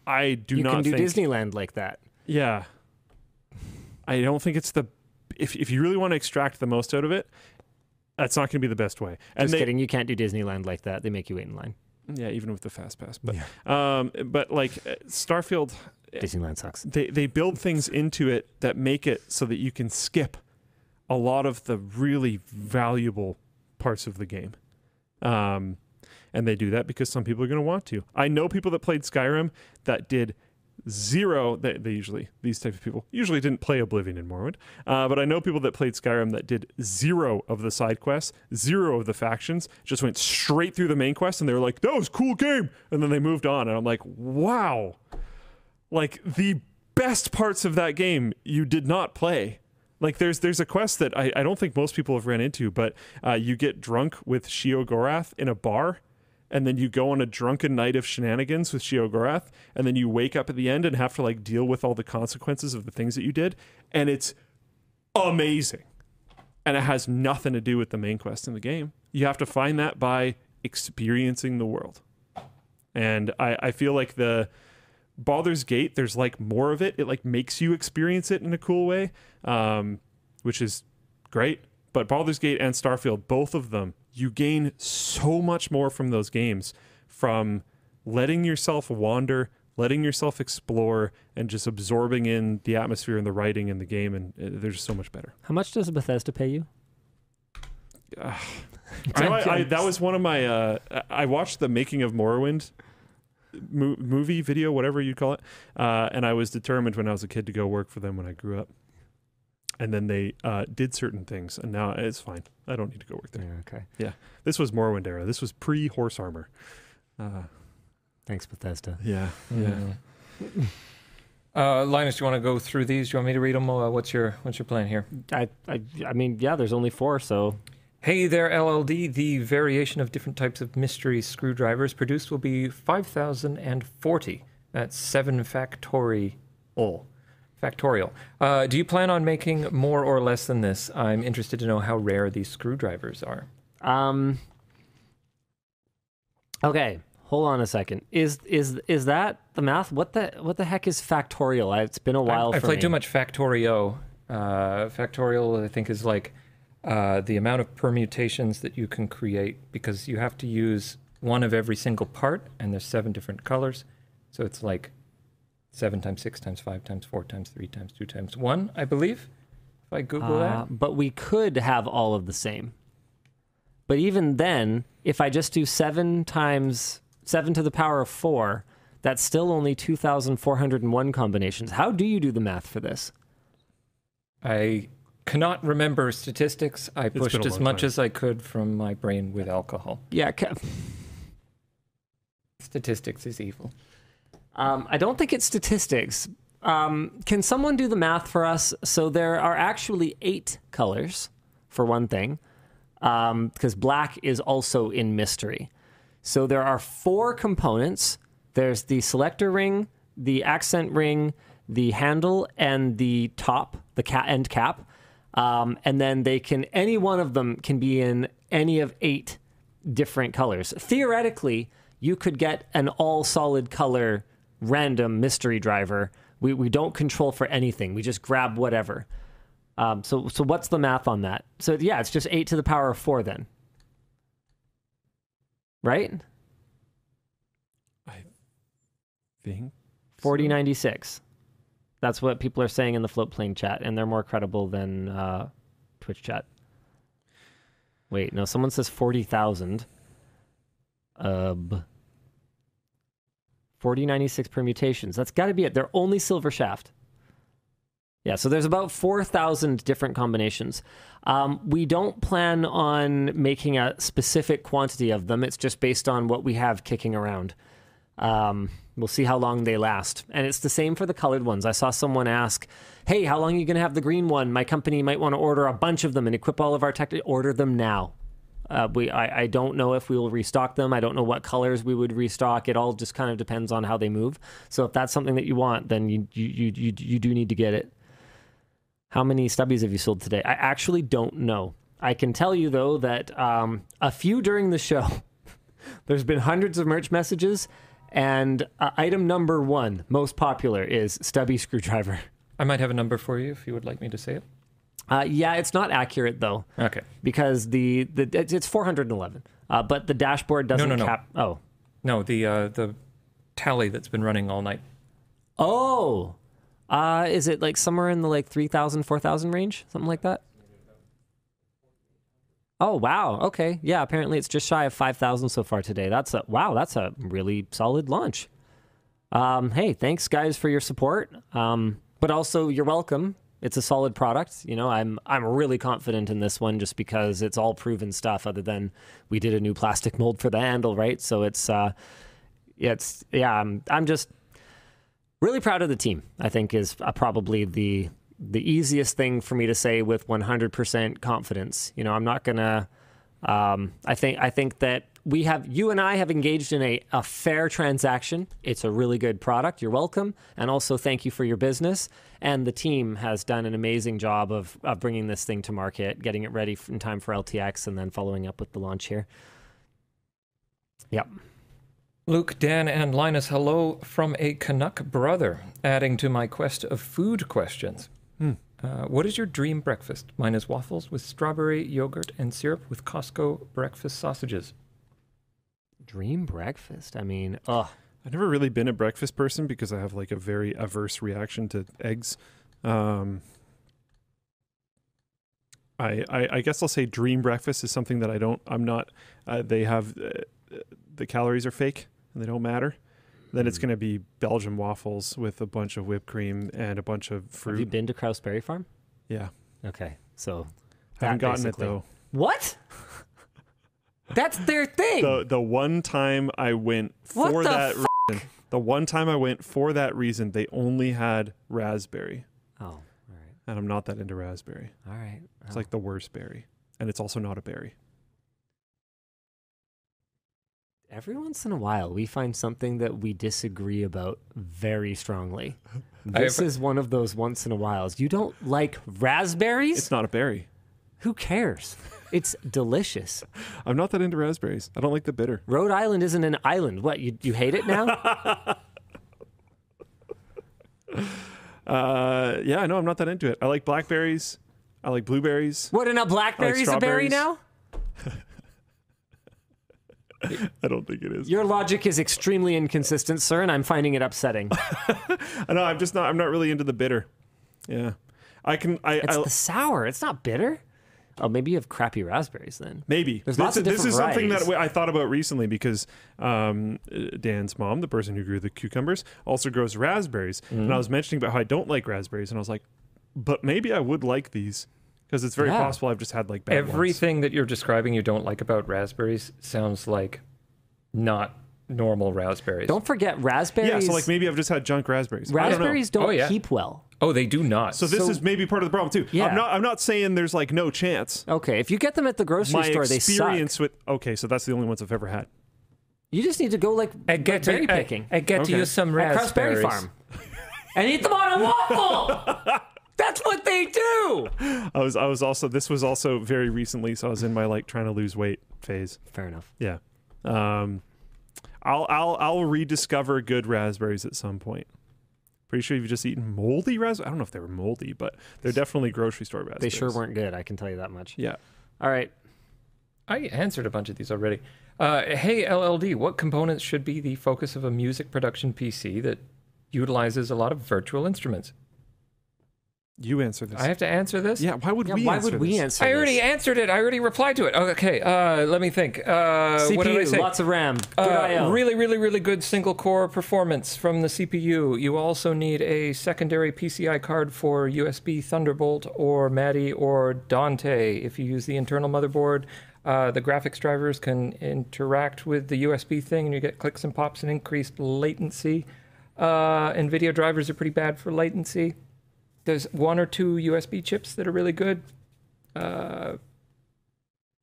I do you not think... You can do think, Disneyland like that. Yeah. I don't think it's the... If, if you really want to extract the most out of it, that's not going to be the best way. And Just they, kidding. You can't do Disneyland like that. They make you wait in line. Yeah, even with the fast pass, but yeah. um, but like Starfield, Disneyland sucks. They they build things into it that make it so that you can skip a lot of the really valuable parts of the game, um, and they do that because some people are going to want to. I know people that played Skyrim that did zero. They, they usually these types of people usually didn't play Oblivion in Morrowind, uh, but I know people that played Skyrim that did zero of the side quests, zero of the factions, just went straight through the main quest, and they were like, "That was a cool game," and then they moved on. And I'm like, "Wow, like the best parts of that game you did not play." Like there's there's a quest that I, I don't think most people have ran into, but uh, you get drunk with Shio Gorath in a bar. And then you go on a drunken night of shenanigans with Shio Gorath, and then you wake up at the end and have to like deal with all the consequences of the things that you did, and it's amazing. And it has nothing to do with the main quest in the game. You have to find that by experiencing the world. And I, I feel like the Baldur's Gate, there's like more of it. It like makes you experience it in a cool way, um, which is great. But Baldur's Gate and Starfield, both of them, you gain so much more from those games, from letting yourself wander, letting yourself explore, and just absorbing in the atmosphere and the writing and the game, and they're just so much better. How much does Bethesda pay you? Uh, I know I, I, that was one of my... Uh, I watched the Making of Morrowind mo- movie, video, whatever you call it, uh, and I was determined when I was a kid to go work for them when I grew up. and then they uh, did certain things, and now it's fine. I don't need to go work there. Yeah, okay. Yeah. This was Morrowind era. This was pre-horse armor. Uh, Thanks, Bethesda. Yeah. Yeah. yeah. Uh, Linus, do you want to go through these? Do you want me to read them? Uh, what's your What's your plan here? I, I I mean, yeah. There's only four, so. Hey there, L L D. The variation of different types of mystery screwdrivers produced will be five thousand and forty. That's seven factorial. Factorial. Uh, do you plan on making more or less than this? I'm interested to know how rare these screwdrivers are. Um. Okay. Hold on a second. Is is is that the math? What the what the heck is factorial? I, it's been a while. I, I for played me. too much Factorio. Uh, factorial, I think, is like uh, the amount of permutations that you can create, because you have to use one of every single part, and there's seven different colors, so it's like seven times six times five times four times three times two times one, I believe. If I Google uh, that, but we could have all of the same. But even then, if I just do seven times seven to the power of four, that's still only two thousand four hundred one combinations. How do you do the math for this? I cannot remember statistics. I pushed as much time. as I could from my brain with alcohol. Yeah. Ca- statistics is evil. Um, I don't think it's statistics. Um, can someone do the math for us? So there are actually eight colors, for one thing, um, because black is also in mystery. So there are four components. There's the selector ring, the accent ring, the handle, and the top, the ca- end cap. Um, and then they can, any one of them can be in any of eight different colors. Theoretically, you could get an all solid color random mystery driver. We we don't control for anything. We just grab whatever. Um, so so what's the math on that? So yeah, it's just eight to the power of four then. Right? I think forty ninety-six. So. That's what people are saying in the float plane chat, and they're more credible than uh, Twitch chat. Wait, no, someone says forty thousand. Um, forty ninety-six permutations. That's got to be it. They're only silver shaft. Yeah, so there's about four thousand different combinations. Um, we don't plan on making a specific quantity of them. It's just based on what we have kicking around. Um, we'll see how long they last. And it's the same for the colored ones. I saw someone ask, hey, how long are you going to have the green one? My company might want to order a bunch of them and equip all of our tech. Order them now. Uh, we, I, I don't know if we will restock them. I don't know what colors we would restock. It all just kind of depends on how they move. So if that's something that you want, then you you you, you, you do need to get it. How many stubbies have you sold today? I actually don't know. I can tell you, though, that um, a few during the show. There's been hundreds of merch messages, and uh, item number one, most popular, is stubby screwdriver. I might have a number for you if you would like me to say it. Uh, yeah, it's not accurate, though. Okay. Because the, the it's four hundred eleven, uh, but the dashboard doesn't no, no, no. cap... Oh. No, the uh, the tally that's been running all night. Oh! Uh, is it like somewhere in the like three thousand, four thousand range? Something like that? Oh, wow. Okay. Yeah, apparently it's just shy of five thousand so far today. That's a, wow, that's a really solid launch. Um, hey, thanks guys for your support. Um, but also you're welcome. It's a solid product. You know, I'm, I'm really confident in this one just because it's all proven stuff other than we did a new plastic mold for the handle, right? So it's, uh, it's, yeah, I'm, I'm just, really proud of the team, I think, is uh, probably the the easiest thing for me to say with one hundred percent confidence. You know, I'm not gonna. Um, I think I think that we have you and I have engaged in a, a fair transaction. It's a really good product. You're welcome, and also thank you for your business. And the team has done an amazing job of of bringing this thing to market, getting it ready in time for L T X, and then following up with the launch here. Yep. Luke, Dan, and Linus, hello from a Canuck brother, adding to my quest of food questions. Hmm. Uh, what is your dream breakfast? Mine is waffles with strawberry, yogurt, and syrup with Costco breakfast sausages. Dream breakfast? I mean, ugh. I've never really been a breakfast person because I have like a very averse reaction to eggs. Um, I, I, I guess I'll say dream breakfast is something that I don't, I'm not, uh, they have, uh, the calories are fake. And they don't matter. Then it's going to be Belgian waffles with a bunch of whipped cream and a bunch of fruit. Have you been to Krause Berry Farm? Yeah. Okay, so I haven't gotten it though. What? That's their thing. The the one time I went for what the that fuck? reason, the one time I went for that reason, they only had raspberry. Oh, all right. And I'm not that into raspberry. All right. Oh. It's like the worst berry, and it's also not a berry. Every once in a while, we find something that we disagree about very strongly. This is one of those once in a whiles. You don't like raspberries? It's not a berry. Who cares? It's delicious. I'm not that into raspberries. I don't like the bitter. Rhode Island isn't an island. What, you, you hate it now? uh, yeah, no, I'm not that into it. I like blackberries. I like blueberries. What, and now blackberries like a berry now? I don't think it is. Your logic is extremely inconsistent, sir, and I'm finding it upsetting. I know, I'm just not, I'm not really into the bitter. Yeah. I can, I... It's I, the sour, it's not bitter. Oh, maybe you have crappy raspberries then. Maybe. There's lots this, of different This is varieties. Something that I thought about recently because um, Dan's mom, the person who grew the cucumbers, also grows raspberries. Mm. And I was mentioning about how I don't like raspberries, and I was like, but maybe I would like these. Because it's very yeah. possible I've just had like bad Everything ones. That you're describing you don't like about raspberries sounds like not normal raspberries. Don't forget raspberries. Yeah, so like maybe I've just had junk raspberries. Raspberries don't, don't oh, yeah. keep well. Oh, they do not. So this so, is maybe part of the problem too. Yeah. I'm not I'm not saying there's like no chance. Okay, if you get them at the grocery My store, they suck. My experience with Okay, so that's the only ones I've ever had. You just need to go like I get berry to, picking. I, I get okay. to use some raspberries. At Cross Berry Farm. And eat them on a waffle. That's what they do. I was, I was also. This was also very recently, so I was in my like trying to lose weight phase. Fair enough. Yeah, um, I'll, I'll, I'll rediscover good raspberries at some point. Pretty sure you've just eaten moldy raspberries. I don't know if they were moldy, but they're definitely grocery store raspberries. They sure weren't good. I can tell you that much. Yeah. All right. I answered a bunch of these already. Uh, hey, L L D, what components should be the focus of a music production P C that utilizes a lot of virtual instruments? You answer this. I have to answer this? Yeah, why would yeah, we why answer would we this? Answer I already this? answered it. I already replied to it. Okay, uh, let me think. Uh, C P U, what did I say? Lots of RAM. Good uh, really, really, really good single core performance from the C P U. You also need a secondary P C I card for U S B Thunderbolt or MADI or Dante. If you use the internal motherboard, uh, the graphics drivers can interact with the U S B thing and you get clicks and pops and increased latency. Uh, NVIDIA drivers are pretty bad for latency. There's one or two U S B chips that are really good. Uh,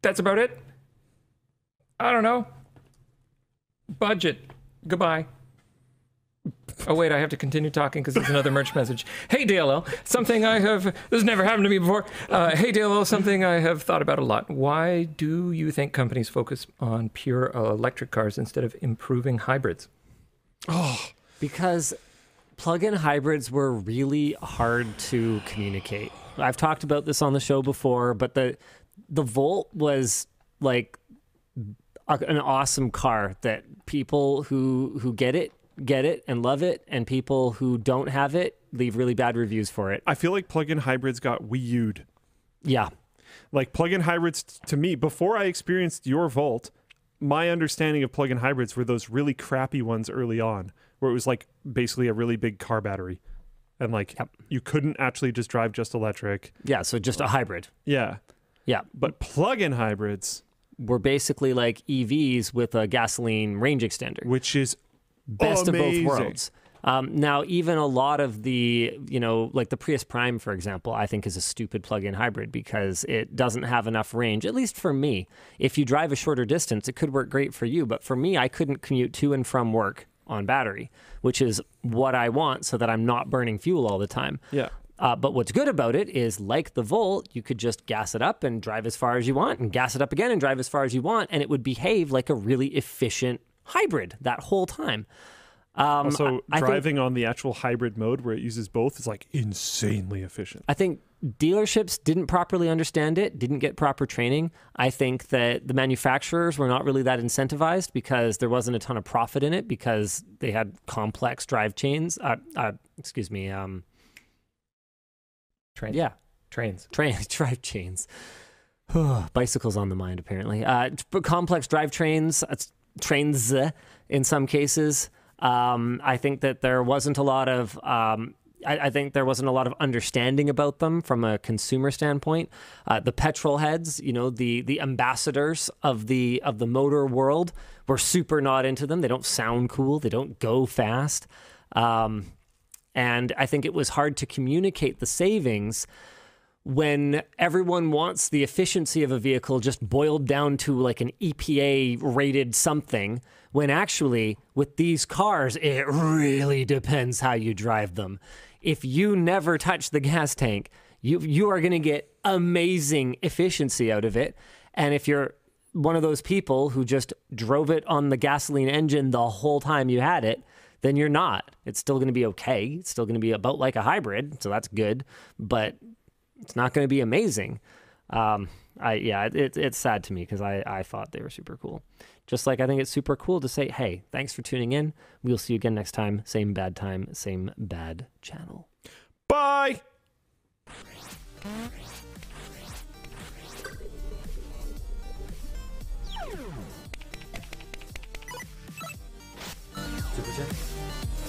that's about it. I don't know. Budget. Goodbye. Oh, wait, I have to continue talking because there's another merch message. Hey, D L L, something I have... This has never happened to me before. Uh, hey, D L L, something I have thought about a lot. Why do you think companies focus on pure electric cars instead of improving hybrids? Oh, because... Plug-in hybrids were really hard to communicate. I've talked about this on the show before, but the the Volt was like a, an awesome car that people who who get it get it and love it, and people who don't have it leave really bad reviews for it. I feel like plug-in hybrids got Wii U'd. Yeah, like plug-in hybrids to me. Before I experienced your Volt, my understanding of plug-in hybrids were those really crappy ones early on, where it was like basically a really big car battery and like yep. you couldn't actually just drive just electric. Yeah, so just a hybrid. Yeah. Yeah. But plug-in hybrids were basically like E Vs with a gasoline range extender. Which is best amazing. Of both worlds. Um, now, even a lot of the, you know, like the Prius Prime, for example, I think is a stupid plug-in hybrid because it doesn't have enough range, at least for me. If you drive a shorter distance, it could work great for you. But for me, I couldn't commute to and from work on battery, which is what I want so that I'm not burning fuel all the time. Yeah. Uh, but what's good about it is, like the Volt, you could just gas it up and drive as far as you want and gas it up again and drive as far as you want, and it would behave like a really efficient hybrid that whole time. Um, also, I, I driving think, on the actual hybrid mode where it uses both is like insanely efficient. I think dealerships didn't properly understand it, didn't get proper training. I think that the manufacturers were not really that incentivized because there wasn't a ton of profit in it because they had complex drive chains. Uh, uh, excuse me. Um, trains. Yeah. Trains. Trains. Drive chains. Bicycles on the mind, apparently. Uh, complex drive trains, uh, trains uh, in some cases. Um, I think that there wasn't a lot of um, I, I think there wasn't a lot of understanding about them from a consumer standpoint. Uh, the petrol heads, you know, the the ambassadors of the of the motor world, were super not into them. They don't sound cool. They don't go fast. Um, and I think it was hard to communicate the savings when everyone wants the efficiency of a vehicle just boiled down to like an E P A rated something, when actually with these cars, it really depends how you drive them. If you never touch the gas tank, you you are going to get amazing efficiency out of it. And if you're one of those people who just drove it on the gasoline engine the whole time you had it, then you're not. It's still going to be okay. It's still going to be about like a hybrid, so that's good. But it's not going to be amazing. Um, I, yeah, it, it's sad to me because I, I thought they were super cool. Just like I think it's super cool to say, hey, thanks for tuning in. We'll see you again next time. Same bad time, same bad channel. Bye! Super chat.